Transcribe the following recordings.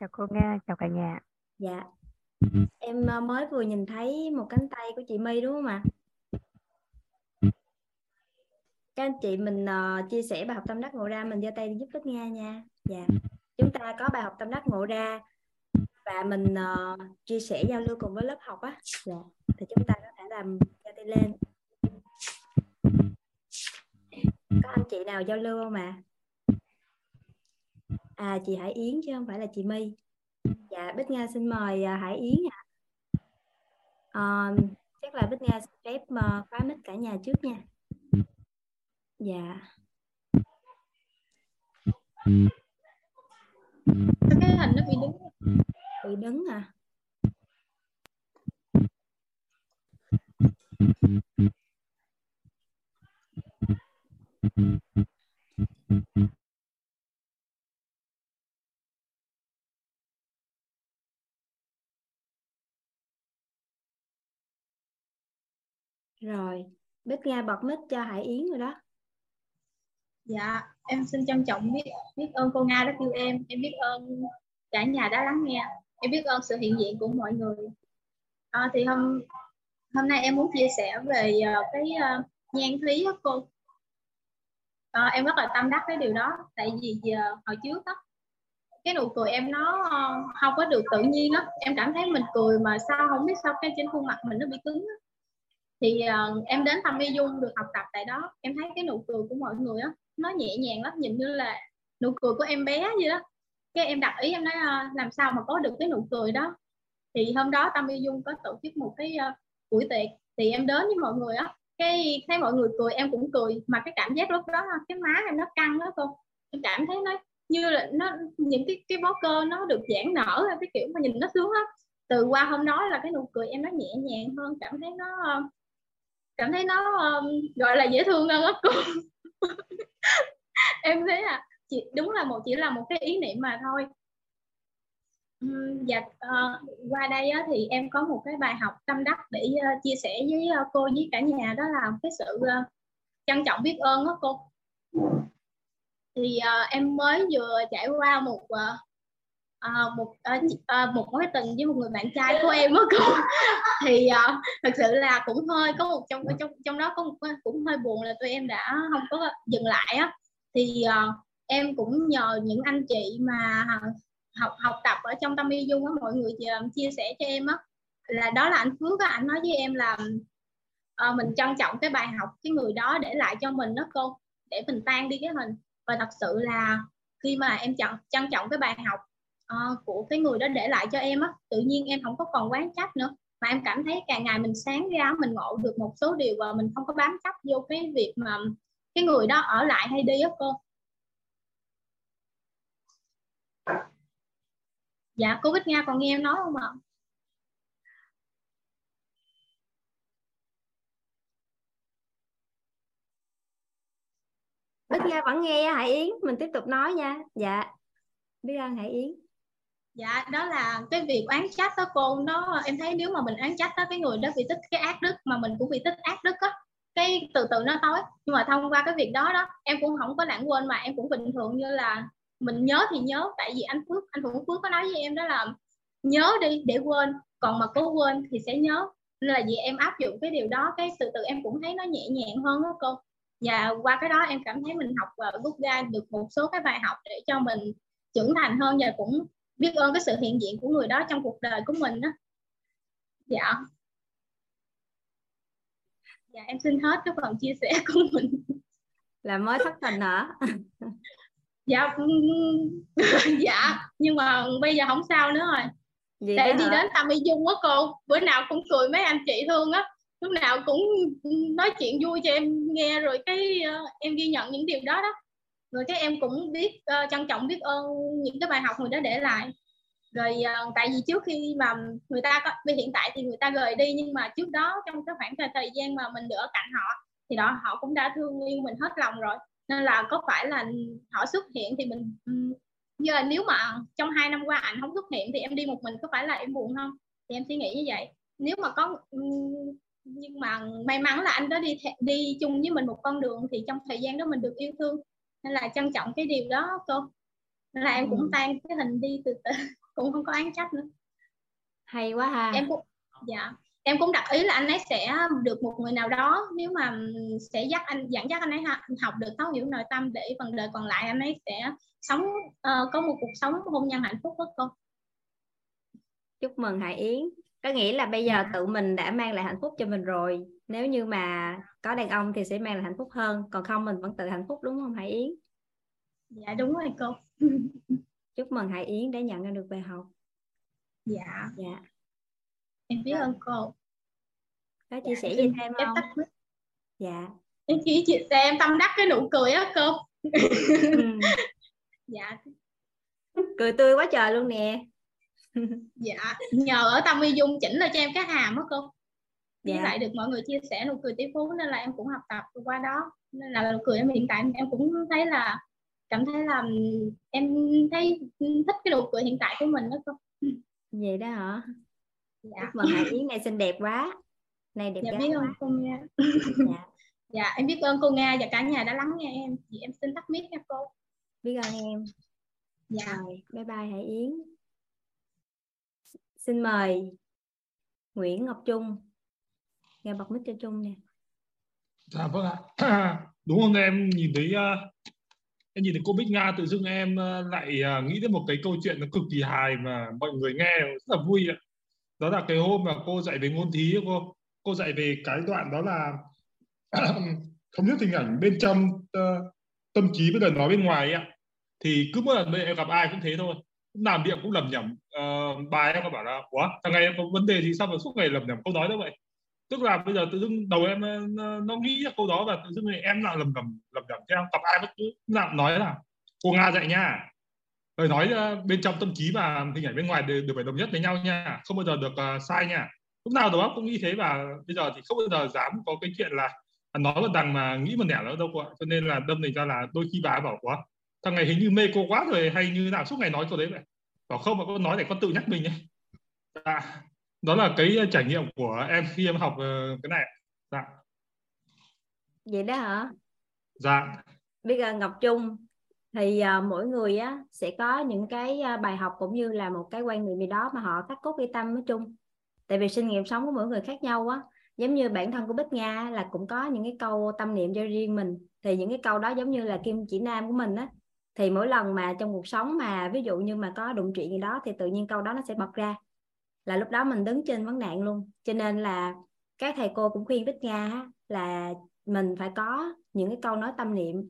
Chào cô Nga, chào cả nhà. Dạ. Em mới vừa nhìn thấy một cánh tay của chị My đúng không ạ? Các anh chị mình chia sẻ bài học tâm đắc ngộ ra, mình giơ tay giúp Bích Nga nha. Dạ. Chúng ta có bài học tâm đắc ngộ ra và mình chia sẻ giao lưu cùng với lớp học á. Dạ. Thì chúng ta có thể làm giơ tay lên. Có anh chị nào giao lưu không ạ? À, chị Hải Yến chứ không phải là chị My. Dạ, Bích Nga xin mời Hải Yến ạ. Chắc là Bích Nga xin phép khóa mic cả nhà trước nha. Dạ. Cái hình nó bị đứng. Bị đứng à? Rồi, Bích Nga bật mic cho Hải Yến rồi đó. Dạ, em xin trân trọng biết ơn cô Nga đã kêu em biết ơn cả nhà đã lắng nghe, em biết ơn sự hiện diện của mọi người. Thì hôm nay em muốn chia sẻ về cái nhan thí á cô. Em rất là tâm đắc cái điều đó, tại vì hồi trước đó, cái nụ cười em nó không có được tự nhiên á, em cảm thấy mình cười mà sao không biết sao cái trên khuôn mặt mình nó bị cứng á. Thì em đến Tâm Y Dung được học tập tại đó, em thấy cái nụ cười của mọi người á nó nhẹ nhàng lắm, nhìn như là nụ cười của em bé vậy đó. Cái em đặt ý em nói làm sao mà có được cái nụ cười đó. Thì hôm đó Tâm Y Dung có tổ chức một cái buổi tiệc, thì em đến với mọi người á, cái thấy mọi người cười em cũng cười, mà cái cảm giác lúc đó cái má em nó căng đó cô, em cảm thấy nó như là nó những cái bó cơ nó được giãn nở, cái kiểu mà nhìn nó sướng á. Từ qua hôm đó là cái nụ cười em nó nhẹ nhàng hơn, cảm thấy nó gọi là dễ thương hơn đó cô. Em thấy là đúng là chỉ là một cái ý niệm mà thôi. Và qua đây thì em có một cái bài học tâm đắc để chia sẻ với cô với cả nhà, đó là cái sự trân trọng biết ơn đó cô. Thì em mới vừa trải qua một mối tình với một người bạn trai của em đó cô. Thì thật sự là cũng hơi có một trong đó có một, cũng hơi buồn là tụi em đã không có dừng lại á. Thì em cũng nhờ những anh chị mà học tập ở trong Tâm Y Dung á, mọi người chia sẻ cho em á, là đó là anh Phước á, anh nói với em là mình trân trọng cái bài học cái người đó để lại cho mình đó cô, để mình tan đi cái hình. Và thật sự là khi mà em trân trọng cái bài học của cái người đó để lại cho em á, tự nhiên em không có còn oán trách nữa, mà em cảm thấy càng ngày mình sáng ra, mình ngộ được một số điều và mình không có bám chấp vô cái việc mà cái người đó ở lại hay đi á cô. Dạ, cô Bích Nga còn nghe em nói không ạ? Bích Nga vẫn nghe Hải Yến, mình tiếp tục nói nha. Dạ, biết ơn Hải Yến. Dạ, đó là cái việc oán trách đó cô. Nó em thấy nếu mà mình oán trách đó, cái người đó bị tích cái ác đức mà mình cũng bị tích ác đức á, cái từ từ nó tối. Nhưng mà thông qua cái việc đó đó, em cũng không có lãng quên mà em cũng bình thường, như là mình nhớ thì nhớ. Tại vì anh Phước có nói với em đó là nhớ đi để quên, còn mà cố quên thì sẽ nhớ. Nên là vì em áp dụng cái điều đó, cái từ từ em cũng thấy nó nhẹ nhàng hơn đó cô. Và qua cái đó em cảm thấy mình học và rút ra được một số cái bài học để cho mình trưởng thành hơn, và cũng biết ơn cái sự hiện diện của người đó trong cuộc đời của mình đó. Dạ. Dạ, em xin hết cái phần chia sẻ của mình. Là mới thất tình hả? Dạ. Dạ, nhưng mà bây giờ không sao nữa rồi. Vậy tại đi đến Tâm Y Dung quá cô, bữa nào cũng cười mấy anh chị thương á, lúc nào cũng nói chuyện vui cho em nghe, rồi cái em ghi nhận những điều đó đó. Rồi cái em cũng biết trân trọng biết ơn những cái bài học người đó để lại. Rồi tại vì trước khi mà người ta có, hiện tại thì người ta rời đi, nhưng mà trước đó trong cái khoảng thời gian mà mình ở cạnh họ thì đó họ cũng đã thương yêu mình hết lòng rồi. Nên là có phải là họ xuất hiện thì mình, như là nếu mà trong 2 năm qua ảnh không xuất hiện thì em đi một mình, có phải là em buồn không? Thì em suy nghĩ như vậy. Nếu mà có, nhưng mà may mắn là anh đó đi chung với mình một con đường, thì trong thời gian đó mình được yêu thương. Nên là trân trọng cái điều đó cô. Nên là em cũng tan cái hình đi từ từ. cũng không có án trách nữa. Hay quá ha. Em cũng, dạ, em cũng đặt ý là anh ấy sẽ được một người nào đó, nếu mà sẽ dẫn dắt anh ấy học được thấu hiểu nội tâm, để phần đời còn lại anh ấy sẽ sống có một cuộc sống hôn nhân hạnh phúc hết cô. Chúc mừng Hải Yến. Có nghĩa là bây giờ tự mình đã mang lại hạnh phúc cho mình rồi. Nếu như mà có đàn ông thì sẽ mang lại hạnh phúc hơn, còn không mình vẫn tự hạnh phúc, đúng không Hải Yến? Dạ đúng rồi cô. Chúc mừng Hải Yến đã nhận ra được bài học. Dạ. Dạ. Em biết ơn cô. Có chia sẻ gì thêm không? Dạ. Em chỉ chia sẻ em tâm đắc cái nụ cười á cô. Dạ. Cười tươi quá trời luôn nè. Dạ, nhờ ở Tâm Y Dung chỉnh lại cho em cái hàm đó cô. Dạ. Với lại được mọi người chia sẻ nụ cười tỷ phú nên là em cũng học tập qua đó. Nên là nụ cười em hiện tại em cũng thấy là cảm thấy là em thấy thích cái nụ cười hiện tại của mình đó cô. Vậy đó hả? Dạ. Chúc mừng Hải Yến này xinh đẹp quá. Này đẹp, dạ, gái biết quá. Ơn cô Nga. Dạ. Dạ, em biết ơn cô Nga và cả nhà đã lắng nghe em. Vì em xin tắt mic nha cô. Biết ơn em. Dạ. Rồi, bye bye Hải Yến. Xin mời Nguyễn Ngọc Trung. Nghe bật mic cho Trung nè. Dạ vâng ạ. Đúng không em, nhìn thấy cô Bích Nga tự dưng em lại nghĩ đến một cái câu chuyện nó cực kỳ hài mà mọi người nghe rất là vui ạ. Đó là cái hôm mà cô dạy về ngôn thí, cô dạy về cái đoạn đó là thống nhất hình ảnh bên trong tâm trí với lời nói bên ngoài ạ. Thì cứ mỗi lần em gặp ai cũng thế thôi, làm việc cũng lầm nhầm bài. Em có bảo là ủa thằng này em có vấn đề gì sao mà suốt ngày lầm nhầm câu nói đó vậy, tức là bây giờ tự dưng đầu em nó nghĩ câu đó và tự dưng em lại lầm nhầm theo, tập ai bất cứ nào nói là cô Nga dạy nha, lời nói bên trong tâm trí và hình ảnh bên ngoài đều phải đồng nhất với nhau nha, không bao giờ được sai nha, lúc nào đầu óc cũng nghĩ thế. Và bây giờ thì không bao giờ dám có cái chuyện là nói một đằng mà nghĩ một nẻo nữa đâu ạ. Cho nên là đâm thành ra là đôi khi bà bảo quá thằng này hình như mê cô quá rồi hay như nào, suốt ngày nói câu đấy vậy, bảo không mà con nói để con tự nhắc mình ấy. Dạ. Đó là cái trải nghiệm của em khi em học cái này. Dạ. Vậy đó hả? Dạ. Biết ơn Ngọc Trung. Thì mỗi người á sẽ có những cái bài học cũng như là một cái quan niệm gì đó mà họ khắc cốt ghi tâm với Trung. Tại vì sinh nghiệm sống của mỗi người khác nhau á, giống như bản thân của Bích Nga là cũng có những cái câu tâm niệm cho riêng mình. Thì những cái câu đó giống như là kim chỉ nam của mình á, thì mỗi lần mà trong cuộc sống mà ví dụ như mà có đụng chuyện gì đó thì tự nhiên câu đó nó sẽ bật ra, là lúc đó mình đứng trên vấn nạn luôn. Cho nên là các thầy cô cũng khuyên Bích Nga là mình phải có những cái câu nói tâm niệm,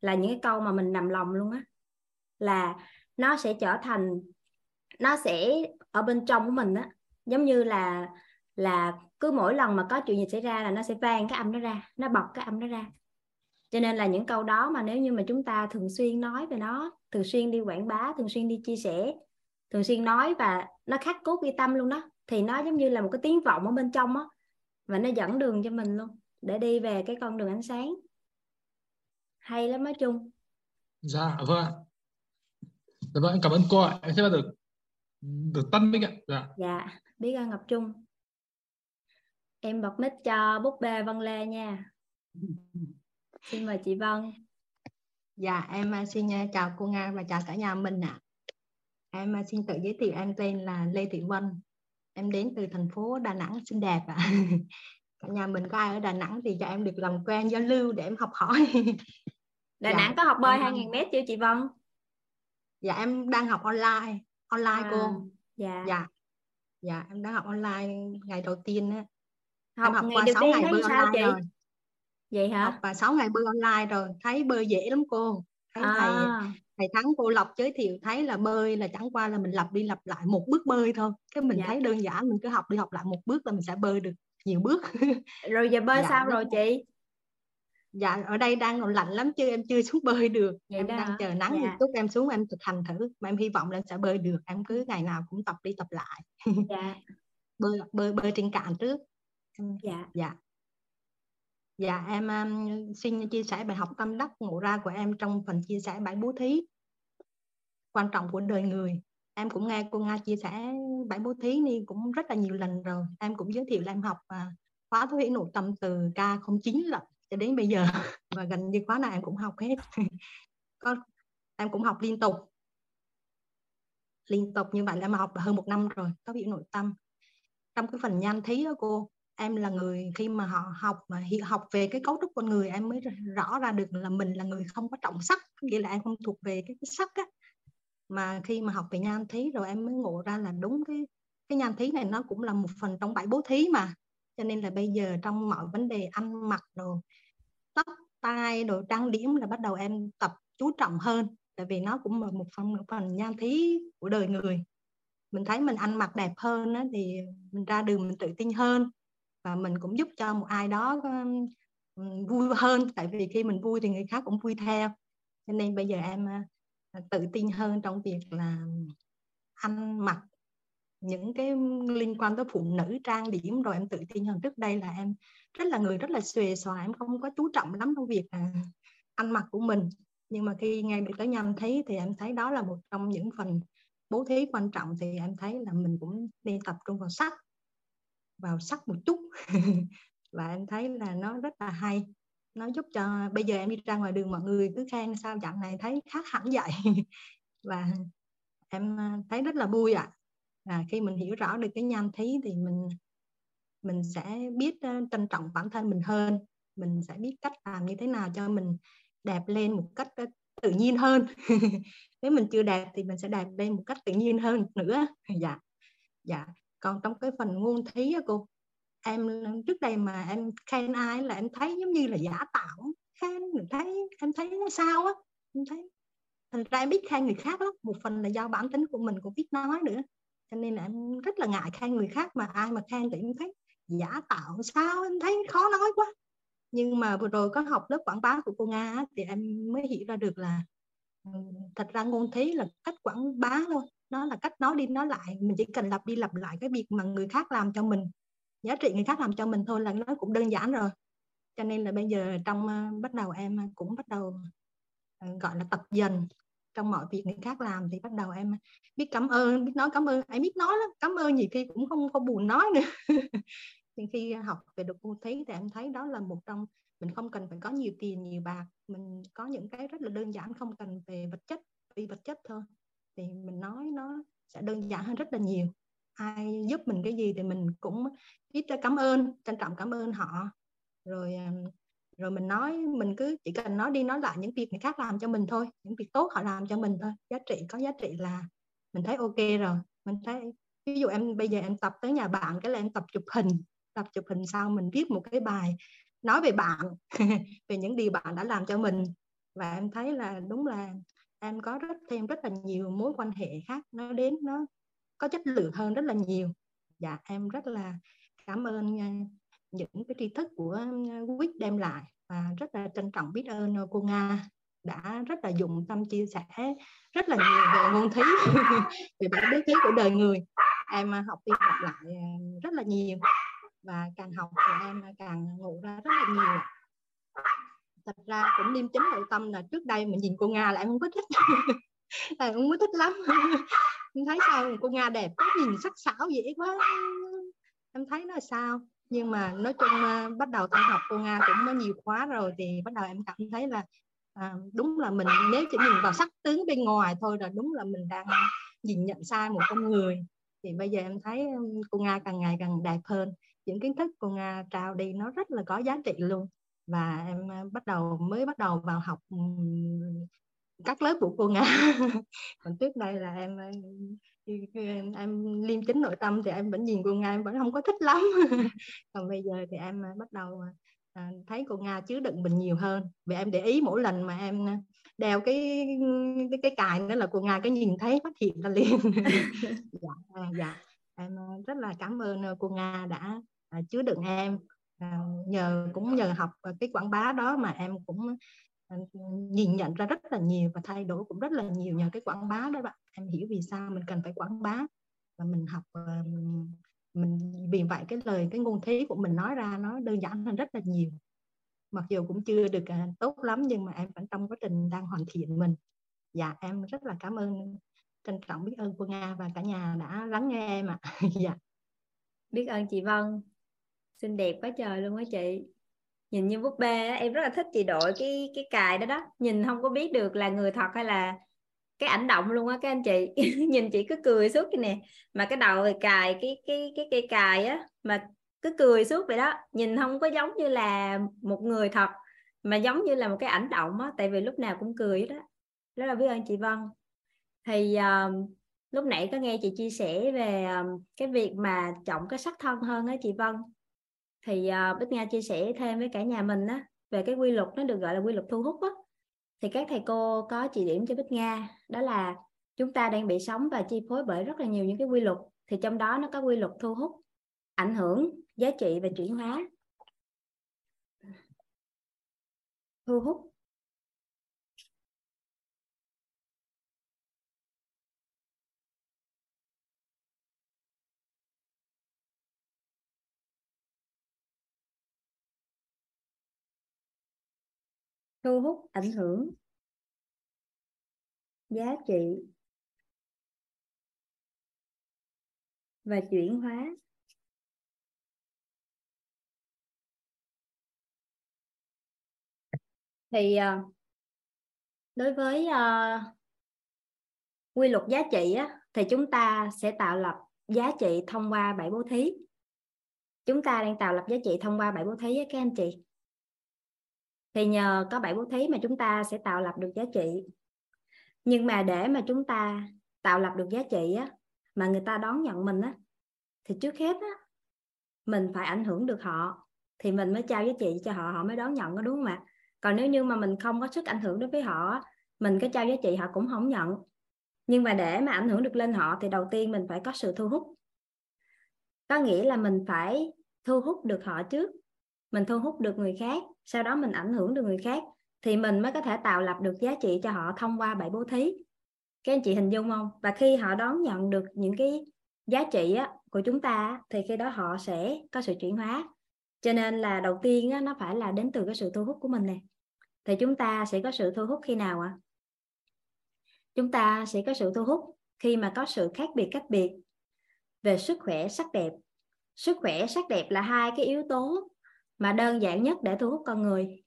là những cái câu mà mình nằm lòng luôn á, là nó sẽ trở thành, nó sẽ ở bên trong của mình á, giống như là cứ mỗi lần mà có chuyện gì xảy ra là nó sẽ vang cái âm nó ra, nó bật cái âm nó ra. Cho nên là những câu đó mà nếu như mà chúng ta thường xuyên nói về nó, thường xuyên đi quảng bá, thường xuyên đi chia sẻ, thường xuyên nói và nó khắc cốt ghi tâm luôn đó, thì nó giống như là một cái tiếng vọng ở bên trong á, và nó dẫn đường cho mình luôn để đi về cái con đường ánh sáng. Hay lắm á Trung. Dạ vâng. Dạ vâng, cảm ơn cô ạ. Em sẽ được tắt mic ạ. Dạ. Dạ, biết ơn Ngọc Trung. Em bật mic cho búp bê Vân Lê nha. Xin mời chị Vân. Dạ, em xin chào cô Nga và chào cả nhà mình ạ. Em xin tự giới thiệu, em tên là Lê Thị Vân. Em đến từ thành phố Đà Nẵng xinh đẹp ạ. Cả nhà mình có ai ở Đà Nẵng thì cho em được làm quen, giao lưu để em học hỏi. Đà dạ, Nẵng có học bơi 2000m chưa chị Vân? Dạ, em đang học online à, cô. Dạ. Dạ, em đang học online ngày đầu tiên á. Học qua 6 ngày bơi online chị? Rồi. Vậy hả? Học và 6 ngày bơi online rồi, thấy bơi dễ lắm cô. Thấy thầy Thắng cô Lộc giới thiệu thấy là bơi là chẳng qua là mình lặp đi lặp lại một bước bơi thôi. Cái mình thấy đơn giản, mình cứ học đi học lại một bước là mình sẽ bơi được nhiều bước. Rồi giờ bơi sao rồi chị? Dạ ở đây đang còn lạnh lắm chứ em chưa xuống bơi được. Vậy em đang chờ nắng một chút em xuống em thực hành thử. Mà em hy vọng là em sẽ bơi được. Em cứ ngày nào cũng tập đi tập lại. Dạ. Bơi trên cạn trước. Dạ. Dạ. Dạ em xin chia sẻ bài học tâm đắc ngộ ra của em trong phần chia sẻ bài bố thí quan trọng của đời người. Em cũng nghe cô Nga chia sẻ bài bố thí này cũng rất là nhiều lần rồi. Em cũng giới thiệu là em học khóa thấu hiểu nội tâm từ K09 là cho đến bây giờ, và gần như khóa nào em cũng học hết. Em cũng học liên tục. liên tục như vậy là em học hơn một năm rồi Thấu Hiểu Nội Tâm. Trong cái phần nhan thí đó cô, em là người khi mà họ học mà học về cái cấu trúc con người, em mới rõ ra được là mình là người không có trọng sắc, nghĩa là em không thuộc về cái sắc á. Mà khi mà học về nhan thí rồi em mới ngộ ra là đúng cái nhan thí này nó cũng là một phần trong bảy bố thí mà. Cho nên là bây giờ trong mọi vấn đề ăn mặc đồ, tóc tai, đồ trang điểm là bắt đầu em tập chú trọng hơn, tại vì nó cũng là một phần nhan thí của đời người. Mình thấy mình ăn mặc đẹp hơn á, thì mình ra đường mình tự tin hơn, và mình cũng giúp cho một ai đó vui hơn, tại vì khi mình vui thì người khác cũng vui theo. Cho nên bây giờ em tự tin hơn trong việc là ăn mặc, những cái liên quan tới phụ nữ, trang điểm, rồi em tự tin hơn. Trước đây là em rất là xuề xòa, em không có chú trọng lắm trong việc ăn mặc của mình. Nhưng mà khi nghe được tới nhan thí thì em thấy đó là một trong những phần bố thí quan trọng, thì em thấy là mình cũng nên tập trung vào sắc một chút. Và em thấy là nó rất là hay, nó giúp cho bây giờ em đi ra ngoài đường mọi người cứ khen sao dạo này thấy khác hẳn vậy. Và em thấy rất là vui ạ. À, khi mình hiểu rõ được cái nhan thí thì mình sẽ biết trân trọng bản thân mình hơn, mình sẽ biết cách làm như thế nào cho mình đẹp lên một cách tự nhiên hơn. Nếu mình chưa đẹp thì mình sẽ đẹp lên một cách tự nhiên hơn nữa. Dạ. Còn trong cái phần ngôn thí á cô, em trước đây mà em khen ai là em thấy giống như là giả tạo, khen mình thấy em thấy nó sao á, em thấy thành ra em biết khen người khác lắm. Một phần là do bản tính của mình cũng biết nói nữa, cho nên là em rất là ngại khen người khác, mà ai mà khen thì em thấy giả tạo sao, em thấy khó nói quá. Nhưng mà vừa rồi có học lớp quảng bá của cô Nga thì em mới hiểu ra được là thật ra ngôn thí là cách quảng bá thôi, nó là cách nói đi nói lại, mình chỉ cần lặp đi lặp lại cái việc mà người khác làm cho mình, giá trị người khác làm cho mình thôi là nó cũng đơn giản rồi. Cho nên là bây giờ bắt đầu em cũng bắt đầu gọi là tập dần trong mọi việc người khác làm, thì bắt đầu em biết cảm ơn, biết nói cảm ơn, em biết nói lắm, cảm ơn nhiều khi cũng không có buồn nói nữa. Nhưng khi học về được ngôn thí thì em thấy đó là một trong, mình không cần phải có nhiều tiền nhiều bạc, mình có những cái rất là đơn giản, không cần về vật chất thôi, thì mình nói nó sẽ đơn giản hơn rất là nhiều. Ai giúp mình cái gì thì mình cũng biết cảm ơn, trân trọng cảm ơn họ, rồi mình nói, mình cứ chỉ cần nói đi nói lại những việc người khác làm cho mình thôi, những việc tốt họ làm cho mình thôi. Có giá trị là mình thấy ok rồi. Mình thấy ví dụ em bây giờ em tập tới nhà bạn cái là em tập chụp hình sau mình viết một cái bài nói về bạn, về những điều bạn đã làm cho mình. Và em thấy là đúng là em có thêm rất là nhiều mối quan hệ khác, nó đến nó có chất lượng hơn rất là nhiều. Dạ, em rất là cảm ơn những cái tri thức của Quýt đem lại, và rất là trân trọng biết ơn cô Nga đã rất là dụng tâm chia sẻ rất là nhiều về ngôn thí, về bản bố thí của đời người. Em học đi học lại rất là nhiều, và càng học thì em càng ngộ ra rất là nhiều. Thật ra cũng liêm chính nội tâm là trước đây mình nhìn cô Nga là em không có thích. Em không có thích lắm. Em thấy sao cô Nga đẹp quá, nhìn sắc sảo dễ quá, em thấy nó là sao. Nhưng mà nói chung bắt đầu em học cô Nga cũng có nhiều khóa rồi, thì bắt đầu em cảm thấy là đúng là mình nếu chỉ nhìn vào sắc tướng bên ngoài thôi là đúng là mình đang nhìn nhận sai một con người. Thì bây giờ em thấy cô Nga càng ngày càng đẹp hơn, những kiến thức cô Nga trao đi nó rất là có giá trị luôn. Và em mới bắt đầu vào học các lớp của cô Nga. Còn trước đây là em liêm chính nội tâm thì em vẫn nhìn cô Nga em vẫn không có thích lắm. Còn bây giờ thì em bắt đầu thấy cô Nga chứa đựng mình nhiều hơn. Vì em để ý mỗi lần mà em đeo cái cài đó là cô Nga cái nhìn thấy phát hiện ra liền. Dạ. Em rất là cảm ơn cô Nga đã chứa đựng em. Nhờ học cái quảng bá đó mà em cũng nhìn nhận ra rất là nhiều và thay đổi cũng rất là nhiều nhờ cái quảng bá đó bạn. Em hiểu vì sao mình cần phải quảng bá, và mình học mình vì vậy cái ngôn thí của mình nói ra nó đơn giản hơn rất là nhiều. Mặc dù cũng chưa được tốt lắm nhưng mà em vẫn trong quá trình đang hoàn thiện mình. Dạ, em rất là cảm ơn, trân trọng biết ơn cô Nga và cả nhà đã lắng nghe em ạ. Dạ. Biết ơn chị Vân. Xinh đẹp quá trời luôn á chị. Nhìn như búp bê á, em rất là thích chị đội cái cài đó đó. Nhìn không có biết được là người thật hay là cái ảnh động luôn á các anh chị. Nhìn chị cứ cười suốt cái nè, mà cái đầu thì cài cái cây cài á, mà cứ cười suốt vậy đó, nhìn không có giống như là một người thật mà giống như là một cái ảnh động á, tại vì lúc nào cũng cười đó. Rất là biết ơn chị Vân. Thì lúc nãy có nghe chị chia sẻ về cái việc mà trọng cái sắc thân hơn á chị Vân, thì Bích Nga chia sẻ thêm với cả nhà mình á về cái quy luật nó được gọi là quy luật thu hút á, thì các thầy cô có chỉ điểm cho Bích Nga đó là chúng ta đang bị sống và chi phối bởi rất là nhiều những cái quy luật, thì trong đó nó có quy luật thu hút, ảnh hưởng, giá trị và chuyển hóa. Thu hút. Thu hút, ảnh hưởng, giá trị và chuyển hóa. Thì đối với quy luật giá trị á, thì chúng ta sẽ tạo lập giá trị thông qua 7 bố thí. Chúng ta đang tạo lập giá trị thông qua 7 bố thí á các anh chị. Thì nhờ có 7 bố thí mà chúng ta sẽ tạo lập được giá trị. Nhưng mà để mà chúng ta tạo lập được giá trị á, mà người ta đón nhận mình á, thì trước hết á, mình phải ảnh hưởng được họ, thì mình mới trao giá trị cho họ, họ mới đón nhận, có đúng không ạ? Còn nếu như mà mình không có sức ảnh hưởng đối với họ, mình có trao giá trị họ cũng không nhận. Nhưng mà để mà ảnh hưởng được lên họ thì đầu tiên mình phải có sự thu hút. Có nghĩa là mình phải thu hút được họ trước, mình thu hút được người khác, sau đó mình ảnh hưởng được người khác, thì mình mới có thể tạo lập được giá trị cho họ thông qua 7 bố thí. Các anh chị hình dung không? Và khi họ đón nhận được những cái giá trị của chúng ta thì khi đó họ sẽ có sự chuyển hóa. Cho nên là đầu tiên nó phải là đến từ cái sự thu hút của mình này. Thì chúng ta sẽ có sự thu hút khi nào ạ? Chúng ta sẽ có sự thu hút khi mà có sự khác biệt cách biệt về sức khỏe, sắc đẹp. Sức khỏe, sắc đẹp là hai cái yếu tố mà đơn giản nhất để thu hút con người.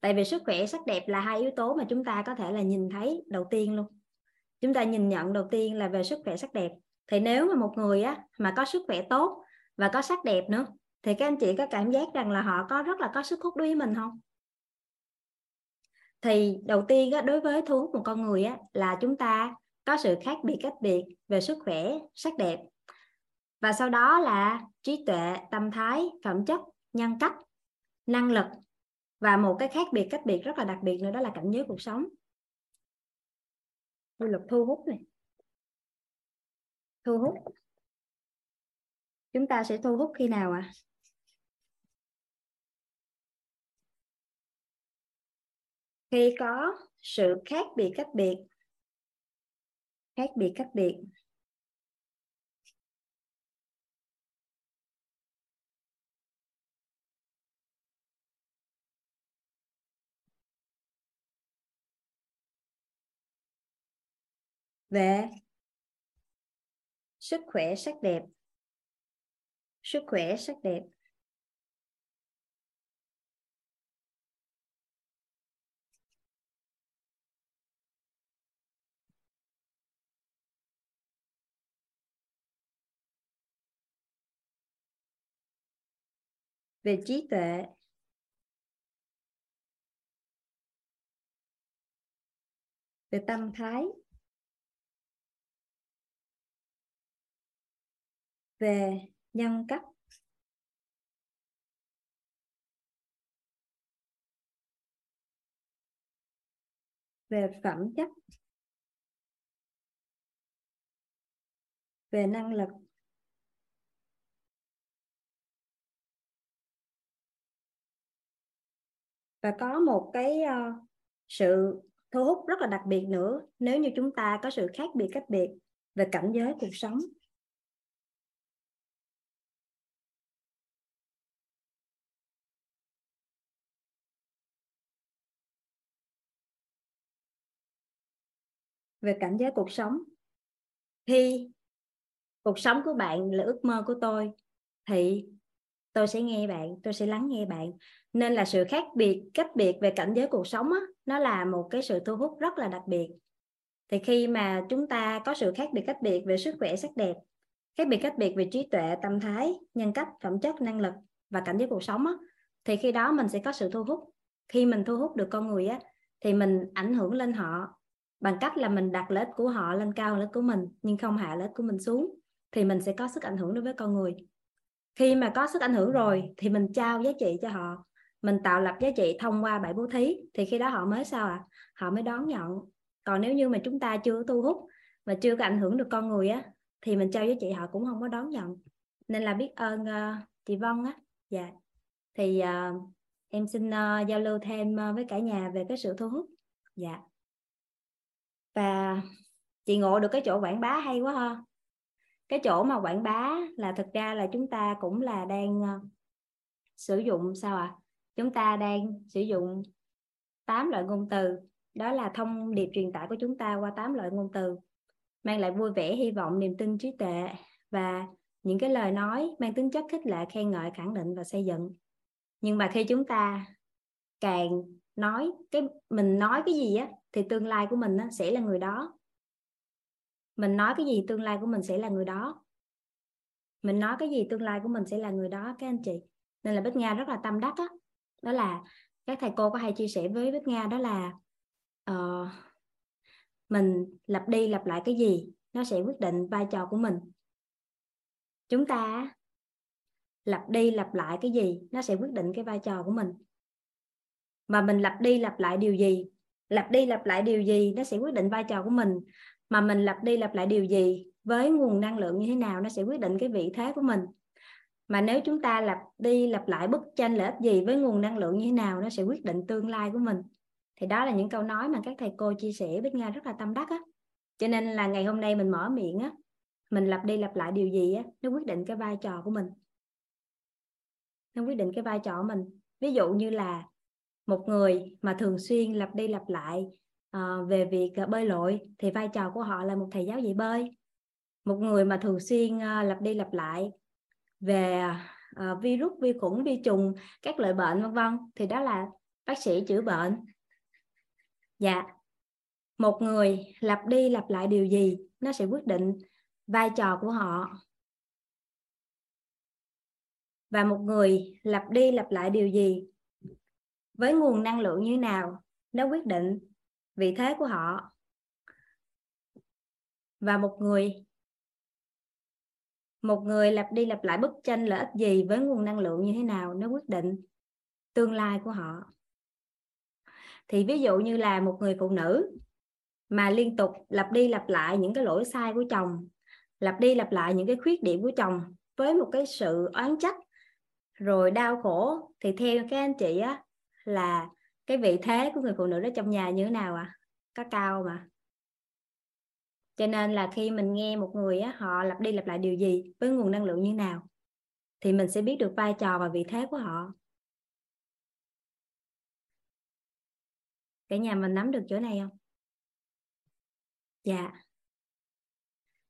Tại vì sức khỏe, sắc đẹp là hai yếu tố mà chúng ta có thể là nhìn thấy đầu tiên luôn. Chúng ta nhìn nhận đầu tiên là về sức khỏe, sắc đẹp. Thì nếu mà một người mà có sức khỏe tốt và có sắc đẹp nữa, thì các anh chị có cảm giác rằng là họ có rất là có sức hút đối với mình không? Thì đầu tiên đối với thu hút một con người là chúng ta có sự khác biệt cách biệt về sức khỏe, sắc đẹp. Và sau đó là trí tuệ, tâm thái, phẩm chất, nhân cách, năng lực. Và một cái khác biệt cách biệt rất là đặc biệt nữa đó là cảnh giới cuộc sống. Quy luật thu hút này. Thu hút. Chúng ta sẽ thu hút khi nào ạ? Khi có sự khác biệt cách biệt. Khác biệt cách biệt. Về sức khỏe, sắc đẹp. Sức khỏe, sắc đẹp. Về trí tuệ. Về tâm thái. Về nhân cách. Về phẩm chất. Về năng lực. Và có một cái sự thu hút rất là đặc biệt nữa nếu như chúng ta có sự khác biệt cách biệt về cảnh giới cuộc sống. Về cảnh giới cuộc sống. Khi cuộc sống của bạn là ước mơ của tôi thì tôi sẽ nghe bạn, tôi sẽ lắng nghe bạn. Nên là sự khác biệt cách biệt về cảnh giới cuộc sống nó là một cái sự thu hút rất là đặc biệt. Thì khi mà chúng ta có sự khác biệt về sức khỏe, sắc đẹp, khác biệt về trí tuệ, tâm thái, nhân cách, phẩm chất, năng lực và cảnh giới cuộc sống á, thì khi đó mình sẽ có sự thu hút. Khi mình thu hút được con người á, thì mình ảnh hưởng lên họ bằng cách là mình đặt lợi ích của họ lên cao, lợi ích của mình, nhưng không hạ lợi ích của mình xuống, thì mình sẽ có sức ảnh hưởng đối với con người. Khi mà có sức ảnh hưởng rồi thì mình trao giá trị cho họ, mình tạo lập giá trị thông qua bảy bố thí, thì khi đó họ mới sao ạ? Họ mới đón nhận. Còn nếu như mà chúng ta chưa thu hút và chưa có ảnh hưởng được con người á, thì mình trao giá trị họ cũng không có đón nhận. Nên là biết ơn chị Vân á. Dạ. Thì em xin giao lưu thêm với cả nhà về cái sự thu hút. Dạ. Và chị ngộ được cái chỗ quảng bá hay quá ha. Cái chỗ mà quảng bá là thực ra là chúng ta cũng là đang sử dụng sao ạ? Chúng ta đang sử dụng 8 loại ngôn từ. Đó là thông điệp truyền tải của chúng ta qua 8 loại ngôn từ. Mang lại vui vẻ, hy vọng, niềm tin, trí tuệ và những cái lời nói mang tính chất khích lệ, khen ngợi, khẳng định và xây dựng. Nhưng mà khi chúng ta càng nói mình nói cái gì á, thì tương lai của mình sẽ là người đó. Mình nói cái gì tương lai của mình sẽ là người đó. Mình nói cái gì tương lai của mình sẽ là người đó các anh chị. Nên là Bích Nga rất là tâm đắc á. Đó là các thầy cô có hay chia sẻ với Bích Nga, đó là mình lặp đi lặp lại cái gì nó sẽ quyết định vai trò của mình. Chúng ta lặp đi lặp lại cái gì nó sẽ quyết định cái vai trò của mình. Mà mình lặp đi lặp lại điều gì, lặp đi lặp lại điều gì nó sẽ quyết định vai trò của mình. Mà mình lặp đi lặp lại điều gì với nguồn năng lượng như thế nào nó sẽ quyết định cái vị thế của mình. Mà nếu chúng ta lặp đi lặp lại bức tranh lợi ích gì với nguồn năng lượng như thế nào nó sẽ quyết định tương lai của mình. Thì đó là những câu nói mà các thầy cô chia sẻ, Bích Nga rất là tâm đắc á. Cho nên là ngày hôm nay mình mở miệng á, mình lặp đi lặp lại điều gì á, nó quyết định cái vai trò của mình. Nó quyết định cái vai trò của mình. Ví dụ như là một người mà thường xuyên lặp đi lặp lại về việc bơi lội, thì vai trò của họ là một thầy giáo dạy bơi. Một người mà thường xuyên lặp đi lặp lại về virus, vi khuẩn, vi trùng, các loại bệnh vân vân, thì đó là bác sĩ chữa bệnh. Dạ. Một người lặp đi lặp lại điều gì nó sẽ quyết định vai trò của họ. Và một người lặp đi lặp lại điều gì với nguồn năng lượng như nào nó quyết định vị thế của họ. Và một người lặp đi lặp lại bức tranh lợi ích gì với nguồn năng lượng như thế nào nó quyết định tương lai của họ. Thì ví dụ như là một người phụ nữ mà liên tục lặp đi lặp lại những cái lỗi sai của chồng, lặp đi lặp lại những cái khuyết điểm của chồng với một cái sự oán trách rồi đau khổ, thì theo các anh chị á, là cái vị thế của người phụ nữ đó trong nhà như thế nào ạ? Có cao mà. Cho nên là khi mình nghe một người á, họ lặp đi lặp lại điều gì với nguồn năng lượng như nào, thì mình sẽ biết được vai trò và vị thế của họ. Cả nhà mình nắm được chỗ này không? Dạ.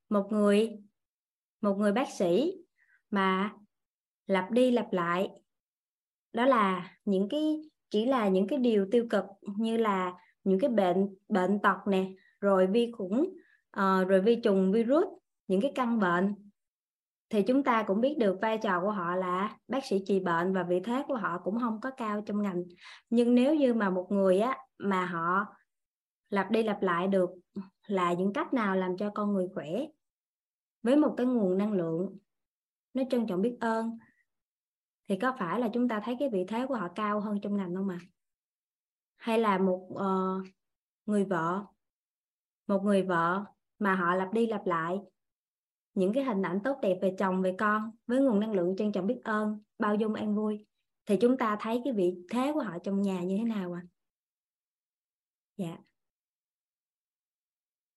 Một người bác sĩ mà lặp đi lặp lại đó là những cái chỉ là những cái điều tiêu cực như là những cái bệnh tật nè, rồi vi khuẩn, rồi vi trùng, virus, những cái căn bệnh, thì chúng ta cũng biết được vai trò của họ là bác sĩ trị bệnh và vị thế của họ cũng không có cao trong ngành. Nhưng nếu như mà một người á, mà họ lặp đi lặp lại được là những cách nào làm cho con người khỏe với một cái nguồn năng lượng nó trân trọng biết ơn, thì có phải là chúng ta thấy cái vị thế của họ cao hơn trong ngành không ạ? Hay là một người vợ mà họ lặp đi lặp lại những cái hình ảnh tốt đẹp về chồng, về con với nguồn năng lượng trân trọng biết ơn, bao dung, an vui, thì chúng ta thấy cái vị thế của họ trong nhà như thế nào ạ? Dạ.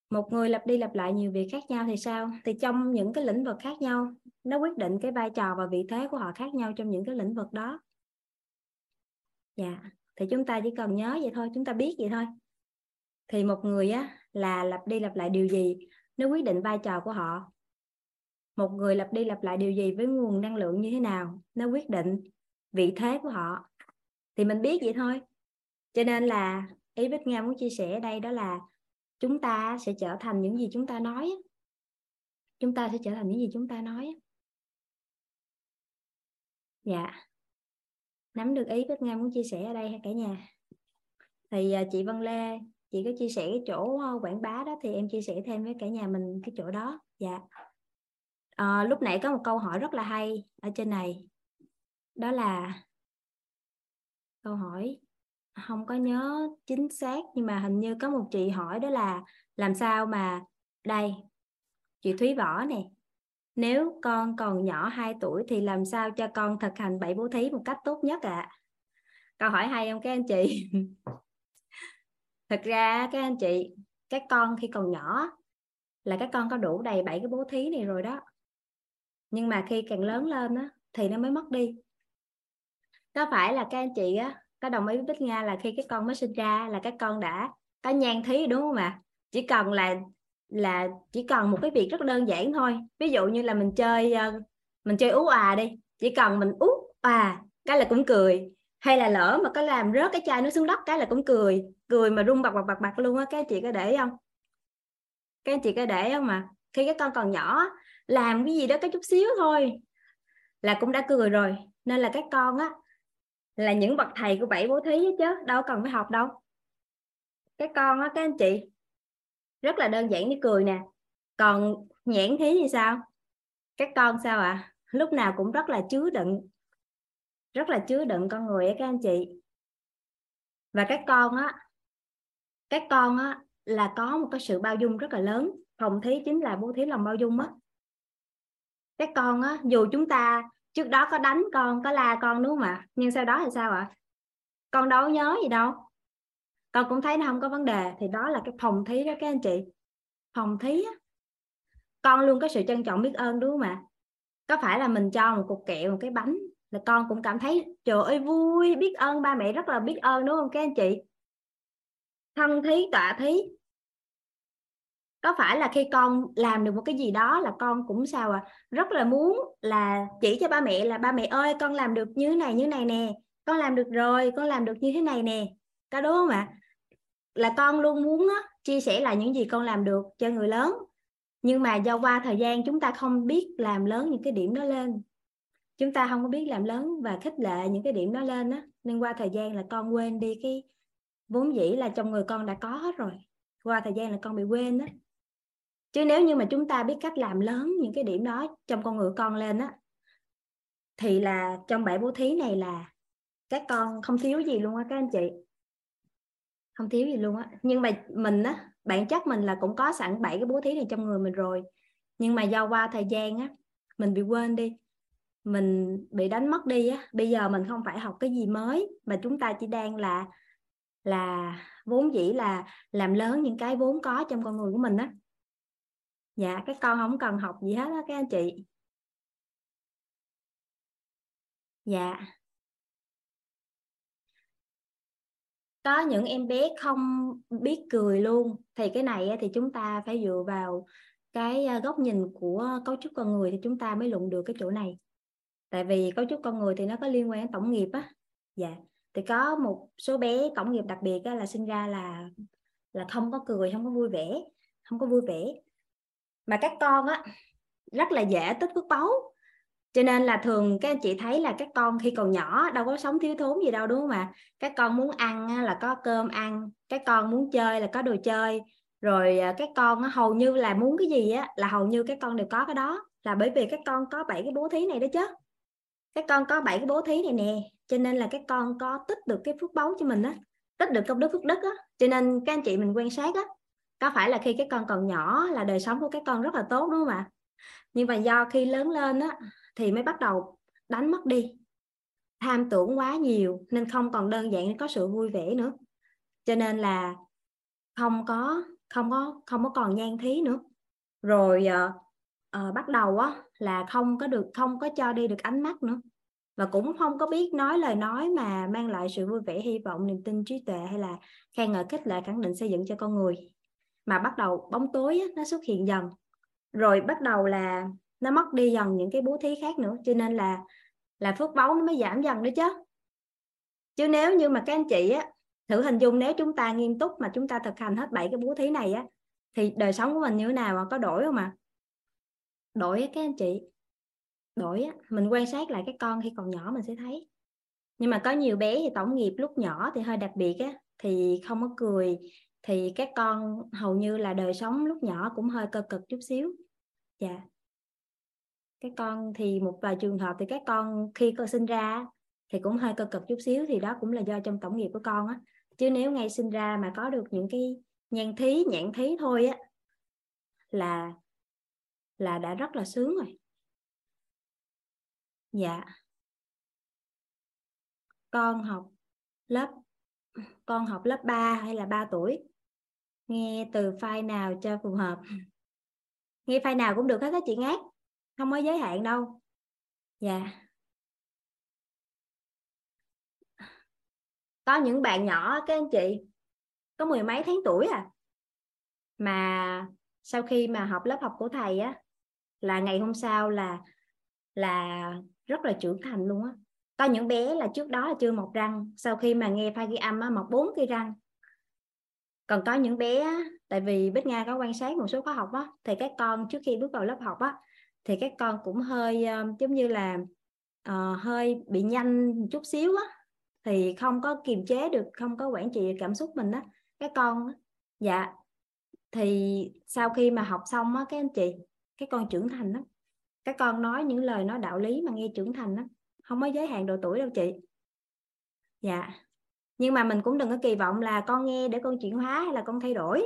Một người lặp đi lặp lại nhiều việc khác nhau thì sao? Thì trong những cái lĩnh vực khác nhau, nó quyết định cái vai trò và vị thế của họ khác nhau trong những cái lĩnh vực đó. Dạ. Thì chúng ta chỉ cần nhớ vậy thôi, chúng ta biết vậy thôi. Thì một người á, là lặp đi lặp lại điều gì nó quyết định vai trò của họ. Một người lặp đi lặp lại điều gì với nguồn năng lượng như thế nào nó quyết định vị thế của họ. Thì mình biết vậy thôi. Cho nên là ý Bích Nga muốn chia sẻ ở đây đó là chúng ta sẽ trở thành những gì chúng ta nói. Chúng ta sẽ trở thành những gì chúng ta nói. Dạ. Nắm được ý Bích Nga muốn chia sẻ ở đây cả nhà. Thì chị Vân Lê, chị có chia sẻ cái chỗ quảng bá đó thì em chia sẻ thêm với cả nhà mình cái chỗ đó. Dạ. Lúc nãy có một câu hỏi rất là hay ở trên này. Đó là câu hỏi không có nhớ chính xác, nhưng mà hình như có một chị hỏi đó là làm sao mà đây, chị Thúy Võ nè, nếu con còn nhỏ 2 tuổi thì làm sao cho con thực hành 7 bố thí một cách tốt nhất ạ? Câu hỏi hay không các anh chị? Thật ra các anh chị, các con khi còn nhỏ là các con có đủ đầy 7 cái bố thí này rồi đó. Nhưng mà khi càng lớn lên á, thì nó mới mất đi. Có phải là các anh chị á, có đồng ý với Bích Nga là khi các con mới sinh ra là các con đã có nhan thí đúng không ạ? Chỉ cần là chỉ cần một cái việc rất đơn giản thôi. Ví dụ như là mình chơi ú à đi, chỉ cần mình ú à cái là cũng cười, hay là lỡ mà có làm rớt cái chai nó xuống đất cái là cũng cười, cười mà rung bật luôn á. Các anh chị có để không? Các anh chị có để không mà khi các con còn nhỏ làm cái gì đó cái chút xíu thôi là cũng đã cười rồi. Nên là các con á là những bậc thầy của 7 bố thí chứ đâu cần phải học đâu. Các con á, các anh chị, rất là đơn giản để cười nè. Còn nhãn thí thì sao? Các con sao ạ? Lúc nào cũng rất là chứa đựng, rất là chứa đựng con người ấy các anh chị. Và các con á là có một cái sự bao dung rất là lớn. Phòng thí chính là bố thí lòng bao dung á. Các con á, dù chúng ta trước đó có đánh con, có la con đúng không ạ? Nhưng sau đó thì sao ạ? Con đâu nhớ gì đâu, con cũng thấy nó không có vấn đề. Thì đó là cái phòng thí đó các anh chị. Phòng thí á, con luôn có sự trân trọng biết ơn đúng không ạ? Có phải là mình cho một cục kẹo, một cái bánh là con cũng cảm thấy trời ơi vui, biết ơn ba mẹ, rất là biết ơn đúng không các anh chị? Thân thí, tọa thí. Có phải là khi con làm được một cái gì đó là con cũng sao ạ? Rất là muốn là chỉ cho ba mẹ là ba mẹ ơi con làm được như này nè, con làm được rồi, con làm được như thế này nè. Có đúng không ạ? Là con luôn muốn á, chia sẻ lại những gì con làm được cho người lớn. Nhưng mà do qua thời gian chúng ta không biết làm lớn những cái điểm đó lên. Chúng ta không có biết làm lớn và khích lệ những cái điểm đó lên á. Nên qua thời gian là con quên đi cái vốn dĩ là trong người con đã có hết rồi. Qua thời gian là con bị quên á. Chứ nếu như mà chúng ta biết cách làm lớn những cái điểm đó trong con người con lên á, thì là trong 7 bố thí này là các con không thiếu gì luôn á các anh chị. Không thiếu gì luôn á. Nhưng mà mình á, bản chất mình là cũng có sẵn 7 cái bố thí này trong người mình rồi. Nhưng mà do qua thời gian á, mình bị quên đi, mình bị đánh mất đi á. Bây giờ mình không phải học cái gì mới, mà chúng ta chỉ đang là vốn dĩ là làm lớn những cái vốn có trong con người của mình á. Dạ, các con không cần học gì hết á các anh chị. Dạ. Có những em bé không biết cười luôn. Thì cái này thì chúng ta phải dựa vào cái góc nhìn của cấu trúc con người thì chúng ta mới luận được cái chỗ này. Tại vì cấu trúc con người thì nó có liên quan đến tổng nghiệp á. Dạ. Thì có một số bé tổng nghiệp đặc biệt là sinh ra là không có cười, không có vui vẻ, không có vui vẻ. Mà các con á rất là dễ tích phước báu. Cho nên là thường các anh chị thấy là các con khi còn nhỏ đâu có sống thiếu thốn gì đâu đúng không ạ? Các con muốn ăn là có cơm ăn, các con muốn chơi là có đồ chơi. Rồi các con hầu như là muốn cái gì á là hầu như các con đều có cái đó. Là bởi vì các con có 7 cái bố thí này đó chứ. Các con có 7 cái bố thí này nè. Cho nên là các con có tích được cái phước báu cho mình á, tích được công đức phước đức á. Cho nên các anh chị mình quan sát á, có phải là khi các con còn nhỏ là đời sống của các con rất là tốt đúng không ạ? Nhưng mà do khi lớn lên á thì mới bắt đầu đánh mất đi, tham tưởng quá nhiều nên không còn đơn giản có sự vui vẻ nữa. Cho nên là không có còn nhan thí nữa. Rồi bắt đầu á là không có cho đi được ánh mắt nữa, và cũng không có biết nói lời nói mà mang lại sự vui vẻ, hy vọng, niềm tin, trí tuệ hay là khen ngợi, khích lệ, khẳng định, xây dựng cho con người. Mà bắt đầu bóng tối á, nó xuất hiện dần. Rồi bắt đầu là nó mất đi dần những cái bố thí khác nữa. Cho nên là phước báu nó mới giảm dần đó chứ. Chứ nếu như mà các anh chị á, Thử hình dung nếu chúng ta nghiêm túc mà chúng ta thực hành hết 7 cái bố thí này á, thì đời sống của mình như thế nào, mà có đổi không ạ? Đổi á các anh chị. Đổi á, mình quan sát lại cái con khi còn nhỏ mình sẽ thấy. Nhưng mà có nhiều bé thì tổng nghiệp lúc nhỏ thì hơi đặc biệt á, thì không có cười, thì các con hầu như là đời sống lúc nhỏ cũng hơi cơ cực chút xíu. Dạ. Các con thì một vài trường hợp thì các con khi con sinh ra thì cũng hơi cơ cực chút xíu, thì đó cũng là do trong tổng nghiệp của con á. Chứ nếu ngay sinh ra mà có được những cái nhãn thí thôi á là đã rất là sướng rồi. Dạ. Con học lớp 3 hay là 3 tuổi? Nghe từ file nào cho phù hợp. Nghe file nào cũng được hết các chị Ngát, không có giới hạn đâu. Dạ. Có những bạn nhỏ các anh chị có mười mấy tháng tuổi à, mà sau khi mà học lớp học của thầy á là ngày hôm sau là rất là trưởng thành luôn á. Có những bé là trước đó là chưa mọc răng, sau khi mà nghe pha ghi âm á, mọc 4 cây răng. Còn có những bé á, tại vì Bích Nga có quan sát một số khóa học á, thì các con trước khi bước vào lớp học á, thì các con cũng hơi giống như là hơi bị nhanh một chút xíu á, thì không có kiềm chế được, không có quản trị cảm xúc mình á, các con á. Dạ. Thì sau khi mà học xong á các anh chị, các con trưởng thành á, các con nói những lời nói đạo lý mà nghe trưởng thành á, không có giới hạn độ tuổi đâu chị. Dạ. Nhưng mà mình cũng đừng có kỳ vọng là con nghe để con chuyển hóa hay là con thay đổi.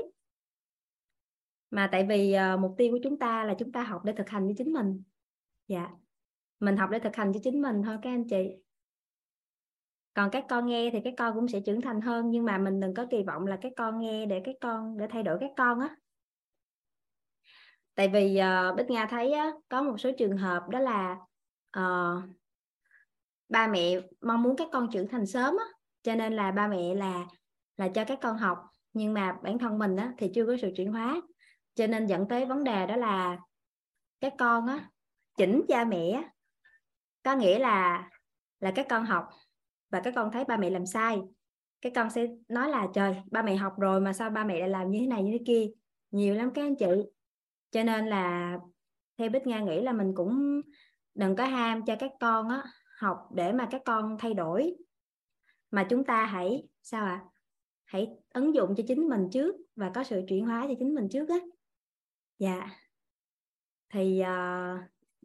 Mà tại vì mục tiêu của chúng ta là chúng ta học để thực hành cho chính mình. Dạ. Mình học để thực hành cho chính mình thôi các anh chị. Còn các con nghe thì các con cũng sẽ trưởng thành hơn, nhưng mà mình đừng có kỳ vọng là các con nghe để các con để thay đổi các con á. Tại vì Bích Nga thấy á, có một số trường hợp đó là ba mẹ mong muốn các con trưởng thành sớm á, cho nên là ba mẹ là cho các con học, nhưng mà bản thân mình á, thì chưa có sự chuyển hóa, cho nên dẫn tới vấn đề đó là các con á, chỉnh cha mẹ, có nghĩa là các con học và các con thấy ba mẹ làm sai, các con sẽ nói là trời, ba mẹ học rồi mà sao ba mẹ lại làm như thế này như thế kia, nhiều lắm các anh chị. Cho nên là theo Bích Nga nghĩ là mình cũng đừng có ham cho các con á học để mà các con thay đổi, mà chúng ta hãy sao ạ? Hãy ứng dụng cho chính mình trước và có sự chuyển hóa cho chính mình trước á. Dạ. Thì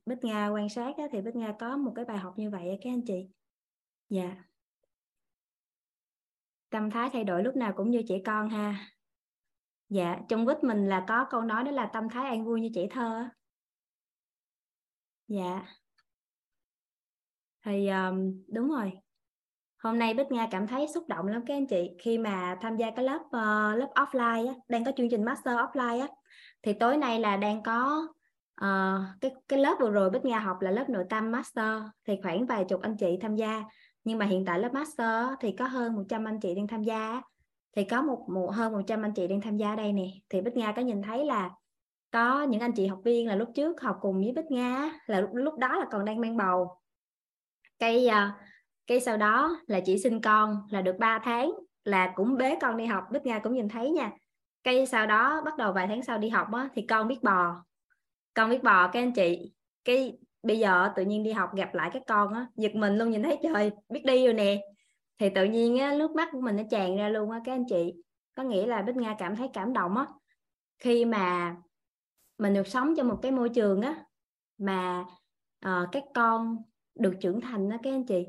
Bích Nga quan sát á, thì Bích Nga có một cái bài học như vậy các anh chị. Dạ. Tâm thái thay đổi lúc nào cũng như trẻ con ha. Dạ, trong quýt mình là có câu nói đó là tâm thái an vui như trẻ thơ á. Dạ. Thì đúng rồi. Hôm nay Bích Nga cảm thấy xúc động lắm các anh chị, khi mà tham gia cái lớp offline á, đang có chương trình master offline á, thì tối nay là đang có cái lớp vừa rồi Bích Nga học là lớp nội tâm master, thì khoảng vài chục anh chị tham gia. Nhưng mà hiện tại lớp master thì có hơn 100 anh chị đang tham gia, thì có hơn 100 anh chị đang tham gia đây nè. Thì Bích Nga có nhìn thấy là có những anh chị học viên là lúc trước học cùng với Bích Nga, là lúc đó là còn đang mang bầu. Cái sau đó là chị sinh con là được 3 tháng là cũng bế con đi học, Bích Nga cũng nhìn thấy nha. Cái sau đó bắt đầu vài tháng sau đi học á, thì con biết bò. Con biết bò các anh chị. Cái bây giờ tự nhiên đi học gặp lại các con á, giật mình luôn, nhìn thấy trời biết đi rồi nè. Thì tự nhiên á, nước mắt của mình nó tràn ra luôn á các anh chị. Có nghĩa là Bích Nga cảm thấy cảm động á, khi mà mình được sống trong một cái môi trường á mà các con được trưởng thành đó các anh chị,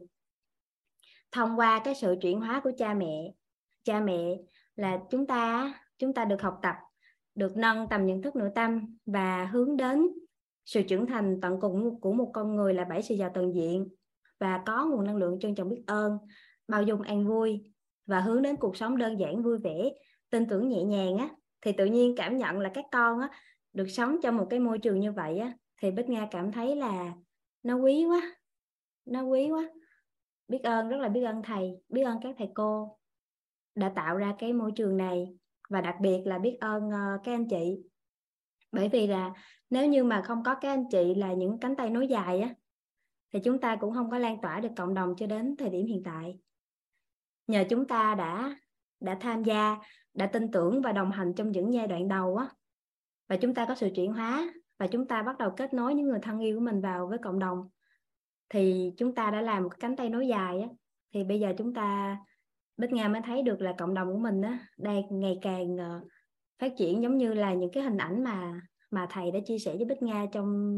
thông qua cái sự chuyển hóa của cha mẹ. Cha mẹ là chúng ta được học tập, được nâng tầm nhận thức nội tâm và hướng đến sự trưởng thành tận cùng của một con người là 7 sự giàu toàn diện, và có nguồn năng lượng trân trọng biết ơn, bao dung an vui, và hướng đến cuộc sống đơn giản vui vẻ, tin tưởng nhẹ nhàng á. Thì tự nhiên cảm nhận là các con á, được sống trong một cái môi trường như vậy á, thì Bích Nga cảm thấy là nó quý quá, nó quý quá. Biết ơn, rất là biết ơn thầy, biết ơn các thầy cô đã tạo ra cái môi trường này, và đặc biệt là biết ơn các anh chị. Bởi vì là nếu như mà không có các anh chị là những cánh tay nối dài á, thì chúng ta cũng không có lan tỏa được cộng đồng cho đến thời điểm hiện tại. Nhờ chúng ta đã đã tham gia, đã tin tưởng và đồng hành trong những giai đoạn đầu á. Và chúng ta có sự chuyển hóa và chúng ta bắt đầu kết nối những người thân yêu của mình vào với cộng đồng. Thì chúng ta đã làm một cánh tay nối dài á. Thì bây giờ chúng ta, Bích Nga mới thấy được là cộng đồng của mình á, đang ngày càng phát triển, giống như là những cái hình ảnh mà thầy đã chia sẻ với Bích Nga trong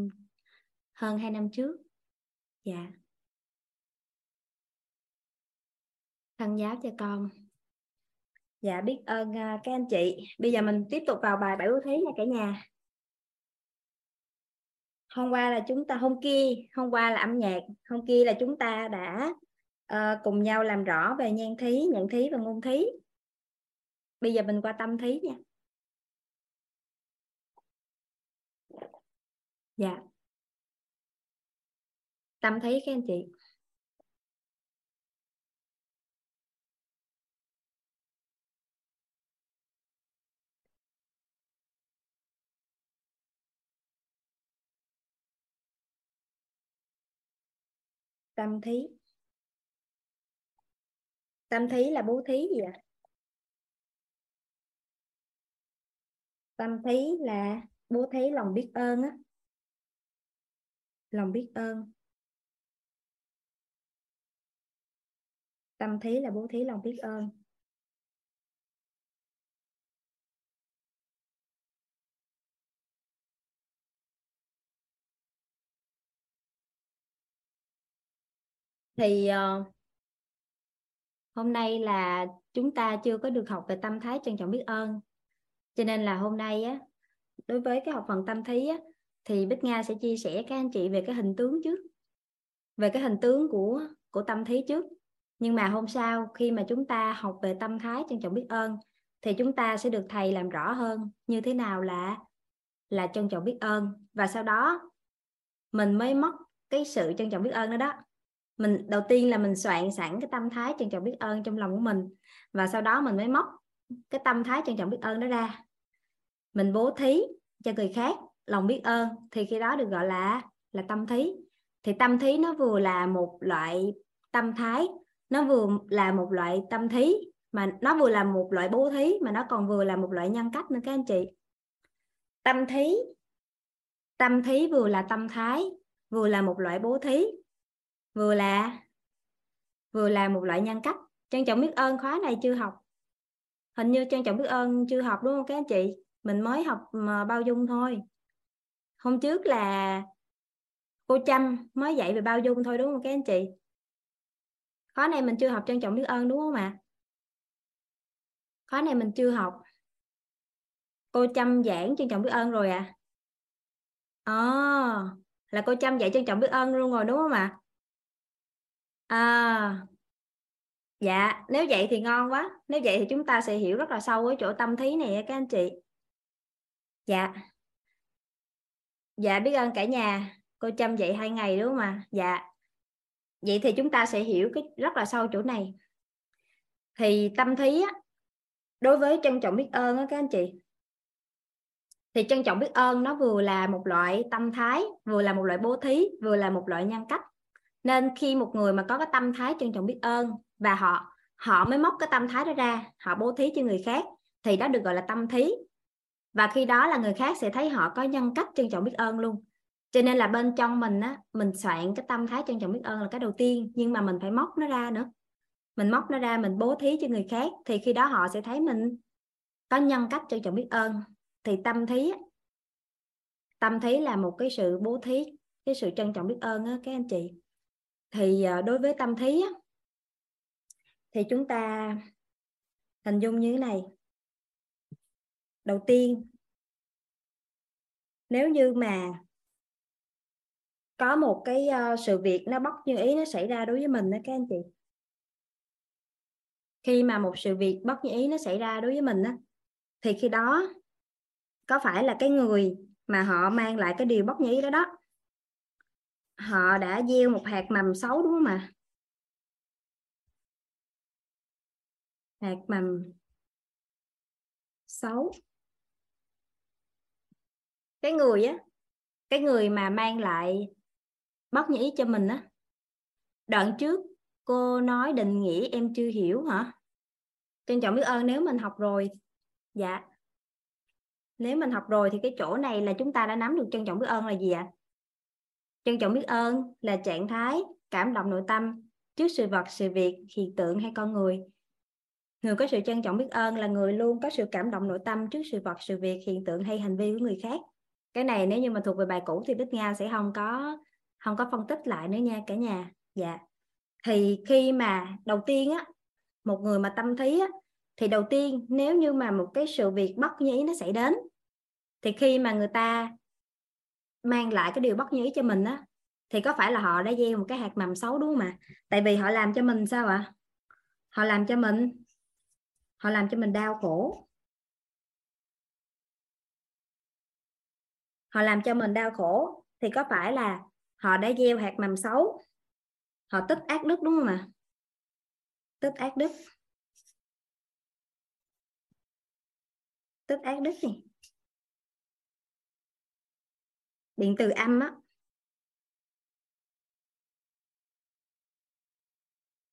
hơn 2 năm trước. Dạ. Thân giáo cho con. Dạ, biết ơn các anh chị. Bây giờ mình tiếp tục vào bài 7 bố thí nha cả nhà. Hôm qua là âm nhạc, hôm kia là chúng ta đã cùng nhau làm rõ về nhan thí, nhận thí và ngôn thí. Bây giờ mình qua tâm thí nha. Dạ. Tâm thí các anh chị. Tâm thí. Tâm thí là bố thí gì ạ? Tâm thí là bố thí lòng biết ơn á. Lòng biết ơn. Tâm thí là bố thí lòng biết ơn. Thì hôm nay là chúng ta chưa có được học về tâm thái trân trọng biết ơn. Cho nên là hôm nay á, đối với cái học phần tâm thí á, thì Bích Nga sẽ chia sẻ các anh chị về cái hình tướng trước. Về cái hình tướng của tâm thí trước. Nhưng mà hôm sau khi mà chúng ta học về tâm thái trân trọng biết ơn thì chúng ta sẽ được thầy làm rõ hơn như thế nào là trân trọng biết ơn. Và sau đó mình mới mất cái sự trân trọng biết ơn đó đó. Mình đầu tiên là mình soạn sẵn cái tâm thái trân trọng biết ơn trong lòng của mình, và sau đó mình mới móc cái tâm thái trân trọng biết ơn đó ra, mình bố thí cho người khác lòng biết ơn, thì khi đó được gọi là tâm thí. Thì tâm thí nó vừa là một loại tâm thái, nó vừa là một loại tâm thí, mà nó vừa là một loại bố thí, mà nó còn vừa là một loại nhân cách nữa các anh chị. Tâm thí vừa là tâm thái, vừa là một loại bố thí, vừa là một loại nhân cách. Trân trọng biết ơn khóa này chưa học. Hình như trân trọng biết ơn chưa học đúng không các anh chị? Mình mới học bao dung thôi. Hôm trước là cô Trâm mới dạy về bao dung thôi đúng không các anh chị? Khóa này mình chưa học trân trọng biết ơn đúng không ạ? Khóa này mình chưa học. Cô Trâm giảng trân trọng biết ơn rồi ạ? Là cô Trâm dạy trân trọng biết ơn luôn rồi đúng không ạ? Dạ, nếu vậy thì ngon quá. Nếu vậy thì chúng ta sẽ hiểu rất là sâu ở chỗ tâm thí này các anh chị. Dạ. Dạ, biết ơn cả nhà. Cô Trâm dạy 2 ngày đúng không ạ? Dạ. Vậy thì chúng ta sẽ hiểu cái rất là sâu chỗ này. Thì tâm thí á, đối với trân trọng biết ơn á các anh chị, thì trân trọng biết ơn nó vừa là một loại tâm thái, vừa là một loại bố thí, vừa là một loại nhân cách. Nên khi một người mà có cái tâm thái trân trọng biết ơn và họ mới móc cái tâm thái đó ra, họ bố thí cho người khác, thì đó được gọi là tâm thí. Và khi đó là người khác sẽ thấy họ có nhân cách trân trọng biết ơn luôn. Cho nên là bên trong mình á, mình soạn cái tâm thái trân trọng biết ơn là cái đầu tiên, nhưng mà mình phải móc nó ra nữa. Mình móc nó ra, mình bố thí cho người khác, thì khi đó họ sẽ thấy mình có nhân cách trân trọng biết ơn. Thì tâm thí là một cái sự bố thí, cái sự trân trọng biết ơn á các anh chị. Thì đối với tâm thí á, thì chúng ta hình dung như thế này. Đầu tiên, nếu như mà có một cái sự việc nó bất như ý nó xảy ra đối với mình đó các anh chị. Khi mà một sự việc bất như ý nó xảy ra đối với mình á, thì khi đó có phải là cái người mà họ mang lại cái điều bất như ý đó đó, họ đã gieo một hạt mầm xấu đúng không ạ? Hạt mầm xấu. Cái người á, cái người mà mang lại bất như ý cho mình á. Đoạn trước cô nói định nghĩa em chưa hiểu hả? Trân trọng biết ơn nếu mình học rồi. Dạ. Nếu mình học rồi thì cái chỗ này là chúng ta đã nắm được trân trọng biết ơn là gì ạ? Trân trọng biết ơn là trạng thái cảm động nội tâm trước sự vật, sự việc, hiện tượng hay con người. Người có sự trân trọng biết ơn là người luôn có sự cảm động nội tâm trước sự vật, sự việc, hiện tượng hay hành vi của người khác. Cái này nếu như mà thuộc về bài cũ thì Bích Nga sẽ không có phân tích lại nữa nha cả nhà. Dạ. Thì khi mà đầu tiên á, một người mà tâm thí á, thì đầu tiên nếu như mà một cái sự việc bất như ý nó xảy đến, thì khi mà người ta mang lại cái điều bất như ý cho mình á, thì có phải là họ đã gieo một cái hạt mầm xấu đúng không ạ? Tại vì họ làm cho mình sao ạ? Họ làm cho mình đau khổ. Họ làm cho mình đau khổ thì có phải là họ đã gieo hạt mầm xấu? Họ tích ác đức đúng không ạ? Tích ác đức này. Điện từ âm á.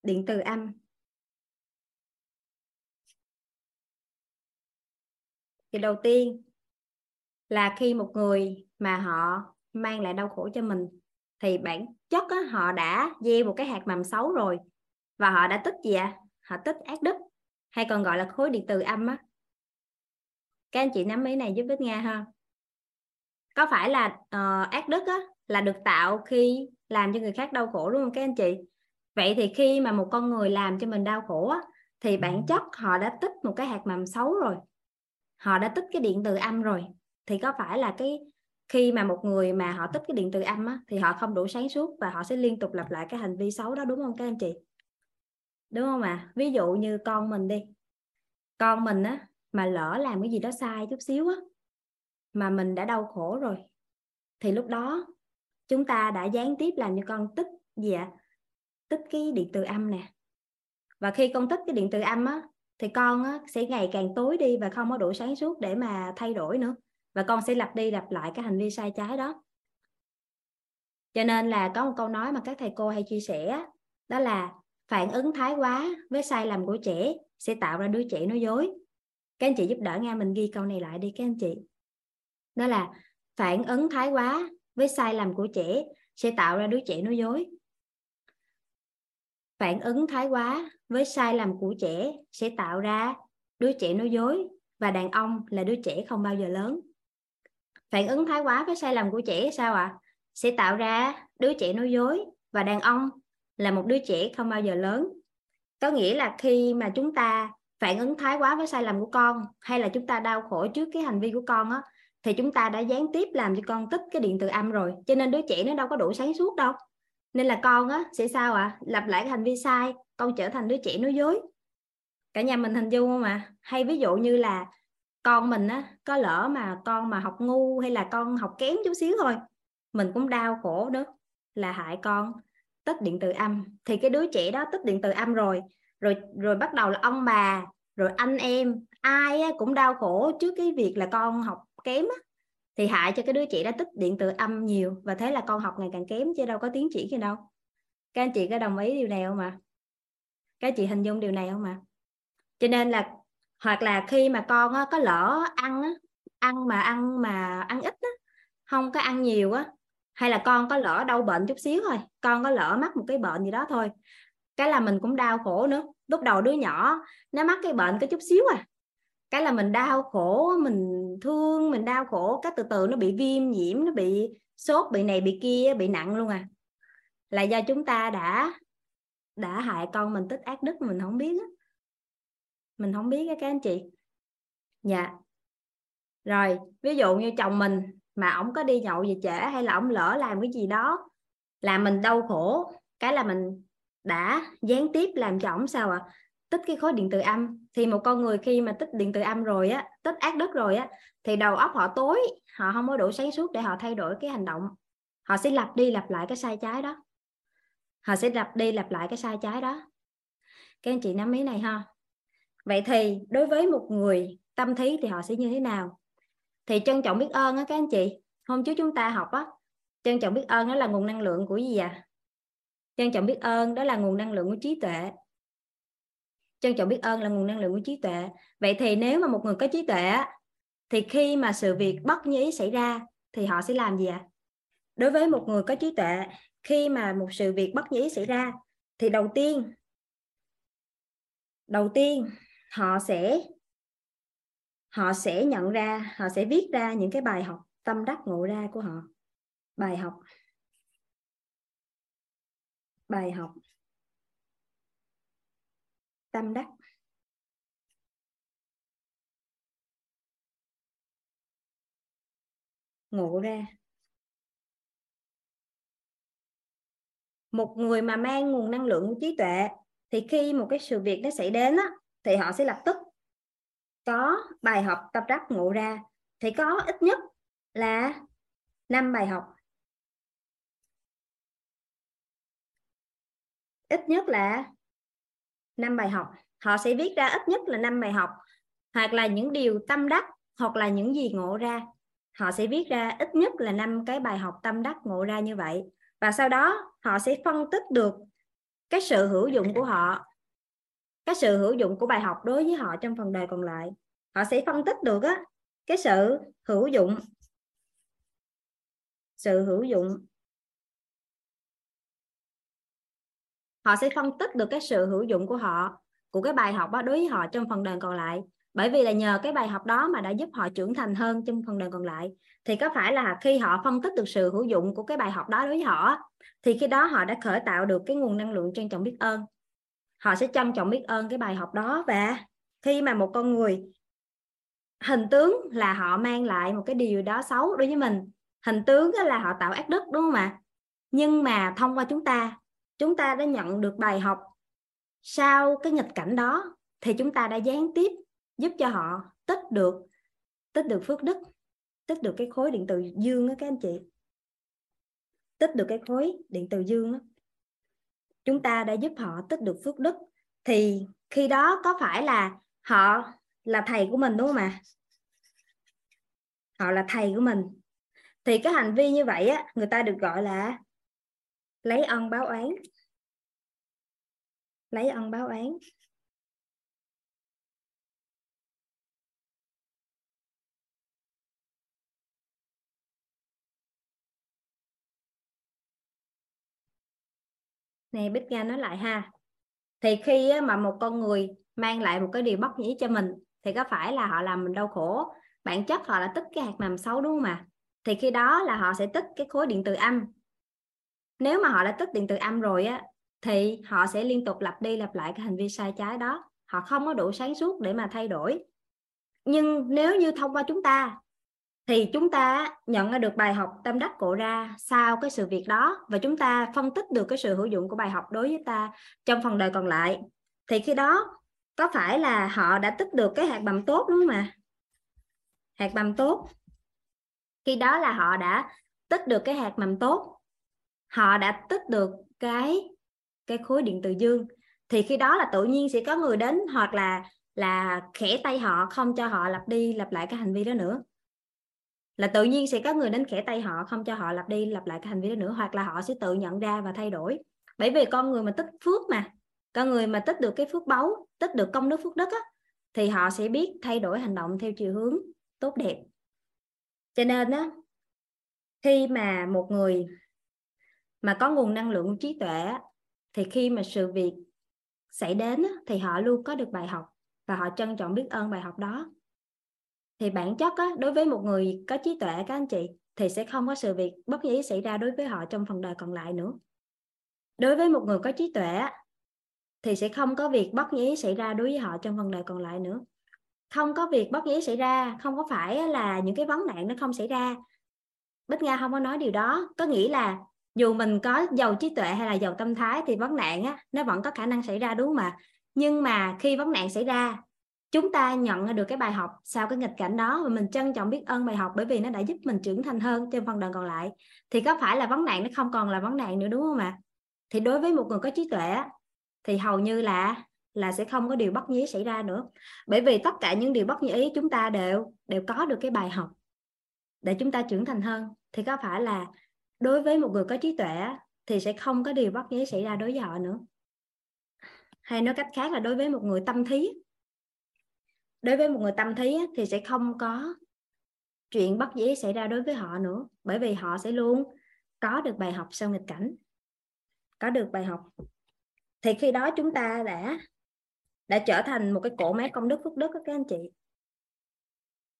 Điện từ âm. Thì đầu tiên là khi một người mà họ mang lại đau khổ cho mình thì bản chất á, họ đã gieo một cái hạt mầm xấu rồi, và họ đã tích gì ạ? Họ tích ác đức, hay còn gọi là khối điện từ âm á. Các anh chị nắm ý này giúp Bích Nga ha. Có phải là ác đức á, là được tạo khi làm cho người khác đau khổ đúng không các anh chị? Vậy thì khi mà một con người làm cho mình đau khổ á, thì bản chất họ đã tích một cái hạt mầm xấu rồi, họ đã tích cái điện từ âm rồi. Thì có phải là cái khi mà một người mà họ tích cái điện từ âm á, thì họ không đủ sáng suốt và họ sẽ liên tục lặp lại cái hành vi xấu đó đúng không các anh chị? Đúng không ạ? À? Ví dụ như con mình đi. Con mình á, mà lỡ làm cái gì đó sai chút xíu á, mà mình đã đau khổ rồi, thì lúc đó chúng ta đã gián tiếp làm cho con tích gì ạ? Tích cái điện từ âm nè. Và khi con tích cái điện từ âm á, thì con á, sẽ ngày càng tối đi và không có đủ sáng suốt để mà thay đổi nữa. Và con sẽ lặp đi lặp lại cái hành vi sai trái đó. Cho nên là có một câu nói mà các thầy cô hay chia sẻ, đó là phản ứng thái quá với sai lầm của trẻ sẽ tạo ra đứa trẻ nói dối. Các anh chị giúp đỡ Nga mình ghi câu này lại đi các anh chị. Đó là phản ứng thái quá với sai lầm của trẻ sẽ tạo ra đứa trẻ nói dối. Phản ứng thái quá với sai lầm của trẻ sẽ tạo ra đứa trẻ nói dối, và đàn ông là đứa trẻ không bao giờ lớn. Phản ứng thái quá với sai lầm của trẻ sao ạ? Sẽ tạo ra đứa trẻ nói dối, và đàn ông là một đứa trẻ không bao giờ lớn. Có nghĩa là khi mà chúng ta phản ứng thái quá với sai lầm của con, hay là chúng ta đau khổ trước cái hành vi của con á, thì chúng ta đã gián tiếp làm cho con tích cái điện từ âm rồi. Cho nên đứa trẻ nó đâu có đủ sáng suốt đâu. Nên là con á, sẽ sao ạ? Lặp lại cái hành vi sai, con trở thành đứa trẻ nói dối. Cả nhà mình hình dung không ạ? Hay ví dụ như là con mình á, có lỡ mà con mà học ngu hay là con học kém chút xíu thôi, mình cũng đau khổ đó, là hại con tích điện từ âm. Thì cái đứa trẻ đó tích điện từ âm rồi bắt đầu là ông bà, rồi anh em, ai á, cũng đau khổ trước cái việc là con học kém á, thì hại cho cái đứa trẻ đã tích điện từ âm nhiều, và thế là con học ngày càng kém chứ đâu có tiến triển gì đâu. Các anh chị có đồng ý điều này không ạ? Các anh chị hình dung điều này không ạ? Cho nên là hoặc là khi mà con á, có lỡ ăn ít á, không có ăn nhiều á, hay là con có lỡ đau bệnh chút xíu thôi, con có lỡ mắc một cái bệnh gì đó thôi, cái là mình cũng đau khổ nữa. Lúc đầu đứa nhỏ nó mắc cái bệnh cái chút xíu à, cái là mình đau khổ, mình thương, mình đau khổ, cái từ từ nó bị viêm nhiễm, nó bị sốt, bị này bị kia, bị nặng luôn à. Là do chúng ta đã hại con mình tích ác đức, mình không biết á. Mình không biết các anh chị. Dạ. Rồi, ví dụ như chồng mình mà ổng có đi nhậu về trễ, hay là ổng lỡ làm cái gì đó là mình đau khổ, cái là mình đã gián tiếp làm cho ổng sao ạ? Tích cái khối điện từ âm. Thì một con người khi mà tích điện từ âm rồi á, tích ác đức rồi á, thì đầu óc họ tối, họ không có đủ sáng suốt để họ thay đổi cái hành động. Họ sẽ lặp đi lặp lại cái sai trái đó. Các anh chị nắm ý này ha. Vậy thì đối với một người tâm thí thì họ sẽ như thế nào? Thì trân trọng biết ơn á các anh chị, hôm trước chúng ta học á, trân trọng biết ơn đó là nguồn năng lượng của gì ạ? Trân trọng biết ơn đó là nguồn năng lượng của trí tuệ. Trân trọng biết ơn là nguồn năng lượng của trí tuệ. Vậy thì nếu mà một người có trí tuệ thì khi mà sự việc bất như ý xảy ra thì họ sẽ làm gì ạ? Đối với một người có trí tuệ, khi mà một sự việc bất như ý xảy ra thì đầu tiên họ sẽ nhận ra, họ sẽ viết ra những cái bài học tâm đắc ngộ ra của họ. Bài học tâm đắc. Ngộ ra. Một người mà mang nguồn năng lượng của trí tuệ thì khi một cái sự việc nó xảy đến á, thì họ sẽ lập tức có bài học tâm đắc ngộ ra. Thì có ít nhất là 5 bài học. Ít nhất là 5 bài học. Họ sẽ viết ra ít nhất là 5 bài học. Hoặc là những điều tâm đắc, hoặc là những gì ngộ ra. Họ sẽ viết ra ít nhất là 5 cái bài học tâm đắc ngộ ra như vậy. Và sau đó họ sẽ phân tích được cái sự hữu dụng của họ, cái sự hữu dụng của bài học đối với họ trong phần đời còn lại. Họ sẽ phân tích được á, cái sự hữu dụng. Họ sẽ phân tích được cái sự hữu dụng của họ, của cái bài học đó đối với họ trong phần đời còn lại. Bởi vì là nhờ cái bài học đó mà đã giúp họ trưởng thành hơn trong phần đời còn lại. Thì có phải là khi họ phân tích được sự hữu dụng của cái bài học đó đối với họ, thì khi đó họ đã khởi tạo được cái nguồn năng lượng trân trọng biết ơn. Họ sẽ trân trọng biết ơn cái bài học đó. Và khi mà một con người hình tướng là họ mang lại một cái điều đó xấu đối với mình, hình tướng là họ tạo ác đức, đúng không ạ? Nhưng mà thông qua chúng ta đã nhận được bài học sau cái nghịch cảnh đó, thì chúng ta đã gián tiếp giúp cho họ tích được phước đức, tích được cái khối điện từ dương đó các anh chị. Tích được cái khối điện từ dương đó. Chúng ta đã giúp họ tích được phước đức. Thì khi đó có phải là họ là thầy của mình, đúng không ạ? Họ là thầy của mình. Thì cái hành vi như vậy á, người ta được gọi là lấy ân báo oán. Lấy ân báo oán. Nè, Bích Nga nói lại ha. Thì khi mà một con người mang lại một cái điều bất như ý cho mình, thì có phải là họ làm mình đau khổ? Bản chất họ là tích cái hạt mầm xấu, đúng không ạ? Thì khi đó là họ sẽ tích cái khối điện từ âm. Nếu mà họ đã tích điện từ âm rồi á, thì họ sẽ liên tục lặp đi lặp lại cái hành vi sai trái đó. Họ không có đủ sáng suốt để mà thay đổi. Nhưng nếu như thông qua chúng ta, thì chúng ta nhận ra được bài học tâm đắc ngộ ra sau cái sự việc đó, và chúng ta phân tích được cái sự hữu dụng của bài học đối với ta trong phần đời còn lại. Thì khi đó có phải là họ đã tích được cái hạt mầm tốt, đúng không ạ? Hạt mầm tốt. Khi đó là họ đã tích được cái hạt mầm tốt. Họ đã tích được cái khối điện từ dương. Thì khi đó là tự nhiên sẽ có người đến hoặc là khẽ tay họ, không cho họ lặp đi lặp lại cái hành vi đó nữa. Là tự nhiên sẽ có người đến khẽ tay họ, không cho họ lặp đi lặp lại cái hành vi đó nữa. Hoặc là họ sẽ tự nhận ra và thay đổi. Bởi vì con người mà tích phước mà, con người mà tích được cái phước báu, tích được công đức phước đức á, thì họ sẽ biết thay đổi hành động theo chiều hướng tốt đẹp. Cho nên á, khi mà một người mà có nguồn năng lượng trí tuệ á, thì khi mà sự việc xảy đến á, thì họ luôn có được bài học và họ trân trọng biết ơn bài học đó. Thì bản chất á, đối với một người có trí tuệ các anh chị, thì sẽ không có sự việc bất như ý xảy ra đối với họ trong phần đời còn lại nữa. Đối với một người có trí tuệ á, thì sẽ không có việc bất như ý xảy ra đối với họ trong phần đời còn lại nữa. Không có việc bất như ý xảy ra, không có phải là những cái vấn nạn nó không xảy ra. Bích Nga không có nói điều đó. Có nghĩa là dù mình có giàu trí tuệ hay là giàu tâm thái thì vấn nạn á, nó vẫn có khả năng xảy ra, đúng không ạ? Nhưng mà khi vấn nạn xảy ra, chúng ta nhận được cái bài học sau cái nghịch cảnh đó, và mình trân trọng biết ơn bài học bởi vì nó đã giúp mình trưởng thành hơn trên phần đời còn lại. Thì có phải là vấn nạn nó không còn là vấn nạn nữa, đúng không ạ? Thì đối với một người có trí tuệ á, thì hầu như là sẽ không có điều bất như ý xảy ra nữa. Bởi vì tất cả những điều bất như ý chúng ta đều có được cái bài học để chúng ta trưởng thành hơn. Thì có phải là đối với một người có trí tuệ thì sẽ không có điều bất như ý xảy ra đối với họ nữa. Hay nói cách khác là đối với một người tâm thí. Đối với một người tâm thí thì sẽ không có chuyện bất dĩ xảy ra đối với họ nữa. Bởi vì họ sẽ luôn có được bài học sau nghịch cảnh. Có được bài học. Thì khi đó chúng ta đã trở thành một cái cỗ máy công đức phước đức đó các anh chị.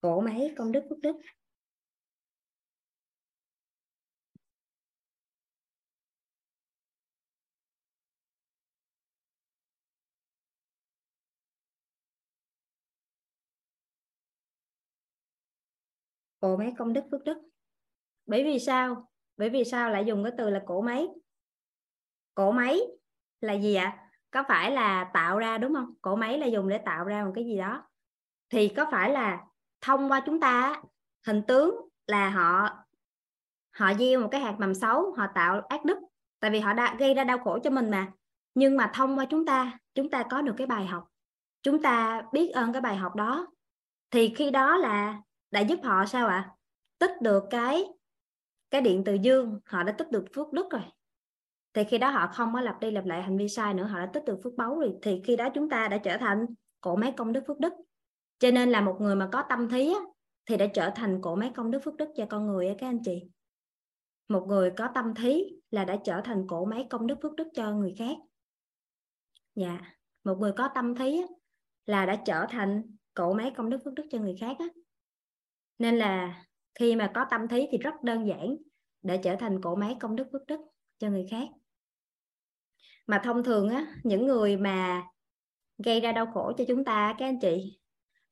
Cỗ máy công đức phước đức. Cỗ máy công đức phước đức. Bởi vì sao? Bởi vì sao lại dùng cái từ là cỗ máy? Cỗ máy là gì ạ? Có phải là tạo ra đúng không? Cỗ máy là dùng để tạo ra một cái gì đó. Thì có phải là thông qua chúng ta hình tướng là họ gieo một cái hạt mầm xấu, họ tạo ác đức. Tại vì họ đã gây ra đau khổ cho mình mà. Nhưng mà thông qua chúng ta có được cái bài học. Chúng ta biết ơn cái bài học đó. Thì khi đó là đã giúp họ sao ạ? Tích được cái điện từ dương, họ đã tích được phước đức rồi. Thì khi đó họ không có lặp đi lặp lại hành vi sai nữa, họ đã tích được phước báu rồi. Thì khi đó chúng ta đã trở thành cỗ máy công đức phước đức. Cho nên là một người mà có tâm thí á, thì đã trở thành cỗ máy công đức phước đức cho con người á các anh chị. Một người có tâm thí là đã trở thành cỗ máy công đức phước đức cho người khác. Dạ, một người có tâm thí á, là đã trở thành cỗ máy công đức phước đức cho người khác á. Nên là khi mà có tâm thí thì rất đơn giản để trở thành cỗ máy công đức phước đức cho người khác. Mà thông thường á, những người mà gây ra đau khổ cho chúng ta các anh chị,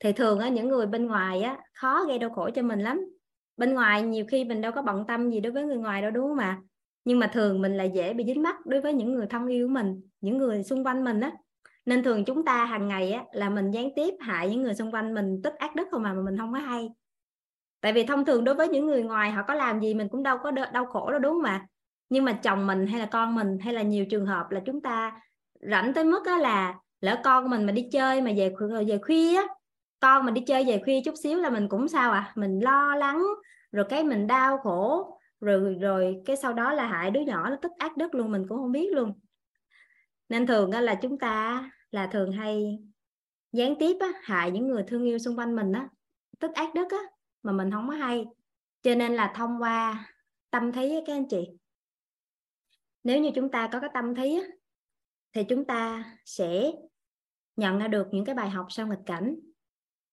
thì thường á, những người bên ngoài á, khó gây đau khổ cho mình lắm. Bên ngoài nhiều khi mình đâu có bận tâm gì đối với người ngoài đâu đúng không ạ? Nhưng mà thường mình là dễ bị dính mắc đối với những người thân yêu của mình, những người xung quanh mình á. Nên thường chúng ta hàng ngày á, là mình gián tiếp hại những người xung quanh mình, tích ác đức không mà mình không có hay. Tại vì thông thường đối với những người ngoài họ có làm gì mình cũng đâu có đau khổ đâu đúng không ạ? Nhưng mà chồng mình hay là con mình hay là nhiều trường hợp là chúng ta rảnh tới mức là lỡ con mình mà đi chơi mà về khuya á, con mình đi chơi về khuya chút xíu là mình cũng sao ạ? Mình lo lắng rồi cái mình đau khổ rồi cái sau đó là hại đứa nhỏ nó tích ác đức luôn mình cũng không biết luôn. Nên thường là chúng ta là thường hay gián tiếp á, hại những người thương yêu xung quanh mình á, tích ác đức á mà mình không có hay. Cho nên là thông qua tâm thí các anh chị, nếu như chúng ta có cái tâm thí thì chúng ta sẽ nhận ra được những cái bài học sau nghịch cảnh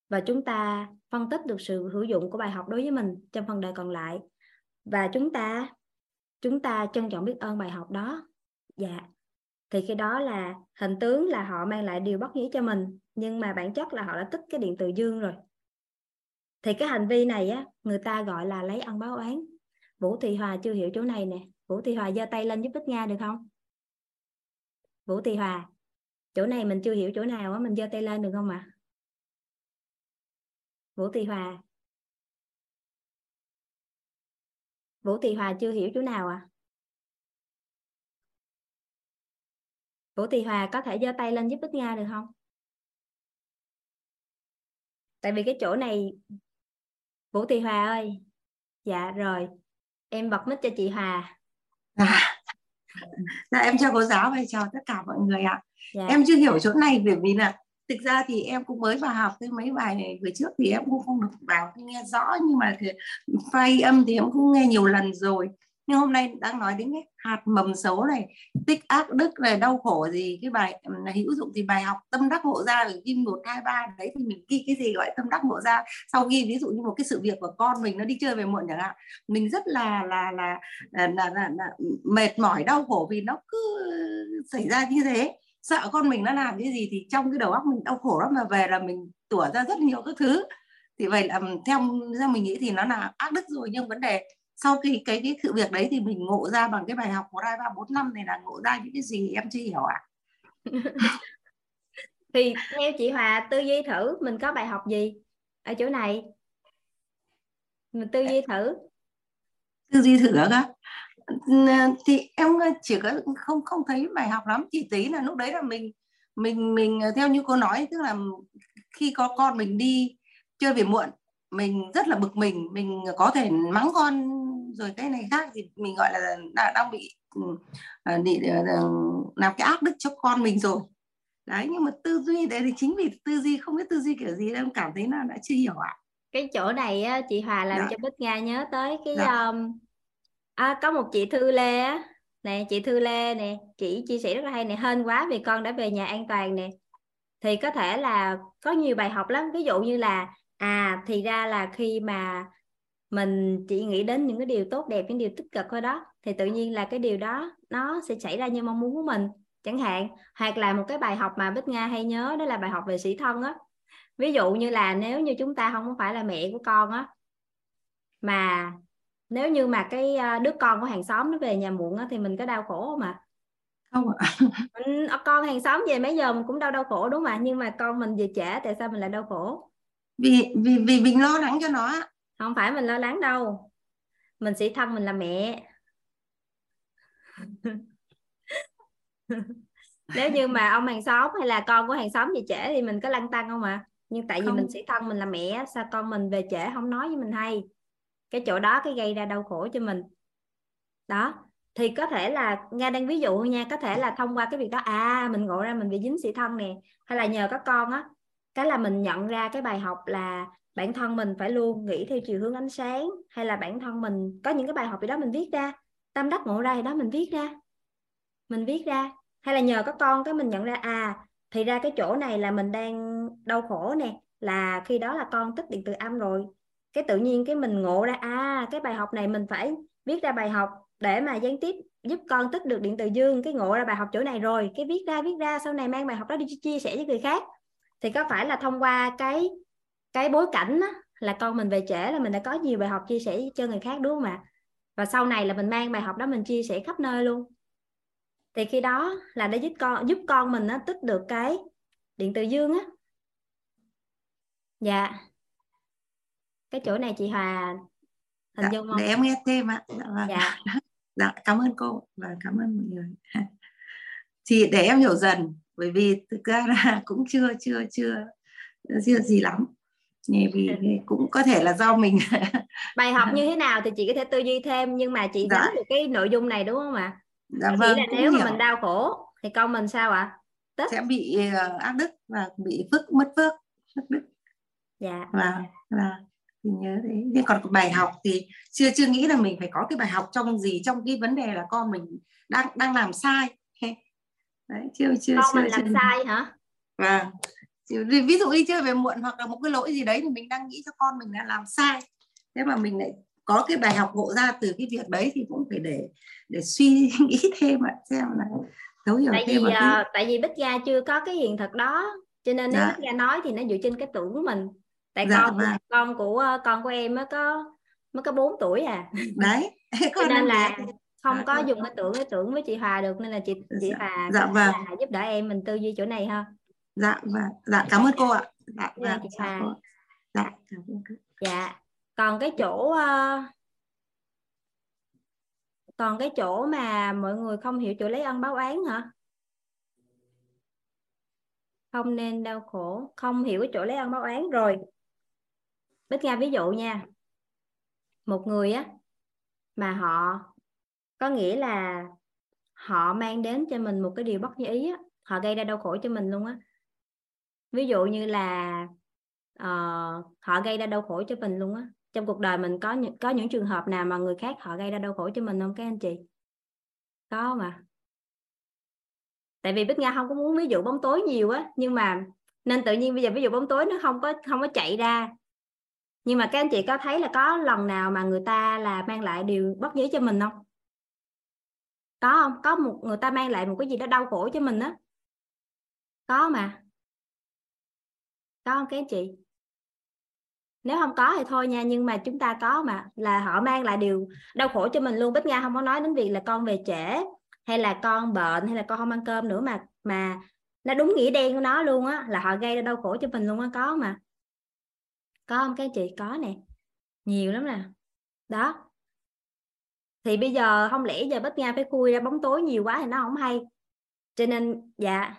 và chúng ta phân tích được sự hữu dụng của bài học đối với mình trong phần đời còn lại và chúng ta trân trọng biết ơn bài học đó. Dạ. Thì khi đó là hình tướng là họ mang lại điều bất nghĩa cho mình nhưng mà bản chất là họ đã tích cái điện từ dương rồi. Thì cái hành vi này á, người ta gọi là lấy ân báo oán. Vũ Thị Hòa chưa hiểu chỗ này nè. Vũ Thị Hòa giơ tay lên giúp Bích Nga được không? Vũ Thị Hòa, chỗ này mình chưa hiểu chỗ nào á, mình giơ tay lên được không ạ? Vũ Thị Hòa. Vũ Thị Hòa chưa hiểu chỗ nào ạ? Vũ Thị Hòa có thể giơ tay lên giúp Bích Nga được không? Tại vì cái chỗ này Vũ Thị Hòa ơi. Dạ rồi. Em bật mic cho chị Hòa. Em chào cô giáo và chào tất cả mọi người ạ. Dạ. Em chưa hiểu chỗ này bởi vì là thực ra thì em cũng mới vào học tới mấy bài này vừa trước thì em cũng không được vào nghe rõ nhưng mà file âm thì em cũng nghe nhiều lần rồi. Nhưng hôm nay đang nói đến cái hạt mầm xấu này, tích ác đức này, đau khổ gì, cái bài hữu dụng thì bài học tâm đắc ngộ ra ở kim 123 đấy thì mình ghi cái gì gọi tâm đắc ngộ ra. Sau khi ví dụ như một cái sự việc của con mình nó đi chơi về muộn chẳng hạn, mình rất là mệt mỏi đau khổ vì nó cứ xảy ra như thế. Sợ con mình nó làm cái gì thì trong cái đầu óc mình đau khổ lắm mà về là mình tủa ra rất nhiều các thứ. Thì vậy là theo mình nghĩ thì nó là ác đức rồi nhưng vấn đề sau khi cái sự việc đấy thì mình ngộ ra bằng cái bài học 1, 2, 3, 4, 5 này là ngộ ra những cái gì em chưa hiểu ạ. Thì theo chị Hòa tư duy thử mình có bài học gì ở chỗ này, mình tư duy thử. Tư duy thử á thì em chỉ có không thấy bài học lắm, chỉ tí là lúc đấy là mình theo như cô nói, tức là khi có con mình đi chơi về muộn mình rất là bực mình có thể mắng con rồi cái này khác thì mình gọi là đang bị làm cái ác đức cho con mình rồi. Đấy, nhưng mà tư duy đấy thì chính vì tư duy, không biết tư duy kiểu gì, em cảm thấy là đã chưa hiểu ạ. Cái chỗ này chị Hòa làm cho Bích Nga nhớ tới cái có một chị Thư Lê á nè, chị Thư Lê nè, chị chia sẻ rất là hay nè, hên quá vì con đã về nhà an toàn nè. Thì có thể là có nhiều bài học lắm, ví dụ như là thì ra là khi mà mình chỉ nghĩ đến những cái điều tốt đẹp, những điều tích cực thôi đó, thì tự nhiên là cái điều đó nó sẽ xảy ra như mong muốn của mình chẳng hạn. Hoặc là một cái bài học mà Bích Nga hay nhớ đó là bài học về sĩ thân á. Ví dụ như là nếu như chúng ta không phải là mẹ của con á, mà nếu như mà cái đứa con của hàng xóm nó về nhà muộn á, thì mình có đau khổ không ạ? Không ạ. Con hàng xóm về mấy giờ mình cũng đau khổ đúng không ạ? Nhưng mà con mình về trễ tại sao mình lại đau khổ? Vì mình lo lắng cho nó. Không phải mình lo lắng đâu, mình sĩ thân mình là mẹ. Nếu như mà ông hàng xóm hay là con của hàng xóm về trễ thì mình có lăn tăn không ạ? Nhưng tại vì mình sĩ thân mình là mẹ, sao con mình về trễ không nói với mình hay. Cái chỗ đó cái gây ra đau khổ cho mình. Đó, thì có thể là Nga đang ví dụ nha, có thể là thông qua cái việc đó mình ngộ ra mình bị dính sĩ thân nè, hay là nhờ các con á, cái là mình nhận ra cái bài học là bản thân mình phải luôn nghĩ theo chiều hướng ánh sáng, hay là bản thân mình có những cái bài học gì đó mình viết ra, tâm đắc ngộ ra gì đó mình viết ra. Hay là nhờ các con cái mình nhận ra thì ra cái chỗ này là mình đang đau khổ nè, là khi đó là con tích điện từ âm rồi. Cái tự nhiên cái mình ngộ ra cái bài học này mình phải viết ra bài học để mà gián tiếp giúp con tích được điện từ dương. Cái ngộ ra bài học chỗ này rồi, cái viết ra sau này mang bài học đó đi chia sẻ với người khác. Thì có phải là thông qua cái bối cảnh đó, là con mình về trễ là mình đã có nhiều bài học chia sẻ cho người khác đúng không ạ? Và sau này là mình mang bài học đó mình chia sẻ khắp nơi luôn. Thì khi đó là để giúp con mình tích được cái điện từ dương á. Dạ. Cái chỗ này chị Hòa hình dung không? Để em nghe thêm ạ. Dạ, cảm ơn cô và cảm ơn mọi người. Thì để em hiểu dần, bởi vì thực ra là cũng chưa gì lắm. Vì cũng có thể là do mình bài học như thế nào thì chị có thể tư duy thêm, nhưng mà chị nắm được cái nội dung này đúng không ạ? Dạ vâng, nếu mà mình đau khổ thì con mình sao ạ? Sẽ bị ác đức và bị mất phước đức. Dạ. Và nhớ đấy. Nhưng còn bài học thì chưa nghĩ là mình phải có cái bài học trong cái vấn đề là con mình đang làm sai. Đấy, sai hả? Vâng. Ví dụ đi chơi về muộn hoặc là một cái lỗi gì đấy thì mình đang nghĩ cho con mình đã làm sai. Thế mà mình lại có cái bài học ngộ ra từ cái việc đấy thì cũng phải để suy nghĩ thêm ạ, xem là thấu hiểu thêm. Tại vì Bích Nga chưa có cái hiện thực đó, cho nên nếu Bích Nga nói thì nó dựa trên cái tưởng của mình. Tại con của em mới có 4 tuổi à. Đấy. Cho nên là không có dùng cái tưởng với chị Hòa được, nên là chị Hòa là giúp đỡ em mình tư duy chỗ này ha. Dạ cảm ơn cô ạ. Dạ. Còn cái chỗ mà mọi người không hiểu chỗ lấy ân báo oán hả? Không nên đau khổ, không hiểu cái chỗ lấy ân báo oán rồi. Bích Nga ví dụ nha. Một người á mà họ có nghĩa là họ mang đến cho mình một cái điều bất như ý á, họ gây ra đau khổ cho mình luôn á. Ví dụ như là họ gây ra đau khổ cho mình luôn á. Trong cuộc đời mình có những trường hợp nào mà người khác họ gây ra đau khổ cho mình không các anh chị? Có không ạ? Tại vì Bích Nga không có muốn ví dụ bóng tối nhiều á, nhưng mà nên tự nhiên bây giờ ví dụ bóng tối nó không có chạy ra. Nhưng mà các anh chị có thấy là có lần nào mà người ta là mang lại điều bất như ý cho mình không? Có không? Có một người ta mang lại một cái gì đó đau khổ cho mình á. Có mà. Có không các anh chị? Nếu không có thì thôi nha, nhưng mà chúng ta có mà, là họ mang lại điều đau khổ cho mình luôn. Bích Nga không có nói đến việc là con về trễ hay là con bệnh hay là con không ăn cơm nữa, mà nó đúng nghĩa đen của nó luôn á, là họ gây ra đau khổ cho mình luôn á. Có mà. Có không các anh chị? Có nè. Nhiều lắm nè. Đó. Thì bây giờ không lẽ giờ Bích Nga phải khui ra bóng tối nhiều quá thì nó không hay. Cho nên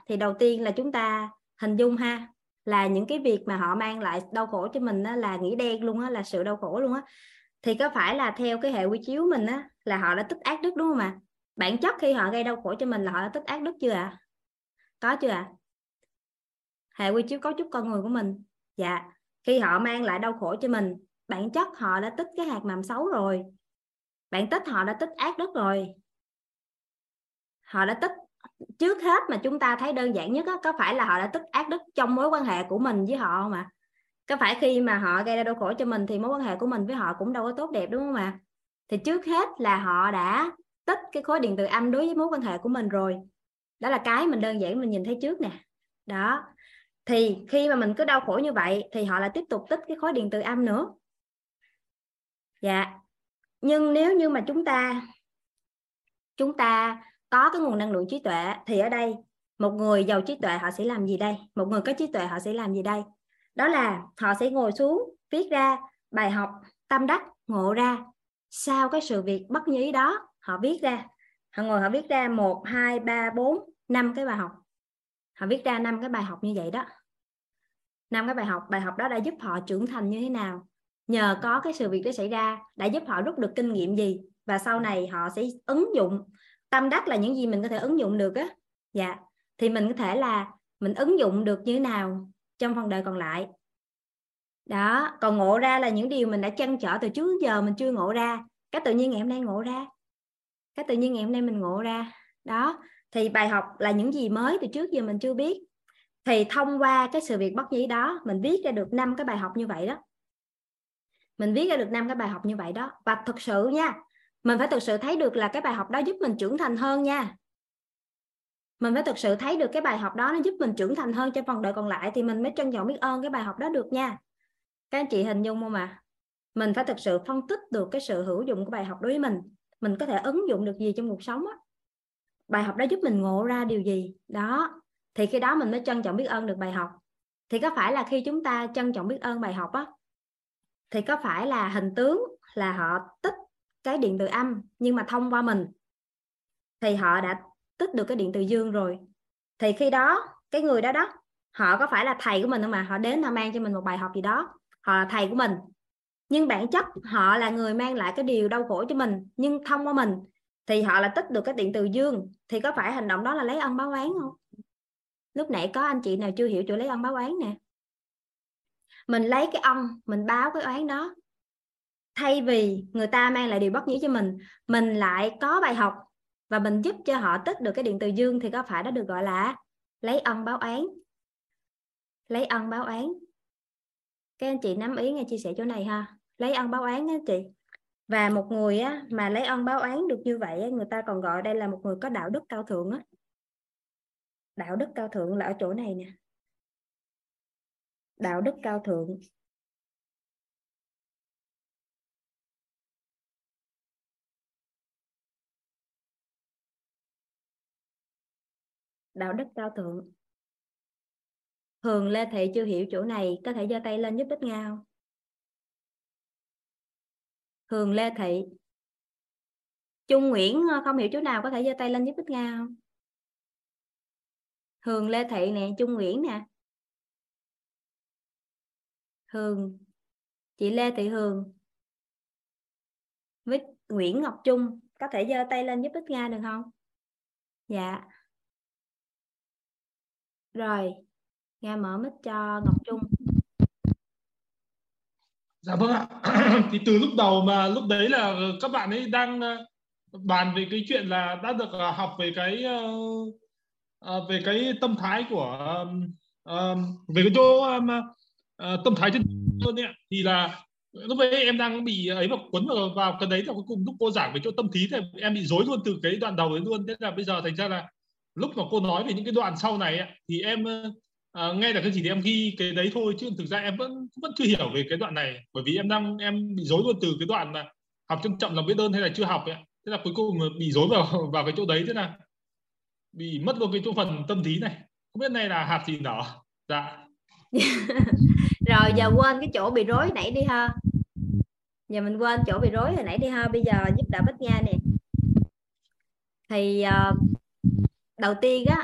thì đầu tiên là chúng ta hình dung ha, là những cái việc mà họ mang lại đau khổ cho mình á, là nghĩa đen luôn á, là sự đau khổ luôn á. Thì có phải là theo cái hệ quy chiếu mình á, là họ đã tích ác đức đúng không ạ? Bản chất khi họ gây đau khổ cho mình là họ đã tích ác đức chưa ạ? Có chưa ạ? hệ quy chiếu cấu trúc con người của mình. Dạ, khi họ mang lại đau khổ cho mình, bản chất họ đã tích cái hạt mầm xấu rồi, bản chất họ đã tích ác đức rồi. Họ đã tích, trước hết mà chúng ta thấy đơn giản nhất đó, có phải là họ đã tích ác đức trong mối quan hệ của mình với họ không ạ? Có phải khi mà họ gây ra đau khổ cho mình thì mối quan hệ của mình với họ cũng đâu có tốt đẹp, đúng không ạ? Thì trước hết là họ đã tích cái khối điện từ âm đối với mối quan hệ của mình rồi. Đó là cái mình đơn giản mình nhìn thấy trước nè. Đó. Thì khi mà mình cứ đau khổ như vậy thì họ lại tiếp tục tích cái khối điện từ âm nữa. Dạ. Nhưng nếu như mà chúng ta có cái nguồn năng lượng trí tuệ thì ở đây một người giàu trí tuệ họ sẽ làm gì đây? Một người có trí tuệ họ sẽ làm gì đây? Đó là họ sẽ ngồi xuống viết ra bài học tâm đắc ngộ ra sau cái sự việc bất như ý đó. Họ viết ra, họ ngồi họ viết ra 1, 2, 3, 4, 5 cái bài học. Họ viết ra 5 cái bài học như vậy đó. 5 cái bài học đó đã giúp họ trưởng thành như thế nào? Nhờ có cái sự việc đó xảy ra đã giúp họ rút được kinh nghiệm gì? Và sau này họ sẽ ứng dụng. Tâm đắc là những gì mình có thể ứng dụng được á. Dạ, thì mình có thể là mình ứng dụng được như thế nào trong phần đời còn lại. Đó, còn ngộ ra là những điều mình đã trăn trở từ trước giờ mình chưa ngộ ra. Cái tự nhiên ngày hôm nay ngộ ra. Cái tự nhiên ngày hôm nay mình ngộ ra. Đó, thì bài học là những gì mới từ trước giờ mình chưa biết. Thì thông qua cái sự việc bất như ý đó, mình viết ra được 5 cái bài học như vậy đó. Mình viết ra được 5 cái bài học như vậy đó. Và thực sự nha, mình phải thực sự thấy được là cái bài học đó giúp mình trưởng thành hơn nha. Mình phải thực sự thấy được cái bài học đó nó giúp mình trưởng thành hơn cho phần đời còn lại thì mình mới trân trọng biết ơn cái bài học đó được nha. Các anh chị hình dung không ạ? Mình phải thực sự phân tích được cái sự hữu dụng của bài học đối với mình. Mình có thể ứng dụng được gì trong cuộc sống á. Bài học đó giúp mình ngộ ra điều gì. Đó. Thì khi đó mình mới trân trọng biết ơn được bài học. Thì có phải là khi chúng ta trân trọng biết ơn bài học á, thì có phải là hình tướng là họ tích cái điện từ âm, nhưng mà thông qua mình thì họ đã tích được cái điện từ dương rồi. Thì khi đó cái người đó đó, họ có phải là thầy của mình không mà? Họ đến họ mang cho mình một bài học gì đó, họ là thầy của mình, nhưng bản chất họ là người mang lại cái điều đau khổ cho mình, nhưng thông qua mình thì họ là tích được cái điện từ dương. Thì có phải hành động đó là lấy ân báo oán không? Lúc nãy có anh chị nào chưa hiểu chỗ lấy ân báo oán nè? Mình lấy cái ân, mình báo cái oán đó. Thay vì người ta mang lại điều bất nghĩa cho mình lại có bài học và mình giúp cho họ tích được cái điện từ dương, thì có phải đó được gọi là lấy ân báo oán? Lấy ân báo oán. Các anh chị nắm ý nghe chia sẻ chỗ này ha. Lấy ân báo oán á chị. Và một người á, mà lấy ân báo oán được như vậy á, người ta còn gọi đây là một người có đạo đức cao thượng á. Đạo đức cao thượng là ở chỗ này nè. Đạo đức cao thượng. Đạo đức cao thượng. Hường, Lê Thị chưa hiểu chỗ này, có thể giơ tay lên giúp Bích Nga không? Hường, Lê Thị. Trung Nguyễn không hiểu chỗ nào, có thể giơ tay lên giúp Bích Nga không? Hường, Lê Thị nè, Trung Nguyễn nè. Hường, chị Lê Thị Hường với Nguyễn Ngọc Trung, có thể giơ tay lên giúp Bích Nga được không? Dạ. Rồi, Nga mở mic cho Ngọc Trung. Dạ vâng ạ. Thì từ lúc đầu mà lúc đấy là các bạn ấy đang bàn về cái chuyện là đã được học về cái tâm thái của về cái chỗ tâm thái trên hơn ấy, thì là lúc đấy em đang bị ấy mà cuốn vào cái đấy, là cuối cùng lúc cô giảng về chỗ tâm thí thì em bị rối luôn từ cái đoạn đầu đấy luôn. Thế là bây giờ thành ra là lúc mà cô nói về những cái đoạn sau này ấy, thì em nghe là cái gì thì em ghi cái đấy thôi, chứ thực ra em vẫn chưa hiểu về cái đoạn này, bởi vì em bị rối luôn từ cái đoạn là học trân trọng lòng biết ơn hay là chưa học ấy. Thế là cuối cùng bị rối vào cái chỗ đấy, thế là bị mất luôn cái chỗ phần tâm thí này, không biết này là hạt gì đó. Dạ. Rồi giờ quên cái chỗ bị rối nãy đi ha. Giờ mình quên chỗ bị rối hồi nãy đi ha. Bây giờ giúp đỡ Bích Nga nè. Thì đầu tiên á,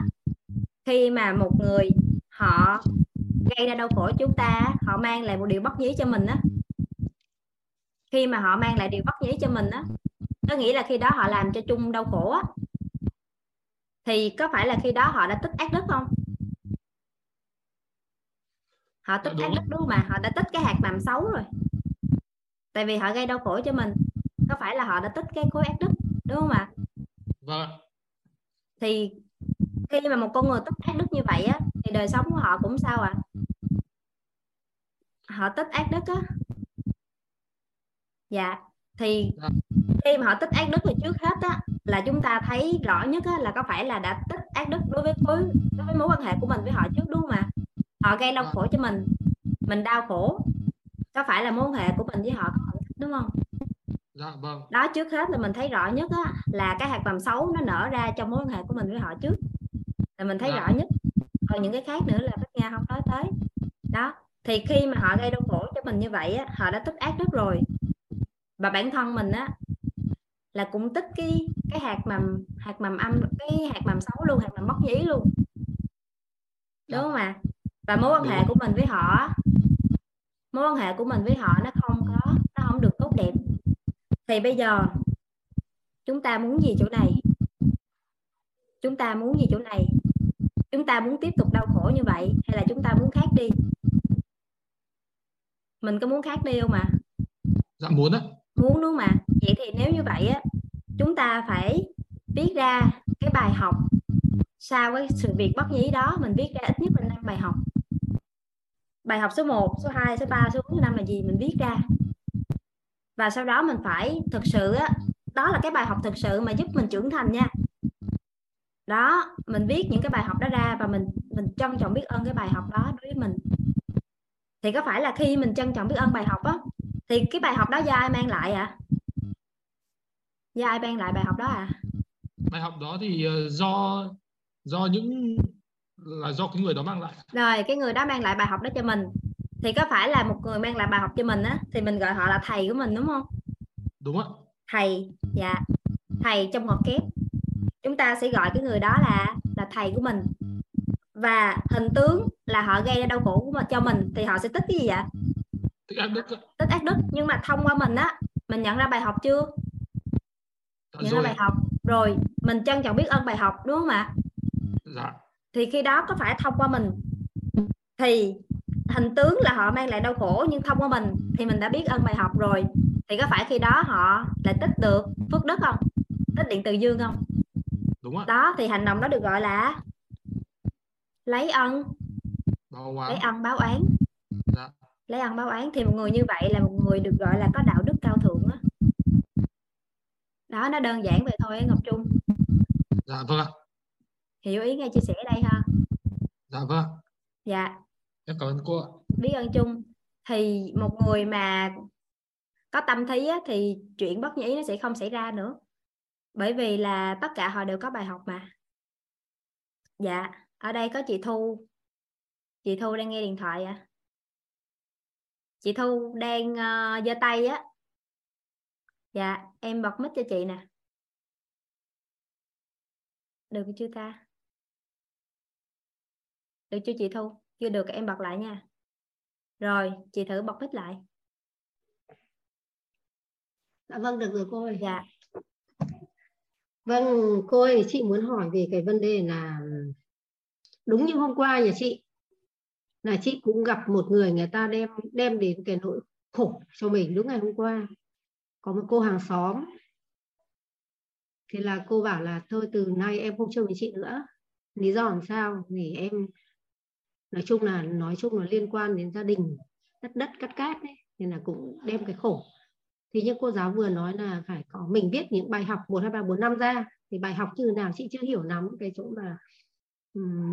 khi mà một người họ gây ra đau khổ chúng ta, họ mang lại một điều bất nhí cho mình á. Khi mà họ mang lại điều bất nhí cho mình á, có nghĩa là khi đó họ làm cho chung đau khổ á, thì có phải là khi đó họ đã tích ác đức không? Họ tích ác đức đúng không mà, họ đã tích cái hạt làm xấu rồi. Tại vì họ gây đau khổ cho mình, có phải là họ đã tích cái khối ác đức đúng không ạ? Vâng. Thì khi mà một con người tích ác đức như vậy á, thì đời sống của họ cũng sao ạ? Họ tích ác đức á. Dạ. Thì khi mà họ tích ác đức thì trước hết á, là chúng ta thấy rõ nhất á, là có phải là đã tích ác đức đối với mối quan hệ của mình với họ trước đúng không ạ? Họ gây đau khổ cho mình đau khổ. Có phải là mối quan hệ của mình với họ có hạnh phúc đúng không? Dạ, vâng. Đó, trước hết là mình thấy rõ nhất á, là cái hạt mầm xấu nó nở ra trong mối quan hệ của mình với họ trước, là mình thấy rõ nhất. Còn những cái khác nữa là Bích Nga không nói tới. Đó, thì khi mà họ gây đau khổ cho mình như vậy á, họ đã tích ác đức rồi. Và bản thân mình á, là cũng tích cái hạt mầm âm, cái hạt mầm xấu luôn, hạt mầm bất nhí luôn. Đúng không ạ? Và mối quan hệ của mình với họ, mối quan hệ của mình với họ nó không được tốt đẹp. Thì bây giờ chúng ta muốn gì chỗ này? Chúng ta muốn gì chỗ này? Chúng ta muốn tiếp tục đau khổ như vậy hay là chúng ta muốn khác đi? Mình có muốn khác đi không ạ? Dạ muốn á. Muốn đúng không ạ? Vậy thì nếu như vậy á, chúng ta phải viết ra cái bài học sau cái sự việc bất nhí đó, mình viết ra ít nhất là 5 bài học. Bài học số 1, số 2, số 3, số 4, số 5 là gì mình viết ra. Và sau đó mình phải thực sự á, đó là cái bài học thực sự mà giúp mình trưởng thành nha. Đó, mình viết những cái bài học đó ra và mình trân trọng biết ơn cái bài học đó đối với mình. Thì có phải là khi mình trân trọng biết ơn bài học á, thì cái bài học đó do ai mang lại ạ? Do ai mang lại bài học đó ạ? Bài học đó thì do cái người đó mang lại. Rồi, cái người đó mang lại bài học đó cho mình. Thì có phải là một người mang lại bài học cho mình á, thì mình gọi họ là thầy của mình đúng không? Đúng ạ. Thầy, dạ. Thầy trong ngoặc kép, chúng ta sẽ gọi cái người đó là thầy của mình. Và hình tướng là họ gây ra đau khổ của mình, cho mình, thì họ sẽ tích cái gì ạ? Tích ác đức. Tích ác đức, nhưng mà thông qua mình á, mình nhận ra bài học chưa? Nhận ra bài học rồi, mình trân trọng biết ơn bài học đúng không ạ? Dạ. Thì khi đó có phải thông qua mình, thì hình tướng là họ mang lại đau khổ, nhưng thông qua mình thì mình đã biết ơn bài học rồi, thì có phải khi đó họ lại tích được phước đức không? Tích điện từ dương không? Đúng rồi. Đó, thì hành động đó được gọi là lấy ân báo oán. Dạ. Lấy ân báo oán, thì một người như vậy là một người được gọi là có đạo đức cao thượng đó. Đó, nó đơn giản vậy thôi Ngọc Trung. Dạ vâng ạ. Hiểu ý nghe chia sẻ đây ha. Dạ vâng. Dạ. Em cảm ơn cô ạ. Biết ơn chung. Thì một người mà có tâm thí á, thì chuyện bất nhĩ nó sẽ không xảy ra nữa. Bởi vì là tất cả họ đều có bài học mà. Dạ. Ở đây có chị Thu. Chị Thu đang nghe điện thoại ạ. Chị Thu đang giơ tay á. Dạ. Em bật mic cho chị nè. Được chưa ta? Được chưa chị Thu? Chưa được em bật lại nha. Rồi chị thử bật mic lại. Dạ vâng, được rồi cô ơi. Dạ. Vâng cô ơi, chị muốn hỏi về cái vấn đề là đúng như hôm qua nhà chị, là chị cũng gặp một người, người ta đem đến cái nỗi khổ cho mình. Đúng ngày hôm qua có một cô hàng xóm, thế là cô bảo là thôi từ nay em không chơi với chị nữa. Lý do làm sao thì em nói chung là liên quan đến gia đình, đất cắt cát đấy, nên là cũng đem cái khổ. Thì như cô giáo vừa nói là phải có mình biết những bài học 1, 2, 3, 4, 5 ra, thì bài học như nào chị chưa hiểu lắm, cái chỗ mà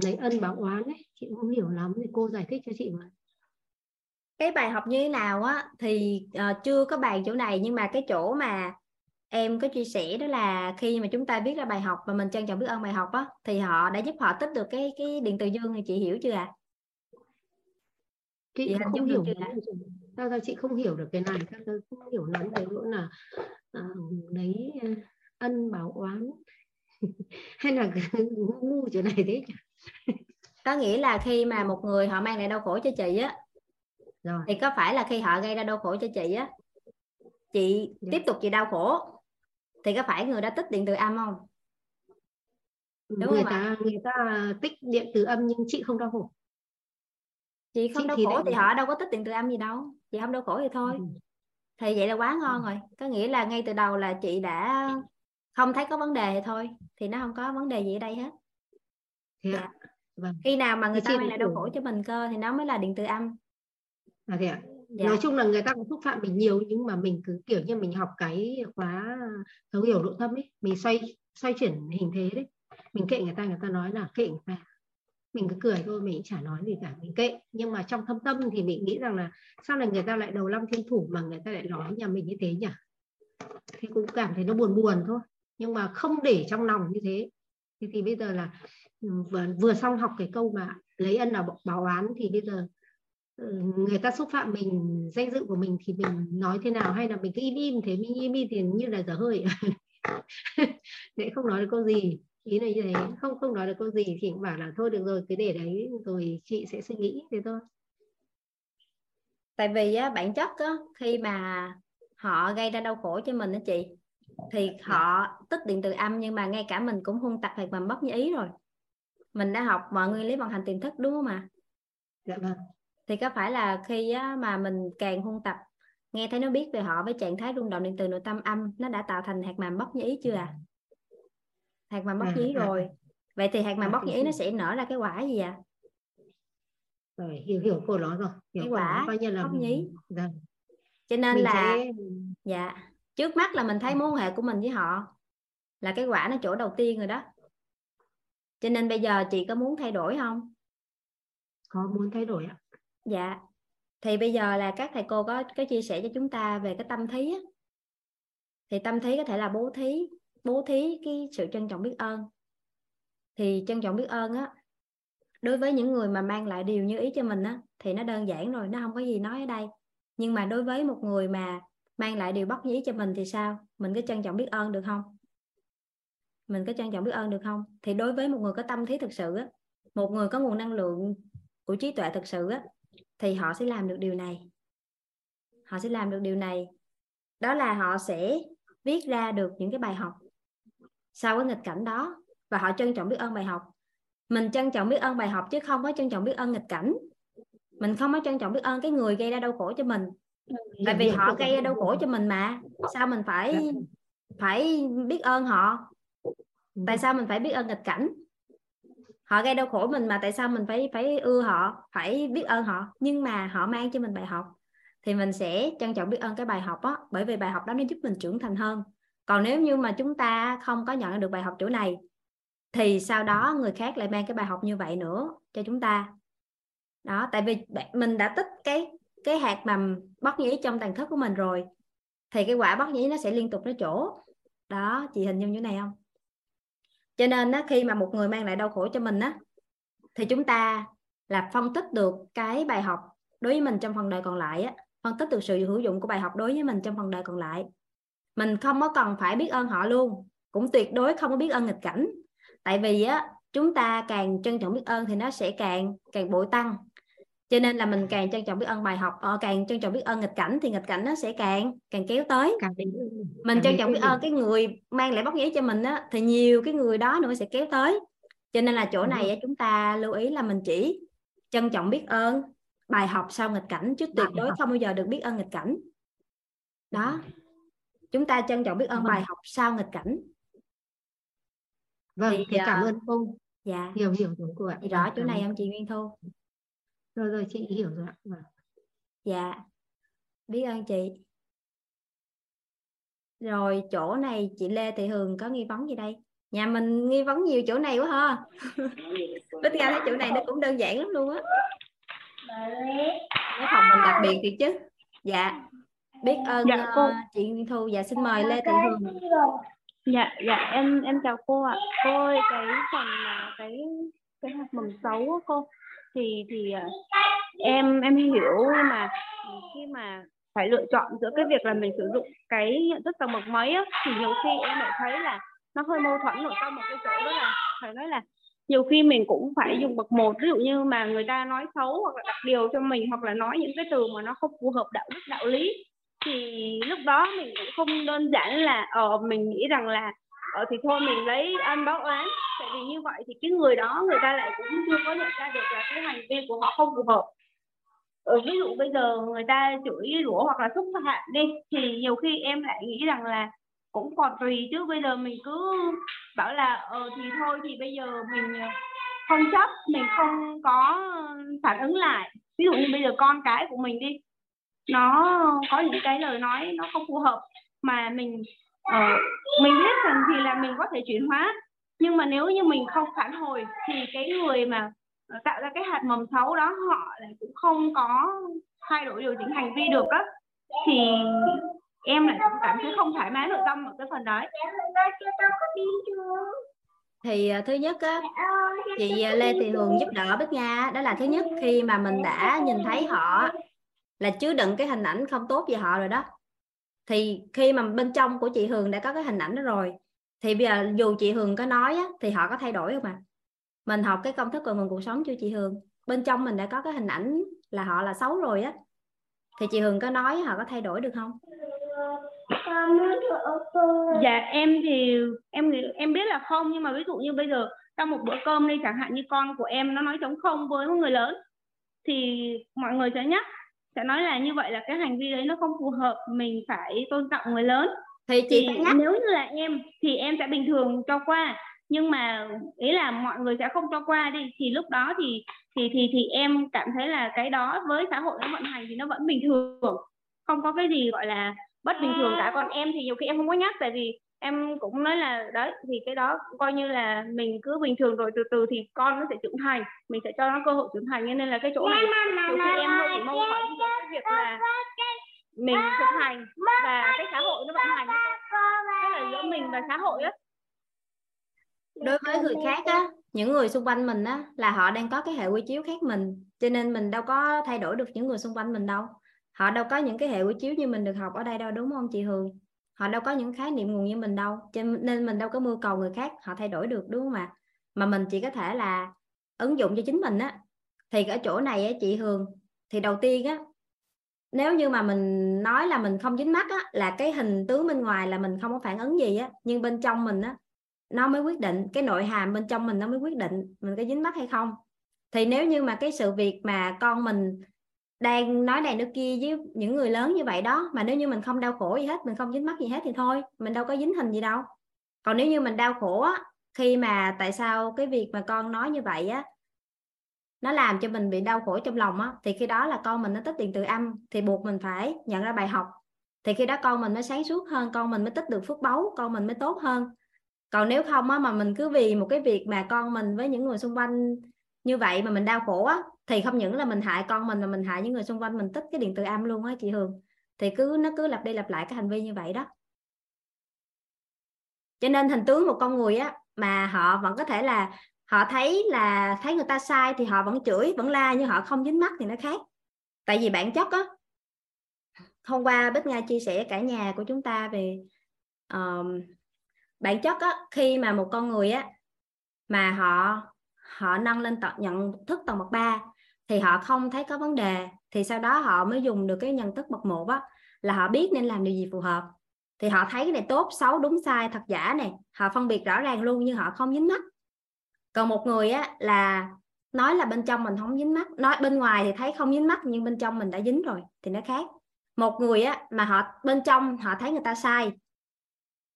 lấy ân báo oán đấy chị không hiểu lắm, thì cô giải thích cho chị mà. Cái bài học như thế nào á thì chưa có bàn chỗ này, nhưng mà cái chỗ mà em có chia sẻ đó là khi mà chúng ta viết ra bài học và mình trân trọng biết ơn bài học á, thì họ đã giúp họ tích được cái điện từ dương, thì chị hiểu chưa ạ? Chị không hiểu được. Sao chị không hiểu được cái này, sao không hiểu lắm cái chỗ là lấy ân báo oán hay là ngu chỗ này thế chứ? Có nghĩa là khi mà một người họ mang lại đau khổ cho chị á, rồi thì có phải là khi họ gây ra đau khổ cho chị á, chị tiếp tục chị đau khổ, thì có phải người đã tích điện từ âm không? Đúng người không ạ? Người ta tích điện từ âm nhưng chị không đau khổ. Chị không đau khổ thì họ đâu có tích tiền từ âm gì đâu. Chị không đau khổ thì thôi. Thì vậy là quá ngon rồi. Có nghĩa là ngay từ đầu là chị đã không thấy có vấn đề thì thôi. Thì nó không có vấn đề gì ở đây hết. Thế dạ. Vâng. Khi nào mà người ta lại đau khổ cho mình cơ thì nó mới là điện từ âm. À, thế ạ. Dạ. Nói chung là người ta cũng xúc phạm mình nhiều, nhưng mà mình cứ kiểu như mình học cái khóa thấu hiểu nội tâm ấy, mình xoay chuyển hình thế đấy. Mình kệ người ta nói là kệ người ta. Mình cứ cười thôi, mình chả nói gì cả, mình kệ. Nhưng mà trong thâm tâm thì mình nghĩ rằng là sao lại người ta lại đầu năm thiên thủ mà người ta lại nói nhà mình như thế nhỉ? Thì cũng cảm thấy nó buồn buồn thôi. Nhưng mà không để trong lòng như thế. Thì bây giờ là vừa xong học cái câu mà lấy ân là báo oán, thì bây giờ người ta xúc phạm mình, danh dự của mình thì mình nói thế nào? Hay là mình cứ im thế, mình im thì như là dở hơi. Để không nói được câu gì. Ý này như thế, không nói được câu gì thì cũng bảo là thôi được rồi, cứ để đấy rồi chị sẽ suy nghĩ thế thôi. Tại vì á, bản chất á, khi mà họ gây ra đau khổ cho mình đó chị, thì họ tích điện từ âm, nhưng mà ngay cả mình cũng hung tặc hoặc mà bất như ý rồi. Mình đã học mọi nguyên lý vận hành tiềm thức đúng không ạ? Dạ vâng. Thì có phải là khi á, mà mình càng hung tặc, nghe thấy nó biết về họ với trạng thái rung động điện từ nội tâm âm, nó đã tạo thành hạt mầm bất như ý chưa ạ? Hạt mầm bất nhí rồi. Vậy thì hạt mầm bất nhí nó sẽ nở ra cái quả gì ạ? Rồi, hiểu cô nói rồi. Hiểu cái quả bất nhí. Cho nên mình là sẽ... dạ, trước mắt là mình thấy mối quan hệ của mình với họ là cái quả nó chỗ đầu tiên rồi đó. Cho nên bây giờ chị có muốn thay đổi không? Có muốn thay đổi ạ. Dạ. Thì bây giờ là các thầy cô có chia sẻ cho chúng ta về cái tâm thí á. Thì tâm thí có thể là bố thí cái sự trân trọng biết ơn. Thì trân trọng biết ơn á, đối với những người mà mang lại điều như ý cho mình á, thì nó đơn giản rồi, nó không có gì nói ở đây. Nhưng mà đối với một người mà mang lại điều bất như ý cho mình thì sao? Mình có trân trọng biết ơn được không? Mình có trân trọng biết ơn được không? Thì đối với một người có tâm thí thực sự á, một người có nguồn năng lượng của trí tuệ thực sự á, thì họ sẽ làm được điều này. Họ sẽ làm được điều này. Đó là họ sẽ viết ra được những cái bài học sau cái nghịch cảnh đó, và họ trân trọng biết ơn bài học. Mình trân trọng biết ơn bài học chứ không có trân trọng biết ơn nghịch cảnh. Mình không có trân trọng biết ơn cái người gây ra đau khổ cho mình. Tại vì họ gây ra đau khổ cho mình mà, sao mình phải biết ơn họ? Tại sao mình phải biết ơn nghịch cảnh? Họ gây đau khổ mình mà, tại sao mình phải ưa họ, phải biết ơn họ? Nhưng mà họ mang cho mình bài học thì mình sẽ trân trọng biết ơn cái bài học đó, bởi vì bài học đó nó giúp mình trưởng thành hơn. Còn nếu như mà chúng ta không có nhận được bài học chỗ này thì sau đó người khác lại mang cái bài học như vậy nữa cho chúng ta. Đó, tại vì mình đã tích cái hạt mầm bất nhĩ trong tàng thức của mình rồi thì cái quả bất nhĩ nó sẽ liên tục nó trổ. Đó, chị hình dung như này không? Cho nên á, khi mà một người mang lại đau khổ cho mình á, thì chúng ta là phân tích được cái bài học đối với mình trong phần đời còn lại á, phân tích được sự hữu dụng của bài học đối với mình trong phần đời còn lại. Mình không có cần phải biết ơn họ luôn, cũng tuyệt đối không có biết ơn nghịch cảnh. Tại vì á, chúng ta càng trân trọng biết ơn thì nó sẽ càng bội tăng. Cho nên là mình càng trân trọng biết ơn bài học, càng trân trọng biết ơn nghịch cảnh thì nghịch cảnh nó sẽ càng kéo tới. Mình trân trọng biết ơn cái người mang lại bất nghĩa cho mình á, thì nhiều cái người đó nữa sẽ kéo tới. Cho nên là chỗ này á, chúng ta lưu ý là mình chỉ trân trọng biết ơn bài học sau nghịch cảnh, chứ tuyệt đối không bao giờ được biết ơn nghịch cảnh. Đó, chúng ta trân trọng biết ơn bài học sau nghịch cảnh. Vâng, thì cảm ơn cô. Dạ. Hiểu đúng cô ạ. Thì rõ chỗ này không chị Nguyên Thu? Rồi chị hiểu rồi ạ. Dạ, biết ơn chị. Rồi chỗ này chị Lê Thị Hường có nghi vấn gì đây? Nhà mình nghi vấn nhiều chỗ này quá ha. Bích Nga thấy chỗ này nó cũng đơn giản lắm luôn á. Cái phòng mình đặc biệt thì chứ. Dạ. Biết ơn dạ, cô. Chị Nguyên Thu. Dạ, xin mời Lê Thị Hương. Dạ, em chào cô ạ. Cô ơi, cái phần cái hạt mầm xấu á cô, thì em hiểu, nhưng mà khi mà phải lựa chọn giữa cái việc là mình sử dụng cái nhận thức tầng bậc mấy á, thì nhiều khi em lại thấy là nó hơi mâu thuẫn ở trong một cái chỗ, đó là phải nói là nhiều khi mình cũng phải dùng bậc một, ví dụ như mà người ta nói xấu hoặc là đặt điều cho mình, hoặc là nói những cái từ mà nó không phù hợp đạo đức đạo lý, thì lúc đó mình cũng không đơn giản là mình nghĩ rằng là thì thôi mình lấy ân báo oán. Tại vì như vậy thì cái người đó người ta lại cũng chưa có nhận ra được là cái hành vi của họ không phù hợp, Ví dụ bây giờ người ta chửi rủa hoặc là xúc phạm đi, thì nhiều khi em lại nghĩ rằng là cũng còn tùy, chứ bây giờ mình cứ bảo là thì thôi thì bây giờ mình không chấp, mình không có phản ứng lại. Ví dụ như bây giờ con cái của mình đi, nó có những cái lời nói nó không phù hợp mà mình biết rằng thì là mình có thể chuyển hóa, nhưng mà nếu như mình không phản hồi thì cái người mà tạo ra cái hạt mầm xấu đó họ lại cũng không có thay đổi điều chỉnh hành vi được á, thì em lại cũng cảm thấy không thoải mái nội tâm ở cái phần đấy. Thì thứ nhất á, chị Lê Thị Hường giúp đỡ Bích Nga, đó là thứ nhất khi mà mình đã nhìn thấy họ là chứa đựng cái hình ảnh không tốt về họ rồi đó, thì khi mà bên trong của chị Hường đã có cái hình ảnh đó rồi, thì bây giờ dù chị Hường có nói á, thì họ có thay đổi không ạ? Mình học cái công thức cội nguồn cuộc sống chưa chị Hường? Bên trong mình đã có cái hình ảnh là họ là xấu rồi á, thì chị Hường có nói họ có thay đổi được không? Dạ em thì em biết là không, nhưng mà ví dụ như bây giờ trong một bữa cơm đi chẳng hạn, như con của em nó nói trống không với người lớn, thì mọi người sẽ nhắc, sẽ nói là như vậy là cái hành vi đấy nó không phù hợp, mình phải tôn trọng người lớn. Thì chị phải nhắc. Nếu như là em thì em sẽ bình thường cho qua, nhưng mà ý là mọi người sẽ không cho qua đi, thì lúc đó thì em cảm thấy là cái đó với xã hội nó vận hành thì nó vẫn bình thường, không có cái gì gọi là bất bình thường cả. Còn em thì nhiều khi em không có nhắc, tại vì em cũng nói là đấy thì cái đó coi như là mình cứ bình thường, rồi từ từ thì con nó sẽ trưởng thành, mình sẽ cho nó cơ hội trưởng thành, nên là cái chỗ này nhiều khi em hơi bị mâu thuẫn với cái việc là mình thực hành và cái xã hội nó vận hành, cái là giữa mình và xã hội á. Đối với người khác á, những người xung quanh mình á, là họ đang có cái hệ quy chiếu khác mình, cho nên mình đâu có thay đổi được những người xung quanh mình đâu. Họ đâu có những cái hệ quy chiếu như mình được học ở đây đâu, đúng không chị Hường? Họ đâu có những khái niệm nguồn như mình đâu, cho nên mình đâu có mưu cầu người khác họ thay đổi được, đúng không ạ? Mà mình chỉ có thể là ứng dụng cho chính mình á. Thì ở chỗ này á, chị Hường, thì đầu tiên á, nếu như mà mình nói là mình không dính mắc á, là cái hình tướng bên ngoài là mình không có phản ứng gì á, nhưng bên trong mình á, nó mới quyết định, cái nội hàm bên trong mình nó mới quyết định mình có dính mắc hay không. Thì nếu như mà cái sự việc mà con mình đang nói này nói kia với những người lớn như vậy đó, mà nếu như mình không đau khổ gì hết, mình không dính mắc gì hết thì thôi, mình đâu có dính hình gì đâu. Còn nếu như mình đau khổ á, khi mà tại sao cái việc mà con nói như vậy á, nó làm cho mình bị đau khổ trong lòng á, thì khi đó là con mình nó tích tiền từ âm, thì buộc mình phải nhận ra bài học. Thì khi đó con mình mới sáng suốt hơn, con mình mới tích được phước báu, con mình mới tốt hơn. Còn nếu không á, mà mình cứ vì một cái việc mà con mình với những người xung quanh như vậy mà mình đau khổ á, thì không những là mình hại con mình mà mình hại những người xung quanh, mình tích cái điện từ âm luôn á chị Hường. Thì nó cứ lặp đi lặp lại cái hành vi như vậy đó. Cho nên hình tướng một con người á, mà họ vẫn có thể là họ thấy người ta sai thì họ vẫn chửi, vẫn la, nhưng họ không dính mắc thì nó khác. Tại vì bản chất á, hôm qua Bích Nga chia sẻ cả nhà của chúng ta về bản chất á, khi mà một con người á mà họ nâng lên nhận thức tầng bậc 3 thì họ không thấy có vấn đề, thì sau đó họ mới dùng được cái nhận thức bậc 1 á, là họ biết nên làm điều gì phù hợp. Thì họ thấy cái này tốt, xấu, đúng, sai, thật, giả này, họ phân biệt rõ ràng luôn nhưng họ không dính mắc. Còn một người á là nói là bên trong mình không dính mắc, nói bên ngoài thì thấy không dính mắc nhưng bên trong mình đã dính rồi thì nó khác. Một người á mà họ bên trong họ thấy người ta sai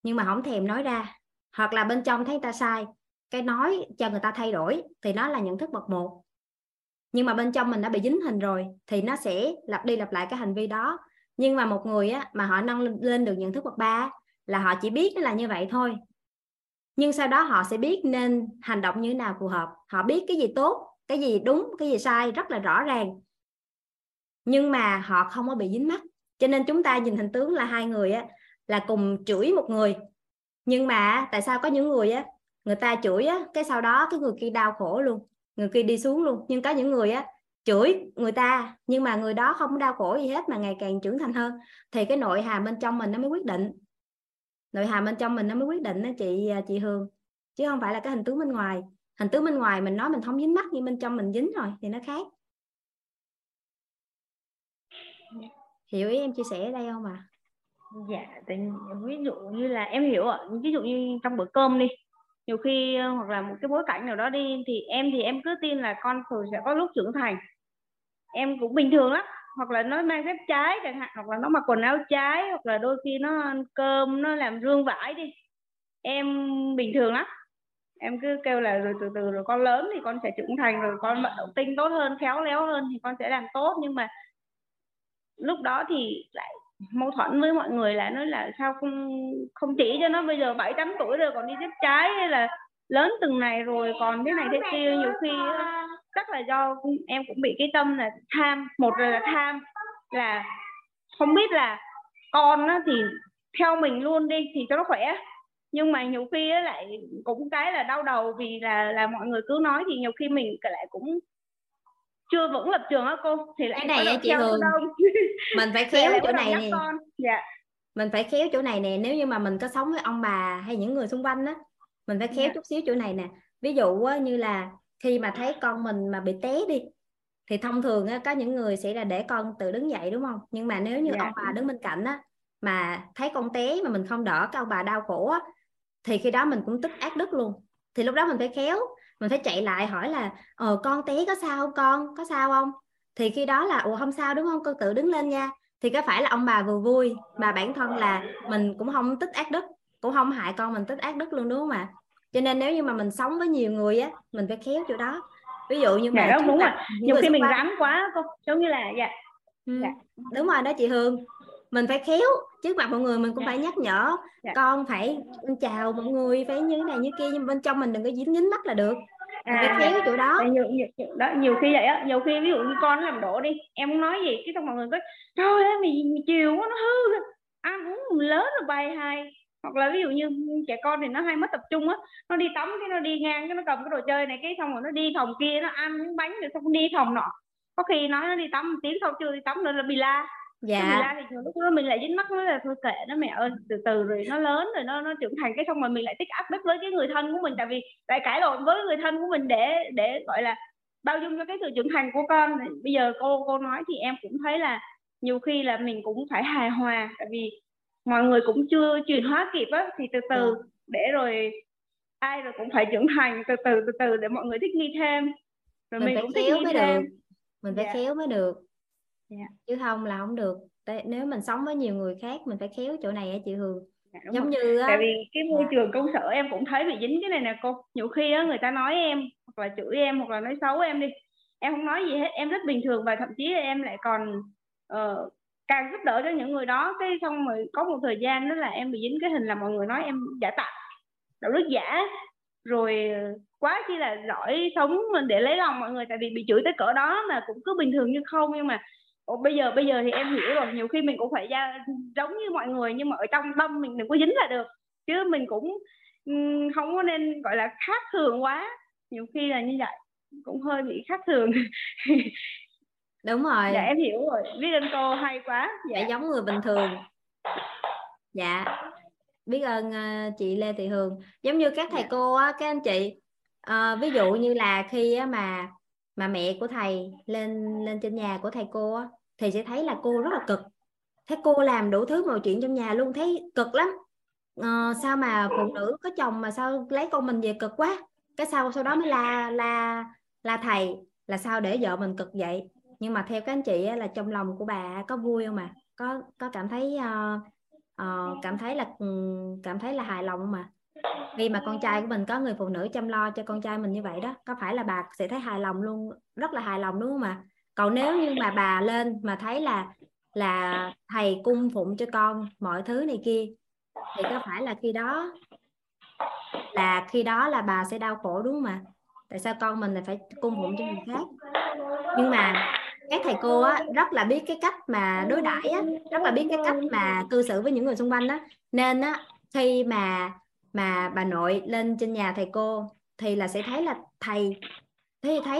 nhưng mà không thèm nói ra, hoặc là bên trong thấy người ta sai, cái nói cho người ta thay đổi thì nó là nhận thức bậc 1. Nhưng mà bên trong mình đã bị dính hình rồi thì nó sẽ lặp đi lặp lại cái hành vi đó. Nhưng mà một người á, mà họ nâng lên được nhận thức bậc 3 là họ chỉ biết là như vậy thôi. Nhưng sau đó họ sẽ biết nên hành động như thế nào phù hợp. Họ biết cái gì tốt, cái gì đúng, cái gì sai rất là rõ ràng. Nhưng mà họ không có bị dính mắc. Cho nên chúng ta nhìn hình tướng là hai người á, là cùng chửi một người. Nhưng mà tại sao có những người á, người ta chửi á, cái sau đó cái người kia đau khổ luôn, người kia đi xuống luôn. Nhưng có những người á, chửi người ta nhưng mà người đó không đau khổ gì hết mà ngày càng trưởng thành hơn. Thì cái nội hàm bên trong mình nó mới quyết định. Nội hàm bên trong mình nó mới quyết định đó chị Hương, chứ không phải là cái hình tướng bên ngoài. Hình tướng bên ngoài mình nói mình không dính mắc nhưng bên trong mình dính rồi thì nó khác. Hiểu ý em chia sẻ ở đây không ạ? Dạ, ví dụ như là em hiểu ạ. Ví dụ như trong bữa cơm đi, nhiều khi hoặc là một cái bối cảnh nào đó đi, thì em cứ tin là con thường sẽ có lúc trưởng thành. em cũng bình thường lắm, hoặc là nó mang dép trái chẳng hạn, hoặc là nó mặc quần áo trái, hoặc là đôi khi nó ăn cơm nó làm rương vải đi, em bình thường lắm. Em cứ kêu là rồi từ từ rồi con lớn thì con sẽ trưởng thành, rồi con vận động tinh tốt hơn, khéo léo hơn thì con sẽ làm tốt. Nhưng mà lúc đó thì lại mâu thuẫn với mọi người là nói là sao không chỉ cho nó bây giờ 7-8 tuổi rồi còn đi dép trái, hay là lớn từng này rồi còn thế này thế kia. Nhiều khi chắc là do em cũng bị cái tâm là tham. Một là tham, là không biết là con thì theo mình luôn đi thì cho nó khỏe, nhưng mà nhiều khi lại cũng cái là đau đầu vì là mọi người cứ nói, thì nhiều khi mình lại cũng chưa vững lập trường á cô, thì lại cái này chị Hường mình phải khéo chỗ này nè. Dạ. Mình phải khéo chỗ này nè, nếu như mà mình có sống với ông bà hay những người xung quanh á, mình phải khéo chút xíu chỗ này nè. Ví dụ như là khi mà thấy con mình mà bị té đi thì thông thường có những người sẽ là để con tự đứng dậy, đúng không? Nhưng mà nếu như ông bà đứng bên cạnh á mà thấy con té mà mình không đỡ các ông bà đau khổ á, thì khi đó mình cũng tức ác đức luôn. Thì lúc đó mình phải khéo, mình phải chạy lại hỏi là con té có sao không con, có sao không? Thì khi đó là ủa không sao đúng không, con tự đứng lên nha. Thì có phải là ông bà vừa vui mà bản thân là mình cũng không tức ác đức, cũng không hại con mình tích ác đức luôn, đúng không ạ? Cho nên nếu như mà mình sống với nhiều người á, mình phải khéo chỗ đó. Ví dụ như mà đúng rồi, nhiều khi mình rắn quá cô, giống như là dạ. Dạ. Đúng rồi đó chị Hương. Mình phải khéo trước mặt mọi người, mình cũng phải nhắc nhở con phải chào mọi người, phải như thế này như kia, nhưng bên trong mình đừng có dính dính mắt là được. Mình phải khéo chỗ đó. Đó nhiều khi vậy á, nhiều khi ví dụ như con làm đổ đi, em muốn nói gì cái xong mọi người cứ thôi mày chiều quá nó hư, ăn uống lớn rồi bài hai. Hoặc là ví dụ như trẻ con thì nó hay mất tập trung á, nó đi tắm cái nó đi ngang cái nó cầm cái đồ chơi này cái xong rồi nó đi phòng kia nó ăn miếng bánh rồi xong đi phòng nọ, có khi nói nó đi tắm một tiếng sau chưa đi tắm nữa là bị la. Dạ. Bị la thì lúc đó mình lại dính mắt nó là thôi kệ nó mẹ ơi, từ từ rồi nó lớn rồi nó trưởng thành cái xong rồi mình lại tích áp bức với cái người thân của mình, tại vì lại cãi lộn với người thân của mình để gọi là bao dung cho cái sự trưởng thành của con. Bây giờ cô nói thì em cũng thấy là nhiều khi là mình cũng phải hài hòa, tại vì mọi người cũng chưa chuyển hóa kịp á, thì từ từ để rồi ai rồi cũng phải trưởng thành từ từ để mọi người thích nghi thêm, rồi mình cũng thích nghi thêm. Được. Mình phải khéo mới được, chứ không là không được. Nếu mình sống với nhiều người khác mình phải khéo chỗ này á chị Hường. Giống như tại vì cái môi trường công sở em cũng thấy bị dính cái này nè cô. Nhiều khi á người ta nói em hoặc là chửi em hoặc là nói xấu em đi, em không nói gì hết, em rất bình thường, và thậm chí em lại còn càng giúp đỡ cho những người đó. Cái xong rồi có một thời gian đó là em bị dính cái hình là mọi người nói em giả tạo, đạo đức giả, rồi quá chi là giỏi sống mình để lấy lòng mọi người, tại vì bị chửi tới cỡ đó mà cũng cứ bình thường như không. Nhưng mà bây giờ thì em hiểu rồi, nhiều khi mình cũng phải giống như mọi người, nhưng mà ở trong tâm mình đừng có dính là được, chứ mình cũng không có nên gọi là khác thường quá. Nhiều khi là như vậy cũng hơi bị khác thường. Đúng rồi. Dạ em hiểu rồi. Biết ơn cô, hay quá. Dạ. Phải giống người bình thường. Dạ. Biết ơn chị Lê Thị Hường. Giống như các thầy cô á, các anh chị, ví dụ như là khi mà mẹ của thầy lên trên nhà của thầy cô á, thì sẽ thấy là cô rất là cực. Thấy cô làm đủ thứ mọi chuyện trong nhà luôn, thấy cực lắm. Sao mà phụ nữ có chồng mà sao lấy con mình về cực quá. Cái sau đó mới la thầy là sao để vợ mình cực vậy. Nhưng mà theo các anh chị là trong lòng của bà có vui không ạ? Có cảm thấy là hài lòng không ạ? Vì mà con trai của mình có người phụ nữ chăm lo cho con trai mình như vậy đó, có phải là bà sẽ thấy hài lòng luôn, rất là hài lòng đúng không ạ? Còn nếu như mà bà lên mà thấy là thầy cung phụng cho con mọi thứ này kia, thì có phải là khi đó là bà sẽ đau khổ đúng không ạ? Tại sao con mình lại phải cung phụng cho người khác? Nhưng mà các thầy cô á, rất là biết cái cách mà đối đãi á, rất là biết cái cách mà cư xử với những người xung quanh á. Nên á, khi mà bà nội lên trên nhà thầy cô thì là sẽ thấy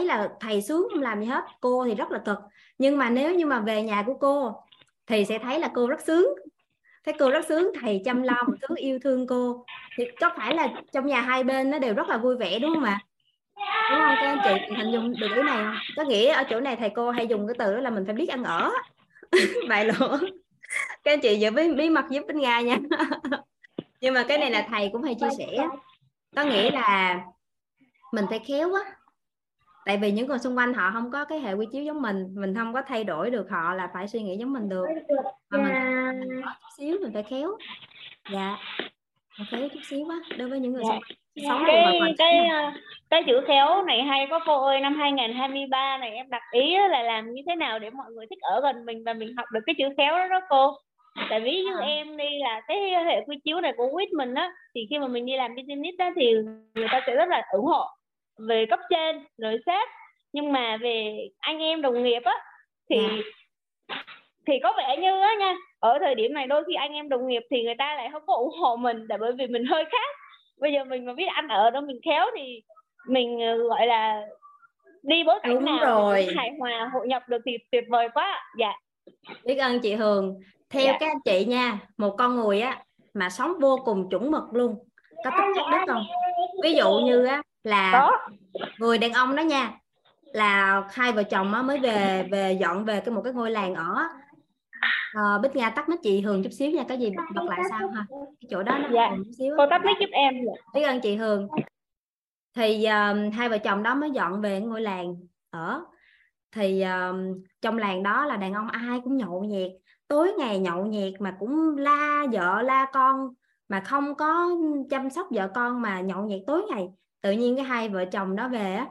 là thầy xuống không làm gì hết, cô thì rất là cực. Nhưng mà nếu như mà về nhà của cô thì sẽ thấy là cô rất sướng. Thấy cô rất sướng, thầy chăm lo một thứ yêu thương cô. Thì có phải là trong nhà hai bên nó đều rất là vui vẻ đúng không ạ? Đúng không các anh chị hình dung được cái này không? Có nghĩa ở chỗ này thầy cô hay dùng cái từ đó là mình phải biết ăn ở. Vậy luôn. Các anh chị giữ bí mật giúp Bích Nga nha. Nhưng mà cái này là thầy cũng hay chia sẻ. Có nghĩa là mình phải khéo á. Tại vì những người xung quanh họ không có cái hệ quy chiếu giống mình không có thay đổi được họ, là phải suy nghĩ giống mình được. Mà mình có chút xíu mình phải khéo. Dạ. Mình khéo chút xíu quá đối với những người xung quanh. Sống cái chữ khéo này hay có cô ơi, năm 2023 này em đặc ý là làm như thế nào để mọi người thích ở gần mình và mình học được cái chữ khéo đó đó cô. Tại ví như em đi là cái hệ quy chiếu này của quýt mình á, thì khi mà mình đi làm business đó thì người ta sẽ rất là ủng hộ về cấp trên rồi sếp, nhưng mà về anh em đồng nghiệp á thì có vẻ như á nha, ở thời điểm này đôi khi anh em đồng nghiệp thì người ta lại không có ủng hộ mình, tại bởi vì mình hơi khác. Bây giờ mình mà biết ăn ở đâu mình khéo thì mình gọi là đi bối cảnh nào hài hòa hội nhập được thì tuyệt vời quá. Dạ, biết ơn chị Hường. Theo các anh chị nha, một con người á mà sống vô cùng chuẩn mực luôn, có tính chất đức không? Ví dụ như á là người đàn ông đó nha, là hai vợ chồng á, mới về dọn về cái một cái ngôi làng ở. Bích Nga tắt mic chị Hường chút xíu nha, có gì bật lại sao ha. Cái chỗ đó nó chút xíu. Cô tắt mic giúp em. Biết ơn chị Hường. Thì hai vợ chồng đó mới dọn về ngôi làng ở. Thì trong làng đó là đàn ông ai cũng nhậu nhẹt, tối ngày nhậu nhẹt mà cũng la vợ la con, mà không có chăm sóc vợ con mà nhậu nhẹt tối ngày. Tự nhiên cái hai vợ chồng đó về á,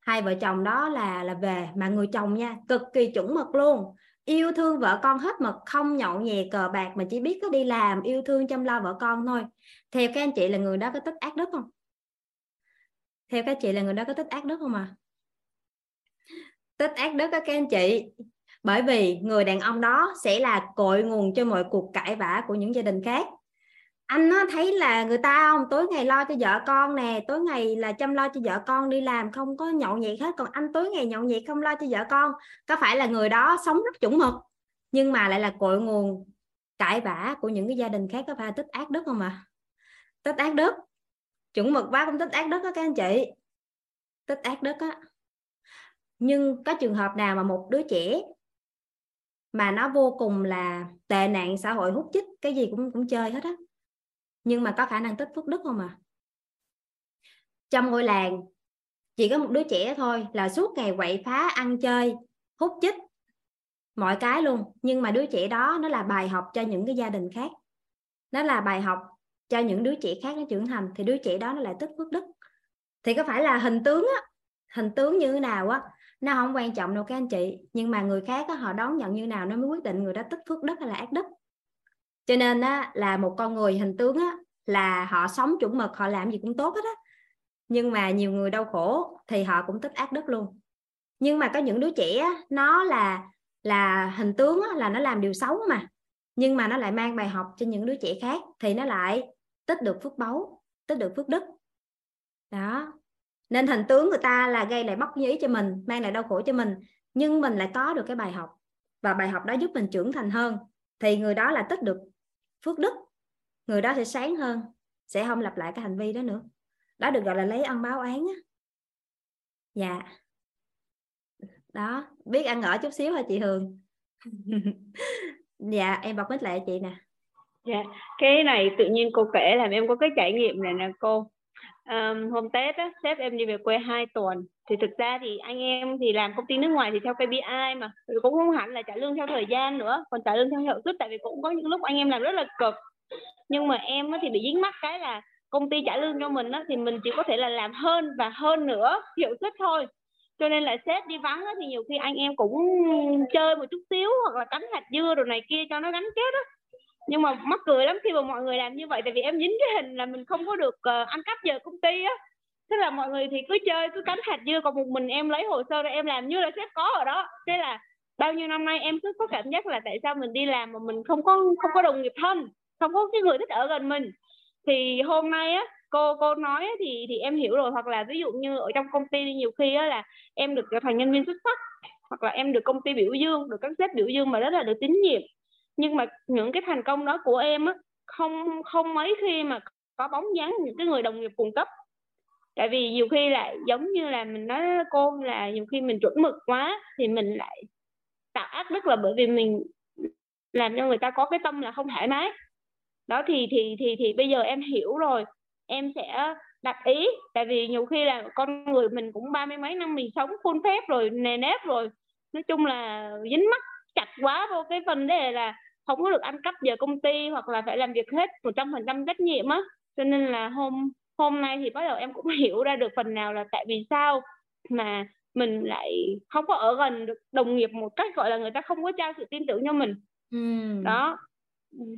hai vợ chồng đó là về mà người chồng nha, cực kỳ chuẩn mực luôn, yêu thương vợ con hết mực, không nhậu nhẹt cờ bạc mà chỉ biết có đi làm, yêu thương chăm lo vợ con thôi. Theo các anh chị là người đó có tích ác đức không? Theo các chị là người đó có tích ác đức không à? Tích ác đức các anh chị. Bởi vì người đàn ông đó sẽ là cội nguồn cho mọi cuộc cãi vã của những gia đình khác. Anh nó thấy là người ta không, tối ngày lo cho vợ con nè, tối ngày là chăm lo cho vợ con, đi làm không có nhậu nhẹt hết, còn anh tối ngày nhậu nhẹt không lo cho vợ con. Có phải là người đó sống rất chuẩn mực nhưng mà lại là cội nguồn cãi vã của những cái gia đình khác, có phải tích ác đức không ạ? Tích ác đức. Chuẩn mực quá cũng tích ác đức đó các anh chị. Tích ác đức á. Nhưng có trường hợp nào mà một đứa trẻ mà nó vô cùng là tệ nạn xã hội, hút chích, cái gì cũng chơi hết á, nhưng mà có khả năng tích phước đức không à? Trong ngôi làng chỉ có một đứa trẻ thôi là suốt ngày quậy phá, ăn chơi, hút chích, mọi cái luôn. Nhưng mà đứa trẻ đó nó là bài học cho những cái gia đình khác, nó là bài học cho những đứa trẻ khác nó trưởng thành, thì đứa trẻ đó nó lại tích phước đức. Thì có phải là hình tướng á, hình tướng như thế nào á nó không quan trọng đâu các anh chị, nhưng mà người khác á, họ đón nhận như nào nó mới quyết định người đó tích phước đức hay là ác đức. Cho nên á, là một con người hình tướng á, là họ sống chuẩn mực, họ làm gì cũng tốt hết á, nhưng mà nhiều người đau khổ thì họ cũng tích ác đức luôn. Nhưng mà có những đứa trẻ á, nó là hình tướng á, là nó làm điều xấu mà, nhưng mà nó lại mang bài học cho những đứa trẻ khác, thì nó lại tích được phước báu, tích được phước đức đó. Nên hình tướng người ta là gây lại bất như ý cho mình, mang lại đau khổ cho mình, nhưng mình lại có được cái bài học, và bài học đó giúp mình trưởng thành hơn, thì người đó là tích được phước đức, người đó sẽ sáng hơn, sẽ không lặp lại cái hành vi đó nữa. Đó được gọi là lấy ăn báo oán á. Dạ. Đó, biết ăn ở chút xíu hả chị Hường? Dạ, em bật mic lại chị nè. Dạ, cái này tự nhiên cô kể làm em có cái trải nghiệm này nè cô. Hôm Tết á, sếp em đi về quê 2 tuần. Thì thực ra thì anh em thì làm công ty nước ngoài thì theo KPI mà, cũng không hẳn là trả lương theo thời gian nữa, còn trả lương theo hiệu suất. Tại vì cũng có những lúc anh em làm rất là cực, nhưng mà em á, thì bị dính mắc cái là công ty trả lương cho mình á, thì mình chỉ có thể là làm hơn và hơn nữa hiệu suất thôi. Cho nên là sếp đi vắng á, thì nhiều khi anh em cũng chơi một chút xíu, hoặc là cắn hạt dưa đồ này kia cho nó gắn kết á. Nhưng mà mắc cười lắm khi mà mọi người làm như vậy, tại vì em dính cái hình là mình không có được ăn cắp giờ công ty á. Thế là mọi người thì cứ chơi, cứ cắn hạt dưa, còn một mình em lấy hồ sơ ra em làm như là sếp có ở đó. Thế là bao nhiêu năm nay em cứ có cảm giác là tại sao mình đi làm mà mình không có đồng nghiệp thân, không có cái người thích ở gần mình. Thì hôm nay á, cô nói á, thì em hiểu rồi. Hoặc là ví dụ như ở trong công ty nhiều khi á, là em được trở thành nhân viên xuất sắc, hoặc là em được công ty biểu dương, được các sếp biểu dương mà rất là được tín nhiệm. Nhưng mà những cái thành công đó của em á, không mấy khi mà có bóng dáng những cái người đồng nghiệp cùng cấp. Tại vì nhiều khi lại giống như là mình nói cô là nhiều khi mình chuẩn mực quá thì mình lại tạo ác đức, là bởi vì mình làm cho người ta có cái tâm là không thoải mái. Đó thì bây giờ em hiểu rồi. Em sẽ đặt ý. Tại vì nhiều khi là con người mình cũng 30 mấy năm mình sống khuôn phép rồi, nề nếp rồi, nói chung là dính mắc chặt quá vô cái vấn đề là không có được ăn cắp giờ công ty hoặc là phải làm việc hết 100% trách nhiệm á. Cho nên là hôm nay thì bắt đầu em cũng hiểu ra được phần nào là tại vì sao mà mình lại không có ở gần được đồng nghiệp một cách gọi là người ta không có trao sự tin tưởng cho mình. Đó,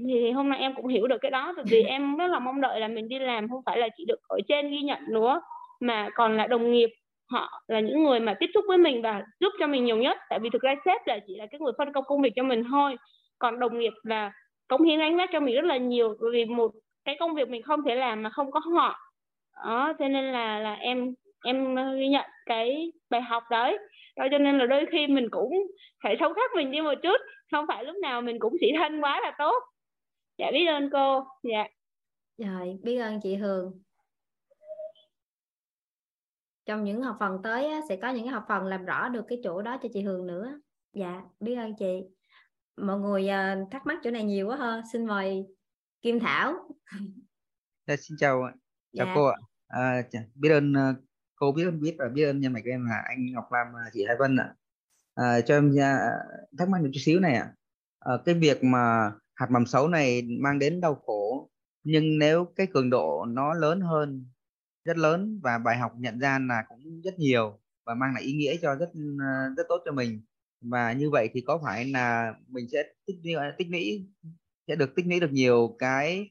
thì hôm nay em cũng hiểu được cái đó. Tại vì em rất là mong đợi là mình đi làm không phải là chỉ được ở trên ghi nhận nữa, mà còn là đồng nghiệp họ là những người mà tiếp xúc với mình và giúp cho mình nhiều nhất. Tại vì thực ra sếp là chỉ là cái người phân công công việc cho mình thôi, còn đồng nghiệp là cống hiến gánh vác cho mình rất là nhiều, vì một cái công việc mình không thể làm mà không có họ. Đó, thế nên là em ghi nhận cái bài học đấy. Đó, cho nên là đôi khi mình cũng phải sâu khắc mình đi một chút, không phải lúc nào mình cũng sĩ thân quá là tốt. Dạ, biết ơn cô. Dạ. Rồi, biết ơn chị Hường. Trong những học phần tới sẽ có những học phần làm rõ được cái chỗ đó cho chị Hường nữa. Dạ, biết ơn chị. Mọi người thắc mắc chỗ này nhiều quá ha. Xin mời Kim Thảo. Xin chào ạ. Chào cô ạ. Biết ơn cô, biết ơn Bích và biết ơn nhà mày em là anh Ngọc Lam, chị Hải Vân ạ. Cho em thắc mắc một chút xíu này ạ. Cái việc mà hạt mầm xấu này mang đến đau khổ, nhưng nếu cái cường độ nó lớn hơn, rất lớn, và bài học nhận ra là cũng rất nhiều và mang lại ý nghĩa cho rất tốt cho mình, và như vậy thì có phải là mình sẽ tích lũy sẽ được tích lũy được nhiều cái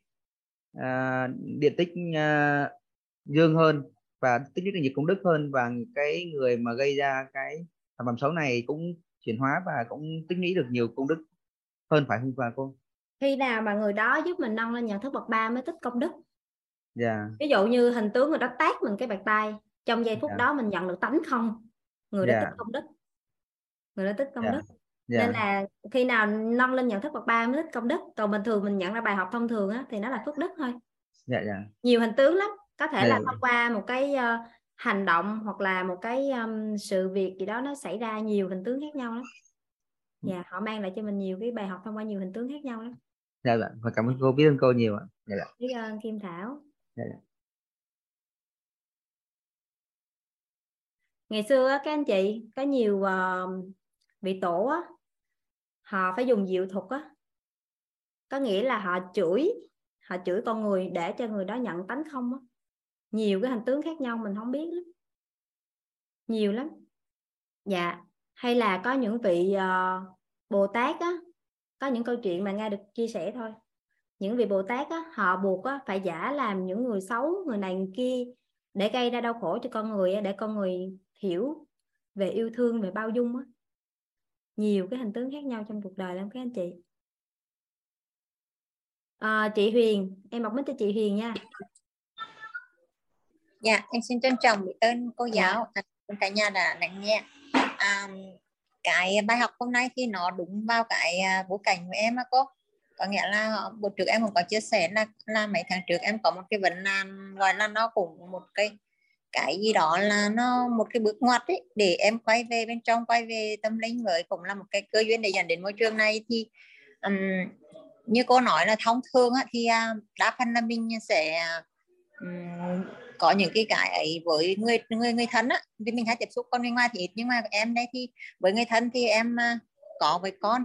điện tích dương hơn và tích lũy được nhiều công đức hơn, và cái người mà gây ra cái sản phẩm xấu này cũng chuyển hóa và cũng tích lũy được nhiều công đức hơn, phải không cô? Khi nào mà người đó giúp mình nâng lên nhận thức bậc 3 mới tích công đức. Yeah. Ví dụ như hình tướng người đó tát mình cái bạc tay, trong giây phút đó mình nhận được tánh không, người đó tích công đức, người đó tích công đức. Nên là khi nào nâng lên nhận thức bậc 3 mới tích công đức. Còn bình thường mình nhận ra bài học thông thường á, thì nó là phước đức thôi. Nhiều hình tướng lắm, có thể là thông qua một cái hành động hoặc là một cái sự việc gì đó, nó xảy ra nhiều hình tướng khác nhau lắm. Dạ, họ mang lại cho mình nhiều cái bài học thông qua nhiều hình tướng khác nhau lắm. Dạ, và cảm ơn cô, biết ơn cô nhiều ạ. Biết ơn Kim Thảo. Ngày xưa các anh chị có nhiều vị tổ á, họ phải dùng diệu thuật á, có nghĩa là họ chửi con người để cho người đó nhận tánh không á. Nhiều cái hành tướng khác nhau mình không biết lắm, nhiều lắm. Dạ, hay là có những vị Bồ Tát á, có những câu chuyện mà Nga được chia sẻ thôi. Những vị Bồ Tát á, họ buộc á, phải giả làm những người xấu, người này người kia, để gây ra đau khổ cho con người, để con người hiểu về yêu thương, về bao dung á. Nhiều cái hình tướng khác nhau trong cuộc đời lắm các anh chị. Chị Huyền, em bật mic cho chị Huyền nha. Dạ, em xin trân trọng biết ơn cô giáo, cả nhà đã lắng nghe. Cái bài học hôm nay thì nó đúng vào cái bối cảnh của em á cô. Có nghĩa là bữa trước em cũng có chia sẻ là mấy tháng trước em có một cái vấn nạn, gọi là nó cũng một cái gì đó là nó một cái bước ngoặt ấy, để em quay về bên trong, quay về tâm linh, với cũng là một cái cơ duyên để dẫn đến môi trường này. Thì như cô nói là thông thường á, thì đa phần là mình sẽ có những cái ấy với người thân á, vì mình hay tiếp xúc con người ngoài thì ít, nhưng mà em đây thì với người thân thì em có với con.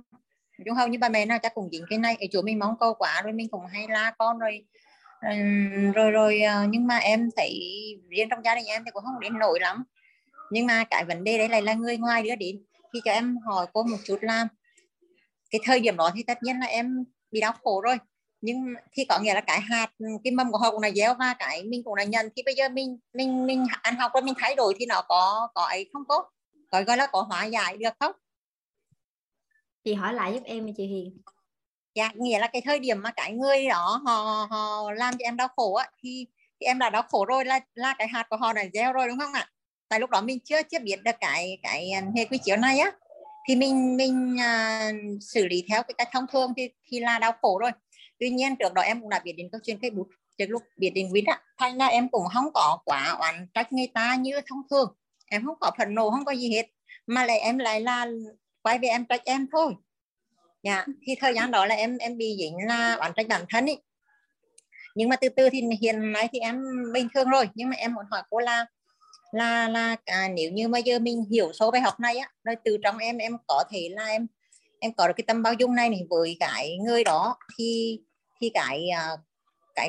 Chúng hầu như ba mẹ nào chắc cũng dính cái này, ở chỗ mình mong câu quá rồi mình cũng hay la con rồi nhưng mà em thấy riêng trong gia đình em thì cũng không đến nổi lắm. Nhưng mà cái vấn đề đấy lại là người ngoài đưa đến. Khi cho em hỏi cô một chút là cái thời điểm đó thì tất nhiên là em bị đau khổ rồi, nhưng thì có nghĩa là cái hạt, cái mầm của họ cũng là gieo và cái mình cũng là nhận. Thì bây giờ mình ăn học rồi mình thay đổi thì nó có ấy không tốt, có gọi là có hóa giải được không? Chị hỏi lại giúp em chị Hiền. Dạ, nghĩa là cái thời điểm mà cái người đó họ làm cho em đau khổ á, thì em đã đau khổ rồi, là cái hạt của họ đã gieo rồi đúng không ạ? Tại lúc đó mình chưa biết được cái hệ quy chiếu này á, thì mình xử lý theo cái cách thông thường thì là đau khổ rồi. Tuy nhiên trước đó em cũng đã biết đến câu chuyện Facebook, trước lúc biết đến Win á, thành ra em cũng không có quá oán trách người ta như thông thường, em không có phẫn nộ, không có gì hết, mà lại em lại là quay về em trách em thôi. Dạ, thì thời gian đó là em bị dính là oán trách bản thân ấy. Nhưng mà từ từ thì hiện nay thì em bình thường rồi. Nhưng mà em muốn hỏi cô là nếu như mà giờ mình hiểu sâu bài học này á, rồi từ trong em có thể là em có được cái tâm bao dung này này với cái người đó, thì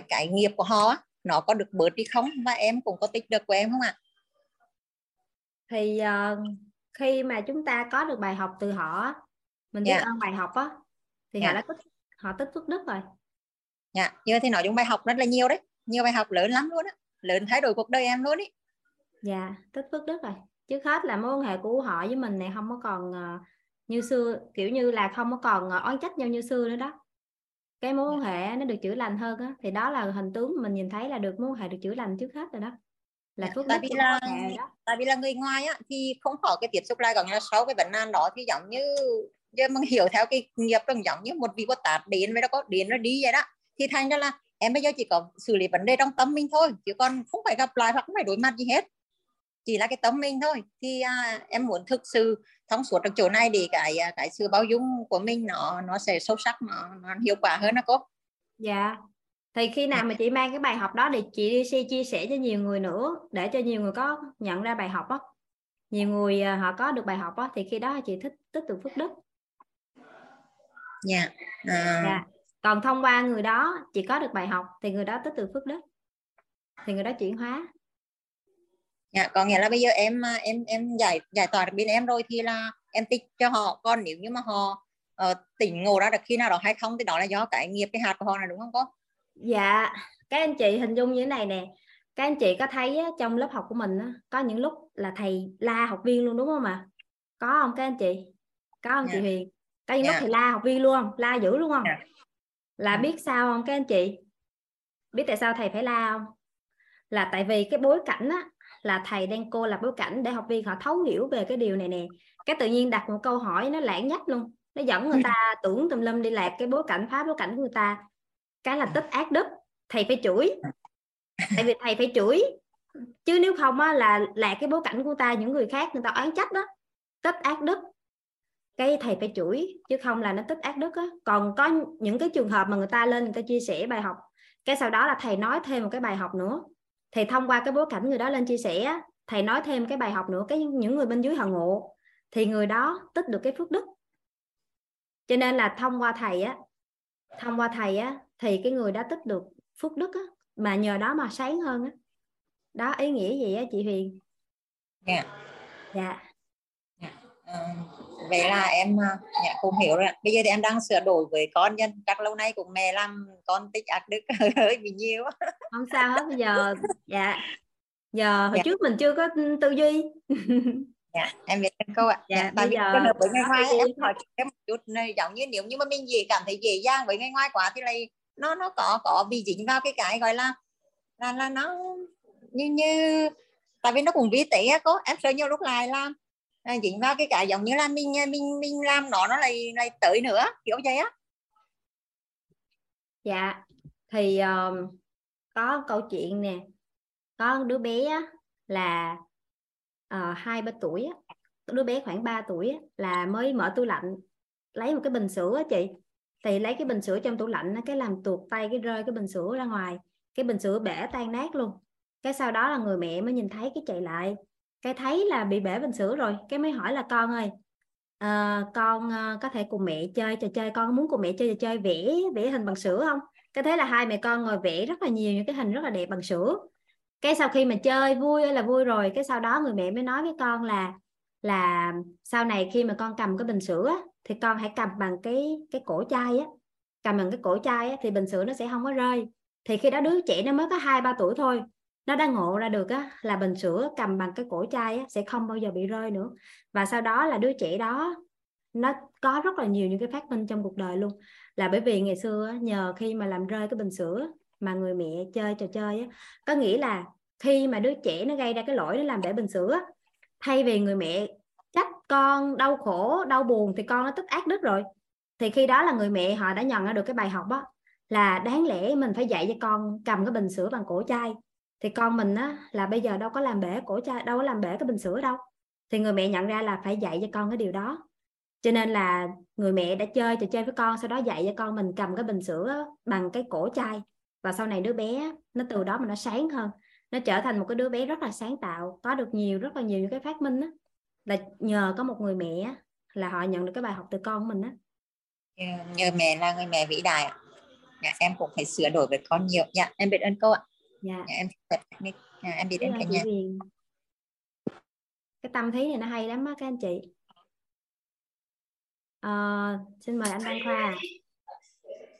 cái nghiệp của họ nó có được bớt đi không, và em cũng có tích được của em không ạ? Thì khi mà chúng ta có được bài học từ họ, mình biết ơn bài học á, thì họ đã tích phước đức rồi. Dạ, như thế nói chung bài học rất là nhiều đấy, nhiều bài học lớn lắm luôn á, lớn thay đổi cuộc đời em luôn ấy. Dạ, tích phước đức rồi. Trước hết là mối quan hệ của họ với mình này không có còn như xưa, kiểu như là không có còn oán trách nhau như xưa nữa đó. Cái mối quan hệ nó được chữa lành hơn á, thì đó là hình tướng mình nhìn thấy là được mối quan hệ được chữa lành trước hết rồi đó. Là phước đức của mối hệ đó. Tại vì là người ngoài á thì không có cái tiếp xúc lại, còn là sau cái vấn nạn đó thì giống như mình hiểu theo cái nghiệp rằng giống như một vị Bồ Tát đến với nó có đến nó đi vậy đó. Thì thành ra là em bây giờ chỉ có xử lý vấn đề trong tâm mình thôi, chứ còn không phải gặp lại hoặc không phải đối mặt gì hết, chỉ là cái tâm mình thôi. Thì em muốn thực sự thông suốt được chỗ này để cái sự bao dung của mình nó sẽ sâu sắc, nó hiệu quả hơn đó cô. Dạ, thì khi nào mà chị mang cái bài học đó thì chị đi chia sẻ cho nhiều người nữa, để cho nhiều người có nhận ra bài học đó. Nhiều người họ có được bài học đó, thì khi đó chị tích được phước đức. Dạ. Dạ. Còn thông qua người đó chị có được bài học thì người đó tích từ phước đức, thì người đó chuyển hóa. Dạ, có nghĩa là bây giờ em giải tỏa được bên em rồi thì là em tích cho họ. Còn nếu như mà họ tỉnh ngộ ra được khi nào đó hay không thì đó là do cái nghiệp, cái hạt của họ này, đúng không cô? Dạ, các anh chị hình dung như thế này nè. Các anh chị có thấy á, trong lớp học của mình á, có những lúc là thầy la học viên luôn đúng không ạ? Có không các anh chị? Có không chị Huyền? Có những lúc thầy la học viên luôn không? La dữ luôn không? Là biết sao không các anh chị? Biết tại sao thầy phải la không? Là tại vì cái bối cảnh á, là thầy đang cô lập bối cảnh để học viên họ thấu hiểu về cái điều này nè. Cái tự nhiên đặt một câu hỏi nó lãng nhách luôn, nó dẫn người ta tưởng tùm lum đi lạc cái bối cảnh, phá bối cảnh của người ta. Cái là tích ác đức, thầy phải chửi. Tại vì thầy phải chửi, chứ nếu không á, là lạc cái bối cảnh của ta, những người khác người ta oán trách đó. Tích ác đức, cái thầy phải chửi, chứ không là nó tích ác đức á. Còn có những cái trường hợp mà người ta lên người ta chia sẻ bài học, cái sau đó là thầy nói thêm một cái bài học nữa, thì thông qua cái bối cảnh người đó lên chia sẻ, thầy nói thêm cái bài học nữa, cái những người bên dưới họ ngộ, thì người đó tích được cái phước đức. Cho nên là thông qua thầy á thì cái người đó tích được phước đức á, mà nhờ đó mà sáng hơn á. Đó ý nghĩa gì á chị Huyền? Vậy là em cũng hiểu rồi. Bây giờ thì em đang sửa đổi với con nhân, các lâu nay cũng mẹ làm con tích ác đức hơi bị nhiều. Không sao hết bây giờ. Giờ hồi trước mình chưa có tư duy. Em biết câu ạ. Tại vì với người ngoài em hỏi em một chút này, giống như nếu như mà mình cảm thấy dễ dàng với người ngoài quá thì lại nó có bị dính vào cái gọi là nó như tại vì nó cũng vi tế á cô. Em sợ nhiều lúc lại làm dính vào cái giống như là mình làm nó lại tới nữa, kiểu vậy á. Dạ, thì có câu chuyện nè, có đứa bé á, là 2-3 tuổi á, đứa bé khoảng 3 tuổi á, là mới mở tủ lạnh lấy một cái bình sữa á chị. Thì lấy cái bình sữa trong tủ lạnh á, cái làm tuột tay, cái rơi cái bình sữa ra ngoài, cái bình sữa bể tan nát luôn. Cái sau đó là người mẹ mới nhìn thấy, cái chạy lại, cái thấy là bị bể bình sữa rồi, cái mới hỏi là con ơi, con có thể cùng mẹ chơi trò chơi, con muốn cùng mẹ chơi trò chơi vẽ hình bằng sữa không? Cái thế là hai mẹ con ngồi vẽ rất là nhiều những cái hình rất là đẹp bằng sữa. Cái sau khi mà chơi vui ơi là vui rồi, cái sau đó người mẹ mới nói với con là sau này khi mà con cầm cái bình sữa thì con hãy cầm bằng cái cổ chai á, cầm bằng cái cổ chai á, thì bình sữa nó sẽ không có rơi. Thì khi đó đứa trẻ nó mới có 2-3 tuổi thôi, nó đã ngộ ra được á, là bình sữa cầm bằng cái cổ chai á, sẽ không bao giờ bị rơi nữa. Và sau đó là đứa trẻ đó nó có rất là nhiều những cái phát minh trong cuộc đời luôn. Là bởi vì ngày xưa á, nhờ khi mà làm rơi cái bình sữa mà người mẹ chơi trò chơi á, có nghĩa là khi mà đứa trẻ nó gây ra cái lỗi nó làm bể bình sữa á, thay vì người mẹ trách con đau khổ, đau buồn thì con nó tích ác đức rồi. Thì khi đó là người mẹ họ đã nhận ra được cái bài học á, là đáng lẽ mình phải dạy cho con cầm cái bình sữa bằng cổ chai. Thì con mình á, là bây giờ đâu có làm bể cổ chai, đâu có làm bể cái bình sữa đâu. Thì người mẹ nhận ra là phải dạy cho con cái điều đó. Cho nên là người mẹ đã chơi trò chơi với con, sau đó dạy cho con mình cầm cái bình sữa bằng cái cổ chai. Và sau này đứa bé nó từ đó mà nó sáng hơn, nó trở thành một cái đứa bé rất là sáng tạo, có được rất là nhiều những cái phát minh đó, là nhờ có một người mẹ là họ nhận được cái bài học từ con của mình đó. Nhờ mẹ là người mẹ vĩ đại ạ. Em cũng phải sửa đổi với con nhiều. Dạ, em biết ơn cô ạ. Dạ. Em biết ơn cả nhà. Cái tâm thế này nó hay lắm đó, các anh chị. Xin mời anh Văn Khoa.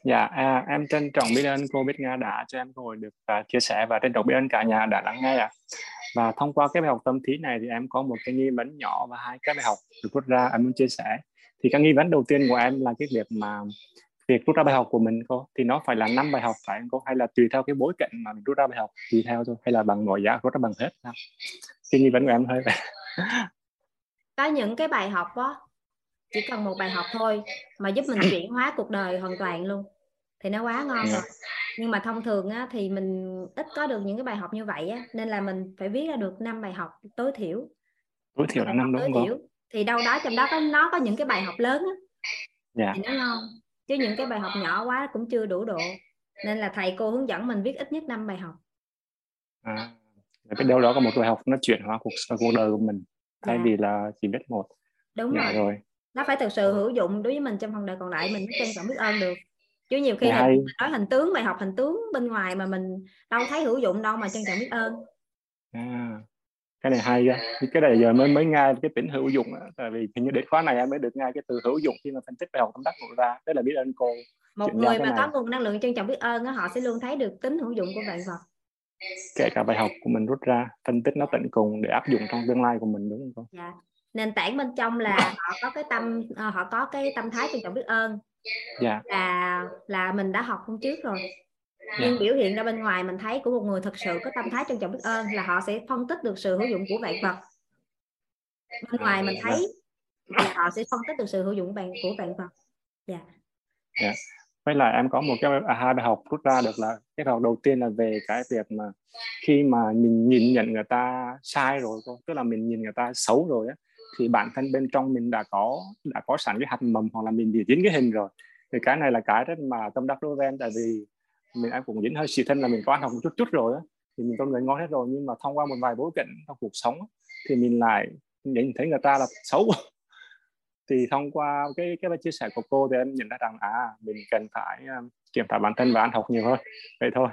Dạ, em trân trọng biết ơn cô Bích Nga đã cho em cơ hội được chia sẻ, và trân trọng biết ơn cả nhà đã lắng nghe ạ. Và thông qua cái bài học tâm thí này thì em có một cái nghi vấn nhỏ và hai cái bài học được rút ra em muốn chia sẻ. Thì cái nghi vấn đầu tiên của em là cái việc rút ra bài học của mình cô, thì nó phải là 5 bài học phải không cô, hay là tùy theo cái bối cảnh mà mình rút ra bài học tùy theo thôi, hay là bằng mọi giá rút ra bằng hết? Cái nghi vấn của em hơi vậy. Có những cái bài học đó chỉ cần một bài học thôi mà giúp mình chuyển hóa cuộc đời hoàn toàn luôn thì nó quá ngon rồi. Nhưng mà thông thường á, thì mình ít có được những cái bài học như vậy á, nên là mình phải viết ra được 5 bài học tối thiểu. Tối thiểu là 5 đúng không? Thì đâu đó trong đó nó có những cái bài học lớn á, thì nó ngon. Chứ những cái bài học nhỏ quá cũng chưa đủ độ. Nên là thầy cô hướng dẫn mình viết ít nhất 5 bài học. Cái đâu đó có một bài học nó chuyển hóa cuộc đời của mình, thay vì là chỉ biết một. Đúng rồi. Nó phải thực sự hữu dụng đối với mình trong phần đời còn lại, mình mới trân trọng biết ơn được. Chứ nhiều khi là mình nói hình tướng, bài học hình tướng bên ngoài mà mình đâu thấy hữu dụng đâu mà trân trọng biết ơn. Cái này hay ra, cái này giờ mới nghe cái tính hữu dụng đó. Tại vì hình như đến khóa này em mới được nghe cái từ hữu dụng khi mà phân tích bài học tâm đắc ngộ ra, tức là biết ơn cô. Một người mà có nguồn năng lượng trân trọng biết ơn đó, họ sẽ luôn thấy được tính hữu dụng của vạn vật. Kể cả bài học của mình rút ra, phân tích nó tận cùng để áp dụng trong tương lai của mình, đúng không? Dạ. Nền tảng bên trong là họ có cái tâm thái trân trọng biết ơn. Dạ. Là mình đã học hôm trước rồi. Nhưng biểu hiện ra bên ngoài mình thấy của một người thật sự có tâm thái trân trọng biết ơn là họ sẽ phân tích được sự hữu dụng của vạn vật. Bên ngoài mình thấy là họ sẽ phân tích được sự hữu dụng của vạn vật. Với lại em có một cái hai bài học rút ra được là cái bài học đầu tiên là về cái việc mà khi mà mình nhìn nhận người ta sai rồi, tức là mình nhìn người ta xấu rồi á, thì bản thân bên trong mình đã có sẵn cái hạt mầm hoặc là mình bị dính cái hình rồi. Thì cái này là cái rất mà tâm đắc đối với em, tại vì em cũng dính hơi xì thân là mình có ăn học một chút rồi đó. Thì mình con người ngon hết rồi, nhưng mà thông qua một vài bối cảnh trong cuộc sống thì mình lại nhận thấy người ta là xấu. Thì thông qua cái chia sẻ của cô thì em nhận ra rằng mình cần phải kiểm tra bản thân và ăn học nhiều hơn, vậy thôi.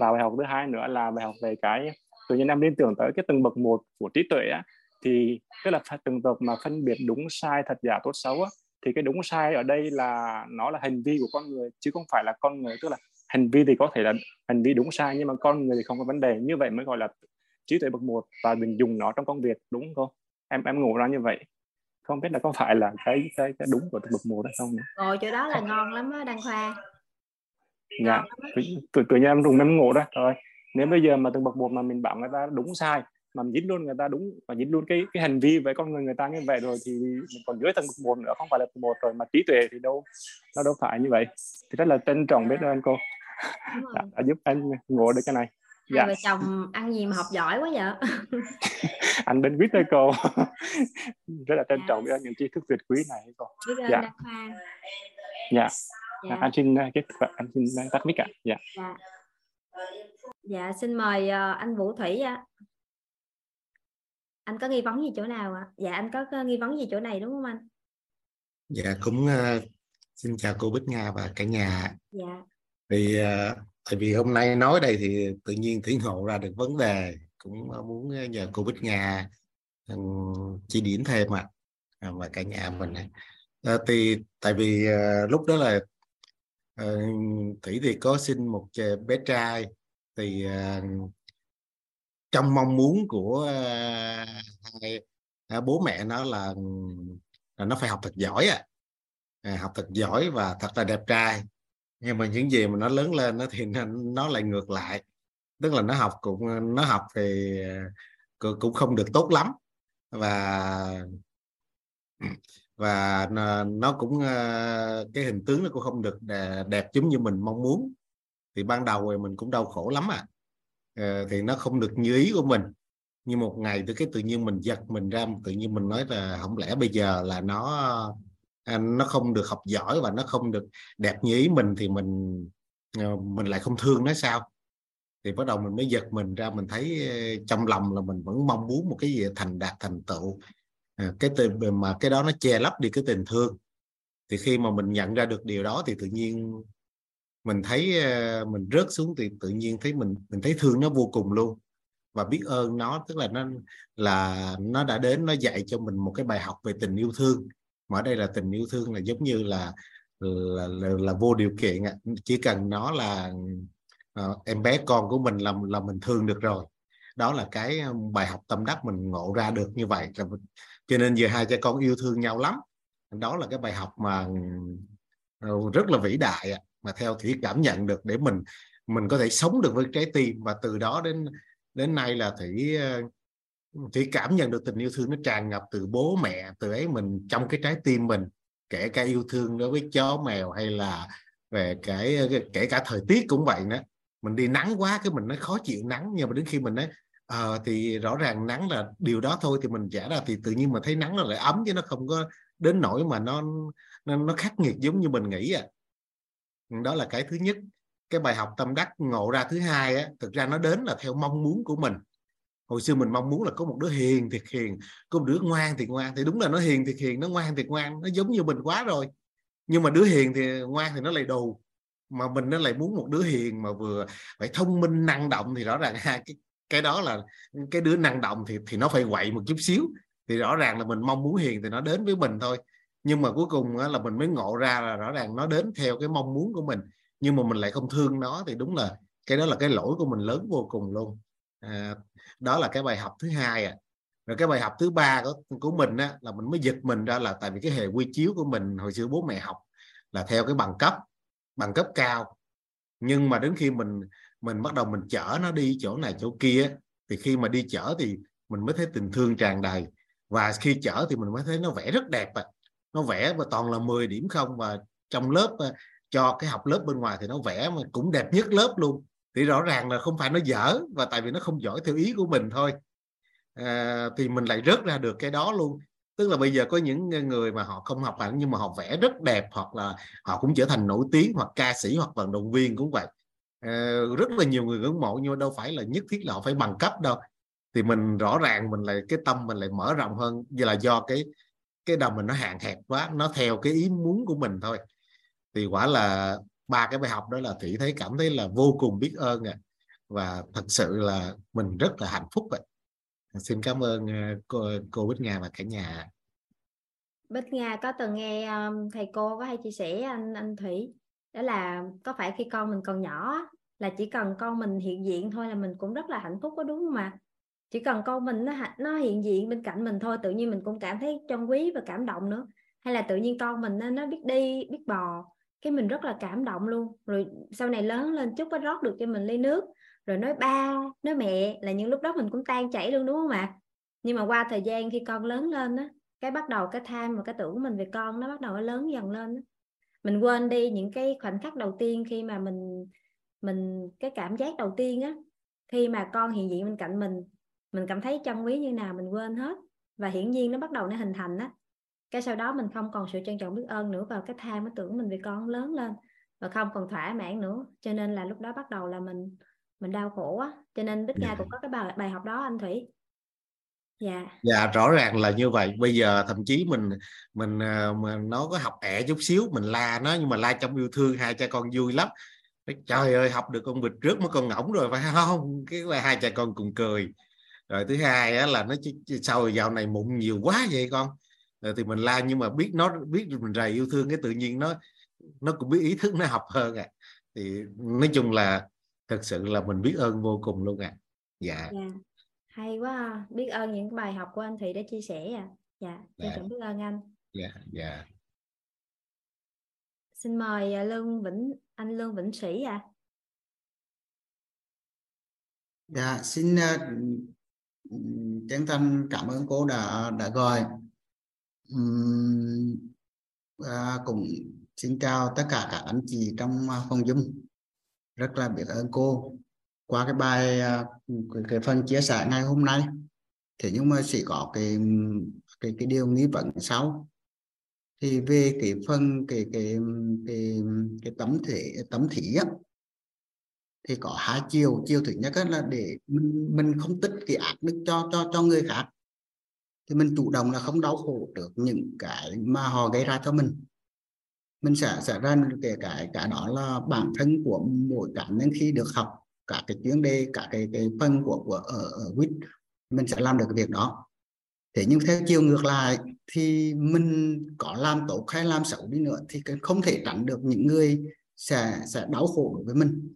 Và bài học thứ hai nữa là bài học về cái tự nhiên em liên tưởng tới cái từng bậc một của trí tuệ á, thì tức là từng bậc mà phân biệt đúng sai, thật giả, tốt xấu á, thì cái đúng sai ở đây là nó là hành vi của con người chứ không phải là con người, tức là hành vi thì có thể là hành vi đúng sai nhưng mà con người thì không có vấn đề, như vậy mới gọi là trí tuệ bậc một, và mình dùng nó trong công việc, đúng không? Em ngộ ra như vậy, không biết là có phải là cái đúng của bậc một đó không? Ngồi chỗ đó là ngon lắm đó, Đăng Khoa. Dạ, tự nhiên em rùng em ngộ đó. Rồi nếu bây giờ mà từng bậc một mà mình bảo người ta đúng sai mà dính luôn người ta đúng và dính luôn cái hành vi với con người người ta như vậy rồi thì mình còn dưới tầng bậc một nữa, không phải là bậc một rồi, mà trí tuệ thì đâu phải như vậy. Thì rất là trân trọng biết ơn cô đã giúp anh ngộ được cái này. Hai vợ chồng ăn gì mà học giỏi quá vậy? Anh bên quýt thôi cô. Rất là trân trọng những tri thức tuyệt quý này cô. Biết ơn Đăng Khoa. Anh xin tắt mic ạ. Dạ, xin mời anh Vũ Thủy ạ. Anh có nghi vấn gì chỗ nào ạ? Dạ, anh có nghi vấn gì chỗ này đúng không anh? Dạ, cũng xin chào cô Bích Nga và cả nhà. Dạ. Tại vì hôm nay nói đây thì tự nhiên tỉnh ngộ ra được vấn đề, cũng muốn nhờ cô Bích Nga chỉ điểm thêm ạ, và cả nhà mình. Tại vì lúc đó là Thủy thì có sinh một bé trai, thì trong mong muốn của bố mẹ nó là nó phải học thật giỏi học thật giỏi và thật là đẹp trai. Nhưng mà những gì mà nó lớn lên nó thì nó lại ngược lại, tức là nó học thì cũng không được tốt lắm, và nó cũng cái hình tướng nó cũng không được đẹp giống như mình mong muốn. Thì ban đầu thì mình cũng đau khổ lắm thì nó không được như ý của mình. Nhưng một ngày từ cái tự nhiên mình giật mình ra, tự nhiên mình nói là không lẽ bây giờ là nó không được học giỏi và nó không được đẹp như ý mình thì mình mình lại không thương nó sao, thì bắt đầu mình mới giật mình ra, mình thấy trong lòng là mình vẫn mong muốn một cái gì thành đạt thành tựu, cái tình mà cái đó nó che lấp đi cái tình thương. Thì khi mà mình nhận ra được điều đó thì tự nhiên mình thấy mình rớt xuống, thì tự nhiên thấy mình thấy thương nó vô cùng luôn và biết ơn nó, tức là nó đã đến, nó dạy cho mình một cái bài học về tình yêu thương. Mà ở đây là tình yêu thương là giống như là vô điều kiện, chỉ cần nó là em bé con của mình là mình thương được rồi. Đó là cái bài học tâm đắc mình ngộ ra được như vậy. Cho nên giờ hai cha con yêu thương nhau lắm. Đó là cái bài học mà rất là vĩ đại mà theo Thủy cảm nhận được, để mình có thể sống được với trái tim. Và từ đó đến nay là Thủy cảm nhận được tình yêu thương nó tràn ngập từ bố mẹ, từ ấy mình trong cái trái tim mình, kể cả yêu thương đối với chó mèo hay là về kể cả thời tiết cũng vậy nữa. Mình đi nắng quá cái mình nó khó chịu nắng, nhưng mà đến khi mình nói thì rõ ràng nắng là điều đó thôi, thì mình trả ra thì tự nhiên mình thấy nắng nó lại ấm, chứ nó không có đến nỗi mà nó khắc nghiệt giống như mình nghĩ. Đó là cái thứ nhất, cái bài học tâm đắc ngộ ra. Thứ hai thực ra nó đến là theo mong muốn của mình. Hồi xưa mình mong muốn là có một đứa hiền thiệt hiền, có một đứa ngoan thiệt ngoan, thì đúng là nó hiền thiệt hiền, nó ngoan thiệt ngoan, nó giống như mình quá rồi. Nhưng mà đứa hiền thì ngoan thì nó lại đù, mà mình nó lại muốn một đứa hiền mà vừa phải thông minh năng động, thì rõ ràng cái đó là cái đứa năng động thì nó phải quậy một chút xíu. Thì rõ ràng là mình mong muốn hiền thì nó đến với mình thôi. Nhưng mà cuối cùng là mình mới ngộ ra là rõ ràng nó đến theo cái mong muốn của mình, nhưng mà mình lại không thương nó, thì đúng là cái đó là cái lỗi của mình lớn vô cùng luôn. Đó là cái bài học thứ hai. Rồi cái bài học thứ ba của mình là mình mới giật mình ra, là tại vì cái hệ quy chiếu của mình hồi xưa bố mẹ học là theo cái bằng cấp cao, nhưng mà đến khi mình bắt đầu mình chở nó đi chỗ này chỗ kia, thì khi mà đi chở thì mình mới thấy tình thương tràn đầy. Và khi chở thì mình mới thấy nó vẽ rất đẹp, nó vẽ mà toàn là 10 điểm không, và trong lớp cho cái học lớp bên ngoài thì nó vẽ mà cũng đẹp nhất lớp luôn. Thì rõ ràng là không phải nó dở, và tại vì nó không giỏi theo ý của mình thôi. Thì mình lại rớt ra được cái đó luôn. Tức là bây giờ có những người mà họ không học hành nhưng mà họ vẽ rất đẹp, hoặc là họ cũng trở thành nổi tiếng, hoặc ca sĩ, hoặc vận động viên cũng vậy. Rất là nhiều người ngưỡng mộ, nhưng mà đâu phải là nhất thiết là họ phải bằng cấp đâu. Thì mình rõ ràng mình lại, cái tâm mình lại mở rộng hơn, vậy là do cái đầu mình nó hạn hẹp quá, nó theo cái ý muốn của mình thôi. Thì quả là ba cái bài học đó là Thủy cảm thấy là vô cùng biết ơn và thật sự là mình rất là hạnh phúc vậy. Xin cảm ơn cô Bích Nga và cả nhà. Bích Nga có từng nghe thầy cô có hay chia sẻ anh Thủy, đó là có phải khi con mình còn nhỏ là chỉ cần con mình hiện diện thôi là mình cũng rất là hạnh phúc, có đúng không ạ? Chỉ cần con mình nó hiện diện bên cạnh mình thôi, tự nhiên mình cũng cảm thấy trân quý và cảm động nữa. Hay là tự nhiên con mình nó biết đi biết bò, cái mình rất là cảm động luôn. Rồi sau này lớn lên chút nó rót được cho mình ly nước, rồi nói ba, nói mẹ, là những lúc đó mình cũng tan chảy luôn, đúng không ạ? Nhưng mà qua thời gian khi con lớn lên á, cái bắt đầu cái tham và cái tưởng của mình về con nó bắt đầu lớn dần lên á. Mình quên đi những cái khoảnh khắc đầu tiên khi mà mình cái cảm giác đầu tiên á, khi mà con hiện diện bên cạnh mình cảm thấy trân quý như nào mình quên hết. Và hiển nhiên nó bắt đầu nó hình thành á. Cái sau đó mình không còn sự trân trọng biết ơn nữa, và cái tham cái tưởng mình về con lớn lên và không còn thỏa mãn nữa. Cho nên là lúc đó bắt đầu là mình đau khổ á. Cho nên Bích Nga cũng có cái bài học đó anh Thủy. Dạ rõ ràng là như vậy. Bây giờ thậm chí mình nó có học chút xíu mình la nó, nhưng mà la trong yêu thương hai cha con vui lắm. Trời ơi, học được con vịt trước mới con ngỗng rồi phải không? Cái là hai cha con cùng cười. Rồi thứ hai là nó sao dạo này mụn nhiều quá vậy con. Rồi thì mình la, nhưng mà biết mình rầy yêu thương, cái tự nhiên nó cũng biết ý thức, nó học hơn Thì nói chung là thật sự là mình biết ơn vô cùng luôn ạ. Dạ. Hay quá ha. Biết ơn những bài học của anh Thủy đã chia sẻ . Dạ. Cảm ơn anh. Dạ. Xin mời Lương Vĩnh Sĩ . Dạ, xin chân thành cảm ơn cô đã gọi. Cũng xin chào tất cả các anh chị trong phòng Zoom. Rất là biết ơn cô qua cái bài cái phần chia sẻ ngày hôm nay. Thế nhưng mà sẽ có cái điều nghi vấn sau. Thì về cái phần cái tấm thể thì có hai chiều. Chiều thứ nhất là để mình không tích cái áp lực cho người khác, thì mình chủ động là không đau khổ được những cái mà họ gây ra cho mình. Mình sẽ ra cái đó là bản thân của mỗi cá nhân khi được học cả cái chuyên đề, cả cái phần của ở WIT, mình sẽ làm được cái việc đó. Thế nhưng theo chiều ngược lại thì mình có làm tốt hay làm xấu đi nữa thì không thể tránh được những người sẽ đau khổ đối với mình.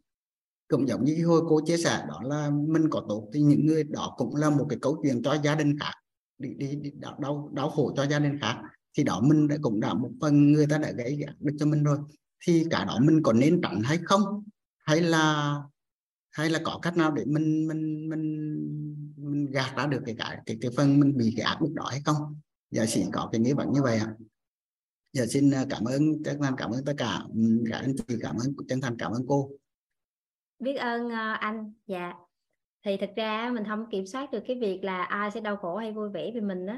Cũng giống như hồi cô chia sẻ đó là mình có tốt thì những người đó cũng là một cái câu chuyện cho gia đình khác, đi đau khổ cho gia đình khác, thì đó mình cũng đã một phần người ta đã gây gắt được cho mình rồi. Thì cả đó mình có nên tránh hay không, hay là có cách nào để mình gạt ra được cái phần mình bị cái áp lực đó hay không? Giờ xin có cái nghĩ vấn như vậy ạ. Giờ xin cảm ơn chân thành, cảm ơn tất cả các anh chị, cảm ơn chân thành, cảm ơn cô. Biết ơn anh. Dạ. Thì thật ra mình không kiểm soát được cái việc là ai sẽ đau khổ hay vui vẻ vì mình đó.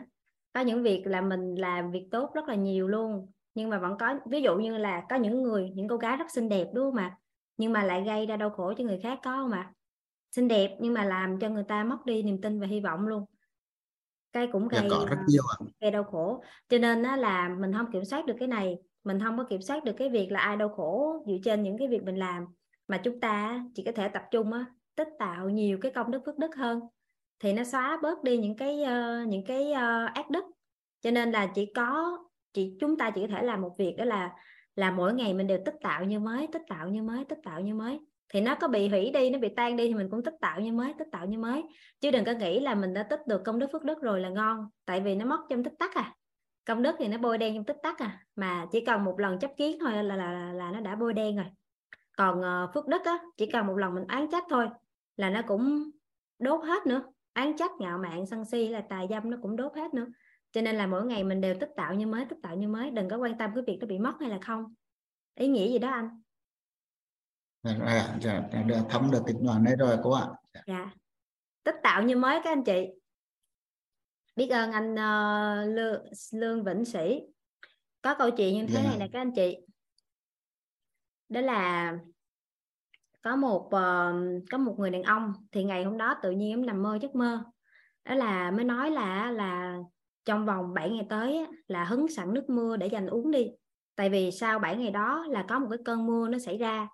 Có những việc là mình làm việc tốt rất là nhiều luôn, nhưng mà vẫn có, ví dụ như là có những người, những cô gái rất xinh đẹp đúng không ạ, nhưng mà lại gây ra đau khổ cho người khác, có không ạ? Xinh đẹp nhưng mà làm cho người ta mất đi niềm tin và hy vọng luôn. Cái cũng gây rất nhiều gây đau khổ. Cho nên đó là mình không kiểm soát được cái này, mình không có kiểm soát được cái việc là ai đau khổ dựa trên những cái việc mình làm, mà chúng ta chỉ có thể tập trung á, tích tạo nhiều cái công đức phước đức hơn, thì nó xóa bớt đi những cái ác đức. Cho nên là chúng ta chỉ có thể làm một việc, đó là mỗi ngày mình đều tích tạo như mới, tích tạo như mới, tích tạo như mới. Thì nó có bị hủy đi, nó bị tan đi thì mình cũng tích tạo như mới, tích tạo như mới. Chứ đừng có nghĩ là mình đã tích được công đức phước đức rồi là ngon, tại vì nó mất trong tích tắc à. Công đức thì nó bôi đen trong tích tắc à, mà chỉ cần một lần chấp kiến thôi là nó đã bôi đen rồi. Còn phước đức á, chỉ cần một lần mình oán trách thôi là nó cũng đốt hết nữa. Oán trách, ngạo mạn, sân si, là tà dâm, nó cũng đốt hết nữa. Cho nên là mỗi ngày mình đều tích tạo như mới, tích tạo như mới, đừng có quan tâm cái việc nó bị mất hay là không. Ý nghĩa gì đó anh? Dạ, thấm được tình đoàn đấy rồi cô ạ. Dạ. Tích tạo như mới các anh chị. Biết ơn anh Lương Vĩnh Sĩ. Có câu chuyện như thế này nè các anh chị. Đó là có một người đàn ông, thì ngày hôm đó tự nhiên em nằm mơ giấc mơ. Đó là mới nói là trong vòng 7 ngày tới là hứng sẵn nước mưa để dành uống đi. Tại vì sau 7 ngày đó là có một cái cơn mưa nó xảy ra.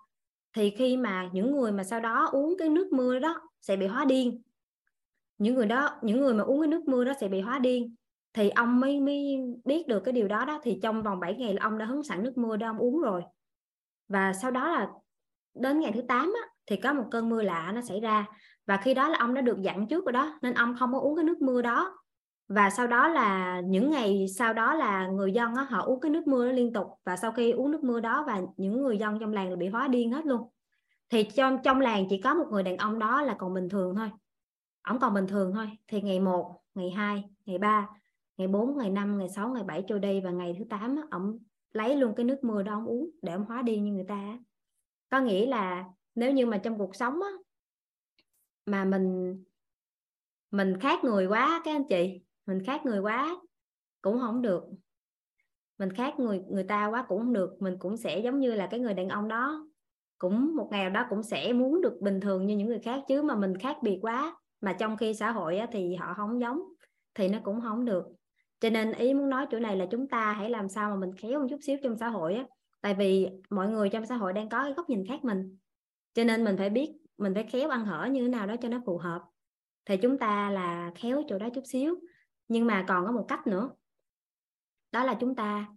Thì khi mà những người mà sau đó uống cái nước mưa đó sẽ bị hóa điên. Những người mà uống cái nước mưa đó sẽ bị hóa điên. Thì ông mới biết được cái điều đó đó. Thì trong vòng 7 ngày là ông đã hứng sẵn nước mưa đó, ông uống rồi. Và sau đó là đến ngày thứ 8 á, thì có một cơn mưa lạ nó xảy ra. Và khi đó là ông đã được dặn trước rồi đó, nên ông không có uống cái nước mưa đó. Và sau đó là những ngày sau đó là người dân á, họ uống cái nước mưa đó liên tục. Và sau khi uống nước mưa đó và những người dân trong làng là bị hóa điên hết luôn. Thì trong làng chỉ có một người đàn ông đó là còn bình thường thôi. Ông còn bình thường thôi. Thì ngày 1, ngày 2, ngày 3, ngày 4, ngày 5, ngày 6, ngày 7 trôi đi. Và ngày thứ 8 á, ông lấy luôn cái nước mưa đó ông uống để ông hóa điên như người ta. Có nghĩa là nếu như mà trong cuộc sống á, mà mình khác người quá các anh chị, mình khác người quá cũng không được, mình khác người ta quá cũng không được, mình cũng sẽ giống như là cái người đàn ông đó, cũng một ngày đó cũng sẽ muốn được bình thường như những người khác, chứ mà mình khác biệt quá mà trong khi xã hội á, thì họ không giống thì nó cũng không được. Cho nên ý muốn nói chỗ này là chúng ta hãy làm sao mà mình khéo một chút xíu trong xã hội á, tại vì mọi người trong xã hội đang có cái góc nhìn khác mình, cho nên mình phải biết, mình phải khéo ăn hở như thế nào đó cho nó phù hợp. Thì chúng ta là khéo chỗ đó chút xíu. Nhưng mà còn có một cách nữa, đó là chúng ta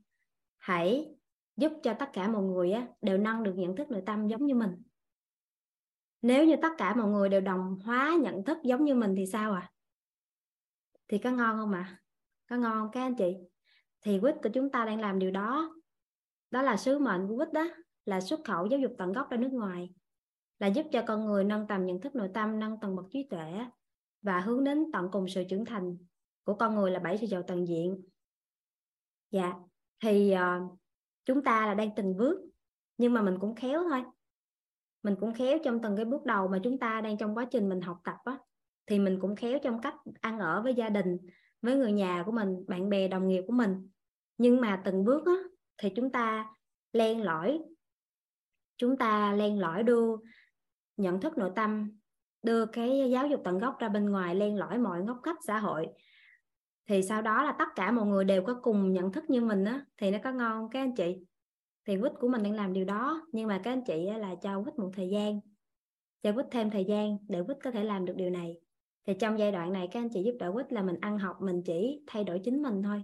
hãy giúp cho tất cả mọi người đều nâng được nhận thức nội tâm giống như mình. Nếu như tất cả mọi người đều đồng hóa nhận thức giống như mình thì sao ạ? Thì có ngon không ạ? Có ngon không các anh chị? Thì quýt của chúng ta đang làm điều đó. Đó là sứ mệnh của quýt, đó là xuất khẩu giáo dục tận gốc ra nước ngoài, là giúp cho con người nâng tầm nhận thức nội tâm, nâng tầng bậc trí tuệ và hướng đến tận cùng sự trưởng thành của con người là 7 sự giàu toàn diện. Dạ, thì chúng ta là đang từng bước, nhưng mà mình cũng khéo thôi. Mình cũng khéo trong từng cái bước đầu mà chúng ta đang trong quá trình mình học tập á, thì mình cũng khéo trong cách ăn ở với gia đình, với người nhà của mình, bạn bè, đồng nghiệp của mình. Nhưng mà từng bước á, thì chúng ta len lỏi đưa nhận thức nội tâm, đưa cái giáo dục tận gốc ra bên ngoài, len lỏi mọi ngóc ngách xã hội, thì sau đó là tất cả mọi người đều có cùng nhận thức như mình á, thì nó có ngon không các anh chị? Thì Quýt của mình đang làm điều đó, nhưng mà các anh chị là cho Quýt một thời gian, cho Quýt thêm thời gian để Quýt có thể làm được điều này. Thì trong giai đoạn này các anh chị giúp đỡ Quýt là mình ăn học, mình chỉ thay đổi chính mình thôi,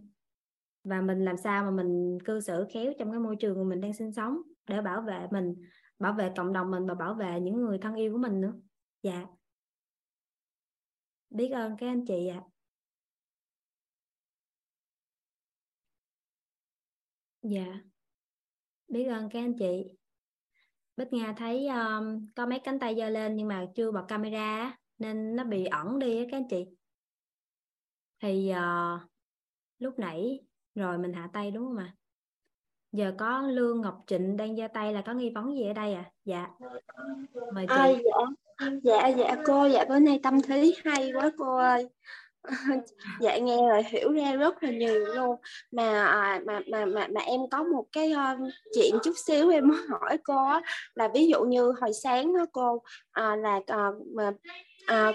và mình làm sao mà mình cư xử khéo trong cái môi trường mà mình đang sinh sống để bảo vệ mình, bảo vệ cộng đồng mình và bảo vệ những người thân yêu của mình nữa. Dạ, biết ơn các anh chị ạ. Dạ, biết ơn các anh chị. Bích Nga thấy có mấy cánh tay giơ lên nhưng mà chưa bật camera nên nó bị ẩn đi á các anh chị. Thì lúc nãy rồi mình hạ tay đúng không ạ? Giờ có Lương Ngọc Trịnh đang giơ tay, là có nghi vấn gì ở đây ạ? Dạ. Mời chị. Dạ cô, dạ bữa nay tâm thế hay quá cô ơi. Dạ nghe rồi hiểu ra rất là nhiều luôn. Mà em có một cái chuyện chút xíu em muốn hỏi cô á, là ví dụ như hồi sáng đó cô,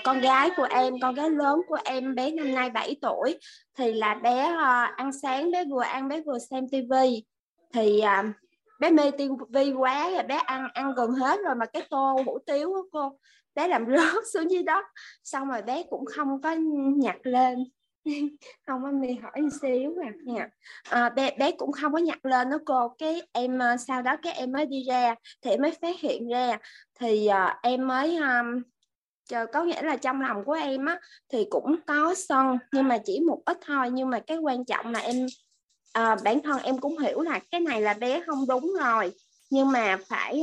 con gái của em, con gái lớn của em, bé năm nay 7 tuổi, thì là bé ăn sáng, bé vừa xem tivi, thì bé mê tivi quá rồi, bé ăn gần hết rồi mà cái tô hủ tiếu đó cô, bé làm rớt xuống dưới đất, xong rồi bé cũng không có nhặt lên. Không, anh Mi hỏi một xíu mà bé cũng không có nhặt lên đó cô. Cái em sau đó cái em mới đi ra thì em mới phát hiện ra, thì em mới có nghĩa là trong lòng của em á thì cũng có sân nhưng mà chỉ một ít thôi, nhưng mà cái quan trọng là em bản thân em cũng hiểu là cái này là bé không đúng rồi, nhưng mà phải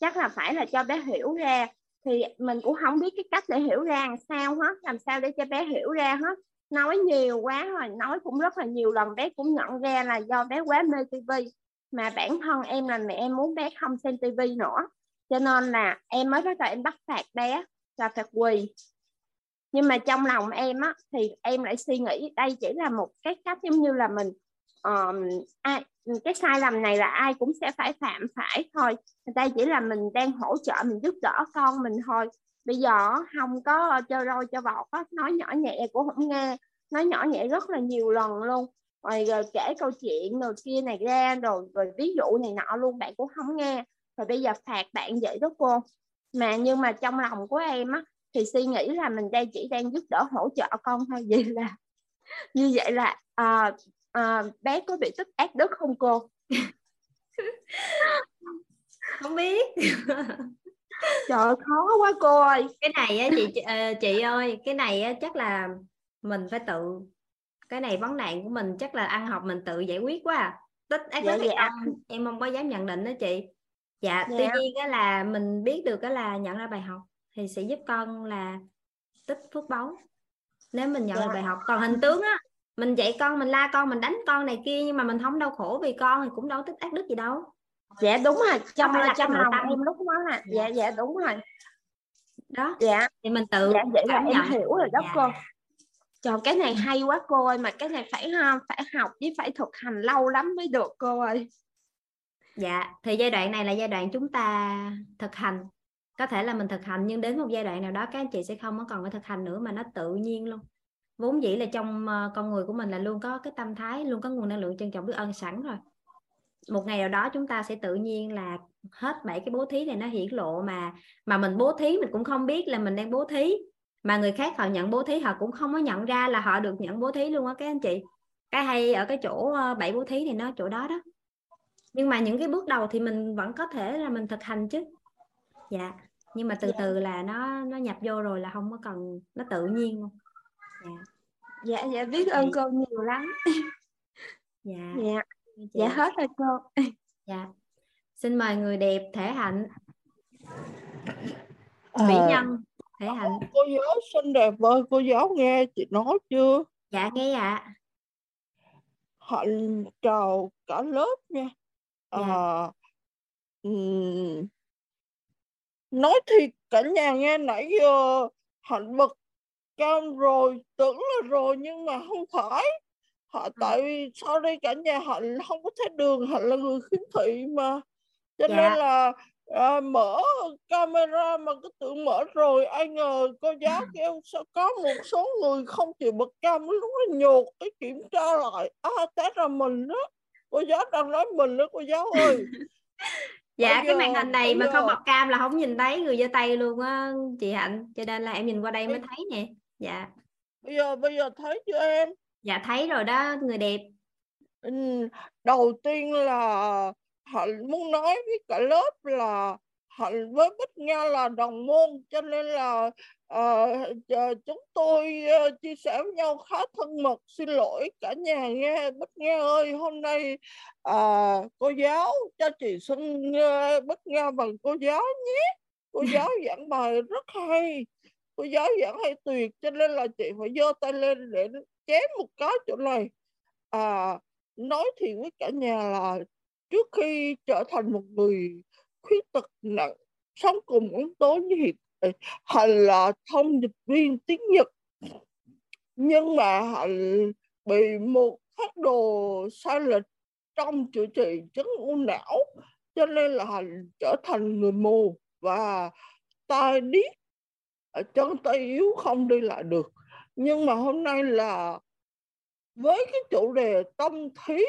chắc là phải là cho bé hiểu ra, thì mình cũng không biết cái cách để hiểu ra làm sao hết, làm sao để cho bé hiểu ra hết. Nói nhiều quá rồi, nói cũng rất là nhiều lần, bé cũng nhận ra là do bé quá mê tivi, mà bản thân em là mẹ em muốn bé không xem tivi nữa, cho nên là em mới bắt đầu em bắt phạt bé là phạt quỳ. Nhưng mà trong lòng em á thì em lại suy nghĩ đây chỉ là một cái cách giống như là mình cái sai lầm này là ai cũng sẽ phải phạm phải thôi, đây chỉ là mình đang hỗ trợ, mình giúp đỡ con mình thôi. Bây giờ không có chơi roi cho vọt á, nói nhỏ nhẹ cũng không nghe, nói nhỏ nhẹ rất là nhiều lần luôn, rồi kể câu chuyện rồi kia này ra rồi ví dụ này nọ luôn, bạn cũng không nghe, rồi bây giờ phạt bạn vậy đó cô. Nhưng mà trong lòng của em á thì suy nghĩ là mình đây chỉ đang giúp đỡ hỗ trợ con thôi, vậy là như vậy là bé có bị tức ác đức không cô? Không biết. Trời, khó quá cô ơi. Cái này á chị ơi, cái này á chắc là mình phải tự, cái này vấn nạn của mình chắc là ăn học mình tự giải quyết quá à. Tức ác đức hay không em không có dám nhận định đó chị. Dạ, tuy nhiên á là mình biết được á là nhận ra bài học thì sẽ giúp con là tích phước báu. Nếu mình nhận ra bài học, còn hình tướng á, mình dạy con, mình la con, mình đánh con này kia, nhưng mà mình không đau khổ vì con thì cũng đâu tích ác đức gì đâu. Dạ đúng rồi, trong lòng em lúc đó là dạ đúng rồi đó. Dạ thì mình tự vậy là em hiểu rồi đó cô. Trời, cái này hay quá cô ơi, mà cái này phải học với phải thực hành lâu lắm mới được cô ơi. Dạ thì giai đoạn này là giai đoạn chúng ta thực hành, có thể là mình thực hành nhưng đến một giai đoạn nào đó các anh chị sẽ không còn phải thực hành nữa mà nó tự nhiên luôn. Vốn dĩ là trong con người của mình là luôn có cái tâm thái, luôn có nguồn năng lượng trân trọng biết ơn sẵn rồi. Một ngày nào đó chúng ta sẽ tự nhiên là hết 7 cái bố thí này nó hiển lộ, mà mình bố thí mình cũng không biết là mình đang bố thí, mà người khác họ nhận bố thí họ cũng không có nhận ra là họ được nhận bố thí luôn á các anh chị. Cái hay ở cái chỗ 7 bố thí này nó chỗ đó đó. Nhưng mà những cái bước đầu thì mình vẫn có thể là mình thực hành chứ. Dạ, nhưng mà từ từ là nó nhập vô rồi là không có cần, nó tự nhiên luôn. Dạ biết ơn cô nhiều lắm. Dạ hết rồi cô. Dạ, xin mời người đẹp Thể Hạnh. Mỹ nhân Thể Hạnh. Cô giáo xinh đẹp ơi, cô giáo nghe chị nói chưa? Dạ nghe ạ. Hạnh chào cả lớp nha. Nói thiệt cả nhà nghe nãy giờ Hạnh bực cam rồi, tưởng là rồi nhưng mà không phải. Tại vì sau đây cả nhà Hạnh không có thấy đường, Hạnh là người khiếm thị mà. Cho nên là mở camera mà cứ tự mở rồi. Ai ngờ cô giáo kêu sao có một số người không chịu bật cam, lúc đó nhột cái kiểm tra lại, té ra mình đó. Cô giáo đang nói mình đó cô giáo ơi. Dạ cái màn hình này mà không bật cam là không nhìn thấy người giơ tay luôn á chị Hạnh, cho nên là em nhìn qua đây mới thấy nè. Dạ. Bây giờ thấy chưa em? Dạ thấy rồi đó người đẹp. Đầu tiên là Hạnh muốn nói với cả lớp là Hạnh với Bích Nga là đồng môn, cho nên là chúng tôi chia sẻ với nhau khá thân mật. Xin lỗi cả nhà nghe. Bích Nga ơi, hôm nay cô giáo cho chị xưng Bích Nga bằng cô giáo nhé. Cô giáo giảng bài rất hay, cô giáo giảng hay tuyệt, cho nên là chị phải giơ tay lên để chém một cái chỗ này. Nói thì với cả nhà là trước khi trở thành một người khuyết tật nặng, sống cùng ống tối như hiện Hạnh là thông dịch viên tiếng Nhật, nhưng mà Hạnh bị một phác đồ sai lệch trong chữa trị chứng u não, cho nên là Hạnh trở thành người mù và tai điếc, chân tay yếu không đi lại được. Nhưng mà hôm nay là với cái chủ đề tâm thí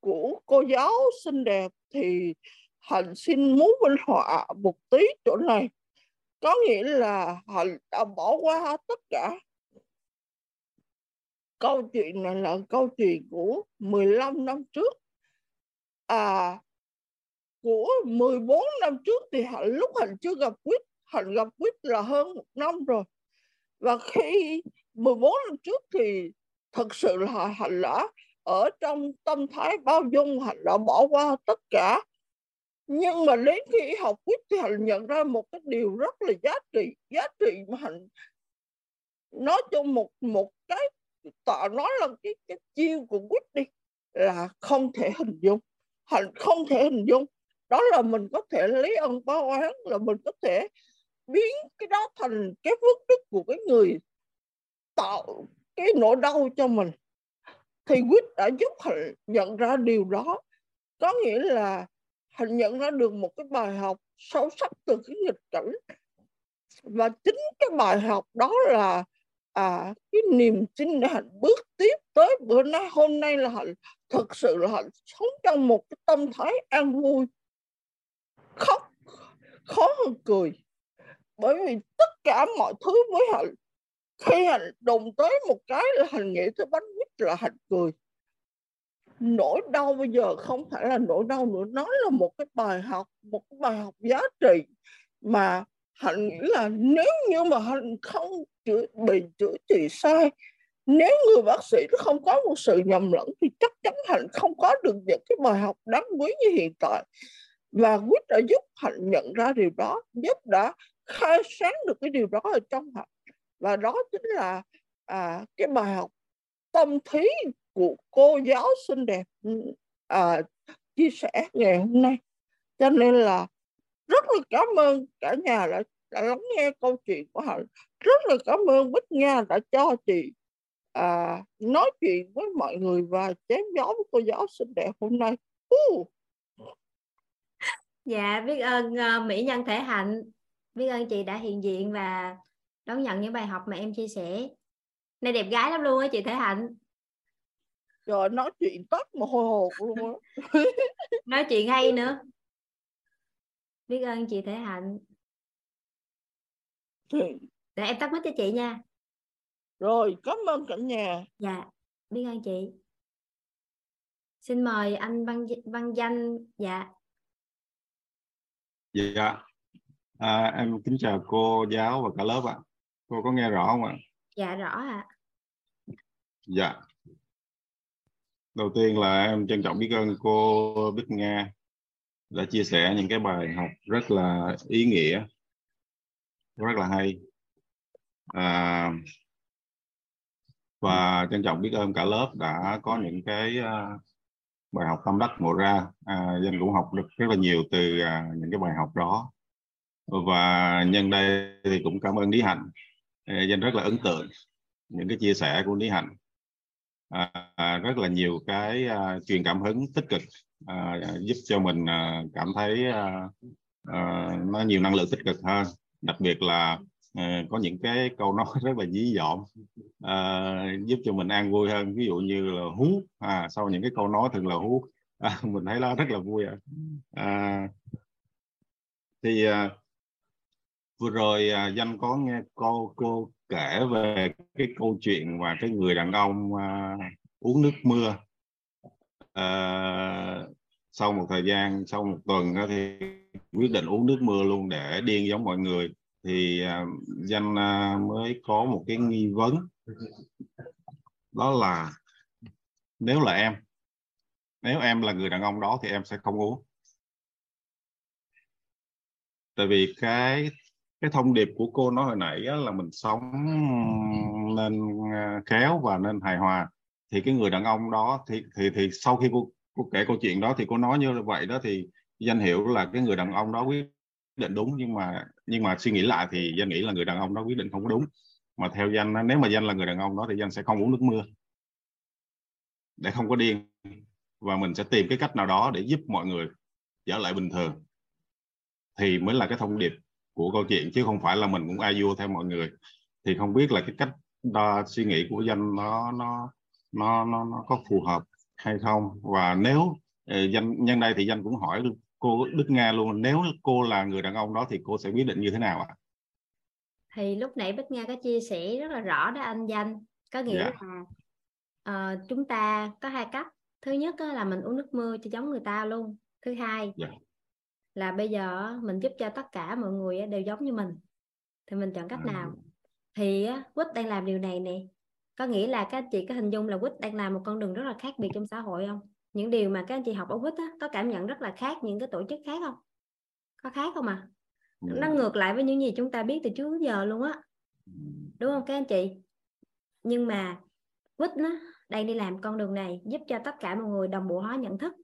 của cô giáo xinh đẹp thì Hạnh xin muốn minh họa một tí chỗ này. Có nghĩa là Hạnh đã bỏ qua tất cả. Câu chuyện này là câu chuyện của 15 năm trước. Của 14 năm trước thì Hạnh, lúc Hạnh chưa gặp Quýt, Hạnh gặp Quýt là hơn một năm rồi. Và khi 14 năm trước thì thật sự là Hạnh đã ở trong tâm thái bao dung, Hạnh đã bỏ qua tất cả. Nhưng mà đến khi học Quýt thì Hạnh nhận ra một cái điều rất là giá trị mà Hạnh nói cho một cái tọa, nói là cái chiêu của Quýt đi là không thể hình dung. Hạnh không thể hình dung đó là mình có thể lấy ân báo oán, là mình có thể biến cái đó thành cái phước đức của cái người tạo cái nỗi đau cho mình. Thì Quýt đã giúp Hạnh nhận ra điều đó, có nghĩa là Hạnh nhận ra được một cái bài học sâu sắc từ cái nghịch cảnh. Và chính cái bài học đó là cái niềm tin để Hạnh bước tiếp tới bữa nay. Hôm nay là Hạnh thực sự là Hạnh sống trong một cái tâm thái an vui, khóc khó hơn cười. Bởi vì tất cả mọi thứ với Hạnh, khi Hạnh đụng tới một cái là Hạnh nghĩ tới bánh quýt là Hạnh cười. Nỗi đau bây giờ không phải là nỗi đau nữa, nó là một cái bài học giá trị mà Hạnh nghĩ là nếu như mà Hạnh không bị chữa trị sai, nếu người bác sĩ không có một sự nhầm lẫn thì chắc chắn Hạnh không có được những cái bài học đáng quý như hiện tại. Và Quýt đã giúp Hạnh nhận ra điều đó, giúp đã khai sáng được cái điều đó ở trong Hạnh. Và đó chính là cái bài học tâm thí của cô giáo xinh đẹp chia sẻ ngày hôm nay. Cho nên là rất là cảm ơn cả nhà đã lắng nghe câu chuyện của Hạnh. Rất là cảm ơn Bích Nga đã cho chị nói chuyện với mọi người và chém gió với cô giáo xinh đẹp hôm nay. Dạ biết ơn mỹ nhân Thể Hạnh, biết ơn chị đã hiện diện và đón nhận những bài học mà em chia sẻ. Này đẹp gái lắm luôn á chị Thể Hạnh. Rồi nói chuyện tóc mà hồi hộp luôn á. Nói chuyện hay nữa. Biết ơn chị Thể Hạnh. Để em tắt mic cho chị nha. Rồi cảm ơn cả nhà. Dạ biết ơn chị. Xin mời anh Văn Danh. Dạ. Dạ em kính chào cô giáo và cả lớp ạ. Cô có nghe rõ không ạ? Dạ rõ ạ. Dạ. Đầu tiên là em trân trọng biết ơn cô Bích Nga đã chia sẻ những cái bài học rất là ý nghĩa, rất là hay. Và trân trọng biết ơn cả lớp đã có những cái bài học tâm đắc ngộ ra. Danh cũng học được rất là nhiều từ những cái bài học đó. Và nhân đây thì cũng cảm ơn Lý Hạnh. Danh rất là ấn tượng những cái chia sẻ của Lý Hạnh. Rất là nhiều cái truyền cảm hứng tích cực, giúp cho mình cảm thấy nó nhiều năng lượng tích cực hơn, đặc biệt là có những cái câu nói rất là dí dỏm, giúp cho mình an vui hơn. Ví dụ như là hú, sau những cái câu nói thường là hú, mình thấy nó rất là vui. Vừa rồi Danh có nghe cô kể về cái câu chuyện và cái người đàn ông uống nước mưa. Sau một thời gian, sau một tuần thì quyết định uống nước mưa luôn để điên giống mọi người. Thì Danh mới có một cái nghi vấn, đó là nếu em là người đàn ông đó thì em sẽ không uống. Tại vì cái thông điệp của cô nói hồi nãy là mình sống nên khéo và nên hài hòa. Thì cái người đàn ông đó thì sau khi cô kể câu chuyện đó thì cô nói như vậy đó, thì Danh hiểu là cái người đàn ông đó quyết định đúng, nhưng mà suy nghĩ lại thì Danh nghĩ là người đàn ông đó quyết định không đúng. Mà theo Danh, nếu mà Danh là người đàn ông đó thì Danh sẽ không uống nước mưa để không có điên, và mình sẽ tìm cái cách nào đó để giúp mọi người trở lại bình thường. Thì mới là cái thông điệp của câu chuyện, chứ không phải là mình cũng ai vua theo mọi người. Thì không biết là cái cách suy nghĩ của Danh nó có phù hợp hay không. Và nếu Danh, nhân đây thì Danh cũng hỏi cô Bích Nga luôn, nếu cô là người đàn ông đó thì cô sẽ quyết định như thế nào ạ? Thì lúc nãy Bích Nga có chia sẻ rất là rõ đó anh Danh. Có nghĩa là chúng ta có hai cách. Thứ nhất là mình uống nước mưa cho giống người ta luôn. Thứ hai là bây giờ mình giúp cho tất cả mọi người đều giống như mình. Thì mình chọn cách nào? Thì Quýt đang làm điều này nè. Có nghĩa là các anh chị có hình dung là Quýt đang làm một con đường rất là khác biệt trong xã hội không? Những điều mà các anh chị học ở Quýt có cảm nhận rất là khác những cái tổ chức khác không? Có khác không ạ? Nó ngược lại với những gì chúng ta biết từ trước giờ luôn á. Đúng không các anh chị? Nhưng mà Quýt đang đi làm con đường này giúp cho tất cả mọi người đồng bộ hóa nhận thức.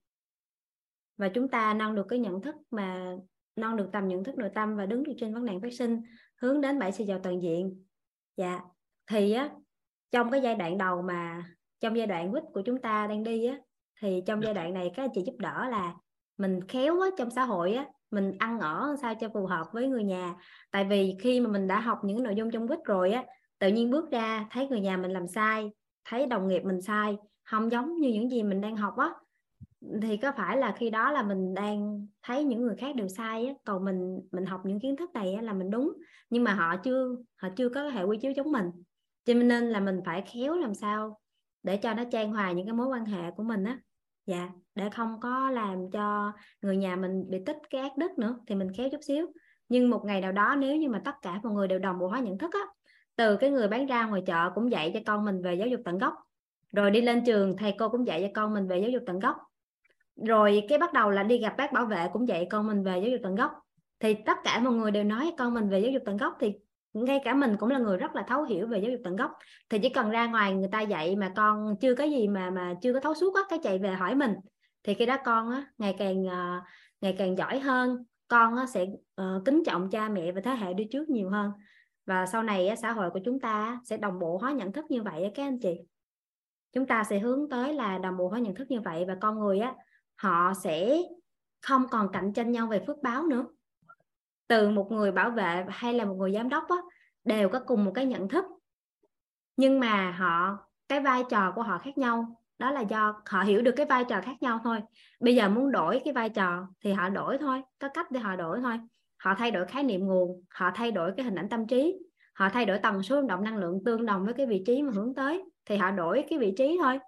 Và chúng ta nâng được cái nhận thức, mà nâng được tầm nhận thức nội tâm và đứng được trên vấn nạn phát sinh, hướng đến 7 sự giàu toàn diện. Dạ. Thì trong cái giai đoạn đầu mà trong giai đoạn quýt của chúng ta đang đi thì trong giai đoạn này các anh chị giúp đỡ là mình khéo trong xã hội mình ăn ở sao cho phù hợp với người nhà. Tại vì khi mà mình đã học những nội dung trong quýt rồi tự nhiên bước ra thấy người nhà mình làm sai, thấy đồng nghiệp mình sai, không giống như những gì mình đang học á, thì có phải là khi đó là mình đang thấy những người khác đều sai còn mình học những kiến thức này là mình đúng, nhưng mà họ chưa có hệ quy chiếu giống mình. Cho nên là mình phải khéo làm sao để cho nó chan hòa những cái mối quan hệ của mình dạ, để không có làm cho người nhà mình bị tích cái ác đức nữa, thì mình khéo chút xíu. Nhưng một ngày nào đó nếu như mà tất cả mọi người đều đồng bộ hóa nhận thức từ cái người bán rau ngoài chợ cũng dạy cho con mình về giáo dục tận gốc, rồi đi lên trường thầy cô cũng dạy cho con mình về giáo dục tận gốc, rồi cái bắt đầu là đi gặp bác bảo vệ cũng dạy con mình về giáo dục tận gốc, thì tất cả mọi người đều nói con mình về giáo dục tận gốc, thì ngay cả mình cũng là người rất là thấu hiểu về giáo dục tận gốc, thì chỉ cần ra ngoài người ta dạy mà con chưa có gì mà chưa có thấu suốt cái chạy về hỏi mình, thì khi đó con ngày càng giỏi hơn, con sẽ kính trọng cha mẹ và thế hệ đi trước nhiều hơn. Và sau này xã hội của chúng ta sẽ đồng bộ hóa nhận thức như vậy các anh chị. Chúng ta sẽ hướng tới là đồng bộ hóa nhận thức như vậy, và con người họ sẽ không còn cạnh tranh nhau về phước báo nữa. Từ một người bảo vệ hay là một người giám đốc đều có cùng một cái nhận thức, nhưng mà cái vai trò của họ khác nhau. Đó là do họ hiểu được cái vai trò khác nhau thôi. Bây giờ muốn đổi cái vai trò thì họ đổi thôi, có cách để họ đổi thôi. Họ thay đổi khái niệm nguồn, họ thay đổi cái hình ảnh tâm trí, họ thay đổi tần số rung động năng lượng tương đồng với cái vị trí mà hướng tới, thì họ đổi cái vị trí thôi.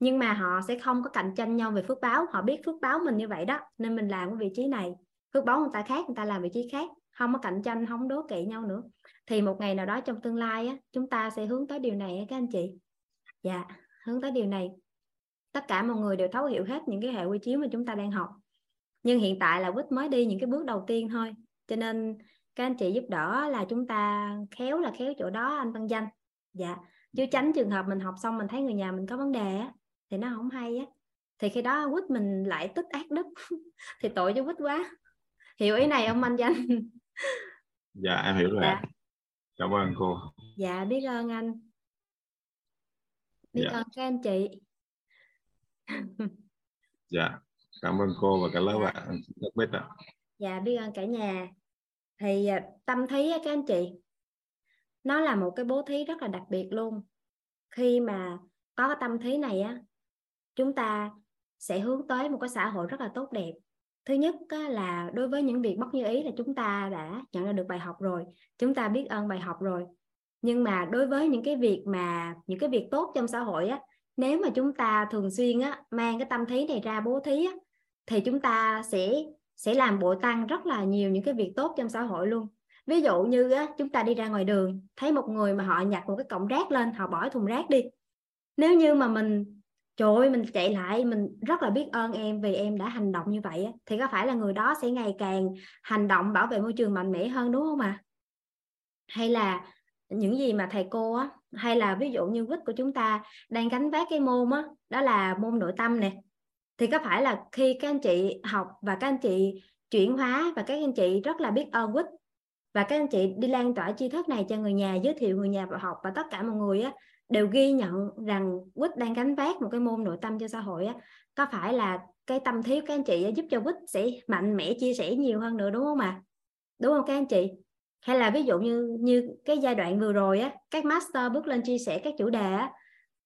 Nhưng mà họ sẽ không có cạnh tranh nhau về phước báo. Họ biết phước báo mình như vậy đó, nên mình làm cái vị trí này. Phước báo người ta khác, người ta làm vị trí khác. Không có cạnh tranh, không đố kỵ nhau nữa. Thì một ngày nào đó trong tương lai chúng ta sẽ hướng tới điều này các anh chị. Dạ, hướng tới điều này. Tất cả mọi người đều thấu hiểu hết những cái hệ quy chiếu mà chúng ta đang học. Nhưng hiện tại là Quýt mới đi những cái bước đầu tiên thôi. Cho nên các anh chị giúp đỡ là chúng ta khéo là khéo chỗ đó anh Văn Danh. Dạ, chứ tránh trường hợp mình học xong mình thấy người nhà mình có vấn đề thì nó không hay thì khi đó Quýt mình lại tích ác đức thì tội cho Quýt quá. Hiểu ý này không anh Danh? Dạ em hiểu rồi. Cảm ơn cô. Dạ biết ơn anh. Biết ơn các anh chị. Dạ cảm ơn cô và cả lớp ạ. Rất biết ạ. Dạ, biết ơn cả nhà. Thì tâm thí các anh chị, nó là một cái bố thí rất là đặc biệt luôn. Khi mà có cái tâm thí này á, chúng ta sẽ hướng tới một cái xã hội rất là tốt đẹp. Thứ nhất là đối với những việc bất như ý là chúng ta đã nhận ra được bài học rồi, chúng ta biết ơn bài học rồi. Nhưng mà đối với những cái việc mà những cái việc tốt trong xã hội á, nếu mà chúng ta thường xuyên á mang cái tâm thí này ra bố thí á, thì chúng ta sẽ làm bội tăng rất là nhiều những cái việc tốt trong xã hội luôn. Ví dụ như á, chúng ta đi ra ngoài đường thấy một người mà họ nhặt một cái cọng rác lên, họ bỏ thùng rác đi. Nếu như mà mình trời ơi, mình chạy lại, mình rất là biết ơn em vì em đã hành động như vậy á, thì có phải là người đó sẽ ngày càng hành động bảo vệ môi trường mạnh mẽ hơn, đúng không ạ? Hay là những gì mà thầy cô á, hay là ví dụ như quýt của chúng ta đang gánh vác cái môn á, đó là môn nội tâm nè, thì có phải là khi các anh chị học và các anh chị chuyển hóa và các anh chị rất là biết ơn quýt, và các anh chị đi lan tỏa tri thức này cho người nhà, giới thiệu người nhà vào học, và tất cả mọi người á đều ghi nhận rằng quýt đang gánh vác một cái môn nội tâm cho xã hội á, có phải là cái tâm thí các anh chị giúp cho quýt sẽ mạnh mẽ chia sẻ nhiều hơn nữa, đúng không ạ? Đúng không các anh chị? Hay là ví dụ như cái giai đoạn vừa rồi á, các master bước lên chia sẻ các chủ đề á,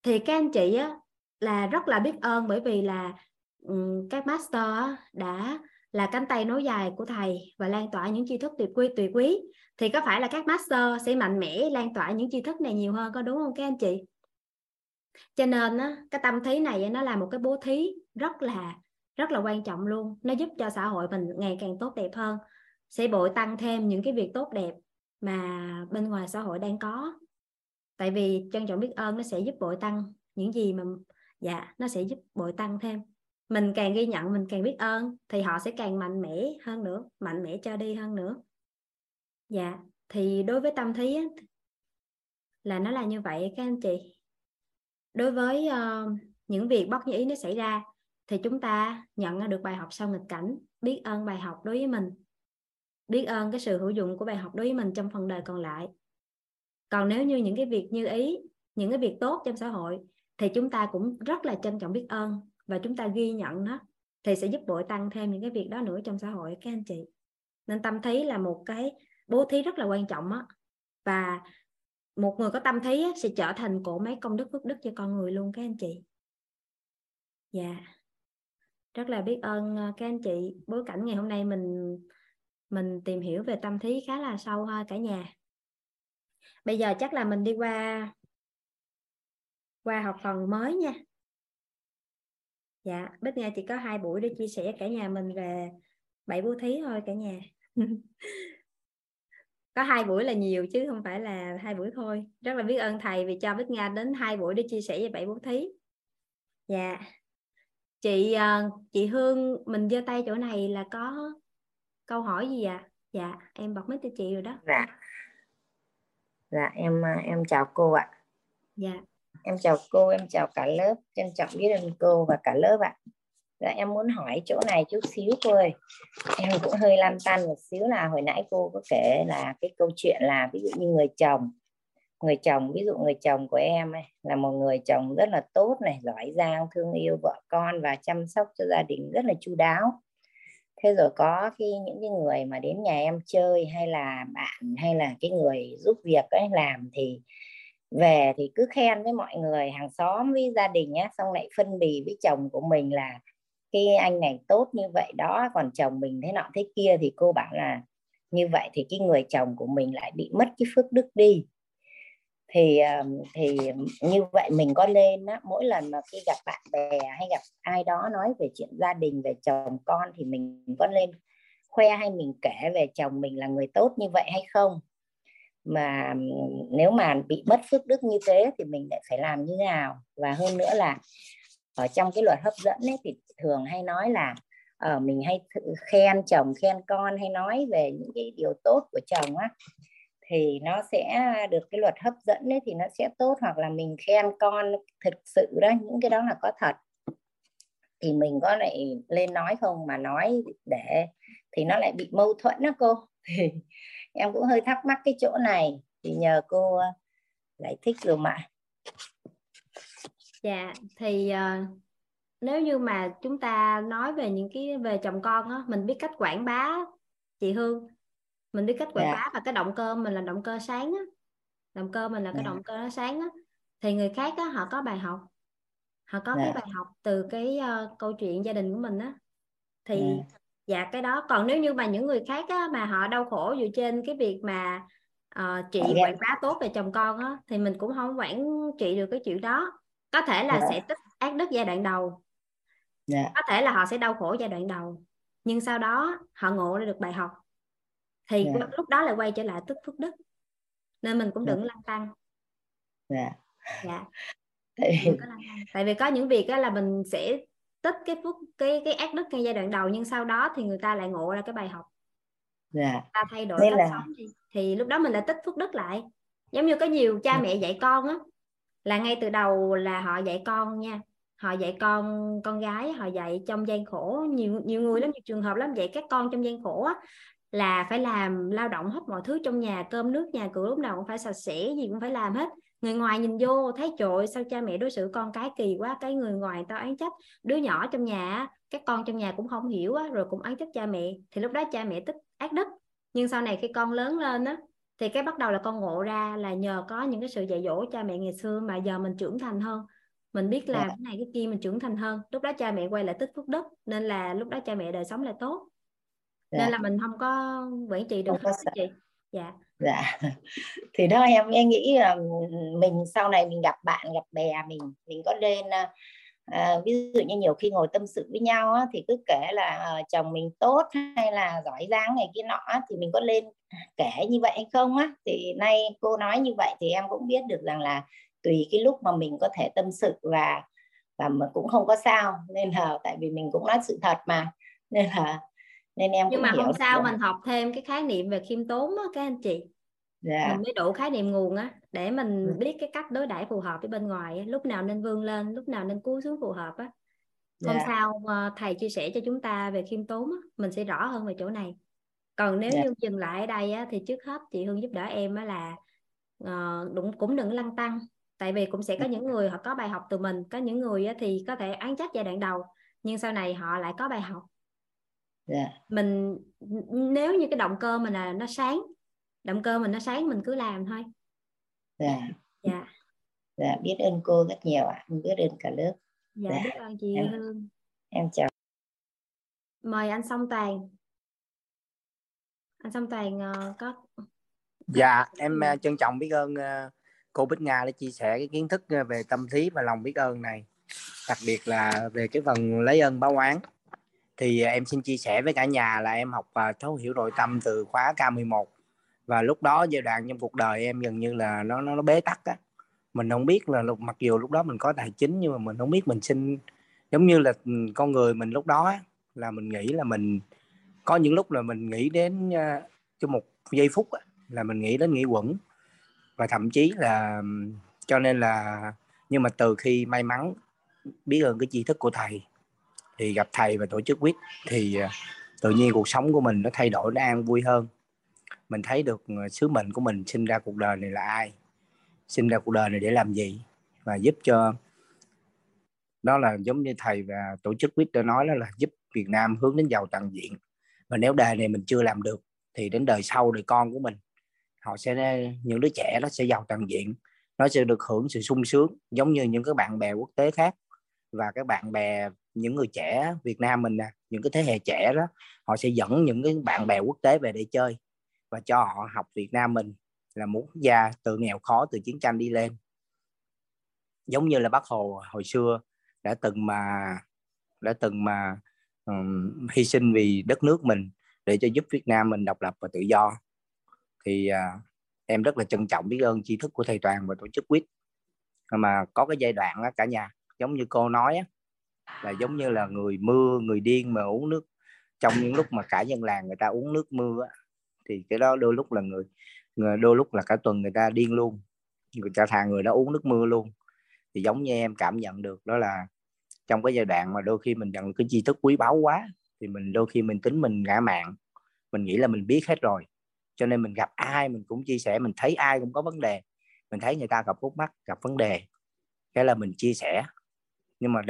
thì các anh chị á là rất là biết ơn, bởi vì là các master á, đã là cánh tay nối dài của thầy và lan tỏa những tri thức tuyệt quý, thì có phải là các master sẽ mạnh mẽ lan tỏa những tri thức này nhiều hơn, có đúng không các anh chị? Cho nên á, cái tâm thí này nó là một cái bố thí rất là quan trọng luôn. Nó giúp cho xã hội mình ngày càng tốt đẹp hơn, sẽ bội tăng thêm những cái việc tốt đẹp mà bên ngoài xã hội đang có. Tại vì trân trọng biết ơn nó sẽ giúp bội tăng những gì mà nó sẽ giúp bội tăng thêm. Mình càng ghi nhận, mình càng biết ơn thì họ sẽ càng mạnh mẽ hơn nữa, mạnh mẽ cho đi hơn nữa. Dạ, thì đối với tâm thí á, là nó là như vậy các anh chị. Đối với những việc bất như ý nó xảy ra thì chúng ta nhận ra được bài học sau nghịch cảnh, biết ơn bài học đối với mình, biết ơn cái sự hữu dụng của bài học đối với mình trong phần đời còn lại. Còn nếu như những cái việc như ý, những cái việc tốt trong xã hội thì chúng ta cũng rất là trân trọng biết ơn và chúng ta ghi nhận nó, thì sẽ giúp bội tăng thêm những cái việc đó nữa trong xã hội các anh chị. Nên tâm thí là một cái bố thí rất là quan trọng á, và một người có tâm thí á, sẽ trở thành cỗ máy công đức phước đức cho con người luôn các anh chị. Dạ, rất là biết ơn các anh chị. Bối cảnh ngày hôm nay mình tìm hiểu về tâm thí khá là sâu ha cả nhà. Bây giờ chắc là mình đi qua học phần mới nha. Dạ, Bích Nga chỉ có 2 buổi để chia sẻ cả nhà mình về 7 bố thí thôi cả nhà. Có 2 buổi là nhiều chứ không phải là 2 buổi thôi. Rất là biết ơn thầy vì cho Bích Nga đến 2 buổi để chia sẻ về 7 bố thí. Dạ. Chị Hương, mình giơ tay chỗ này là có câu hỏi gì ạ? Dạ, em bật mic cho chị rồi đó. Dạ, em chào cô ạ. Dạ. Em chào cô, em chào cả lớp, trân trọng biết ơn cô và cả lớp ạ. Dạ, em muốn hỏi chỗ này chút xíu cô ơi. Em cũng hơi lăn tăn một xíu là hồi nãy cô có kể là cái câu chuyện là ví dụ như người chồng, ví dụ người chồng của em ấy, là một người chồng rất là tốt này, giỏi giang, thương yêu vợ con và chăm sóc cho gia đình rất là chu đáo. Thế rồi có khi những cái người mà đến nhà em chơi hay là bạn hay là cái người giúp việc ấy làm thì về thì cứ khen với mọi người, hàng xóm với gia đình á, xong lại phân bì với chồng của mình là cái anh này tốt như vậy đó, còn chồng mình thế nọ thế kia, thì cô bảo là như vậy thì cái người chồng của mình lại bị mất cái phước đức đi. Thì như vậy mình có lên á, mỗi lần mà khi gặp bạn bè hay gặp ai đó nói về chuyện gia đình, về chồng con thì mình có lên khoe hay mình kể về chồng mình là người tốt như vậy hay không? Mà nếu mà bị mất phước đức như thế thì mình lại phải làm như nào? Và hơn nữa là ở trong cái luật hấp dẫn ấy, thì thường hay nói là mình hay khen chồng, khen con, hay nói về những cái điều tốt của chồng á, thì nó sẽ được cái luật hấp dẫn ấy, thì nó sẽ tốt. Hoặc là mình khen con thực sự đó, những cái đó là có thật, thì mình có lại lên nói không? Mà nói để thì nó lại bị mâu thuẫn đó cô. Thì em cũng hơi thắc mắc cái chỗ này, thì nhờ cô giải thích dùm ạ. Dạ, thì nếu như mà chúng ta nói về những cái về chồng con á, mình biết cách quảng bá chị Hương. Mình biết cách quậy phá và cái động cơ mình là động cơ sáng á. Động cơ mình là cái động cơ nó sáng á. Thì người khác á, họ có bài học. Họ có cái bài học từ cái câu chuyện gia đình của mình á. Thì dạ cái đó. Còn nếu như mà những người khác á, mà họ đau khổ dựa trên cái việc mà chị quậy phá tốt về chồng con á, thì mình cũng không quản trị được cái chuyện đó. Có thể là sẽ tích ác đức giai đoạn đầu. Có thể là họ sẽ đau khổ giai đoạn đầu, nhưng sau đó họ ngộ ra được bài học. Thì lúc đó lại quay trở lại tức phước đức. Nên mình cũng đừng lăn tăng. Tại vì có những việc là mình sẽ tích cái ác đức ngay giai đoạn đầu, nhưng sau đó thì người ta lại ngộ ra cái bài học. Ta thay đổi cách sống thì lúc đó mình lại tích phước đức lại. Giống như có nhiều cha mẹ dạy con á, là ngay từ đầu là họ dạy con nha, họ dạy con gái, họ dạy trong gian khổ. Nhiều người lắm, nhiều trường hợp lắm, dạy các con trong gian khổ á, là phải làm lao động hết mọi thứ trong nhà, cơm nước nhà cửa lúc nào cũng phải sạch sẽ, gì cũng phải làm hết. Người ngoài nhìn vô thấy trội, sao cha mẹ đối xử con cái kỳ quá, cái người ngoài tao oán trách. Đứa nhỏ trong nhà, các con trong nhà cũng không hiểu á, rồi cũng oán trách cha mẹ. Thì lúc đó cha mẹ tích ác đức. Nhưng sau này khi con lớn lên á, thì cái bắt đầu là con ngộ ra là nhờ có những cái sự dạy dỗ cha mẹ ngày xưa, mà giờ mình trưởng thành hơn, mình biết làm cái này cái kia, mình trưởng thành hơn. Lúc đó cha mẹ quay lại tích phước đức, nên là lúc đó cha mẹ đời sống là tốt. Nên là mình không có quản trị được chị. Thì đó em nghĩ là mình sau này mình gặp bạn gặp bè mình có nên ví dụ như nhiều khi ngồi tâm sự với nhau á, thì cứ kể là chồng mình tốt hay là giỏi giang này kia nọ, thì mình có nên kể như vậy hay không á. Thì nay cô nói như vậy thì em cũng biết được rằng là tùy cái lúc mà mình có thể tâm sự và mà cũng không có sao. Nên là tại vì mình cũng nói sự thật mà, nên em nhưng mà không sao, mình học thêm cái khái niệm về khiêm tốn á các anh chị. Mình mới đủ khái niệm nguồn á, để mình biết cái cách đối đãi phù hợp với bên ngoài á, lúc nào nên vươn lên, lúc nào nên cúi xuống phù hợp á. Hôm sau thầy chia sẻ cho chúng ta về khiêm tốn á, mình sẽ rõ hơn về chỗ này. Còn nếu như dừng lại ở đây á, thì trước hết chị Hương giúp đỡ em á là cũng đừng lăn tăn. Tại vì cũng sẽ có những người họ có bài học từ mình, có những người á, thì có thể oán trách giai đoạn đầu, nhưng sau này họ lại có bài học. Mình nếu như cái động cơ mình là nó sáng, động cơ mình nó sáng, mình cứ làm thôi. Biết ơn cô rất nhiều ạ. Biết ơn cả lớp. Biết ơn chị Hương. Em chào. Mời anh Song Toàn. Anh Song Toàn có. Em trân trọng biết ơn cô Bích Nga đã chia sẻ cái kiến thức về tâm lý và lòng biết ơn này, đặc biệt là về cái phần lấy ơn báo oán. Thì em xin chia sẻ với cả nhà là em học Thấu Hiểu Nội Tâm từ khóa K11. Và lúc đó giai đoạn trong cuộc đời em gần như là nó bế tắc á. Mình không biết là mặc dù lúc đó mình có tài chính, nhưng mà mình không biết mình xin. Giống như là con người mình lúc đó á, là mình nghĩ là mình có những lúc là mình nghĩ đến cho một giây phút á, là mình nghĩ đến nghĩ quẩn. Và thậm chí là cho nên là, nhưng mà từ khi may mắn biết ơn cái tri thức của thầy, thì gặp thầy và tổ chức quýt, thì tự nhiên cuộc sống của mình nó thay đổi, nó an vui hơn. Mình thấy được sứ mệnh của mình sinh ra cuộc đời này là ai, sinh ra cuộc đời này để làm gì, và giúp cho, đó là giống như thầy và tổ chức quýt đã nói, đó là giúp Việt Nam hướng đến giàu toàn diện. Và nếu đời này mình chưa làm được thì đến đời sau, đời con của mình, họ sẽ, những đứa trẻ nó sẽ giàu toàn diện, nó sẽ được hưởng sự sung sướng giống như những cái bạn bè quốc tế khác. Và các bạn bè, những người trẻ Việt Nam mình nè, những cái thế hệ trẻ đó, họ sẽ dẫn những cái bạn bè quốc tế về để chơi và cho họ học Việt Nam mình là một quốc gia từ nghèo khó, từ chiến tranh đi lên. Giống như là Bác Hồ hồi xưa đã từng hy sinh vì đất nước mình để cho giúp Việt Nam mình độc lập và tự do. Thì em rất là trân trọng biết ơn tri thức của thầy Toàn và tổ chức quýt. Mà có cái giai đoạn cả nhà, giống như cô nói á, là giống như là người mưa, người điên mà uống nước. Trong những lúc mà cả dân làng người ta uống nước mưa á, thì cái đó đôi lúc là đôi lúc là cả tuần người ta điên luôn, người ta thà người đó uống nước mưa luôn. Thì giống như em cảm nhận được đó là trong cái giai đoạn mà đôi khi mình nhận cái tri thức quý báu quá, thì mình đôi khi mình tính mình ngã mạn, mình nghĩ là mình biết hết rồi, cho nên mình gặp ai mình cũng chia sẻ, mình thấy ai cũng có vấn đề, mình thấy người ta gặp khúc mắc, gặp vấn đề, cái là mình chia sẻ. Nhưng mà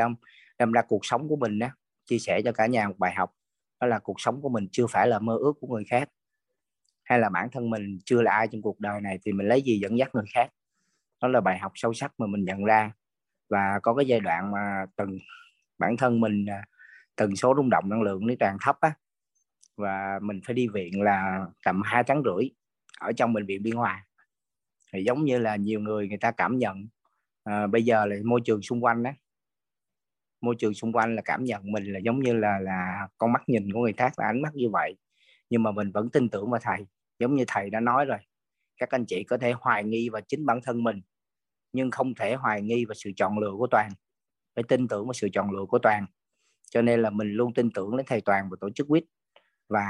đâm ra cuộc sống của mình á, chia sẻ cho cả nhà một bài học đó là cuộc sống của mình chưa phải là mơ ước của người khác, hay là bản thân mình chưa là ai trong cuộc đời này thì mình lấy gì dẫn dắt người khác. Đó là bài học sâu sắc mà mình nhận ra. Và có cái giai đoạn mà từng bản thân mình tần số rung động năng lượng nó càng thấp á, và mình phải đi viện là tầm 2,5 tháng ở trong bệnh viện Biên Hòa. Thì giống như là nhiều người người ta cảm nhận bây giờ là môi trường xung quanh á, môi trường xung quanh là cảm nhận mình là giống như là con mắt nhìn của người khác là ánh mắt như vậy. Nhưng mà mình vẫn tin tưởng vào thầy. Giống như thầy đã nói rồi, các anh chị có thể hoài nghi vào chính bản thân mình, nhưng không thể hoài nghi vào sự chọn lựa của Toàn. Phải tin tưởng vào sự chọn lựa của Toàn. Cho nên là mình luôn tin tưởng đến thầy Toàn và tổ chức WIT. Và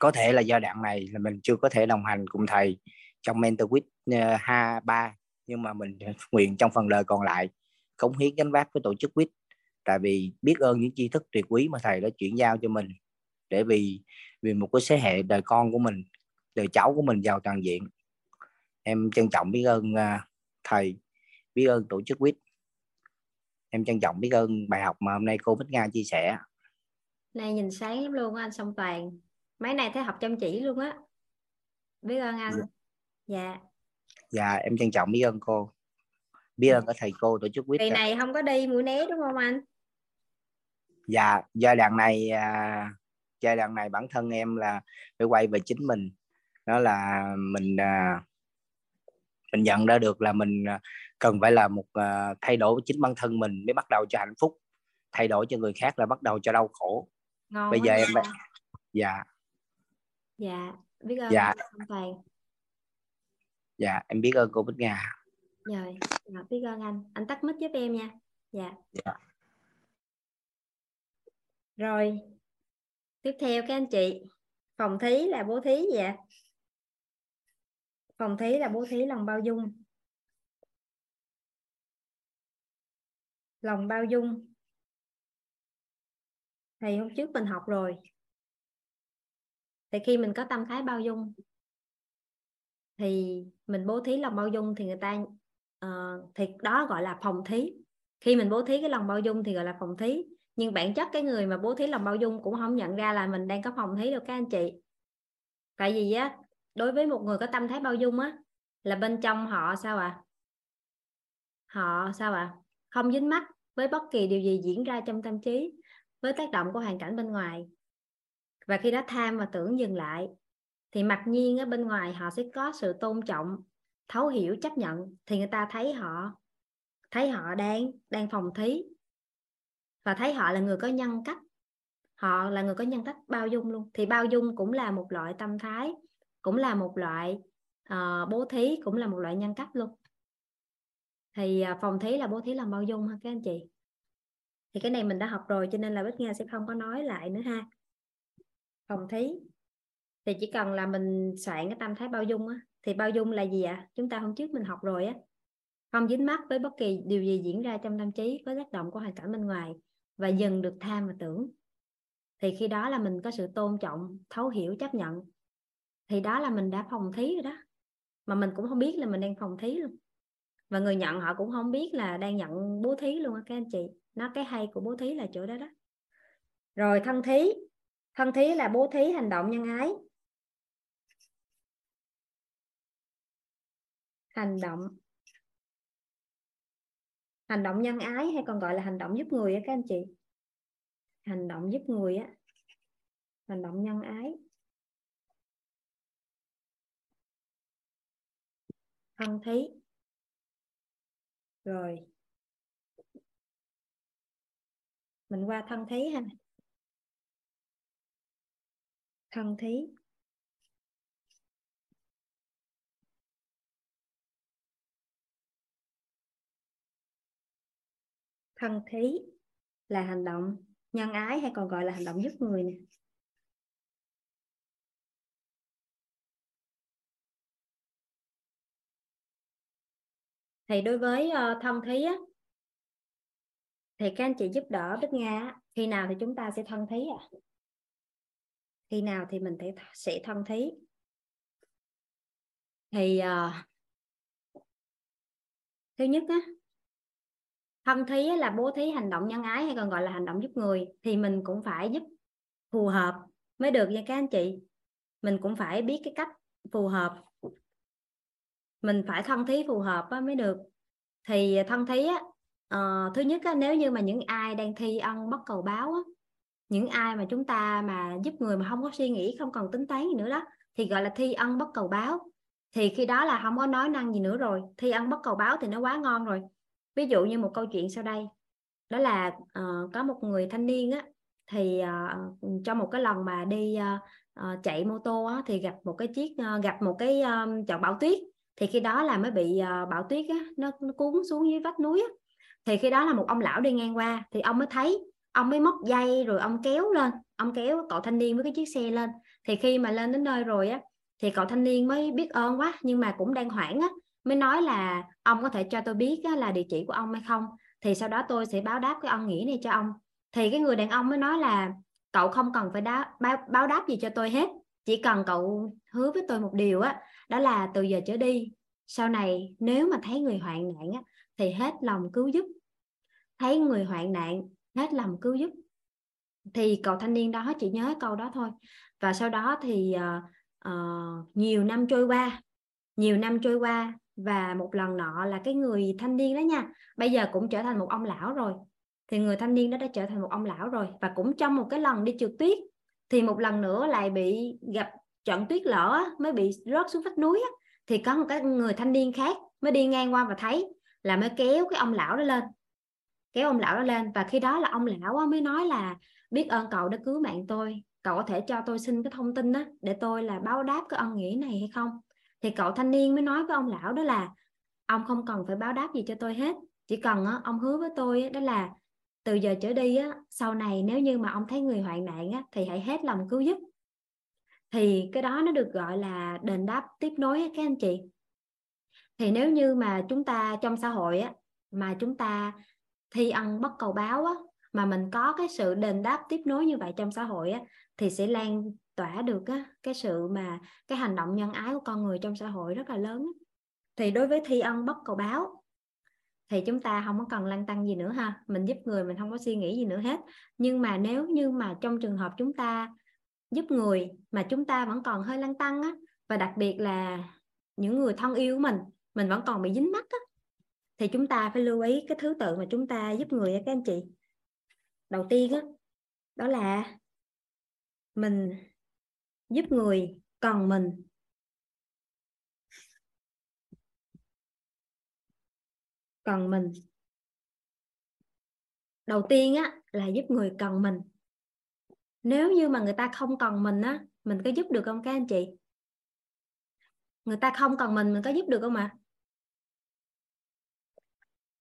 có thể là giai đoạn này là mình chưa có thể đồng hành cùng thầy trong Mentor WIT 3, nhưng mà mình nguyện trong phần đời còn lại cống hiến gánh vác với tổ chức WIT. Tại vì biết ơn những tri thức tuyệt quý mà thầy đã chuyển giao cho mình, để vì một cái thế hệ đời con của mình, đời cháu của mình giàu toàn diện. Em trân trọng biết ơn thầy, biết ơn tổ chức WIT. Em trân trọng biết ơn bài học mà hôm nay cô Bích Nga chia sẻ. Này nhìn sáng lắm luôn anh Song Toàn. Mấy này thấy học chăm chỉ luôn á. Biết ơn anh. Dạ. Dạ em trân trọng biết ơn cô. Biết ơn các thầy cô tổ chức WIT. Kỳ này không có đi Mũi Né đúng không anh? Dạ, giai đoạn này bản thân em là phải quay về chính mình. Đó là mình nhận ra được là mình cần phải là một thay đổi chính bản thân mình mới bắt đầu cho hạnh phúc. Thay đổi cho người khác là bắt đầu cho đau khổ. Ngon. Bây giờ em đã... Dạ. Dạ, biết ơn. Dạ. Dạ, em biết ơn cô Bích Nga. Rồi, dạ, biết ơn anh. Anh tắt mic giúp em nha. Dạ. Dạ. Rồi. Tiếp theo các anh chị, phòng thí là bố thí gì ạ? Phòng thí là bố thí lòng bao dung. Lòng bao dung. Thì hôm trước mình học rồi. Thì khi mình có tâm thái bao dung, thì mình bố thí lòng bao dung thì người ta, thì đó gọi là phòng thí. Khi mình bố thí cái lòng bao dung thì gọi là phòng thí. Nhưng bản chất cái người mà bố thí lòng bao dung cũng không nhận ra là mình đang có phòng thí đâu các anh chị. Tại vì á, đối với một người có tâm thái bao dung á, là bên trong họ sao ạ? Họ sao ạ? Không dính mắc với bất kỳ điều gì diễn ra trong tâm trí, với tác động của hoàn cảnh bên ngoài. Và khi đó tham và tưởng dừng lại, thì mặc nhiên ở bên ngoài họ sẽ có sự tôn trọng, thấu hiểu, chấp nhận. Thì người ta thấy họ đang phòng thí. Và thấy họ là người có nhân cách. Họ là người có nhân cách bao dung luôn. Thì bao dung cũng là một loại tâm thái, cũng là một loại bố thí, cũng là một loại nhân cách luôn. Thì phòng thí là bố thí là bao dung ha các anh chị. Thì cái này mình đã học rồi, cho nên là Bích Nga sẽ không có nói lại nữa ha. Phòng thí thì chỉ cần là mình soạn cái tâm thái bao dung á. Thì bao dung là gì ạ? Chúng ta hôm trước mình học rồi á. Không dính mắc với bất kỳ điều gì diễn ra trong tâm trí, với tác động của hoàn cảnh bên ngoài, và dừng được tham và tưởng. Thì khi đó là mình có sự tôn trọng, thấu hiểu, chấp nhận. Thì đó là mình đã phòng thí rồi đó. Mà mình cũng không biết là mình đang phòng thí luôn. Và người nhận họ cũng không biết là đang nhận bố thí luôn các anh chị. Nó cái hay của bố thí là chỗ đó đó. Rồi thân thí. Thân thí là bố thí hành động nhân ái. Hành động nhân ái hay còn gọi là hành động giúp người á các anh chị. Hành động giúp người á. Hành động nhân ái. Thân thí. Rồi. Mình qua thân thí ha. Thân thí. Thân thí là hành động nhân ái hay còn gọi là hành động giúp người nè. Thì đối với thân thí á, thì các anh chị giúp đỡ Bích Nga. Khi nào thì chúng ta sẽ thân thí ạ? Khi nào thì mình sẽ thân thí? Thì thứ nhất á, thân thí là bố thí hành động nhân ái hay còn gọi là hành động giúp người. Thì mình cũng phải giúp phù hợp mới được nha các anh chị. Mình cũng phải biết cái cách phù hợp, mình phải thân thí phù hợp mới được. Thì thân thí thứ nhất nếu như mà những ai đang thi ân bất cầu báo những ai mà chúng ta mà giúp người mà không có suy nghĩ, không còn tính toán gì nữa đó, thì gọi là thi ân bất cầu báo. Thì khi đó là không có nói năng gì nữa rồi, thi ân bất cầu báo thì nó quá ngon rồi. Ví dụ như một câu chuyện sau đây, đó là có một người thanh niên thì trong một cái lần mà đi chạy mô tô thì gặp một cái trận bão tuyết. Thì khi đó là mới bị bão tuyết nó cuốn xuống dưới vách núi Thì khi đó là một ông lão đi ngang qua, thì ông mới thấy, ông mới móc dây rồi ông kéo lên, ông kéo cậu thanh niên với cái chiếc xe lên. Thì khi mà lên đến nơi rồi thì cậu thanh niên mới biết ơn quá, nhưng mà cũng đang hoảng mới nói là ông có thể cho tôi biết là địa chỉ của ông hay không, thì sau đó tôi sẽ báo đáp cái ân nghĩa này cho ông. Thì cái người đàn ông mới nói là cậu không cần phải báo đáp gì cho tôi hết, chỉ cần cậu hứa với tôi một điều đó là từ giờ trở đi, sau này nếu mà thấy người hoạn nạn thì hết lòng cứu giúp. Thấy người hoạn nạn hết lòng cứu giúp. Thì cậu thanh niên đó chỉ nhớ câu đó thôi. Và sau đó thì nhiều năm trôi qua và một lần nọ là cái người thanh niên đó nha, bây giờ cũng trở thành một ông lão rồi. Thì người thanh niên đó đã trở thành một ông lão rồi, và cũng trong một cái lần đi trượt tuyết thì một lần nữa lại bị gặp trận tuyết lở, mới bị rớt xuống vách núi Thì có một cái người thanh niên khác mới đi ngang qua và thấy, là mới kéo cái ông lão đó lên, kéo ông lão đó lên. Và khi đó là ông lão mới nói là biết ơn cậu đã cứu mạng tôi, cậu có thể cho tôi xin cái thông tin để tôi là báo đáp cái ân nghĩa này hay không. Thì cậu thanh niên mới nói với ông lão đó là ông không cần phải báo đáp gì cho tôi hết, chỉ cần ông hứa với tôi đó là từ giờ trở đi sau này nếu như mà ông thấy người hoạn nạn thì hãy hết lòng cứu giúp. Thì cái đó nó được gọi là đền đáp tiếp nối các anh chị. Thì nếu như mà chúng ta trong xã hội mà chúng ta thi ân bất cầu báo mà mình có cái sự đền đáp tiếp nối như vậy trong xã hội thì sẽ lan tỏa được cái sự mà cái hành động nhân ái của con người trong xã hội rất là lớn. Thì đối với thi ân bất cầu báo thì chúng ta không có cần lăn tăn gì nữa ha, mình giúp người mình không có suy nghĩ gì nữa hết. Nhưng mà nếu như mà trong trường hợp chúng ta giúp người mà chúng ta vẫn còn hơi lăn tăn và đặc biệt là những người thân yêu của mình vẫn còn bị dính mắc thì chúng ta phải lưu ý cái thứ tự mà chúng ta giúp người các anh chị. Đầu tiên đó là mình giúp người cần mình. Cần mình. Đầu tiên là giúp người cần mình. Nếu như mà người ta không cần mình mình có giúp được không các anh chị? Người ta không cần mình có giúp được không ạ?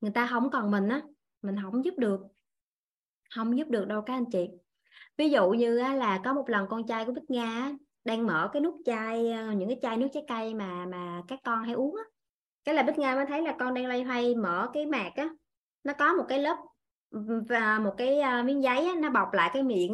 Người ta không cần mình mình không giúp được. Không giúp được đâu các anh chị. Ví dụ như là có một lần con trai của Bích Nga đang mở cái nút chai, những cái chai nước trái cây mà các con hay uống Cái là Bích Nga mới thấy là con đang loay hoay mở cái mạc nó có một cái lớp và một cái miếng giấy nó bọc lại cái miệng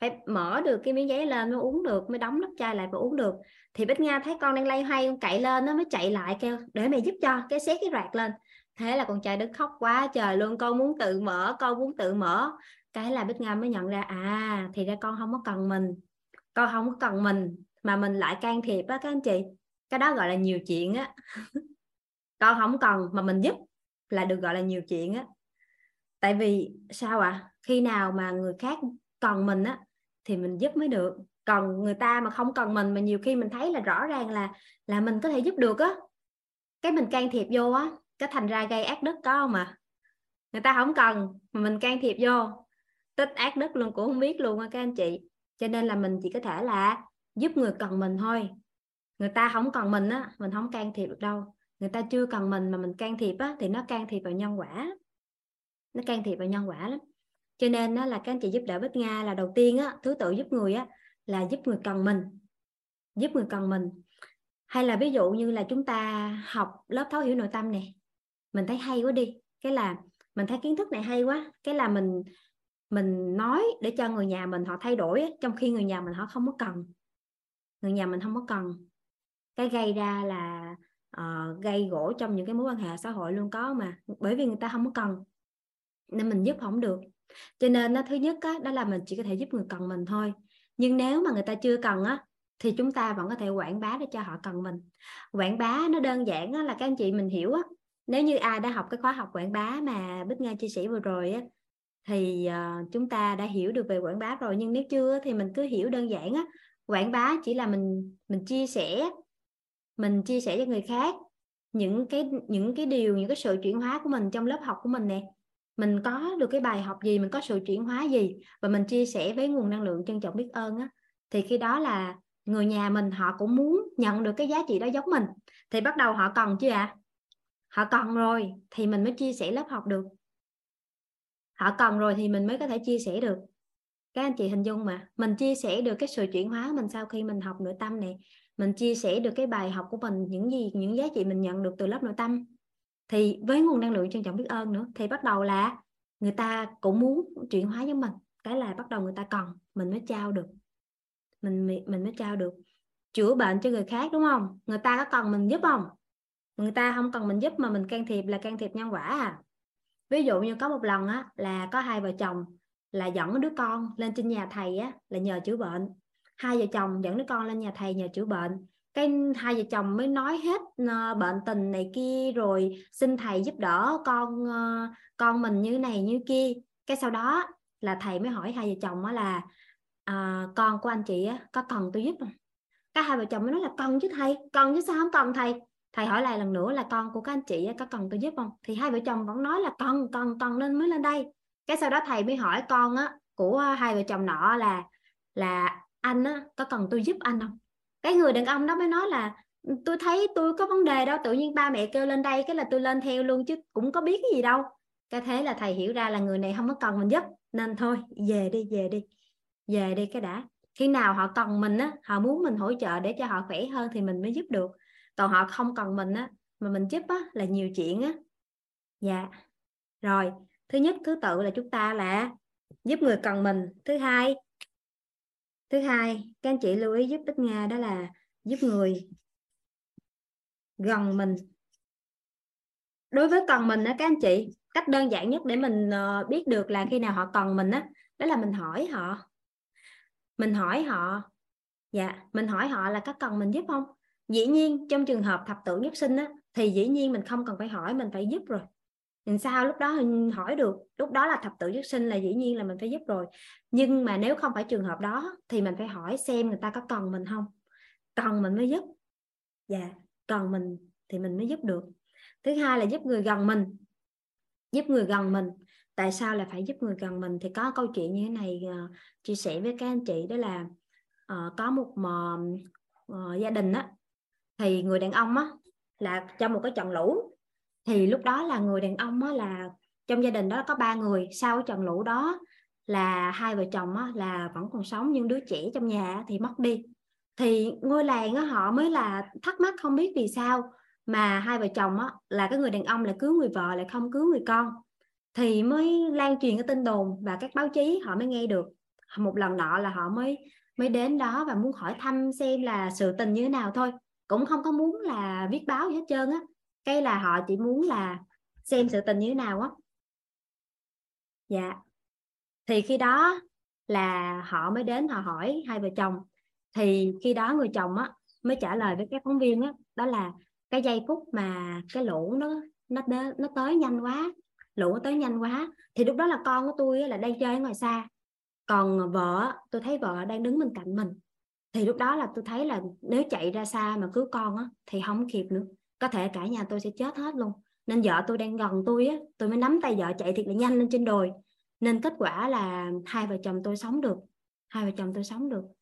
phải mở được cái miếng giấy lên mới uống được, mới đóng nắp chai lại và uống được. Thì Bích Nga thấy con đang lay hoay, con cậy lên nó mới chạy lại kêu để mày giúp cho, cái xé cái rạc lên. Thế là con trai đứt khóc quá trời luôn, con muốn tự mở. Cái là Bích Nga mới nhận ra thì ra con không có cần mình, mà mình lại can thiệp các anh chị. Cái đó gọi là nhiều chuyện Con không cần mà mình giúp là được gọi là nhiều chuyện Tại vì sao ạ? Khi nào mà người khác cần mình thì mình giúp mới được. Còn người ta mà không cần mình, mà nhiều khi mình thấy là rõ ràng là mình có thể giúp được cái mình can thiệp vô cái thành ra gây ác đức, có không ạ? Người ta không cần mà mình can thiệp vô, tích ác đức luôn cũng không biết luôn các anh chị. Cho nên là mình chỉ có thể là giúp người cần mình thôi. Người ta không cần mình mình không can thiệp được đâu. Người ta chưa cần mình mà mình can thiệp thì nó can thiệp vào nhân quả. Nó can thiệp vào nhân quả lắm. Cho nên là các anh chị giúp đỡ Bích Nga là đầu tiên thứ tự giúp người là giúp người cần mình. Giúp người cần mình. Hay là ví dụ như là chúng ta học lớp Thấu Hiểu Nội Tâm này, mình thấy hay quá đi, cái là mình thấy kiến thức này hay quá, cái là mình nói để cho người nhà mình họ thay đổi, trong khi người nhà mình họ không có cần. Cái gây ra là gây gổ trong những cái mối quan hệ xã hội luôn có mà, bởi vì người ta không có cần nên mình giúp không được. Cho nên thứ nhất đó là mình chỉ có thể giúp người cần mình thôi. Nhưng nếu mà người ta chưa cần á, thì chúng ta vẫn có thể quảng bá để cho họ cần mình. Quảng bá nó đơn giản là các anh chị mình hiểu á. Nếu như ai đã học cái khóa học quảng bá mà Bích Nga chia sẻ vừa rồi á, thì chúng ta đã hiểu được về quảng bá rồi. Nhưng nếu chưa thì mình cứ hiểu đơn giản á. Quảng bá chỉ là mình chia sẻ cho người khác những cái điều, những cái sự chuyển hóa của mình trong lớp học của mình nè. Mình có được cái bài học gì, mình có sự chuyển hóa gì, và mình chia sẻ với nguồn năng lượng trân trọng biết ơn á, thì khi đó là người nhà mình họ cũng muốn nhận được cái giá trị đó giống mình. Thì bắt đầu họ cần chứ ạ. Họ cần rồi thì mình mới chia sẻ lớp học được. Họ cần rồi thì mình mới có thể chia sẻ được. Các anh chị hình dung mà, mình chia sẻ được cái sự chuyển hóa mình sau khi mình học nội tâm này, mình chia sẻ được cái bài học của mình, những giá trị mình nhận được từ lớp nội tâm, thì với nguồn năng lượng trân trọng biết ơn nữa, thì bắt đầu là người ta cũng muốn chuyển hóa với mình. Cái là bắt đầu người ta cần, mình mới trao được. Mình mới trao được. Chữa bệnh cho người khác đúng không? Người ta có cần mình giúp không? Người ta không cần mình giúp mà mình can thiệp là can thiệp nhân quả à. Ví dụ như có một lần á, là có hai vợ chồng là dẫn đứa con lên trên nhà thầy á, là nhờ chữa bệnh. Hai vợ chồng dẫn đứa con lên nhà thầy nhờ chữa bệnh. Cái hai vợ chồng mới nói hết bệnh tình này kia, rồi xin thầy giúp đỡ con mình như này như kia. Cái sau đó là thầy mới hỏi hai vợ chồng là con của anh chị có cần tôi giúp không? Các hai vợ chồng mới nói là cần chứ thầy, cần chứ sao không cần thầy. Thầy hỏi lại lần nữa là con của các anh chị có cần tôi giúp không? Thì hai vợ chồng vẫn nói là cần nên mới lên đây. Cái sau đó thầy mới hỏi con của hai vợ chồng nọ là anh có cần tôi giúp anh không? Cái người đàn ông đó mới nói là tôi thấy tôi có vấn đề đâu, tự nhiên ba mẹ kêu lên đây cái là tôi lên theo luôn chứ cũng có biết cái gì đâu. Cái thế là thầy hiểu ra là người này không có cần mình giúp, nên thôi về đi cái đã. Khi nào họ cần mình họ muốn mình hỗ trợ để cho họ khỏe hơn thì mình mới giúp được. Còn họ không cần mình mà mình giúp là nhiều chuyện Dạ. Rồi, thứ nhất thứ tự là chúng ta là giúp người cần mình. Thứ hai, các anh chị lưu ý giúp Bích Nga đó là giúp người gần mình. Đối với cần mình các anh chị, cách đơn giản nhất để mình biết được là khi nào họ cần mình đó là mình hỏi họ. Mình hỏi họ là có cần mình giúp không? Dĩ nhiên trong trường hợp thập tử nhất sinh thì dĩ nhiên mình không cần phải hỏi, mình phải giúp rồi. Làm sao lúc đó hỏi được? Lúc đó là thập tử nhất sinh là dĩ nhiên là mình phải giúp rồi. Nhưng mà nếu không phải trường hợp đó thì mình phải hỏi xem người ta có cần mình không. Cần mình mới giúp. Dạ, cần mình thì mình mới giúp được. Thứ hai là giúp người gần mình. Tại sao là phải giúp người gần mình? Thì có câu chuyện như thế này chia sẻ với các anh chị, đó là có một gia đình thì người đàn ông là trong một cái trận lũ, thì lúc đó là người đàn ông là trong gia đình đó có ba người. Sau cái trận lũ đó là hai vợ chồng là vẫn còn sống, nhưng đứa trẻ trong nhà thì mất đi. Thì ngôi làng họ mới là thắc mắc không biết vì sao mà hai vợ chồng là cái người đàn ông là cứu người vợ lại không cứu người con, thì mới lan truyền cái tin đồn và các báo chí họ mới nghe được. Một lần nọ là họ mới đến đó và muốn hỏi thăm xem là sự tình như thế nào thôi, cũng không có muốn là viết báo gì hết trơn Cái là họ chỉ muốn là xem sự tình như thế nào Dạ. Thì khi đó là họ mới đến họ hỏi hai vợ chồng. Thì khi đó người chồng mới trả lời với các phóng viên đó là cái giây phút mà cái lũ nó tới nhanh quá. Lũ tới nhanh quá thì lúc đó là con của tôi là đang chơi ở ngoài xa, còn vợ tôi thấy vợ đang đứng bên cạnh mình. Thì lúc đó là tôi thấy là nếu chạy ra xa mà cứu con thì không kịp nữa, có thể cả nhà tôi sẽ chết hết luôn. Nên vợ tôi đang gần tôi tôi mới nắm tay vợ chạy thiệt là nhanh lên trên đồi. Nên kết quả là hai vợ chồng tôi sống được.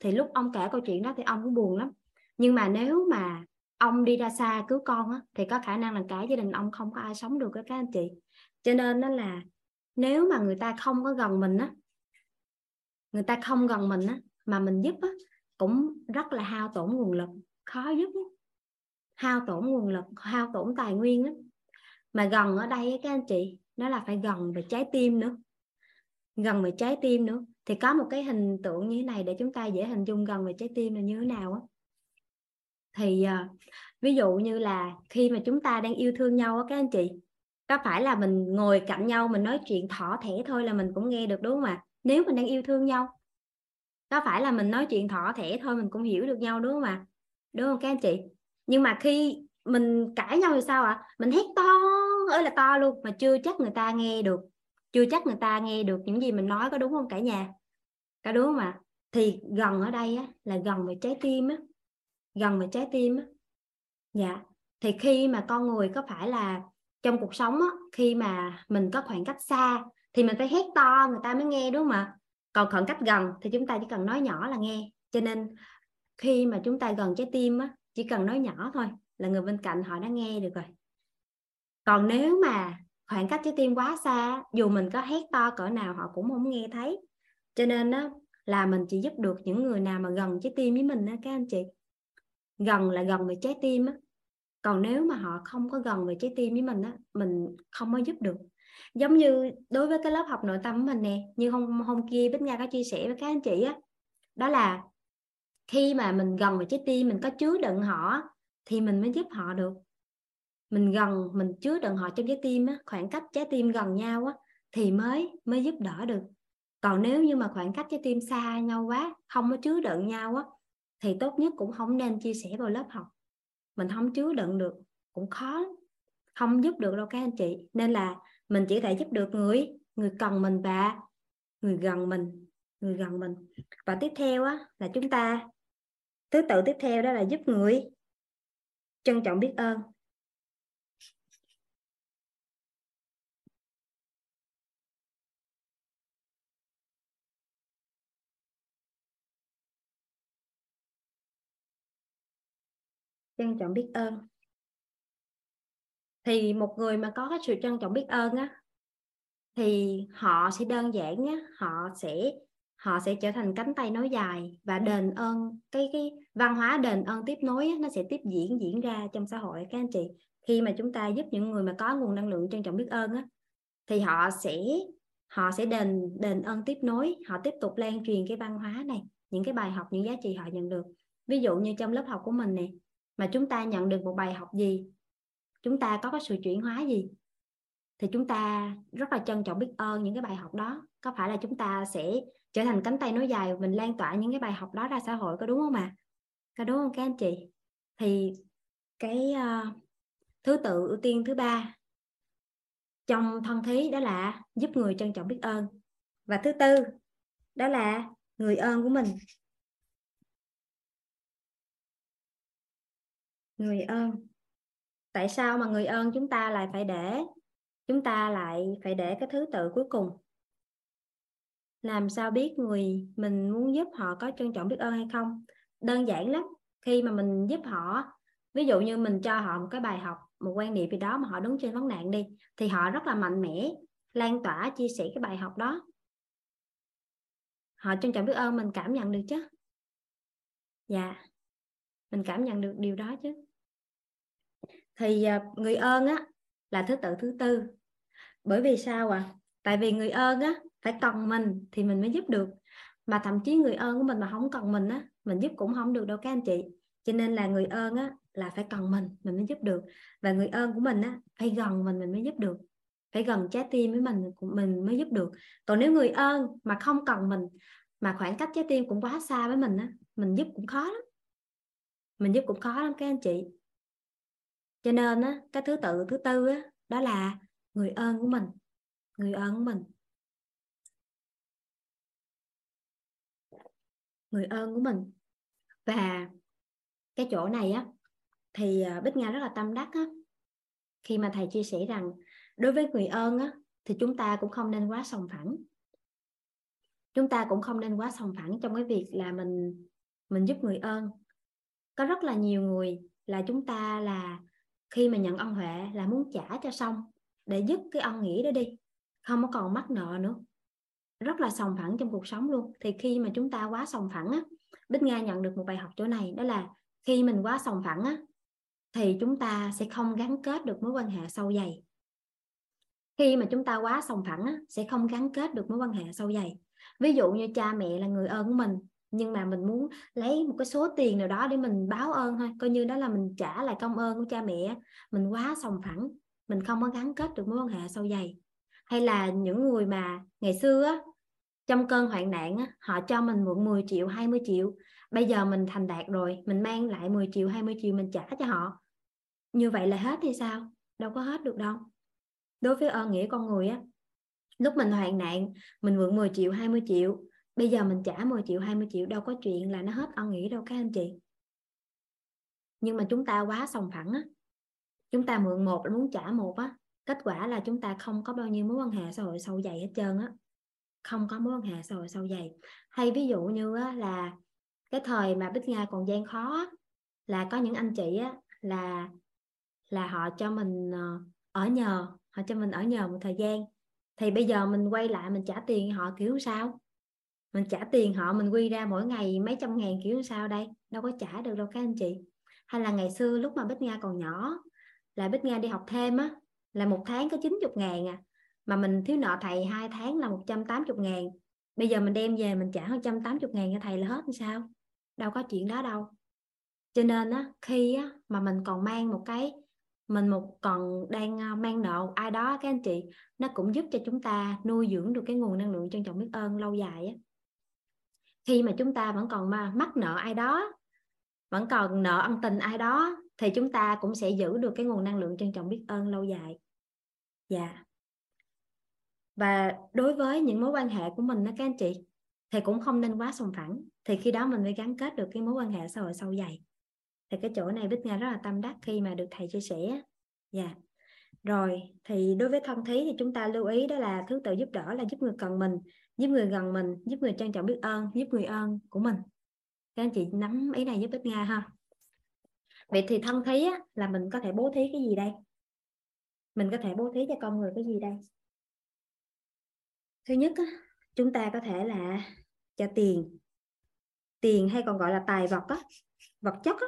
Thì lúc ông kể câu chuyện đó thì ông cũng buồn lắm, nhưng mà nếu mà ông đi ra xa cứu con thì có khả năng là cả gia đình ông không có ai sống được các anh chị. Cho nên đó là nếu mà người ta không có gần mình mà mình giúp cũng rất là hao tổn nguồn lực, khó giúp lắm. Hao tổn nguồn lực, hao tổn tài nguyên lắm. Mà gần ở đây các anh chị, nó là phải gần về trái tim nữa. Thì có một cái hình tượng như thế này để chúng ta dễ hình dung gần về trái tim là như thế nào Thì ví dụ như là khi mà chúng ta đang yêu thương nhau các anh chị, Có phải là mình ngồi cạnh nhau, mình nói chuyện thỏ thẻ thôi là mình cũng nghe được đúng không ạ? Nếu mình đang yêu thương nhau, có phải là mình nói chuyện thỏ thẻ thôi mình cũng hiểu được nhau đúng không ạ? Đúng không các anh chị? Nhưng mà khi mình cãi nhau thì sao ạ? Mình hét to ơi là to luôn mà chưa chắc người ta nghe được. Chưa chắc người ta nghe được những gì mình nói, có đúng không cả nhà? Có đúng không ạ? Thì gần ở đây á, là gần về trái tim á. Gần về trái tim á. Dạ. Thì khi mà con người có phải là trong cuộc sống á, khi mà mình có khoảng cách xa thì mình phải hét to người ta mới nghe đúng không ạ? Còn khoảng cách gần thì chúng ta chỉ cần nói nhỏ là nghe. Cho nên khi mà chúng ta gần trái tim á, chỉ cần nói nhỏ thôi là người bên cạnh họ đã nghe được rồi. Còn nếu mà khoảng cách trái tim quá xa, dù mình có hét to cỡ nào họ cũng không nghe thấy. Cho nên á, là mình chỉ giúp được những người nào mà gần trái tim với mình á các anh chị. Gần là gần về trái tim á. Còn nếu mà họ không có gần về trái tim với mình á, mình không có giúp được. Giống như đối với cái lớp học nội tâm của mình nè, như hôm kia Bích Nga có chia sẻ với các anh chị á, đó là khi mà mình gần về trái tim, mình có chứa đựng họ thì mình mới giúp họ được. Mình gần, mình chứa đựng họ trong trái tim á, khoảng cách trái tim gần nhau á thì mới giúp đỡ được. Còn nếu như mà khoảng cách trái tim xa nhau quá, không có chứa đựng nhau á, thì tốt nhất cũng không nên chia sẻ vào lớp học. Mình không chứa đựng được, cũng khó lắm. Không giúp được đâu các anh chị. Nên là mình chỉ thể giúp được người cần mình và người gần mình. Và tiếp theo á, là chúng ta, thứ tự tiếp theo đó là giúp người trân trọng biết ơn. Trân trọng biết ơn. Thì một người mà có cái sự trân trọng biết ơn á, thì họ sẽ đơn giản á, họ sẽ trở thành cánh tay nối dài. Và đền ơn, cái văn hóa đền ơn tiếp nối á, nó sẽ tiếp diễn ra trong xã hội các anh chị. Khi mà chúng ta giúp những người mà có nguồn năng lượng trân trọng biết ơn á, thì họ sẽ đền ơn tiếp nối. Họ tiếp tục lan truyền cái văn hóa này, những cái bài học, những giá trị họ nhận được. Ví dụ như trong lớp học của mình này, mà chúng ta nhận được một bài học gì, chúng ta có cái sự chuyển hóa gì, thì chúng ta rất là trân trọng biết ơn những cái bài học đó. Có phải là chúng ta sẽ trở thành cánh tay nối dài, mình lan tỏa những cái bài học đó ra xã hội, có đúng không ạ? Có đúng không các anh chị? Thì cái thứ tự ưu tiên thứ ba trong thân thí đó là giúp người trân trọng biết ơn. Và thứ tư đó là người ơn của mình. Người ơn. Tại sao mà người ơn chúng ta lại phải để cái thứ tự cuối cùng? Làm sao biết mình muốn giúp họ có trân trọng biết ơn hay không? Đơn giản lắm. Khi mà mình giúp họ, ví dụ như mình cho họ một cái bài học, một quan niệm gì đó mà họ đứng trên vấn nạn đi, thì họ rất là mạnh mẽ lan tỏa chia sẻ cái bài học đó. Họ trân trọng biết ơn, mình cảm nhận được chứ. Dạ, mình cảm nhận được điều đó chứ. Thì người ơn á là thứ tự thứ tư. Bởi vì sao ạ? Tại vì người ơn á phải cần mình thì mình mới giúp được. Mà thậm chí người ơn của mình mà không cần mình á, mình giúp cũng không được đâu các anh chị. Cho nên là người ơn á là phải cần mình mới giúp được. Và người ơn của mình á phải gần mình mới giúp được. Phải gần trái tim với mình mới giúp được. Còn nếu người ơn mà không cần mình, mà khoảng cách trái tim cũng quá xa với mình á, mình giúp cũng khó lắm. Các anh chị. Cho nên á, cái thứ tự thứ tư á, đó là người ơn của mình. Và cái chỗ này á thì Bích Nga rất là tâm đắc á, khi mà thầy chia sẻ rằng đối với người ơn á thì chúng ta cũng không nên quá sòng phẳng. Trong cái việc là mình giúp người ơn. Có rất là nhiều người là chúng ta là khi mà nhận ân huệ là muốn trả cho xong để dứt cái ân nghĩa đó đi, không có còn mắc nợ nữa. Rất là sòng phẳng trong cuộc sống luôn. Thì khi mà chúng ta quá sòng phẳng á, Bích Nga nhận được một bài học chỗ này, đó là khi mình quá sòng phẳng á thì chúng ta sẽ không gắn kết được mối quan hệ sâu dày. Ví dụ như cha mẹ là người ơn của mình, nhưng mà mình muốn lấy một cái số tiền nào đó để mình báo ơn thôi, coi như đó là mình trả lại công ơn của cha mẹ. Mình quá sòng phẳng, mình không có gắn kết được mối quan hệ sâu dày. Hay là những người mà ngày xưa á, trong cơn hoạn nạn á, họ cho mình mượn 10 triệu, 20 triệu. Bây giờ mình thành đạt rồi, mình mang lại 10 triệu, 20 triệu mình trả cho họ. Như vậy là hết hay sao? Đâu có hết được đâu. Đối với ơn nghĩa con người á, lúc mình hoạn nạn, mình mượn 10 triệu, 20 triệu. Bây giờ mình trả 10 triệu, 20 triệu, đâu có chuyện là nó hết ơn nghĩa đâu các anh chị. Nhưng mà chúng ta quá sòng phẳng á. Chúng ta mượn một muốn trả một á. Kết quả là chúng ta không có bao nhiêu mối quan hệ xã hội sâu dày hết trơn á. Không có mối quan hệ xã hội sâu dày. Hay ví dụ như á, là cái thời mà Bích Nga còn gian khó á, là có những anh chị á, là họ cho mình ở nhờ. Họ cho mình ở nhờ một thời gian. Thì bây giờ mình quay lại mình trả tiền họ kiểu sao? Mình trả tiền họ mình quy ra mỗi ngày mấy trăm ngàn kiểu sao đây? Đâu có trả được đâu các anh chị. Hay là ngày xưa lúc mà Bích Nga còn nhỏ, là Bích Nga đi học thêm á, là một tháng có 90 ngàn à. Mà mình thiếu nợ thầy 2 tháng là 180 ngàn. Bây giờ mình đem về mình trả 180 ngàn cho thầy là hết sao? Đâu có chuyện đó đâu. Cho nên á, khi á, mà mình còn mang một cái, mình một còn đang mang nợ ai đó các anh chị, nó cũng giúp cho chúng ta nuôi dưỡng được cái nguồn năng lượng trân trọng biết ơn lâu dài á. Khi mà chúng ta vẫn còn mắc nợ ai đó, vẫn còn nợ ân tình ai đó, thì chúng ta cũng sẽ giữ được cái nguồn năng lượng trân trọng biết ơn lâu dài. Và đối với những mối quan hệ của mình đó các anh chị, thì cũng không nên quá sòng phẳng. Thì khi đó mình mới gắn kết được cái mối quan hệ xã hội sâu dày. Thì cái chỗ này Bích Nga rất là tâm đắc khi mà được thầy chia sẻ. Rồi, thì đối với thân thí thì chúng ta lưu ý đó là thứ tự giúp đỡ là giúp người cần mình, giúp người gần mình, giúp người trân trọng biết ơn, giúp người ơn của mình. Các anh chị nắm ý này giúp Bích Nga ha. Vậy thì thân thí á, là mình có thể bố thí cái gì đây? Mình có thể bố thí cho con người cái gì đây? Thứ nhất á, chúng ta có thể là cho tiền. Tiền hay còn gọi là tài vật á, vật chất á.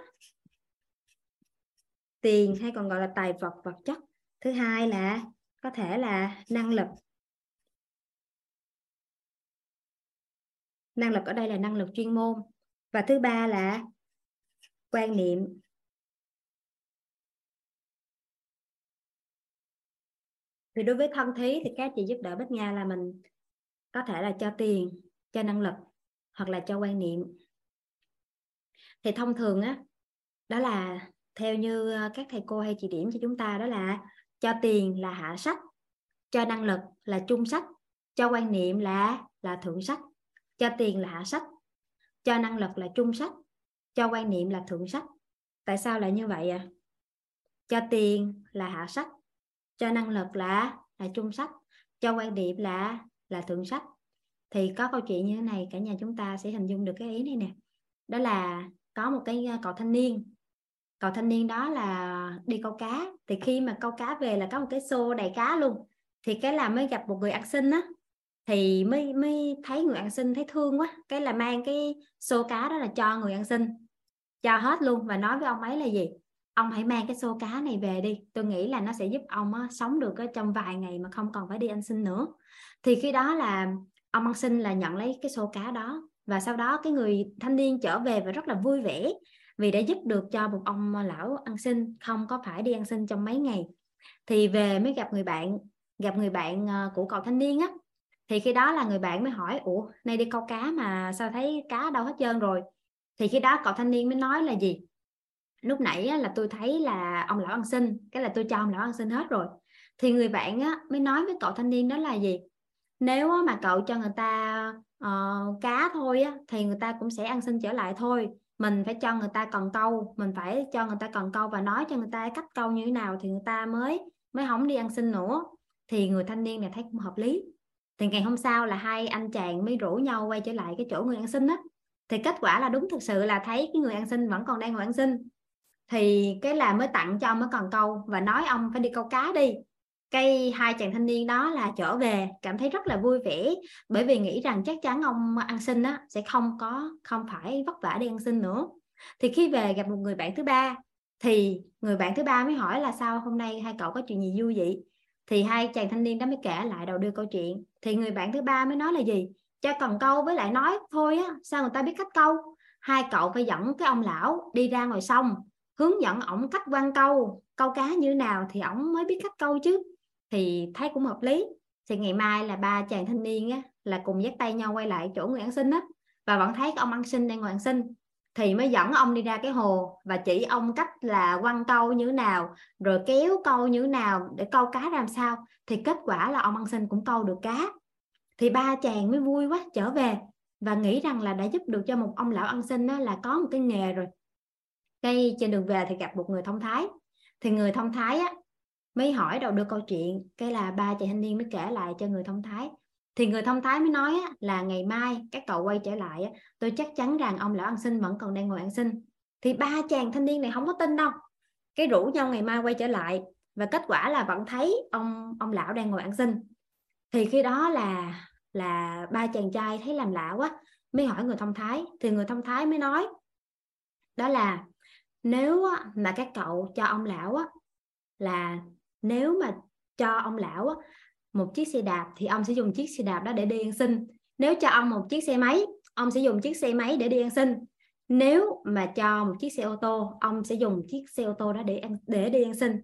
Tiền hay còn gọi là tài vật, vật chất. Thứ hai là có thể là năng lực. Năng lực ở đây là năng lực chuyên môn. Và thứ ba là quan niệm. Thì đối với thân thí thì các chị giúp đỡ Bích Nga là mình có thể là cho tiền, cho năng lực hoặc là cho quan niệm. Thì thông thường á, đó là theo như các thầy cô hay chỉ điểm cho chúng ta, đó là cho tiền là hạ sách, cho năng lực là trung sách, cho quan niệm là thượng sách. Cho tiền là hạ sách, cho năng lực là trung sách, cho quan niệm là thượng sách. Tại sao lại như vậy ạ? Cho tiền là hạ sách, cho năng lực là trung sách, cho quan niệm là thượng sách. Thì có câu chuyện như thế này, cả nhà chúng ta sẽ hình dung được cái ý này nè. Đó là có một cái cậu thanh niên. Cậu thanh niên đó là đi câu cá. Thì khi mà câu cá về là có một cái xô đầy cá luôn. Thì cái là mới gặp một người ăn xin á. Thì mới thấy người ăn xin thấy thương quá, cái là mang cái xô cá đó là cho người ăn xin, cho hết luôn, và nói với ông ấy là gì? Ông hãy mang cái xô cá này về đi, tôi nghĩ là nó sẽ giúp ông á, sống được trong vài ngày mà không còn phải đi ăn xin nữa. Thì khi đó là ông ăn xin là nhận lấy cái xô cá đó, và sau đó cái người thanh niên trở về và rất là vui vẻ vì đã giúp được cho một ông lão ăn xin không có phải đi ăn xin trong mấy ngày. Thì về mới gặp người bạn của cậu thanh niên á. Thì khi đó là người bạn mới hỏi, ủa, nay đi câu cá mà sao thấy cá đâu hết trơn rồi. Thì khi đó cậu thanh niên mới nói là gì? Lúc nãy á, là tôi thấy là ông lão ăn xin, cái là tôi cho ông lão ăn xin hết rồi. Thì người bạn á, mới nói với cậu thanh niên đó là gì? Nếu á, mà cậu cho người ta cá thôi á, thì người ta cũng sẽ ăn xin trở lại thôi. Mình phải cho người ta cần câu, mình phải cho người ta cần câu và nói cho người ta cách câu như thế nào thì người ta mới không đi ăn xin nữa. Thì người thanh niên này thấy cũng hợp lý. Thì ngày hôm sau là hai anh chàng mới rủ nhau quay trở lại cái chỗ người ăn xin á. Thì kết quả là đúng thực sự là thấy cái người ăn xin vẫn còn đang ngồi ăn xin. Thì cái là mới tặng cho ông mới còn câu và nói ông phải đi câu cá đi. Cái hai chàng thanh niên đó là trở về cảm thấy rất là vui vẻ, bởi vì nghĩ rằng chắc chắn ông ăn xin á sẽ không phải vất vả đi ăn xin nữa. Thì khi về gặp một người bạn thứ ba, thì người bạn thứ ba mới hỏi là sao hôm nay hai cậu có chuyện gì vui vậy? Thì hai chàng thanh niên đó mới kể lại đầu đưa câu chuyện. Thì người bạn thứ ba mới nói là gì? Cho cần câu với lại nói thôi á, sao người ta biết cách câu. Hai cậu phải dẫn cái ông lão đi ra ngoài sông, hướng dẫn ổng cách quăng câu, câu cá như nào thì ổng mới biết cách câu chứ, thì thấy cũng hợp lý. Thì ngày mai là ba chàng thanh niên á, là cùng dắt tay nhau quay lại chỗ người ăn xin á, và vẫn thấy ông ăn xin đang ngồi ăn xin, thì mới dẫn ông đi ra cái hồ và chỉ ông cách là quăng câu như nào, rồi kéo câu như nào để câu cá làm sao. Thì kết quả là ông ăn xin cũng câu được cá. Thì ba chàng mới vui quá trở về và nghĩ rằng là đã giúp được cho một ông lão ăn xin đó, là có một cái nghề rồi. Cái trên đường về thì gặp một người thông thái. Thì người thông thái á, mới hỏi đầu đưa câu chuyện. Cái là ba chàng thanh niên mới kể lại cho người thông thái. Thì người thông thái mới nói á, là ngày mai các cậu quay trở lại á, tôi chắc chắn rằng ông lão ăn xin vẫn còn đang ngồi ăn xin. Thì ba chàng thanh niên này không có tin đâu. Cái rủ nhau ngày mai quay trở lại, và kết quả là vẫn thấy ông lão đang ngồi ăn xin. Thì khi đó là ba chàng trai thấy làm lạ quá, mới hỏi người thông thái. Thì người thông thái mới nói đó là nếu mà các cậu cho ông lão á, là nếu mà cho ông lão á, một chiếc xe đạp thì ông sẽ dùng chiếc xe đạp đó để đi ăn xin. Nếu cho ông một chiếc xe máy, ông sẽ dùng chiếc xe máy để đi ăn xin. Nếu mà cho một chiếc xe ô tô, ông sẽ dùng chiếc xe ô tô đó để đi ăn xin.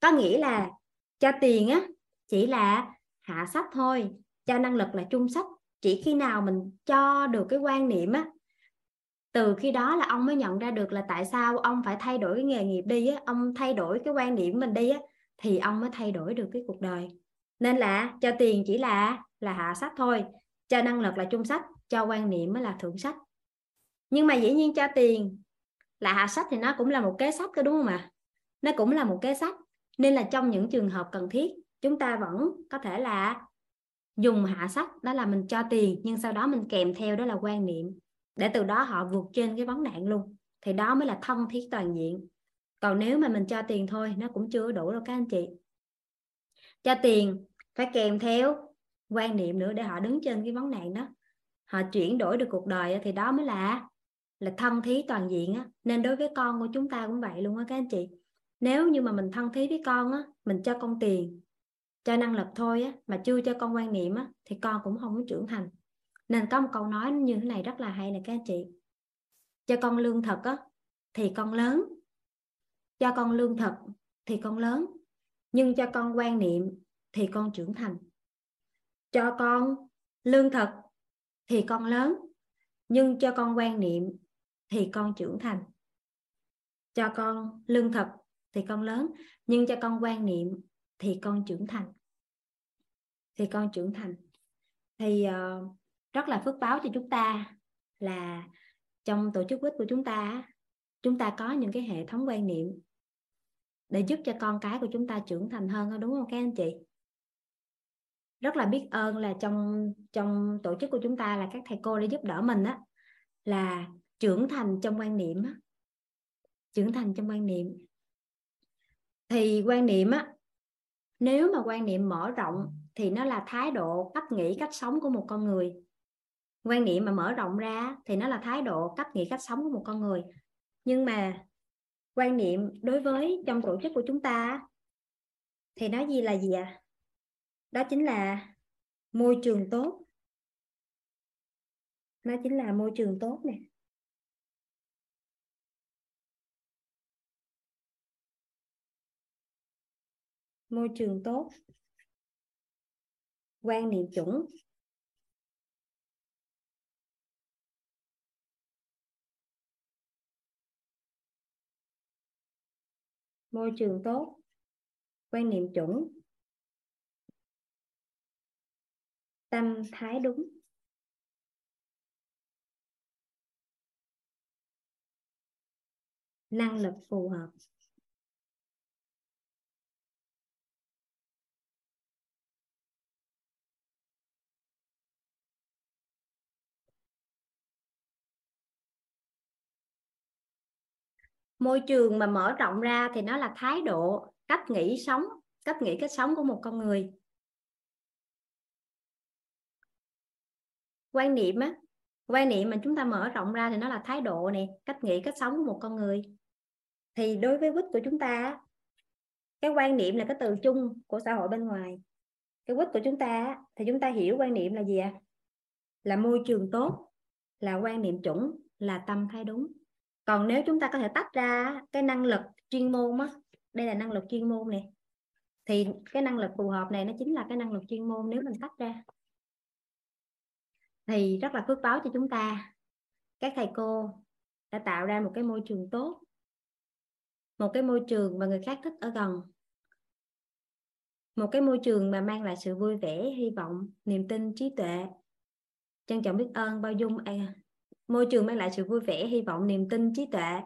Có nghĩa là cho tiền á chỉ là hạ sách thôi, cho năng lực là trung sách. Chỉ khi nào mình cho được cái quan niệm á, từ khi đó là ông mới nhận ra được là tại sao ông phải thay đổi cái nghề nghiệp đi á, ông thay đổi cái quan niệm mình đi á, thì ông mới thay đổi được cái cuộc đời. Nên là cho tiền chỉ là hạ sách thôi, cho năng lực là trung sách, cho quan niệm mới là thượng sách. Nhưng mà dĩ nhiên cho tiền là hạ sách thì nó cũng là một kế sách cơ, đúng không ạ? Nó cũng là một kế sách. Nên là trong những trường hợp cần thiết, chúng ta vẫn có thể là dùng hạ sách, đó là mình cho tiền nhưng sau đó mình kèm theo đó là quan niệm, để từ đó họ vượt trên cái vấn nạn luôn. Thì đó mới là thân thiết toàn diện. Còn nếu mà mình cho tiền thôi, nó cũng chưa đủ đâu các anh chị. Cho tiền phải kèm theo quan niệm nữa để họ đứng trên cái vấn nạn đó, họ chuyển đổi được cuộc đời, thì đó mới là thân thiết toàn diện á. Nên đối với con của chúng ta cũng vậy luôn á các anh chị. Nếu như mà mình thân thiết với con á, mình cho con tiền, cho năng lực thôi á, mà chưa cho con quan niệm á, thì con cũng không có trưởng thành. Nên có một câu nói như thế này rất là hay nè các anh chị. Cho con lương thực á, thì con lớn. Cho con lương thực thì con lớn. Nhưng cho con quan niệm thì con trưởng thành. Cho con lương thực thì con lớn. Nhưng cho con quan niệm thì con trưởng thành. Cho con lương thực thì con lớn. Nhưng cho con quan niệm thì con trưởng thành. Thì con trưởng thành. Thì rất là phước báo cho chúng ta là trong tổ chức quýt của chúng ta có những cái hệ thống quan niệm để giúp cho con cái của chúng ta trưởng thành hơn, đúng không các anh chị? Rất là biết ơn là trong tổ chức của chúng ta là các thầy cô đã giúp đỡ mình á, là trưởng thành trong quan niệm á. Trưởng thành trong quan niệm. Thì quan niệm á, nếu mà quan niệm mở rộng thì nó là thái độ, cách nghĩ, cách sống của một con người. Quan niệm mà mở rộng ra thì nó là thái độ, cách nghĩ, cách sống của một con người. Nhưng mà quan niệm đối với trong tổ chức của chúng ta thì nó gì là gì ạ? Đó chính là môi trường tốt. Nó chính là môi trường tốt nè. Môi trường tốt, quan niệm chuẩn. Môi trường tốt, quan niệm chuẩn, tâm thái đúng. Năng lực phù hợp. Môi trường mà mở rộng ra thì nó là thái độ, cách nghĩ sống, cách nghĩ cách sống của một con người. Quan niệm á, quan niệm mà chúng ta mở rộng ra thì nó là thái độ này, cách nghĩ cách sống của một con người. Thì đối với quýt của chúng ta, cái quan niệm là cái từ chung của xã hội bên ngoài. Cái quýt của chúng ta thì chúng ta hiểu quan niệm là gì ạ? Là môi trường tốt, là quan niệm chuẩn, là tâm thái đúng. Còn nếu chúng ta có thể tách ra cái năng lực chuyên môn á, đây là năng lực chuyên môn này, thì cái năng lực phù hợp này nó chính là cái năng lực chuyên môn. Nếu mình tách ra thì rất là phước báo cho chúng ta. Các thầy cô đã tạo ra một cái môi trường tốt, một cái môi trường mà người khác thích ở gần, một cái môi trường mà mang lại sự vui vẻ, hy vọng, niềm tin, trí tuệ, trân trọng, biết ơn, bao dung. Môi trường mang lại sự vui vẻ, hy vọng, niềm tin, trí tuệ,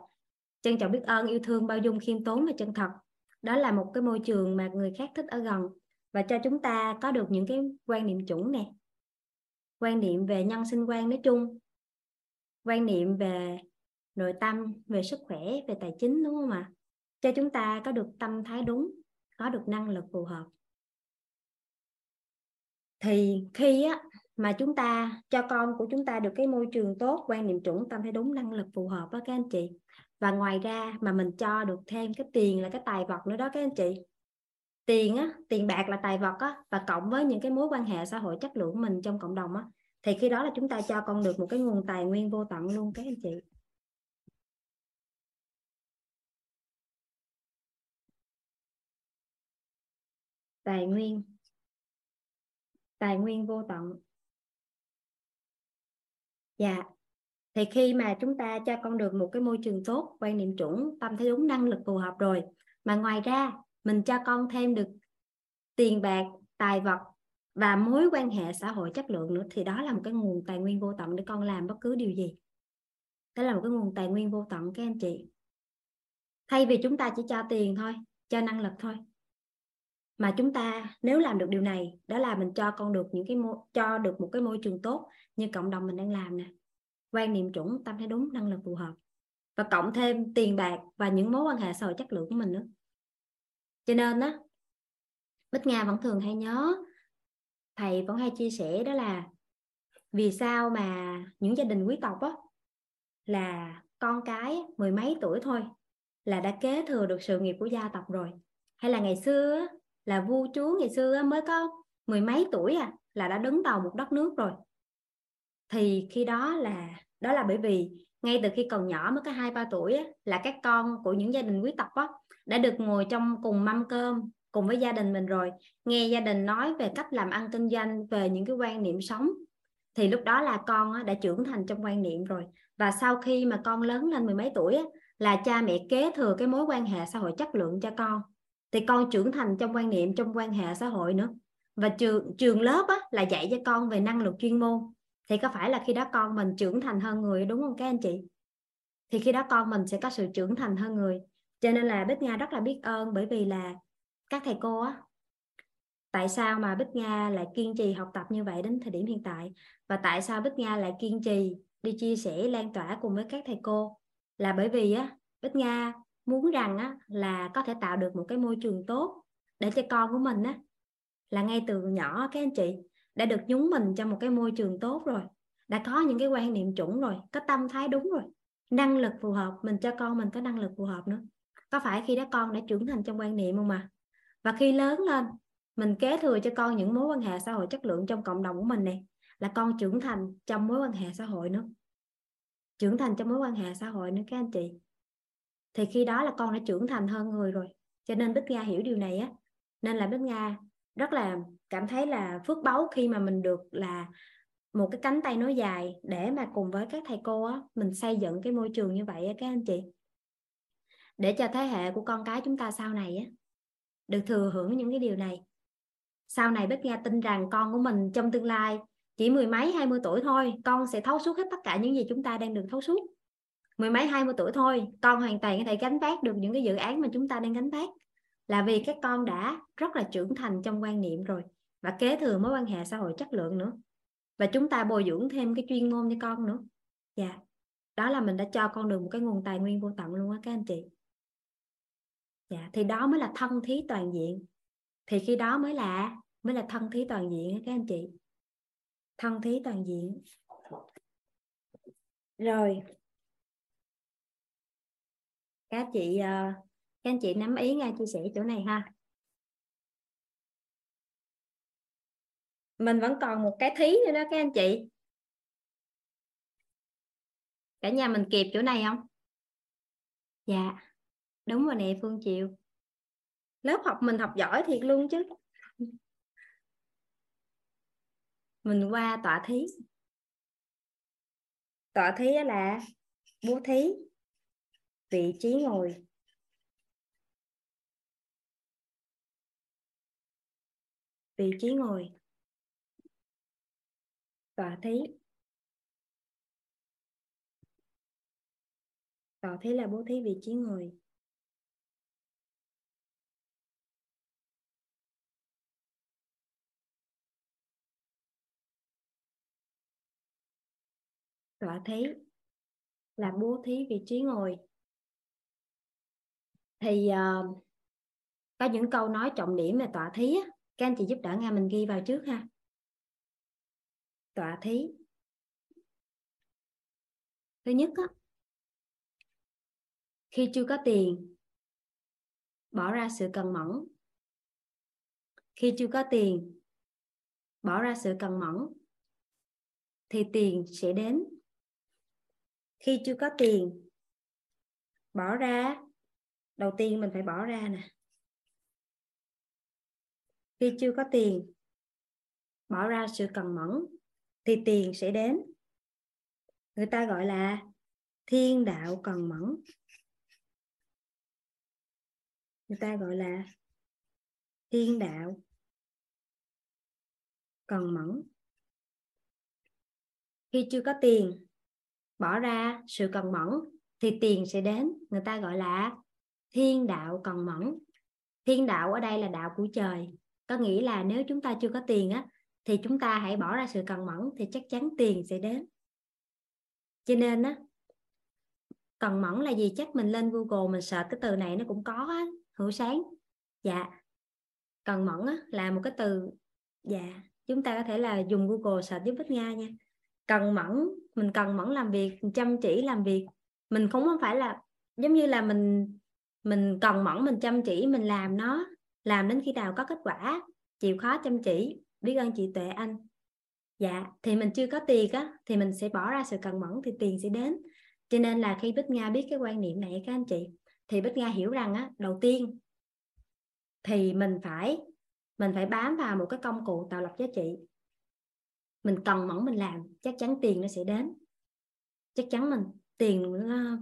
trân trọng, biết ơn, yêu thương, bao dung, khiêm tốn và chân thật. Đó là một cái môi trường mà người khác thích ở gần và cho chúng ta có được những cái quan niệm chuẩn này. Quan niệm về nhân sinh quan nói chung, quan niệm về nội tâm, về sức khỏe, về tài chính, đúng không ạ? Cho chúng ta có được tâm thái đúng, có được năng lực phù hợp. Thì khi á, mà chúng ta cho con của chúng ta được cái môi trường tốt, quan niệm chuẩn, tâm thái đúng, năng lực phù hợp đó các anh chị. Và ngoài ra mà mình cho được thêm cái tiền là cái tài vật nữa đó các anh chị. Tiền á, tiền bạc là tài vật á, và cộng với những cái mối quan hệ xã hội chất lượng mình trong cộng đồng á, thì khi đó là chúng ta cho con được một cái nguồn tài nguyên vô tận luôn các anh chị. Tài nguyên vô tận. Dạ. Thì khi mà chúng ta cho con được một cái môi trường tốt, quan niệm chuẩn, tâm thế đúng, năng lực phù hợp rồi, mà ngoài ra mình cho con thêm được tiền bạc, tài vật và mối quan hệ xã hội chất lượng nữa, thì đó là một cái nguồn tài nguyên vô tận để con làm bất cứ điều gì. Đó là một cái nguồn tài nguyên vô tận các anh chị. Thay vì chúng ta chỉ cho tiền thôi, cho năng lực thôi, mà chúng ta nếu làm được điều này, đó là mình cho con được những cái cho được một cái môi trường tốt như cộng đồng mình đang làm nè, quan niệm chuẩn, tâm thế đúng, năng lực phù hợp, và cộng thêm tiền bạc và những mối quan hệ xã hội chất lượng của mình nữa. Cho nên á, Bích Nga vẫn thường hay nhớ, thầy vẫn hay chia sẻ, đó là vì sao mà những gia đình quý tộc á, là con cái mười mấy tuổi thôi là đã kế thừa được sự nghiệp của gia tộc rồi. Hay là ngày xưa là vua chúa ngày xưa mới có mười mấy tuổi à, là đã đứng đầu một đất nước rồi. Thì khi đó là bởi vì ngay từ khi còn nhỏ, mới có 2-3 tuổi á, là các con của những gia đình quý tộc á, đã được ngồi trong cùng mâm cơm cùng với gia đình mình rồi, nghe gia đình nói về cách làm ăn kinh doanh, về những cái quan niệm sống. Thì lúc đó là con á, đã trưởng thành trong quan niệm rồi. Và sau khi mà con lớn lên mười mấy tuổi á, là cha mẹ kế thừa cái mối quan hệ xã hội chất lượng cho con, thì con trưởng thành trong quan niệm, trong quan hệ xã hội nữa. Và trường lớp á, là dạy cho con về năng lực chuyên môn. Thì có phải là khi đó con mình trưởng thành hơn người, đúng không các anh chị? Thì khi đó con mình sẽ có sự trưởng thành hơn người. Cho nên là Bích Nga rất là biết ơn, bởi vì là các thầy cô á, tại sao mà Bích Nga lại kiên trì học tập như vậy đến thời điểm hiện tại, và tại sao Bích Nga lại kiên trì đi chia sẻ, lan tỏa cùng với các thầy cô, là bởi vì á, Bích Nga muốn rằng á, là có thể tạo được một cái môi trường tốt để cho con của mình á, là ngay từ nhỏ các anh chị, đã được nhúng mình trong một cái môi trường tốt rồi, đã có những cái quan niệm chuẩn rồi, có tâm thái đúng rồi, năng lực phù hợp. Mình cho con mình có năng lực phù hợp nữa. Có phải khi đó con đã trưởng thành trong quan niệm không mà? Và khi lớn lên, mình kế thừa cho con những mối quan hệ xã hội chất lượng trong cộng đồng của mình này, là con trưởng thành trong mối quan hệ xã hội nữa. Trưởng thành trong mối quan hệ xã hội nữa các anh chị. Thì khi đó là con đã trưởng thành hơn người rồi. Cho nên Bích Nga hiểu điều này á, nên là Bích Nga rất là cảm thấy là phước báu khi mà mình được là một cái cánh tay nối dài để mà cùng với các thầy cô á, mình xây dựng cái môi trường như vậy á các anh chị, để cho thế hệ của con cái chúng ta sau này á, được thừa hưởng những cái điều này. Sau này Bích Nga tin rằng con của mình trong tương lai chỉ mười mấy 20 tuổi thôi, con sẽ thấu suốt hết tất cả những gì chúng ta đang được thấu suốt. Mười mấy 20 tuổi thôi, con hoàn toàn có thể gánh vác được những cái dự án mà chúng ta đang gánh vác, là vì các con đã rất là trưởng thành trong quan niệm rồi, và kế thừa mối quan hệ xã hội chất lượng nữa, và chúng ta bồi dưỡng thêm cái chuyên môn cho con nữa. Dạ, đó là mình đã cho con được một cái nguồn tài nguyên vô tận luôn á các anh chị. Dạ, thì đó mới là thân thí toàn diện. Thì khi đó mới là thân thí toàn diện á các anh chị. Thân thí toàn diện. Rồi, các anh chị nắm ý ngay chia sẻ chỗ này ha. Mình vẫn còn một cái thí nữa đó các anh chị. Cả nhà mình kịp chỗ này không? Dạ, đúng rồi nè Phương Triệu. Lớp học mình học giỏi thiệt luôn chứ. Mình qua tọa thí. Tọa thí là bố thí, vị trí ngồi. Vị trí ngồi. Tọa thí. Tọa thí là bố thí vị trí ngồi. Tọa thí là bố thí vị trí ngồi. Thì có những câu nói trọng điểm về tọa thí á, các anh chị giúp đỡ Nga mình ghi vào trước ha. Tọa thí. Thứ nhất á, khi chưa có tiền, bỏ ra sự cần mẫn. Khi chưa có tiền, bỏ ra sự cần mẫn, thì tiền sẽ đến. Khi chưa có tiền, bỏ ra, đầu tiên mình phải bỏ ra nè. Khi chưa có tiền, bỏ ra sự cần mẫn, thì tiền sẽ đến. Người ta gọi là thiên đạo cần mẫn. Người ta gọi là thiên đạo cần mẫn. Khi chưa có tiền, bỏ ra sự cần mẫn, thì tiền sẽ đến. Người ta gọi là thiên đạo cần mẫn. Thiên đạo ở đây là đạo của trời. Có nghĩa là nếu chúng ta chưa có tiền á, thì chúng ta hãy bỏ ra sự cần mẫn, thì chắc chắn tiền sẽ đến. Cho nên á, cần mẫn là gì? Chắc mình lên Google mình search cái từ này nó cũng có á. Hữu Sáng. Dạ. Cần mẫn á, là một cái từ. Dạ. Chúng ta có thể là dùng Google search giúp Bích Nga nha. Cần mẫn, mình cần mẫn làm việc, mình chăm chỉ làm việc. Mình không phải là giống như là mình cần mẫn, mình chăm chỉ, mình làm nó, làm đến khi nào có kết quả, chịu khó chăm chỉ, biết ơn chị Tuệ Anh. Dạ, thì mình chưa có tiền á, thì mình sẽ bỏ ra sự cần mẫn thì tiền sẽ đến. Cho nên là khi Bích Nga biết cái quan niệm này các anh chị, thì Bích Nga hiểu rằng á, đầu tiên thì mình phải bám vào một cái công cụ tạo lập giá trị. Mình cần mẫn mình làm, chắc chắn tiền nó sẽ đến. Chắc chắn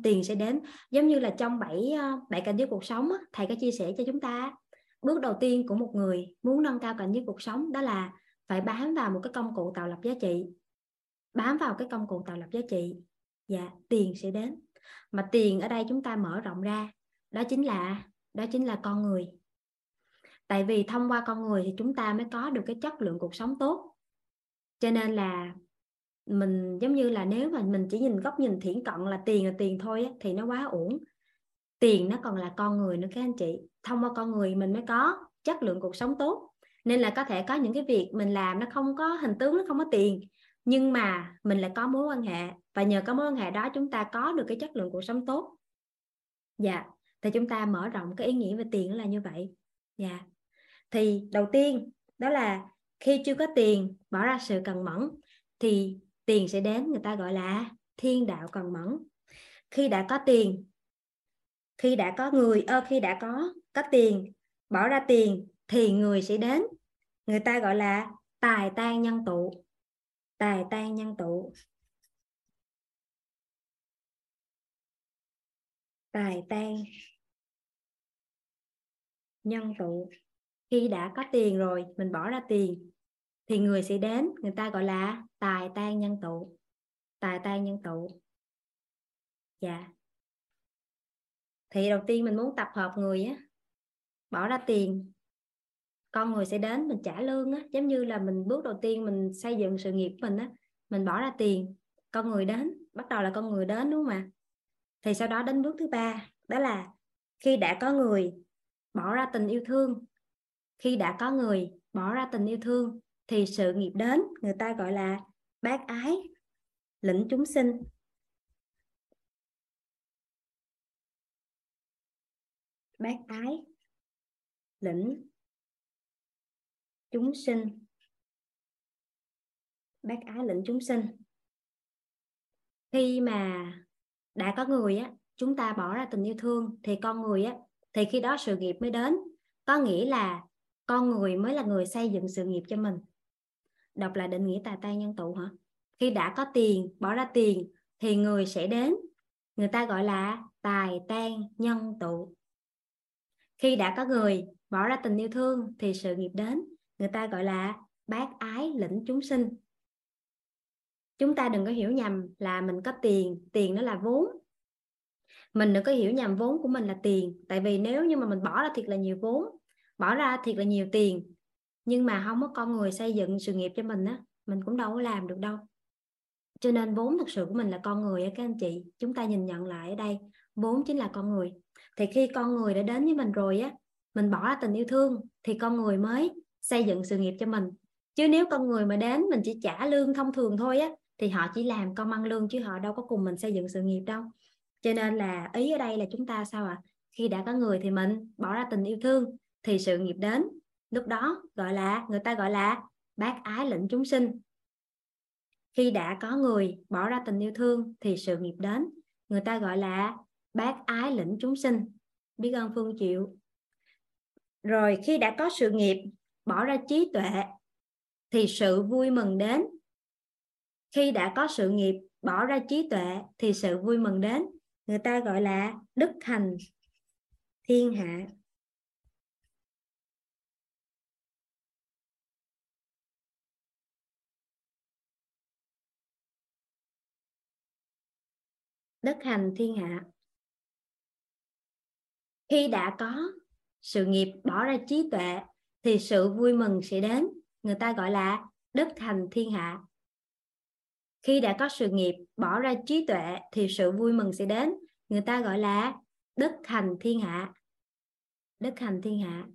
tiền sẽ đến. Giống như là trong 7 cảnh giới cuộc sống á, thầy có chia sẻ cho chúng ta, bước đầu tiên của một người muốn nâng cao cảnh giới cuộc sống đó là phải bám vào một cái công cụ tạo lập giá trị. Bám vào cái công cụ tạo lập giá trị. Dạ, tiền sẽ đến. Mà tiền ở đây chúng ta mở rộng ra, đó chính là con người. Tại vì thông qua con người thì chúng ta mới có được cái chất lượng cuộc sống tốt. Cho nên là mình giống như là nếu mà mình chỉ nhìn góc nhìn thiển cận là tiền thôi á, thì nó quá uổng. Tiền nó còn là con người nữa các anh chị. Thông qua con người mình mới có chất lượng cuộc sống tốt. Nên là có thể có những cái việc mình làm nó không có hình tướng, nó không có tiền, nhưng mà mình lại có mối quan hệ, và nhờ có mối quan hệ đó chúng ta có được cái chất lượng cuộc sống tốt. Dạ, thì chúng ta mở rộng cái ý nghĩa về tiền là như vậy. Dạ, thì đầu tiên đó là khi chưa có tiền, bỏ ra sự cần mẫn thì tiền sẽ đến, người ta gọi là thiên đạo cần mẫn. Khi đã có tiền, khi đã có tiền, bỏ ra tiền thì người sẽ đến, người ta gọi là tài tan nhân tụ. Tài tan nhân tụ. Tài tan nhân tụ. Khi đã có tiền rồi, mình bỏ ra tiền thì người sẽ đến, người ta gọi là tài tan nhân tụ. Tài tan nhân tụ. Dạ. Thì đầu tiên mình muốn tập hợp người á, bỏ ra tiền, con người sẽ đến, mình trả lương á, giống như là mình bước đầu tiên mình xây dựng sự nghiệp mình á, mình bỏ ra tiền, con người đến, bắt đầu là con người đến đúng không ạ? Thì sau đó đến bước thứ ba, đó là khi đã có người, bỏ ra tình yêu thương. Khi đã có người, bỏ ra tình yêu thương thì sự nghiệp đến, người ta gọi là bác ái, lĩnh chúng sinh. Bác ái, lĩnh chúng sinh. Bác ái lĩnh chúng sinh. Khi mà đã có người á, chúng ta bỏ ra tình yêu thương thì con người á, thì khi đó sự nghiệp mới đến. Có nghĩa là con người mới là người xây dựng sự nghiệp cho mình. Đọc lại định nghĩa tà tan nhân tụ hả? Khi đã có tiền, bỏ ra tiền thì người sẽ đến. Người ta gọi là tài tan nhân tụ. Khi đã có người, bỏ ra tình yêu thương thì sự nghiệp đến. Người ta gọi là bác ái lĩnh chúng sinh. Chúng ta đừng có hiểu nhầm là mình có tiền, tiền đó là vốn. Mình đừng có hiểu nhầm vốn của mình là tiền. Tại vì nếu như mà mình bỏ ra thiệt là nhiều vốn, bỏ ra thiệt là nhiều tiền, nhưng mà không có con người xây dựng sự nghiệp cho mình á, mình cũng đâu có làm được đâu. Cho nên vốn thực sự của mình là con người á các anh chị. Chúng ta nhìn nhận lại ở đây, vốn chính là con người. Thì khi con người đã đến với mình rồi á, mình bỏ ra tình yêu thương thì con người mới xây dựng sự nghiệp cho mình. Chứ nếu con người mà đến mình chỉ trả lương thông thường thôi á, thì họ chỉ làm công ăn lương chứ họ đâu có cùng mình xây dựng sự nghiệp đâu. Cho nên là ý ở đây là chúng ta sao ạ? Khi đã có người thì mình bỏ ra tình yêu thương thì sự nghiệp đến. Lúc đó gọi là, người ta gọi là bác ái lĩnh chúng sinh. Khi đã có người, bỏ ra tình yêu thương thì sự nghiệp đến. Người ta gọi là bác ái lĩnh chúng sinh. Biết ơn Phương Triệu. Rồi khi đã có sự nghiệp, bỏ ra trí tuệ thì sự vui mừng đến. Khi đã có sự nghiệp, bỏ ra trí tuệ thì sự vui mừng đến. Người ta gọi là đức hành thiên hạ. Đức hành thiên hạ. Khi đã có sự nghiệp, bỏ ra trí tuệ thì sự vui mừng sẽ đến. Người ta gọi là đức hành thiên hạ. Khi đã có sự nghiệp, bỏ ra trí tuệ thì sự vui mừng sẽ đến. Người ta gọi là đức hành thiên hạ. Đức hành thiên hạ.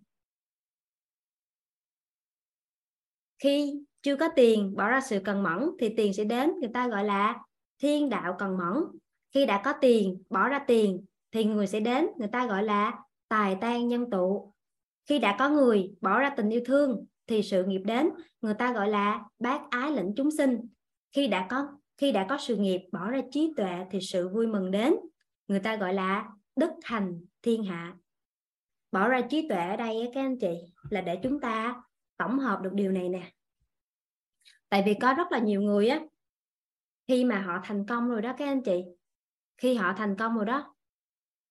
Khi chưa có tiền, bỏ ra sự cần mẫn thì tiền sẽ đến. Người ta gọi là thiên đạo cần mẫn. Khi đã có tiền, bỏ ra tiền thì người sẽ đến. Người ta gọi là tài tan nhân tụ. Khi đã có người, bỏ ra tình yêu thương thì sự nghiệp đến. Người ta gọi là bác ái lĩnh chúng sinh. Khi đã có sự nghiệp, bỏ ra trí tuệ thì sự vui mừng đến. Người ta gọi là đức hành thiên hạ. Bỏ ra trí tuệ ở đây các anh chị là để chúng ta tổng hợp được điều này nè. Tại vì có rất là nhiều người á, khi mà họ thành công rồi đó các anh chị, khi họ thành công rồi đó,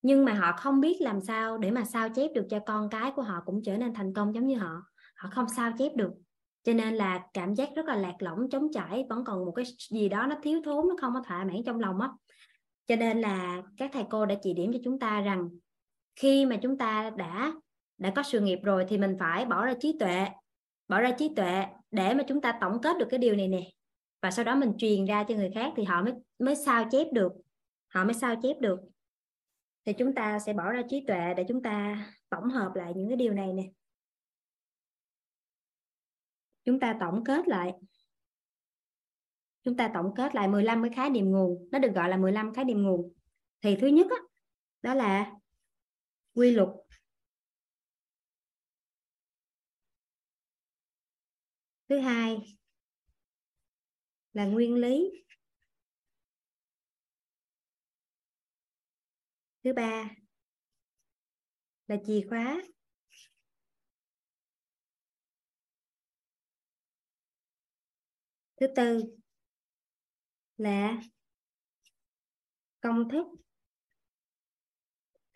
nhưng mà họ không biết làm sao để mà sao chép được cho con cái của họ cũng trở nên thành công giống như họ. Họ không sao chép được. Cho nên là cảm giác rất là lạc lõng, trống trải, vẫn còn một cái gì đó nó thiếu thốn, nó không có thỏa mãn trong lòng á. Cho nên là các thầy cô đã chỉ điểm cho chúng ta rằng khi mà chúng ta đã có sự nghiệp rồi thì mình phải bỏ ra trí tuệ. Bỏ ra trí tuệ để mà chúng ta tổng kết được cái điều này nè. Và sau đó mình truyền ra cho người khác thì họ mới sao chép được. Họ mới sao chép được. Thì chúng ta sẽ bỏ ra trí tuệ để chúng ta tổng hợp lại những cái điều này nè. Chúng ta tổng kết lại. Chúng ta tổng kết lại 15 cái khái niệm nguồn. Nó được gọi là 15 khái niệm nguồn. Thì thứ nhất đó là quy luật. Thứ hai là nguyên lý. Thứ ba là chìa khóa. Thứ tư là công thức.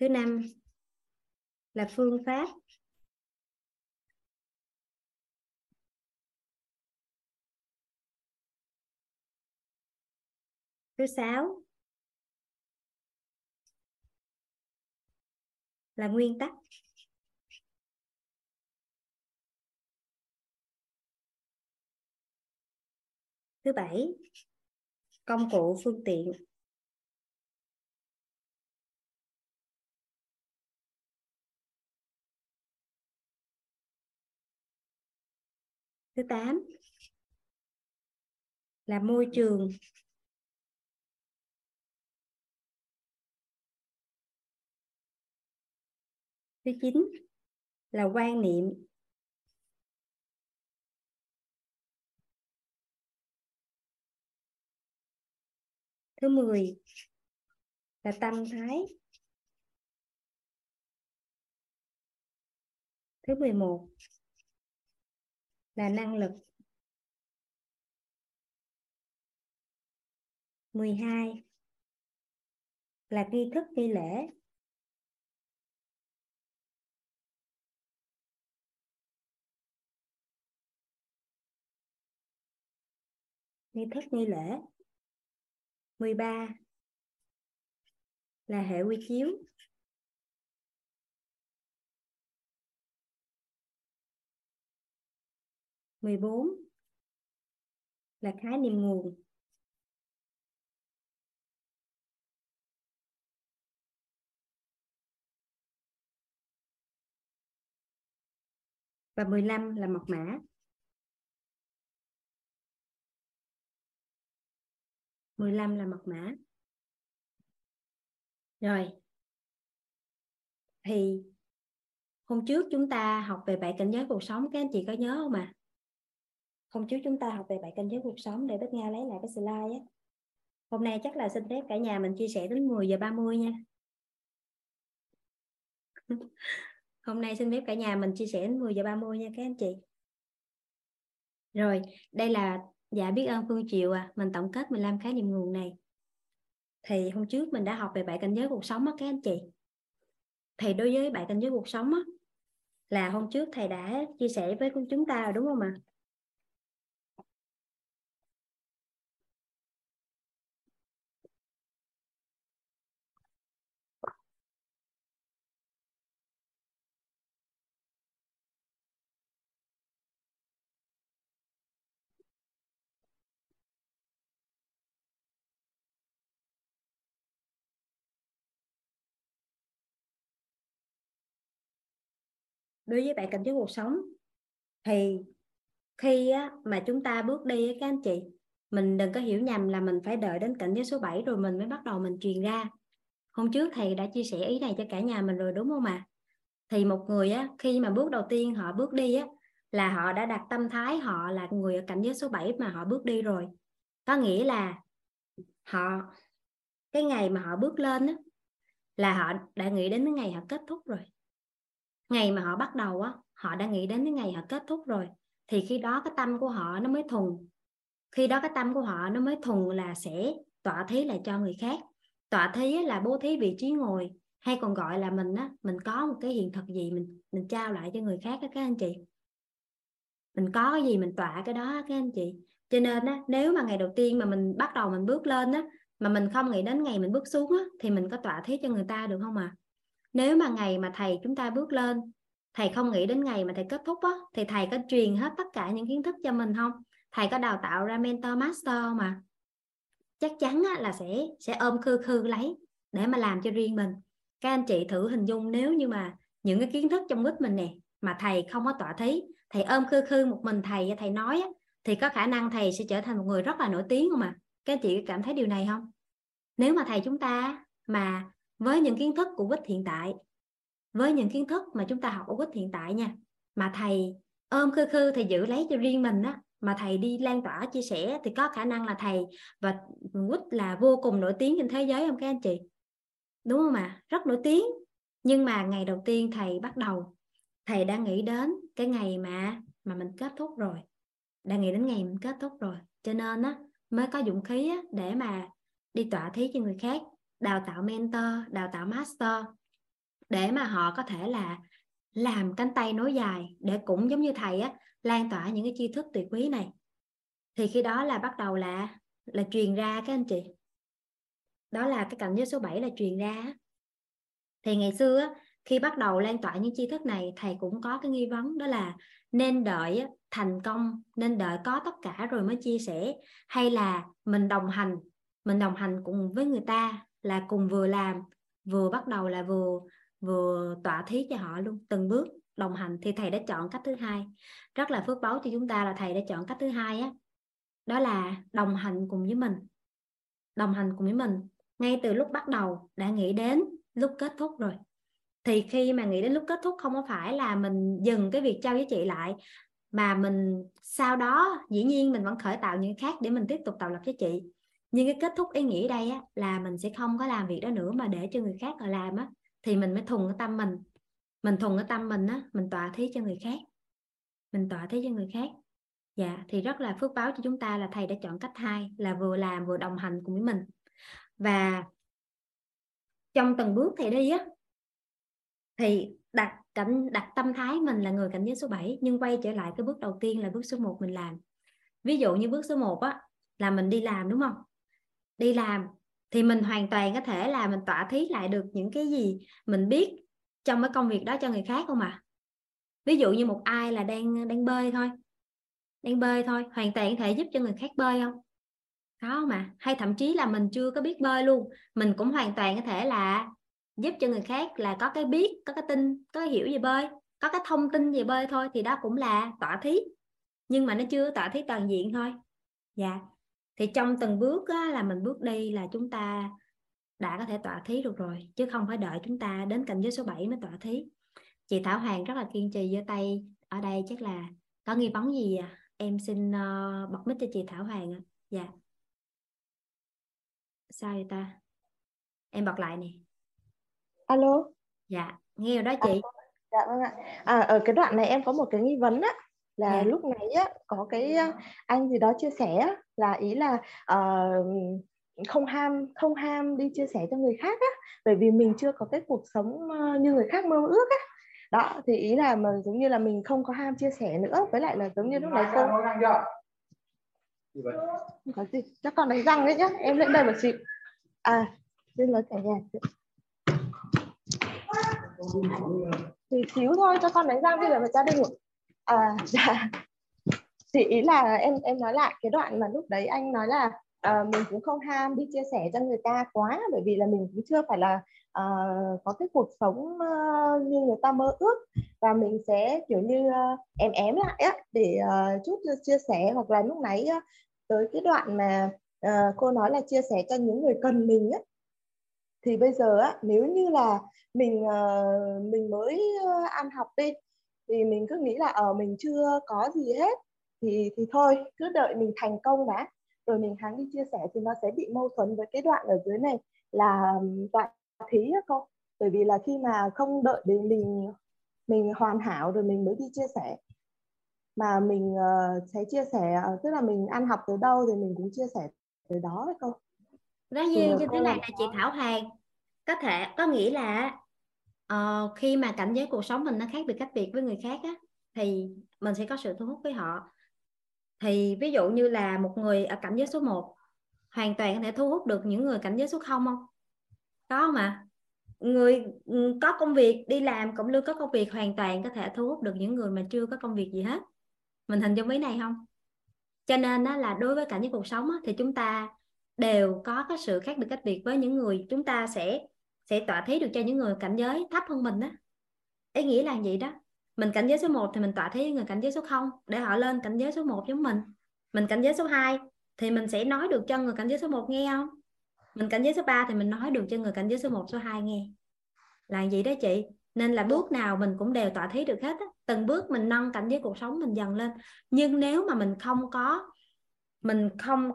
Thứ năm là phương pháp. Thứ sáu là nguyên tắc. Thứ bảy, công cụ phương tiện. Thứ tám là môi trường. Thứ chín là quan niệm. Thứ 10 là tâm thái. Thứ 11 là năng lực. 12 là nghi thức nghi lễ. 13 là hệ quy chiếu. 14 là khái niệm nguồn. 15 là mật mã. 15 là mật mã. Rồi. Thì hôm trước chúng ta học về bảy cảnh giới cuộc sống, các anh chị có nhớ không ạ? Hôm trước chúng ta học về bảy cảnh giới cuộc sống, để Bích Nga lấy lại cái slide á. Hôm nay chắc là xin phép cả nhà mình chia sẻ đến 10:30 nha. Hôm nay xin phép cả nhà mình chia sẻ đến 10:30 nha các anh chị. Rồi, đây là dạ biết ơn Phương Triệu à, mình tổng kết 15 khái niệm nguồn này. Thì hôm trước mình đã học về bảy cảnh giới cuộc sống á các anh chị. Thì đối với bảy cảnh giới cuộc sống á, là hôm trước thầy đã chia sẻ với chúng ta rồi đúng không ạ? Đối với bảy cảnh giới cuộc sống thì khi mà chúng ta bước đi các anh chị, mình đừng có hiểu nhầm là mình phải đợi đến cảnh giới số 7 rồi mình mới bắt đầu mình truyền ra. Hôm trước thầy đã chia sẻ ý này cho cả nhà mình rồi đúng không ạ? Thì một người khi mà bước đầu tiên họ bước đi là họ đã đặt tâm thái họ là người ở cảnh giới số 7 mà họ bước đi rồi. Có nghĩa là họ cái ngày mà họ bước lên là họ đã nghĩ đến cái ngày họ kết thúc rồi. Ngày mà họ bắt đầu họ đã nghĩ đến cái ngày họ kết thúc rồi. Thì khi đó cái tâm của họ nó mới thuần. Khi đó cái tâm của họ nó mới thuần là sẽ tọa thí lại cho người khác. Tọa thí là bố thí vị trí ngồi, hay còn gọi là mình có một cái hiện thực gì mình trao lại cho người khác đó các anh chị. Mình có cái gì mình tọa cái đó các anh chị. Cho nên nếu mà ngày đầu tiên mà mình bắt đầu mình bước lên mà mình không nghĩ đến ngày mình bước xuống thì mình có tọa thí cho người ta được không ạ? Nếu mà ngày mà thầy chúng ta bước lên, thầy không nghĩ đến ngày mà thầy kết thúc thì thầy có truyền hết tất cả những kiến thức cho mình không? Thầy có đào tạo ra mentor master mà chắc chắn là sẽ ôm khư lấy để mà làm cho riêng mình. Các anh chị thử hình dung nếu như mà những cái kiến thức trong ít mình nè mà thầy không có tọa thí, thầy ôm khư một mình thầy nói thì có khả năng thầy sẽ trở thành một người rất là nổi tiếng không ạ? Các anh chị cảm thấy điều này không? Nếu mà thầy chúng ta mà với những kiến thức của Bích hiện tại, với những kiến thức mà chúng ta học ở Bích hiện tại nha, mà thầy ôm khư thầy giữ lấy cho riêng mình mà thầy đi lan tỏa chia sẻ thì có khả năng là thầy và Bích là vô cùng nổi tiếng trên thế giới không các anh chị? Đúng không ạ? Rất nổi tiếng. Nhưng mà ngày đầu tiên thầy bắt đầu, thầy đã nghĩ đến cái ngày mà mình kết thúc rồi. Đã nghĩ đến ngày mình kết thúc rồi. Cho nên mới có dũng khí để mà đi tọa thí cho người khác, đào tạo mentor, đào tạo master để mà họ có thể là làm cánh tay nối dài để cũng giống như thầy lan tỏa những cái tri thức tuyệt quý này. Thì khi đó là bắt đầu là truyền ra các anh chị. Đó là cái cảnh giới số 7 là truyền ra. Thì ngày xưa khi bắt đầu lan tỏa những tri thức này, thầy cũng có cái nghi vấn đó là nên đợi thành công, nên đợi có tất cả rồi mới chia sẻ, hay là mình đồng hành cùng với người ta là cùng vừa làm, vừa bắt đầu là vừa tọa thí cho họ luôn, từng bước đồng hành. Thì thầy đã chọn cách thứ hai. Rất là phước báu cho chúng ta là thầy đã chọn cách thứ hai đó là đồng hành cùng với mình. Đồng hành cùng với mình ngay từ lúc bắt đầu đã nghĩ đến lúc kết thúc rồi. Thì khi mà nghĩ đến lúc kết thúc không có phải là mình dừng cái việc trao giá trị lại, mà mình sau đó dĩ nhiên mình vẫn khởi tạo những khác để mình tiếp tục tạo lập giá trị. Nhưng cái kết thúc ý nghĩa đây á, là mình sẽ không có làm việc đó nữa mà để cho người khác họ làm á, thì mình mới thuần cái tâm mình. Mình thuần cái tâm mình á, mình tọa thí cho người khác. Mình tọa thí cho người khác. Dạ, thì rất là phước báo cho chúng ta là thầy đã chọn cách 2, là vừa làm vừa đồng hành cùng với mình. Và trong từng bước thầy đi á, thì đặt tâm thái mình là người cảnh giới số 7, nhưng quay trở lại cái bước đầu tiên là bước số 1 mình làm. Ví dụ như bước số 1 á, là mình đi làm, đúng không? Đi làm thì mình hoàn toàn có thể là mình tọa thí lại được những cái gì mình biết trong cái công việc đó cho người khác không ạ? Ví dụ như một ai là đang bơi thôi. Đang bơi thôi, hoàn toàn có thể giúp cho người khác bơi không? Có mà. Hay thậm chí là mình chưa có biết bơi luôn, mình cũng hoàn toàn có thể là giúp cho người khác là có cái biết, có cái tin, có cái hiểu về bơi, có cái thông tin về bơi thôi, thì đó cũng là tọa thí. Nhưng mà nó chưa tọa thí toàn diện thôi. Dạ. Thì trong từng bước á, là mình bước đi là chúng ta đã có thể tọa thí được rồi, chứ không phải đợi chúng ta đến cảnh giới số 7 mới tọa thí. Chị Thảo Hoàng rất là kiên trì giơ tay ở đây, chắc là có nghi vấn gì à? Em xin bật mic cho chị Thảo Hoàng ạ. Dạ. Sao vậy ta? Em bật lại nè. Alo. Dạ, nghe rồi đó chị. Dạ vâng ạ. Ở cái đoạn này em có một cái nghi vấn á, là yeah. Lúc nãy á, có cái anh gì đó chia sẻ á, là ý là không ham đi chia sẻ cho người khác á, bởi vì mình chưa có cái cuộc sống như người khác mơ ước á. Đó, thì ý là mà giống như là mình không có ham chia sẻ nữa, với lại là giống như lúc nãy cô có gì? Chắc con đánh răng đấy nhá, em lên đây một chị. Xin lỗi cả nhà. Thì xíu thôi, cho con đánh răng đi rồi mà ra đây ngủ. Dạ. Thì ý là em nói lại cái đoạn mà lúc đấy anh nói là mình cũng không ham đi chia sẻ cho người ta quá, bởi vì là mình cũng chưa phải là có cái cuộc sống như người ta mơ ước, và mình sẽ kiểu như ém lại á, để chút chia sẻ. Hoặc là lúc nãy tới cái đoạn mà cô nói là chia sẻ cho những người cần mình á, thì bây giờ á, nếu như là mình mới ăn học đi, thì mình cứ nghĩ là mình chưa có gì hết, thì thôi cứ đợi mình thành công đã rồi mình hãng đi chia sẻ, thì nó sẽ bị mâu thuẫn với cái đoạn ở dưới này là đoạn thí á cô. Bởi vì là khi mà không đợi đến mình hoàn hảo rồi mình mới đi chia sẻ, mà mình sẽ chia sẻ, tức là mình ăn học từ đâu thì mình cũng chia sẻ từ đó đấy cô. Nói riêng như thế này là chị Thảo Hoàng có nghĩa là khi mà cảnh giới cuộc sống mình nó cách biệt với người khác á, thì mình sẽ có sự thu hút với họ. Thì ví dụ như là một người ở cảnh giới số 1 hoàn toàn có thể thu hút được những người cảnh giới số 0 không? Có mà. Người có công việc, đi làm cộng lương có công việc, hoàn toàn có thể thu hút được những người mà chưa có công việc gì hết. Mình hình dung ý này không? Cho nên đó là đối với cảnh giới cuộc sống đó, thì chúng ta đều có cái sự cách biệt với những người. Chúng ta sẽ tọa thí được cho những người cảnh giới thấp hơn mình đó. Ý nghĩa là gì đó? Mình cảnh giới số 1 thì mình tọa thí người cảnh giới số 0 để họ lên cảnh giới số 1 giống mình. Mình cảnh giới số 2 thì mình sẽ nói được cho người cảnh giới số 1 nghe không? Mình cảnh giới số 3 thì mình nói được cho người cảnh giới số 1, số 2 nghe. Là gì đó chị? Nên là bước nào mình cũng đều tọa thí được hết á. Từng bước mình nâng cảnh giới cuộc sống mình dần lên. Nhưng nếu mà mình không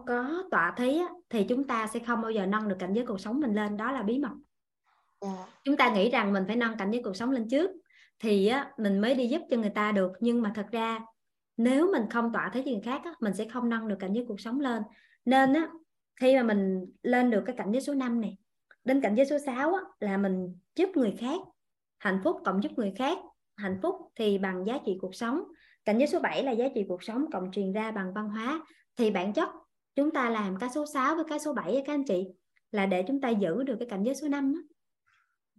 có tọa thí á, thì chúng ta sẽ không bao giờ nâng được cảnh giới cuộc sống mình lên. Đó là bí mật. Chúng ta nghĩ rằng mình phải nâng cảnh giới cuộc sống lên trước thì á, mình mới đi giúp cho người ta được. Nhưng mà thật ra nếu mình không tỏa thế chuyện khác á, mình sẽ không nâng được cảnh giới cuộc sống lên. Nên á, khi mà mình lên được cái cảnh giới số 5 này đến cảnh giới số 6 á, là mình giúp người khác. Hạnh phúc cộng giúp người khác hạnh phúc thì bằng giá trị cuộc sống. Cảnh giới số 7 là giá trị cuộc sống cộng truyền ra bằng văn hóa. Thì bản chất chúng ta làm cái số 6 với cái số 7 á, các anh chị, là để chúng ta giữ được cái cảnh giới số 5 á.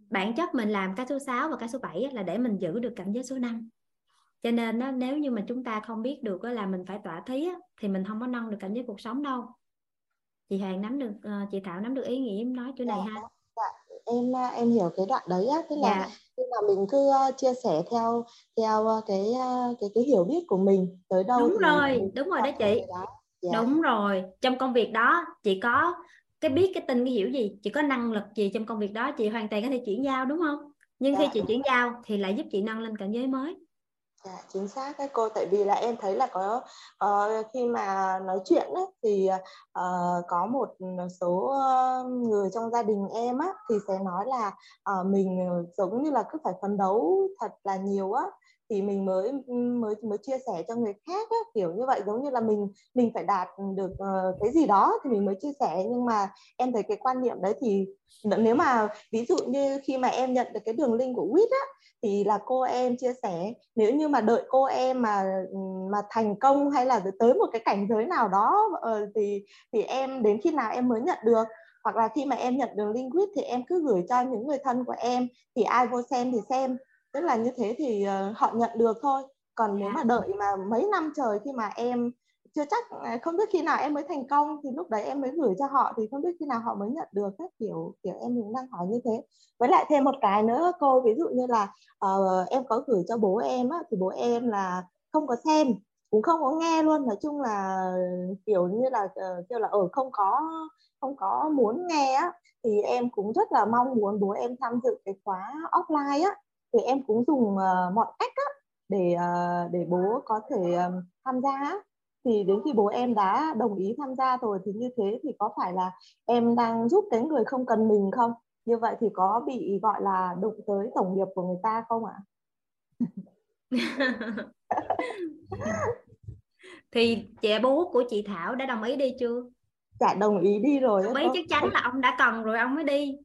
Bản chất mình làm cái số 6 và cái số 7 là để mình giữ được cảnh giới số 5. Cho nên nếu như mà chúng ta không biết được là mình phải tỏa thí thì mình không có nâng được cảnh giới cuộc sống đâu. Chị Hoàng nắm được, chị Thảo nắm được ý nghĩa em nói chỗ này ha. Dạ, em hiểu cái đoạn đấy á, tức là khi mà mình cứ chia sẻ theo cái hiểu biết của mình tới đâu. Đúng rồi đó chị. Đúng rồi, trong công việc đó chị có cái biết, cái tin, cái hiểu gì, chị có năng lực gì trong công việc đó, chị hoàn toàn có thể chuyển giao, đúng không? Nhưng khi chị chuyển giao thì lại giúp chị nâng lên cảnh giới mới. Dạ, chính xác đấy cô, tại vì là em thấy là có khi mà nói chuyện ấy, thì có một số người trong gia đình em á, thì sẽ nói là mình giống như là cứ phải phấn đấu thật là nhiều á, thì mình mới chia sẻ cho người khác á, kiểu như vậy, giống như là mình phải đạt được cái gì đó thì mình mới chia sẻ. Nhưng mà em thấy cái quan niệm đấy thì nếu mà ví dụ như khi mà em nhận được cái đường link của WIT á, thì là cô em chia sẻ, nếu như mà đợi cô em mà thành công hay là tới một cái cảnh giới nào đó thì em đến khi nào em mới nhận được. Hoặc là khi mà em nhận đường link WIT thì em cứ gửi cho những người thân của em, thì ai vô xem thì xem, tức là như thế thì họ nhận được thôi. Còn nếu mà đợi mà mấy năm trời khi mà em chưa chắc, không biết khi nào em mới thành công thì lúc đấy em mới gửi cho họ, thì không biết khi nào họ mới nhận được các kiểu em cũng đang hỏi như thế. Với lại thêm một cái nữa cô, ví dụ như là em có gửi cho bố em á, thì bố em là không có xem cũng không có nghe luôn, nói chung là kiểu như là không có muốn nghe á. Thì em cũng rất là mong muốn bố em tham dự cái khóa offline á, thì em cũng dùng mọi cách á, để bố có thể tham gia á. Thì đến khi bố em đã đồng ý tham gia rồi thì như thế thì có phải là em đang giúp cái người không cần mình không? Như vậy thì có bị gọi là đụng tới tổng nghiệp của người ta không ạ? Thì trẻ bố của chị Thảo đã đồng ý đi chưa? Dạ đồng ý đi rồi. Đồng ý chắc chắn là ông đã cần rồi ông mới đi.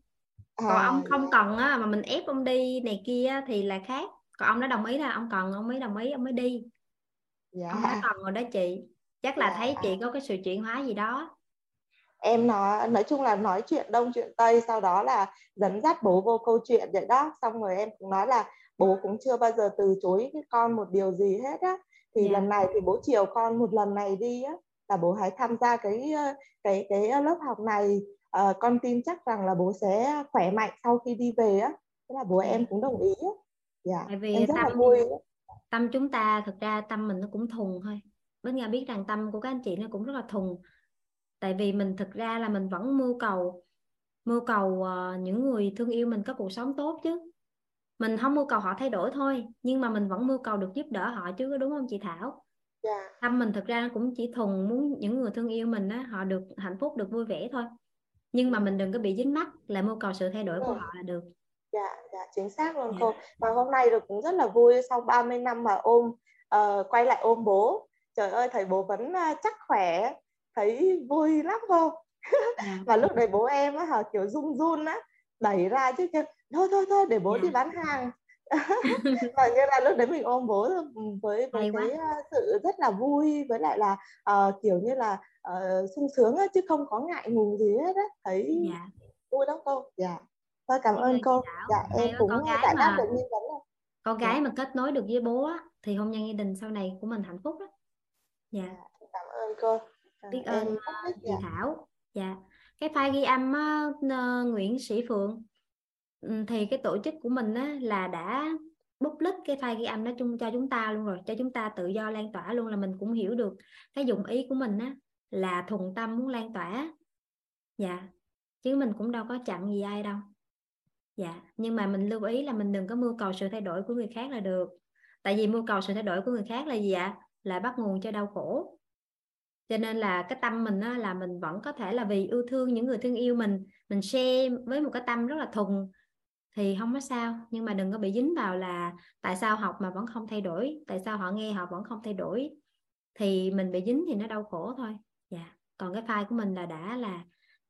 Còn ông không cần á, mà mình ép ông đi này kia thì là khác. Còn ông đã đồng ý là ông cần, ông mới đồng ý, ông mới đi. Dạ. Ông đã cần rồi đó chị. Chắc là dạ, thấy chị có cái sự chuyển hóa gì đó. Em nói chung là nói chuyện đông chuyện tây, sau đó là dẫn dắt bố vô câu chuyện vậy đó. Xong rồi em cũng nói là bố cũng chưa bao giờ từ chối con một điều gì hết á. Thì dạ, lần này thì bố chiều con một lần này đi á, là bố hãy tham gia cái lớp học này. Con tin chắc rằng là bố sẽ khỏe mạnh sau khi đi về á. Thế là bố em cũng đồng ý á. Dạ. Bởi vì em rất là vui. Tâm chúng ta, thực ra tâm mình nó cũng thùng thôi. Bích Nga biết rằng tâm của các anh chị nó cũng rất là thùng. Tại vì mình thực ra là mình vẫn mưu cầu những người thương yêu mình có cuộc sống tốt chứ. Mình không mưu cầu họ thay đổi thôi, nhưng mà mình vẫn mưu cầu được giúp đỡ họ chứ, đúng không chị Thảo? Yeah. Tâm mình thực ra cũng chỉ thùng muốn những người thương yêu mình á, họ được hạnh phúc, được vui vẻ thôi. Nhưng mà mình đừng có bị dính mắc là mưu cầu sự thay đổi của họ là được. Dạ, dạ chính xác luôn cô. Và hôm nay được cũng rất là vui, sau 30 năm mà quay lại ôm bố. Trời ơi, thầy bố vẫn chắc khỏe, thấy vui lắm cô. Và lúc đấy bố em á, kiểu run á, đẩy ra chứ kêu thôi để bố đi bán hàng. Và như là lúc đấy mình ôm bố với cái sự rất là vui, với lại là kiểu như là sung sướng á, chứ không có ngại ngùng gì hết á, thấy vui lắm cô. Dạ. Thôi cảm ơn cô. Dạ, em cũng giải đáp được nghi vấn rồi. Con gái mà kết nối được với bố á, thì hôn nhân gia đình sau này của mình hạnh phúc đó. Dạ. Cảm ơn cô. Biết ơn chị Thảo. Dạ. Cái file ghi âm Nguyễn Sĩ Phượng thì cái tổ chức của mình á, là đã public cái file ghi âm đó chung cho chúng ta luôn rồi, cho chúng ta tự do lan tỏa luôn, là mình cũng hiểu được cái dụng ý của mình á, là thuần tâm muốn lan tỏa. Dạ. Chứ mình cũng đâu có chặn gì ai đâu. Dạ, nhưng mà mình lưu ý là mình đừng có mưu cầu sự thay đổi của người khác là được. Tại vì mưu cầu sự thay đổi của người khác là gì ạ? Là bắt nguồn cho đau khổ. Cho nên là cái tâm mình á, là mình vẫn có thể là vì yêu thương những người thương yêu mình share với một cái tâm rất là thùng thì không có sao. Nhưng mà đừng có bị dính vào là tại sao học mà vẫn không thay đổi, tại sao họ nghe họ vẫn không thay đổi. Thì mình bị dính thì nó đau khổ thôi. Dạ, còn cái file của mình là đã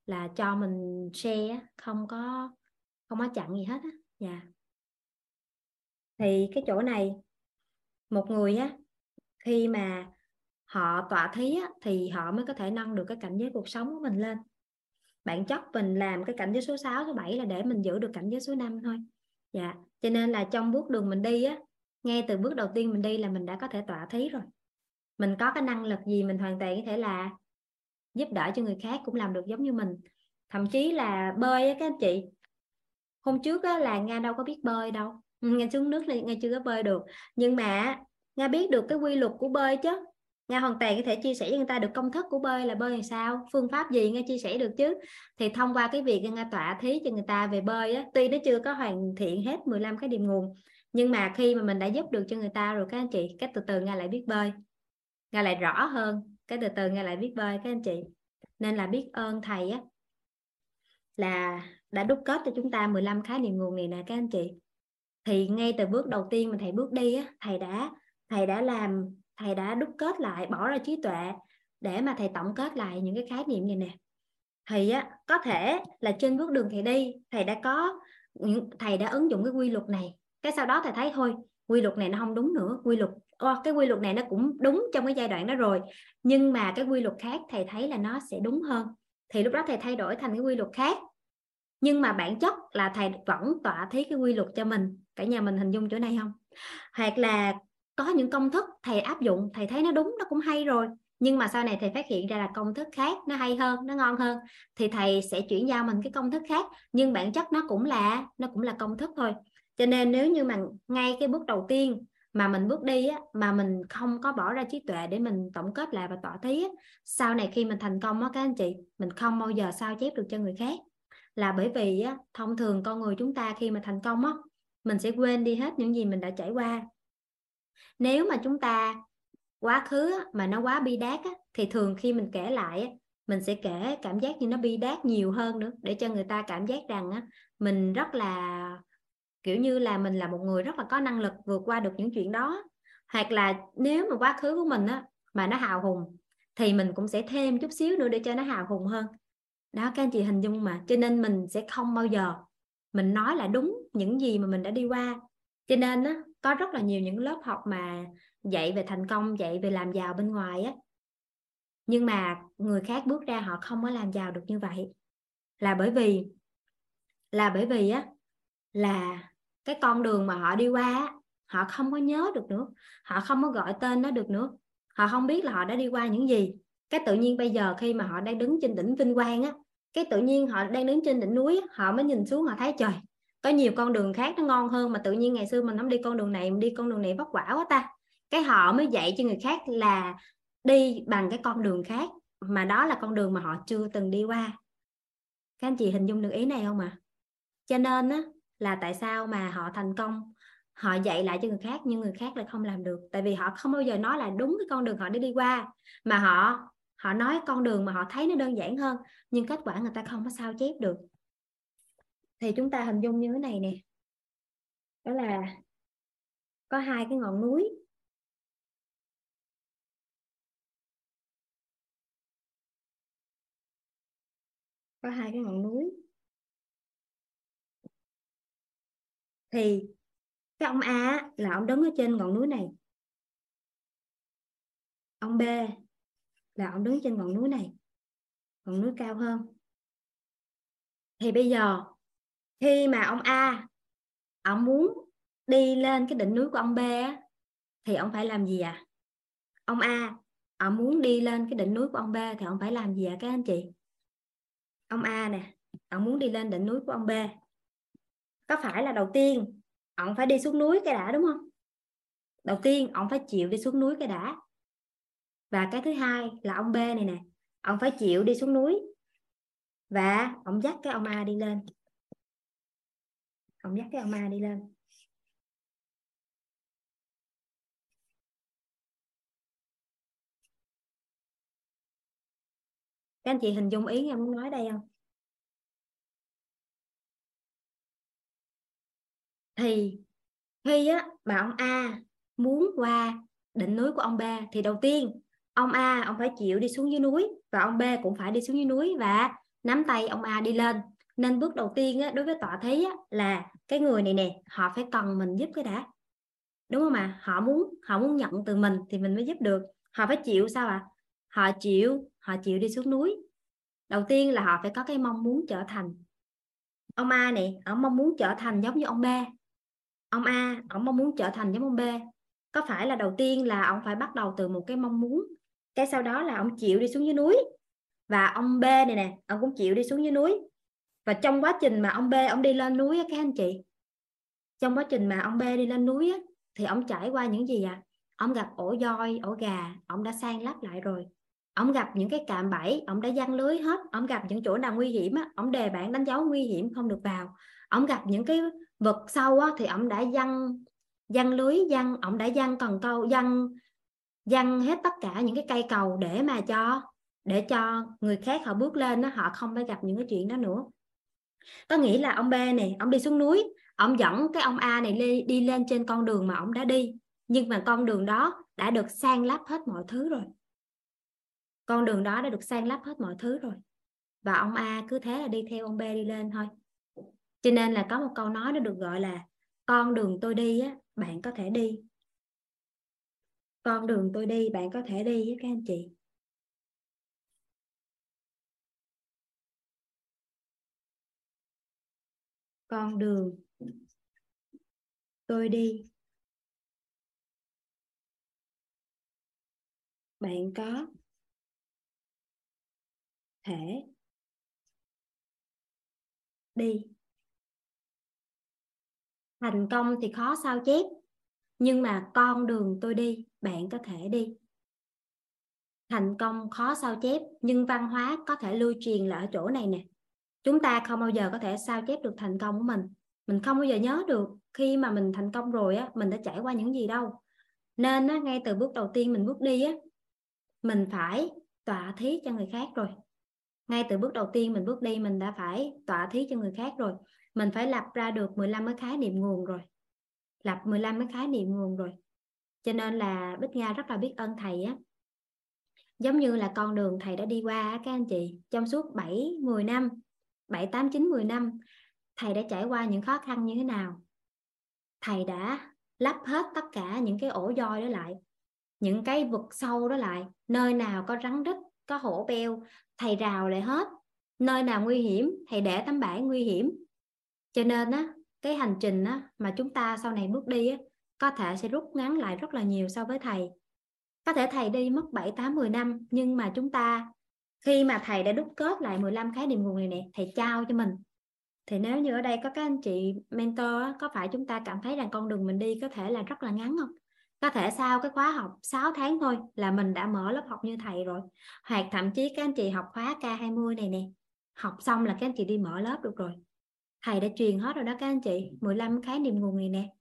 là cho mình share, không có chặn gì hết á. Dạ. Thì cái chỗ này một người á, khi mà họ tọa thí á, thì họ mới có thể nâng được cái cảnh giới cuộc sống của mình lên. Bản chất mình làm cái cảnh giới số 6, số 7 là để mình giữ được cảnh giới số 5 thôi. Dạ. Cho nên là trong bước đường mình đi á, ngay từ bước đầu tiên mình đi là mình đã có thể tọa thí rồi. Mình có cái năng lực gì mình hoàn toàn có thể là giúp đỡ cho người khác cũng làm được giống như mình. Thậm chí là bơi á các anh chị. Hôm trước á, là Nga đâu có biết bơi đâu. Nga xuống nước là Nga chưa có bơi được. Nhưng mà Nga biết được cái quy luật của bơi chứ. Nga hoàn toàn có thể chia sẻ với người ta được công thức của bơi là bơi làm sao, phương pháp gì Nga chia sẻ được chứ. Thì thông qua cái việc Nga tọa thí cho người ta về bơi á, tuy nó chưa có hoàn thiện hết 15 cái điểm nguồn, Nhưng mà khi mà mình đã giúp được cho người ta rồi các anh chị, cái từ từ Nga lại biết bơi, Nga lại rõ hơn, cái từ từ Nga lại biết bơi các anh chị. Nên là biết ơn thầy á, là đã đúc kết cho chúng ta 15 khái niệm nguồn này nè các anh chị. Thì ngay từ bước đầu tiên mà thầy bước đi á, thầy đã đúc kết lại, bỏ ra trí tuệ để mà thầy tổng kết lại những cái khái niệm này nè. Thì á, có thể là trên bước đường thầy đi, thầy đã ứng dụng cái quy luật này, cái sau đó thầy thấy thôi quy luật này nó không đúng nữa, cái quy luật này nó cũng đúng trong cái giai đoạn đó rồi, nhưng mà cái quy luật khác thầy thấy là nó sẽ đúng hơn, thì lúc đó thầy thay đổi thành cái quy luật khác. Nhưng mà bản chất là thầy vẫn tọa thí cái quy luật cho mình. Cả nhà mình hình dung chỗ này không? Hoặc là có những công thức thầy áp dụng, thầy thấy nó đúng, nó cũng hay rồi, nhưng mà sau này thầy phát hiện ra là công thức khác nó hay hơn, nó ngon hơn, thì thầy sẽ chuyển giao mình cái công thức khác, nhưng bản chất nó cũng là công thức thôi. Cho nên nếu như mà ngay cái bước đầu tiên mà mình bước đi á, mà mình không có bỏ ra trí tuệ để mình tổng kết lại và tỏ thí á, sau này khi mình thành công á các anh chị, mình không bao giờ sao chép được cho người khác. Là bởi vì á, thông thường con người chúng ta khi mà thành công á, mình sẽ quên đi hết những gì mình đã trải qua. Nếu mà chúng ta quá khứ mà nó quá bi đát á, thì thường khi mình kể lại mình sẽ kể cảm giác như nó bi đát nhiều hơn nữa, để cho người ta cảm giác rằng á, mình rất là kiểu như là mình là một người rất là có năng lực vượt qua được những chuyện đó. Hoặc là nếu mà quá khứ của mình á, mà nó hào hùng thì mình cũng sẽ thêm chút xíu nữa để cho nó hào hùng hơn. Đó các anh chị hình dung mà. Cho nên mình sẽ không bao giờ mình nói là đúng những gì mà mình đã đi qua. Cho nên á, có rất là nhiều những lớp học mà dạy về thành công, dạy về làm giàu bên ngoài á, nhưng mà người khác bước ra họ không có làm giàu được như vậy. Là bởi vì á, là cái con đường mà họ đi qua á, họ không có nhớ được nữa, họ không có gọi tên nó được nữa, họ không biết là họ đã đi qua những gì. Cái tự nhiên bây giờ khi mà họ đang đứng trên đỉnh vinh quang á, cái tự nhiên họ đang đứng trên đỉnh núi á, họ mới nhìn xuống họ thấy trời, có nhiều con đường khác nó ngon hơn, mà tự nhiên ngày xưa mình không đi con đường này, mình đi con đường này vất vả quá ta. Cái họ mới dạy cho người khác là đi bằng cái con đường khác, mà đó là con đường mà họ chưa từng đi qua. Các anh chị hình dung được ý này không ạ? Cho nên á, là tại sao mà họ thành công, họ dạy lại cho người khác nhưng người khác lại không làm được. Tại vì họ không bao giờ nói là đúng cái con đường họ đã đi qua, mà họ nói con đường mà họ thấy nó đơn giản hơn, nhưng kết quả người ta không có sao chép được. Thì chúng ta hình dung như thế này nè, đó là có hai cái ngọn núi. Có hai cái ngọn núi. Thì cái ông A là ông đứng ở trên ngọn núi này, ông B là ông đứng trên ngọn núi này, ngọn núi cao hơn. Thì bây giờ khi mà ông A ông muốn đi lên cái đỉnh núi của ông B á, thì ông phải làm gì ạ? Ông A ông muốn đi lên cái đỉnh núi của ông B thì ông phải làm gì ạ các anh chị? Ông A nè, ông muốn đi lên đỉnh núi của ông B, có phải là đầu tiên ông phải đi xuống núi cái đã đúng không? Đầu tiên ông phải chịu đi xuống núi cái đã. Và cái thứ hai là ông B này nè, ông phải chịu đi xuống núi và ông dắt cái ông A đi lên. Ông dắt cái ông A đi lên. Các anh chị hình dung ý em muốn nói đây không? Thì khi á, mà ông A muốn qua đỉnh núi của ông B thì đầu tiên ông A ông phải chịu đi xuống dưới núi và ông B cũng phải đi xuống dưới núi và nắm tay ông A đi lên. Nên bước đầu tiên á, đối với tọa thí á, là cái người này nè họ phải cần mình giúp cái đã, đúng không ạ? Họ muốn nhận từ mình thì mình mới giúp được. Họ phải chịu sao ạ? Họ chịu đi xuống núi. Đầu tiên là họ phải có cái mong muốn trở thành. Ông A này ông mong muốn trở thành giống như ông B. Ông A ông mong muốn trở thành giống ông B. Có phải là đầu tiên là ông phải bắt đầu từ một cái mong muốn, cái sau đó là ông chịu đi xuống dưới núi và ông B này nè ông cũng chịu đi xuống dưới núi. Và trong quá trình mà ông B ông đi lên núi á, các anh chị, trong quá trình mà ông B đi lên núi á, thì ông trải qua những gì ạ? Ông gặp ổ voi, ổ gà, ông đã san lấp lại rồi. Ông gặp những cái cạm bẫy, ông đã giăng lưới hết. Ông gặp những chỗ nào nguy hiểm á, ông đề bảng đánh dấu nguy hiểm không được vào. Ông gặp những cái vực sâu á, thì ông đã giăng giăng lưới, giăng, ổng đã giăng cần câu, giăng hết tất cả những cái cây cầu để mà cho người khác họ bước lên, họ không phải gặp những cái chuyện đó nữa. Có nghĩa là ông B này, ông đi xuống núi, ông dẫn cái ông A này đi lên trên con đường mà ông đã đi, nhưng mà con đường đó đã được san lấp hết mọi thứ rồi. Con đường đó đã được san lấp hết mọi thứ rồi. Và ông A cứ thế là đi theo ông B đi lên thôi. Cho nên là có một câu nói nó được gọi là con đường tôi đi á, bạn có thể đi. Con đường tôi đi, bạn có thể đi các anh chị. Con đường tôi đi, bạn có thể đi. Thành công thì khó sao chép, nhưng mà con đường tôi đi, bạn có thể đi. Thành công khó sao chép, nhưng văn hóa có thể lưu truyền là ở chỗ này nè. Chúng ta không bao giờ có thể sao chép được thành công của mình. Mình không bao giờ nhớ được khi mà mình thành công rồi á, mình đã trải qua những gì đâu. Nên á, ngay từ bước đầu tiên mình bước đi á, mình phải tọa thí cho người khác rồi. Ngay từ bước đầu tiên mình bước đi, mình đã phải tọa thí cho người khác rồi. Mình phải lập ra được 15 cái khái niệm nguồn rồi. Lập 15 cái khái niệm nguồn rồi. Cho nên là Bích Nga rất là biết ơn thầy á. Giống như là con đường thầy đã đi qua á, các anh chị, trong suốt 7-10 năm, 7-8-9-10 năm, thầy đã trải qua những khó khăn như thế nào. Thầy đã lấp hết tất cả những cái ổ voi đó lại, những cái vực sâu đó lại. Nơi nào có rắn rít, có hổ beo, thầy rào lại hết. Nơi nào nguy hiểm, thầy để tấm bảng nguy hiểm. Cho nên á, cái hành trình á, mà chúng ta sau này bước đi á, có thể sẽ rút ngắn lại rất là nhiều so với thầy. Có thể thầy đi mất 7-8-10 năm, nhưng mà chúng ta, khi mà thầy đã đúc kết lại 15 khái niệm nguồn này nè, thầy trao cho mình. Thì nếu như ở đây có các anh chị mentor, có phải chúng ta cảm thấy rằng con đường mình đi có thể là rất là ngắn không? Có thể sau cái khóa học 6 tháng thôi là mình đã mở lớp học như thầy rồi. Hoặc thậm chí các anh chị học khóa K20 này nè, học xong là các anh chị đi mở lớp được rồi. Thầy đã truyền hết rồi đó các anh chị, 15 khái niệm nguồn này nè.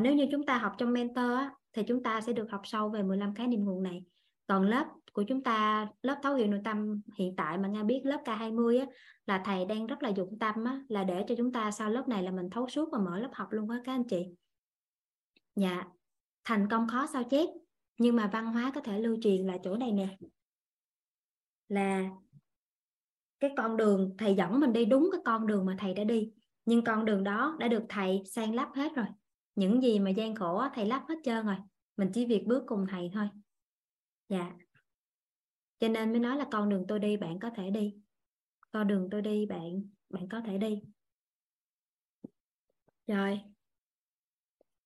Nếu như chúng ta học trong mentor thì chúng ta sẽ được học sâu về 15 khái niệm nguồn này. Còn lớp của chúng ta, lớp thấu hiểu nội tâm hiện tại mà Nga biết, lớp K20 á, là thầy đang rất là dụng tâm á, là để cho chúng ta sau lớp này là mình thấu suốt và mở lớp học luôn á các anh chị. Dạ, thành công khó sao chép, nhưng mà văn hóa có thể lưu truyền là chỗ này nè. Là cái con đường thầy dẫn mình đi đúng cái con đường mà thầy đã đi, nhưng con đường đó đã được thầy san lấp hết rồi. Những gì mà gian khổ á, thầy lấp hết trơn rồi, mình chỉ việc bước cùng thầy thôi. Dạ. Cho nên mới nói là con đường tôi đi, bạn có thể đi. Con đường tôi đi, bạn có thể đi. Rồi.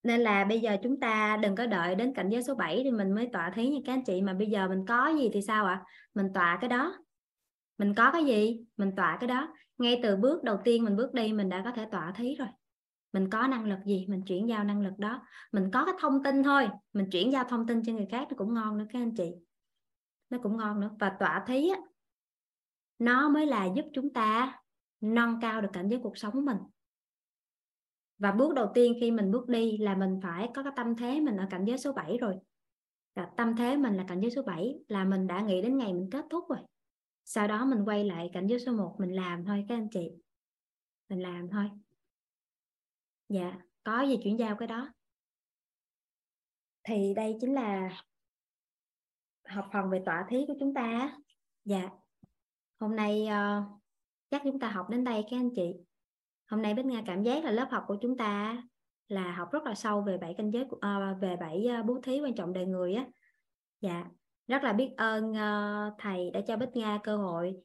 Nên là bây giờ chúng ta đừng có đợi đến cảnh giới số 7 thì mình mới tọa thí nha các anh chị. Mà bây giờ mình có gì thì sao ạ? Mình tọa cái đó. Mình có cái gì? Mình tọa cái đó. Ngay từ bước đầu tiên mình bước đi, mình đã có thể tọa thí rồi. Mình có năng lực gì, mình chuyển giao năng lực đó. Mình có cái thông tin thôi, mình chuyển giao thông tin cho người khác nó cũng ngon nữa các anh chị. Nó cũng ngon nữa. Và tọa thí á, nó mới là giúp chúng ta nâng cao được cảnh giới cuộc sống của mình. Và bước đầu tiên khi mình bước đi là mình phải có cái tâm thế mình ở cảnh giới số 7 rồi. Và tâm thế mình là cảnh giới số 7 là mình đã nghĩ đến ngày mình kết thúc rồi. Sau đó mình quay lại cảnh giới số 1, mình làm thôi các anh chị. Mình làm thôi. Dạ, có gì chuyển giao cái đó. Thì đây chính là học phần về tọa thí của chúng ta. Dạ. Hôm nay chắc chúng ta học đến đây các anh chị. Hôm nay Bích Nga cảm giác là lớp học của chúng ta là học rất là sâu về 7 cảnh giới, về 7 bố thí quan trọng đời người á. Dạ, rất là biết ơn thầy đã cho Bích Nga cơ hội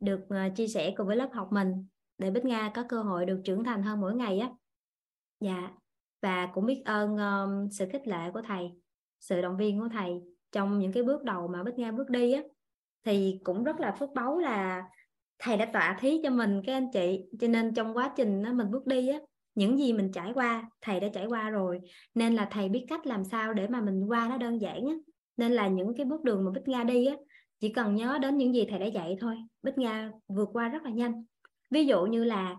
được chia sẻ cùng với lớp học mình, để Bích Nga có cơ hội được trưởng thành hơn mỗi ngày á. Dạ, và cũng biết ơn sự khích lệ của thầy, sự động viên của thầy trong những cái bước đầu mà Bích Nga bước đi á. Thì cũng rất là phước báu là thầy đã tọa thí cho mình các anh chị. Cho nên trong quá trình mình bước đi á, những gì mình trải qua thầy đã trải qua rồi, nên là thầy biết cách làm sao để mà mình qua nó đơn giản á. Nên là những cái bước đường mà Bích Nga đi á, chỉ cần nhớ đến những gì thầy đã dạy thôi, Bích Nga vượt qua rất là nhanh. Ví dụ như là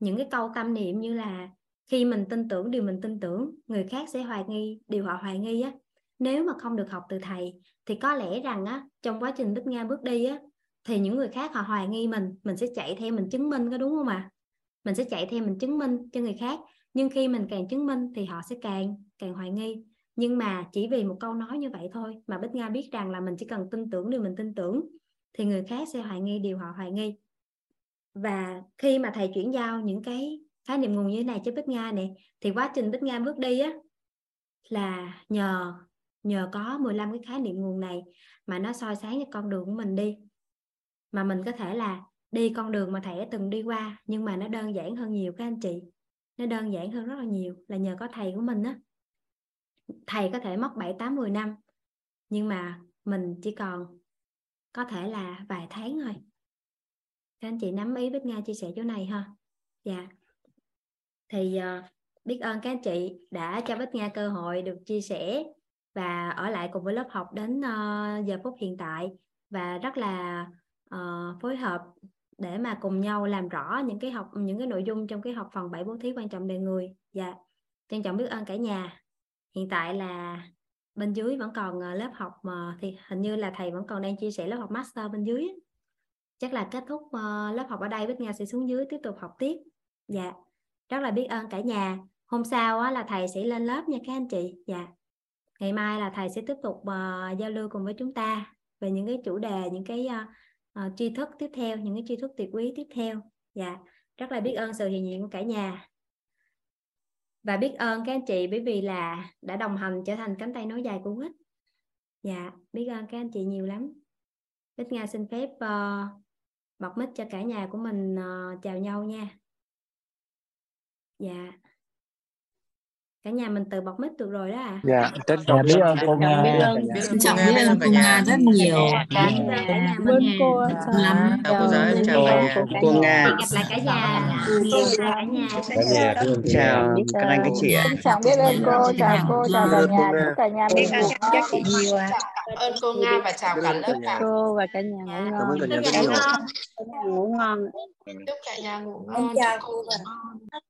những cái câu tâm niệm như là Khi mình tin tưởng điều mình tin tưởng, người khác sẽ hoài nghi điều họ hoài nghi á. Nếu mà không được học từ thầy thì có lẽ rằng á, trong quá trình Bích Nga bước đi á, thì những người khác họ hoài nghi mình sẽ chạy theo mình chứng minh, có đúng không ạ? Mình sẽ chạy theo mình chứng minh cho người khác, nhưng khi mình càng chứng minh thì họ sẽ càng hoài nghi. Nhưng mà chỉ vì một câu nói như vậy thôi mà Bích Nga biết rằng là mình chỉ cần tin tưởng điều mình tin tưởng thì người khác sẽ hoài nghi điều họ hoài nghi. Và khi mà thầy chuyển giao những cái khái niệm nguồn như thế này cho Bích Nga này, thì quá trình Bích Nga bước đi á, là nhờ có 15 cái khái niệm nguồn này mà nó soi sáng cho con đường của mình đi. Mà mình có thể là đi con đường mà thầy đã từng đi qua, nhưng mà nó đơn giản hơn nhiều các anh chị. Nó đơn giản hơn rất là nhiều, là nhờ có thầy của mình á. Thầy có thể mất 7, 8, 10 năm, nhưng mà mình chỉ còn có thể là vài tháng thôi. Các anh chị nắm ý Bích Nga chia sẻ chỗ này ha. Dạ. Thì biết ơn các anh chị đã cho Bích Nga cơ hội được chia sẻ và ở lại cùng với lớp học đến giờ phút hiện tại, và rất là phối hợp để mà cùng nhau làm rõ những cái nội dung trong cái học phần 7 bố thí quan trọng đời người. Dạ, trân trọng biết ơn cả nhà. Hiện tại là bên dưới vẫn còn lớp học mà thì hình như là thầy vẫn còn đang chia sẻ lớp học master bên dưới. Chắc là kết thúc lớp học ở đây, Bích Nga sẽ xuống dưới tiếp tục học tiếp. Dạ, rất là biết ơn cả nhà. Hôm sau á, là thầy sẽ lên lớp nha các anh chị. Dạ, ngày mai là thầy sẽ tiếp tục giao lưu cùng với chúng ta về những cái chủ đề, những cái tri thức tiếp theo, những cái tri thức tuyệt quý tiếp theo. Dạ, rất là biết ơn sự hiện diện của cả nhà. Và biết ơn các anh chị bởi vì là đã đồng hành trở thành cánh tay nối dài của Bích. Dạ, biết ơn các anh chị nhiều lắm. Bích Nga xin phép bật mic cho cả nhà của mình chào nhau nha. Dạ, cả nhà mình tự bật mic được rồi đó ạ. Dạ, rất biết ơn cô Nga, trọng biết ơn cô Nga rất nhiều. Cảm ơn cô lắm. Chào cô Nga. Hẹn gặp lại cả nhà. Chào các anh các chị ạ. Trọng biết ơn cô, chào cô, chào cả nhà. Biết ơn các chị nhiều ạ. Cảm ơn cô Nga và chào cả lớp ạ. Cô và cả nhà ngủ ngon. Cảm ơn cả nhà ngủ ngon. Chúc cả nhà ngủ ngon. Chào cô.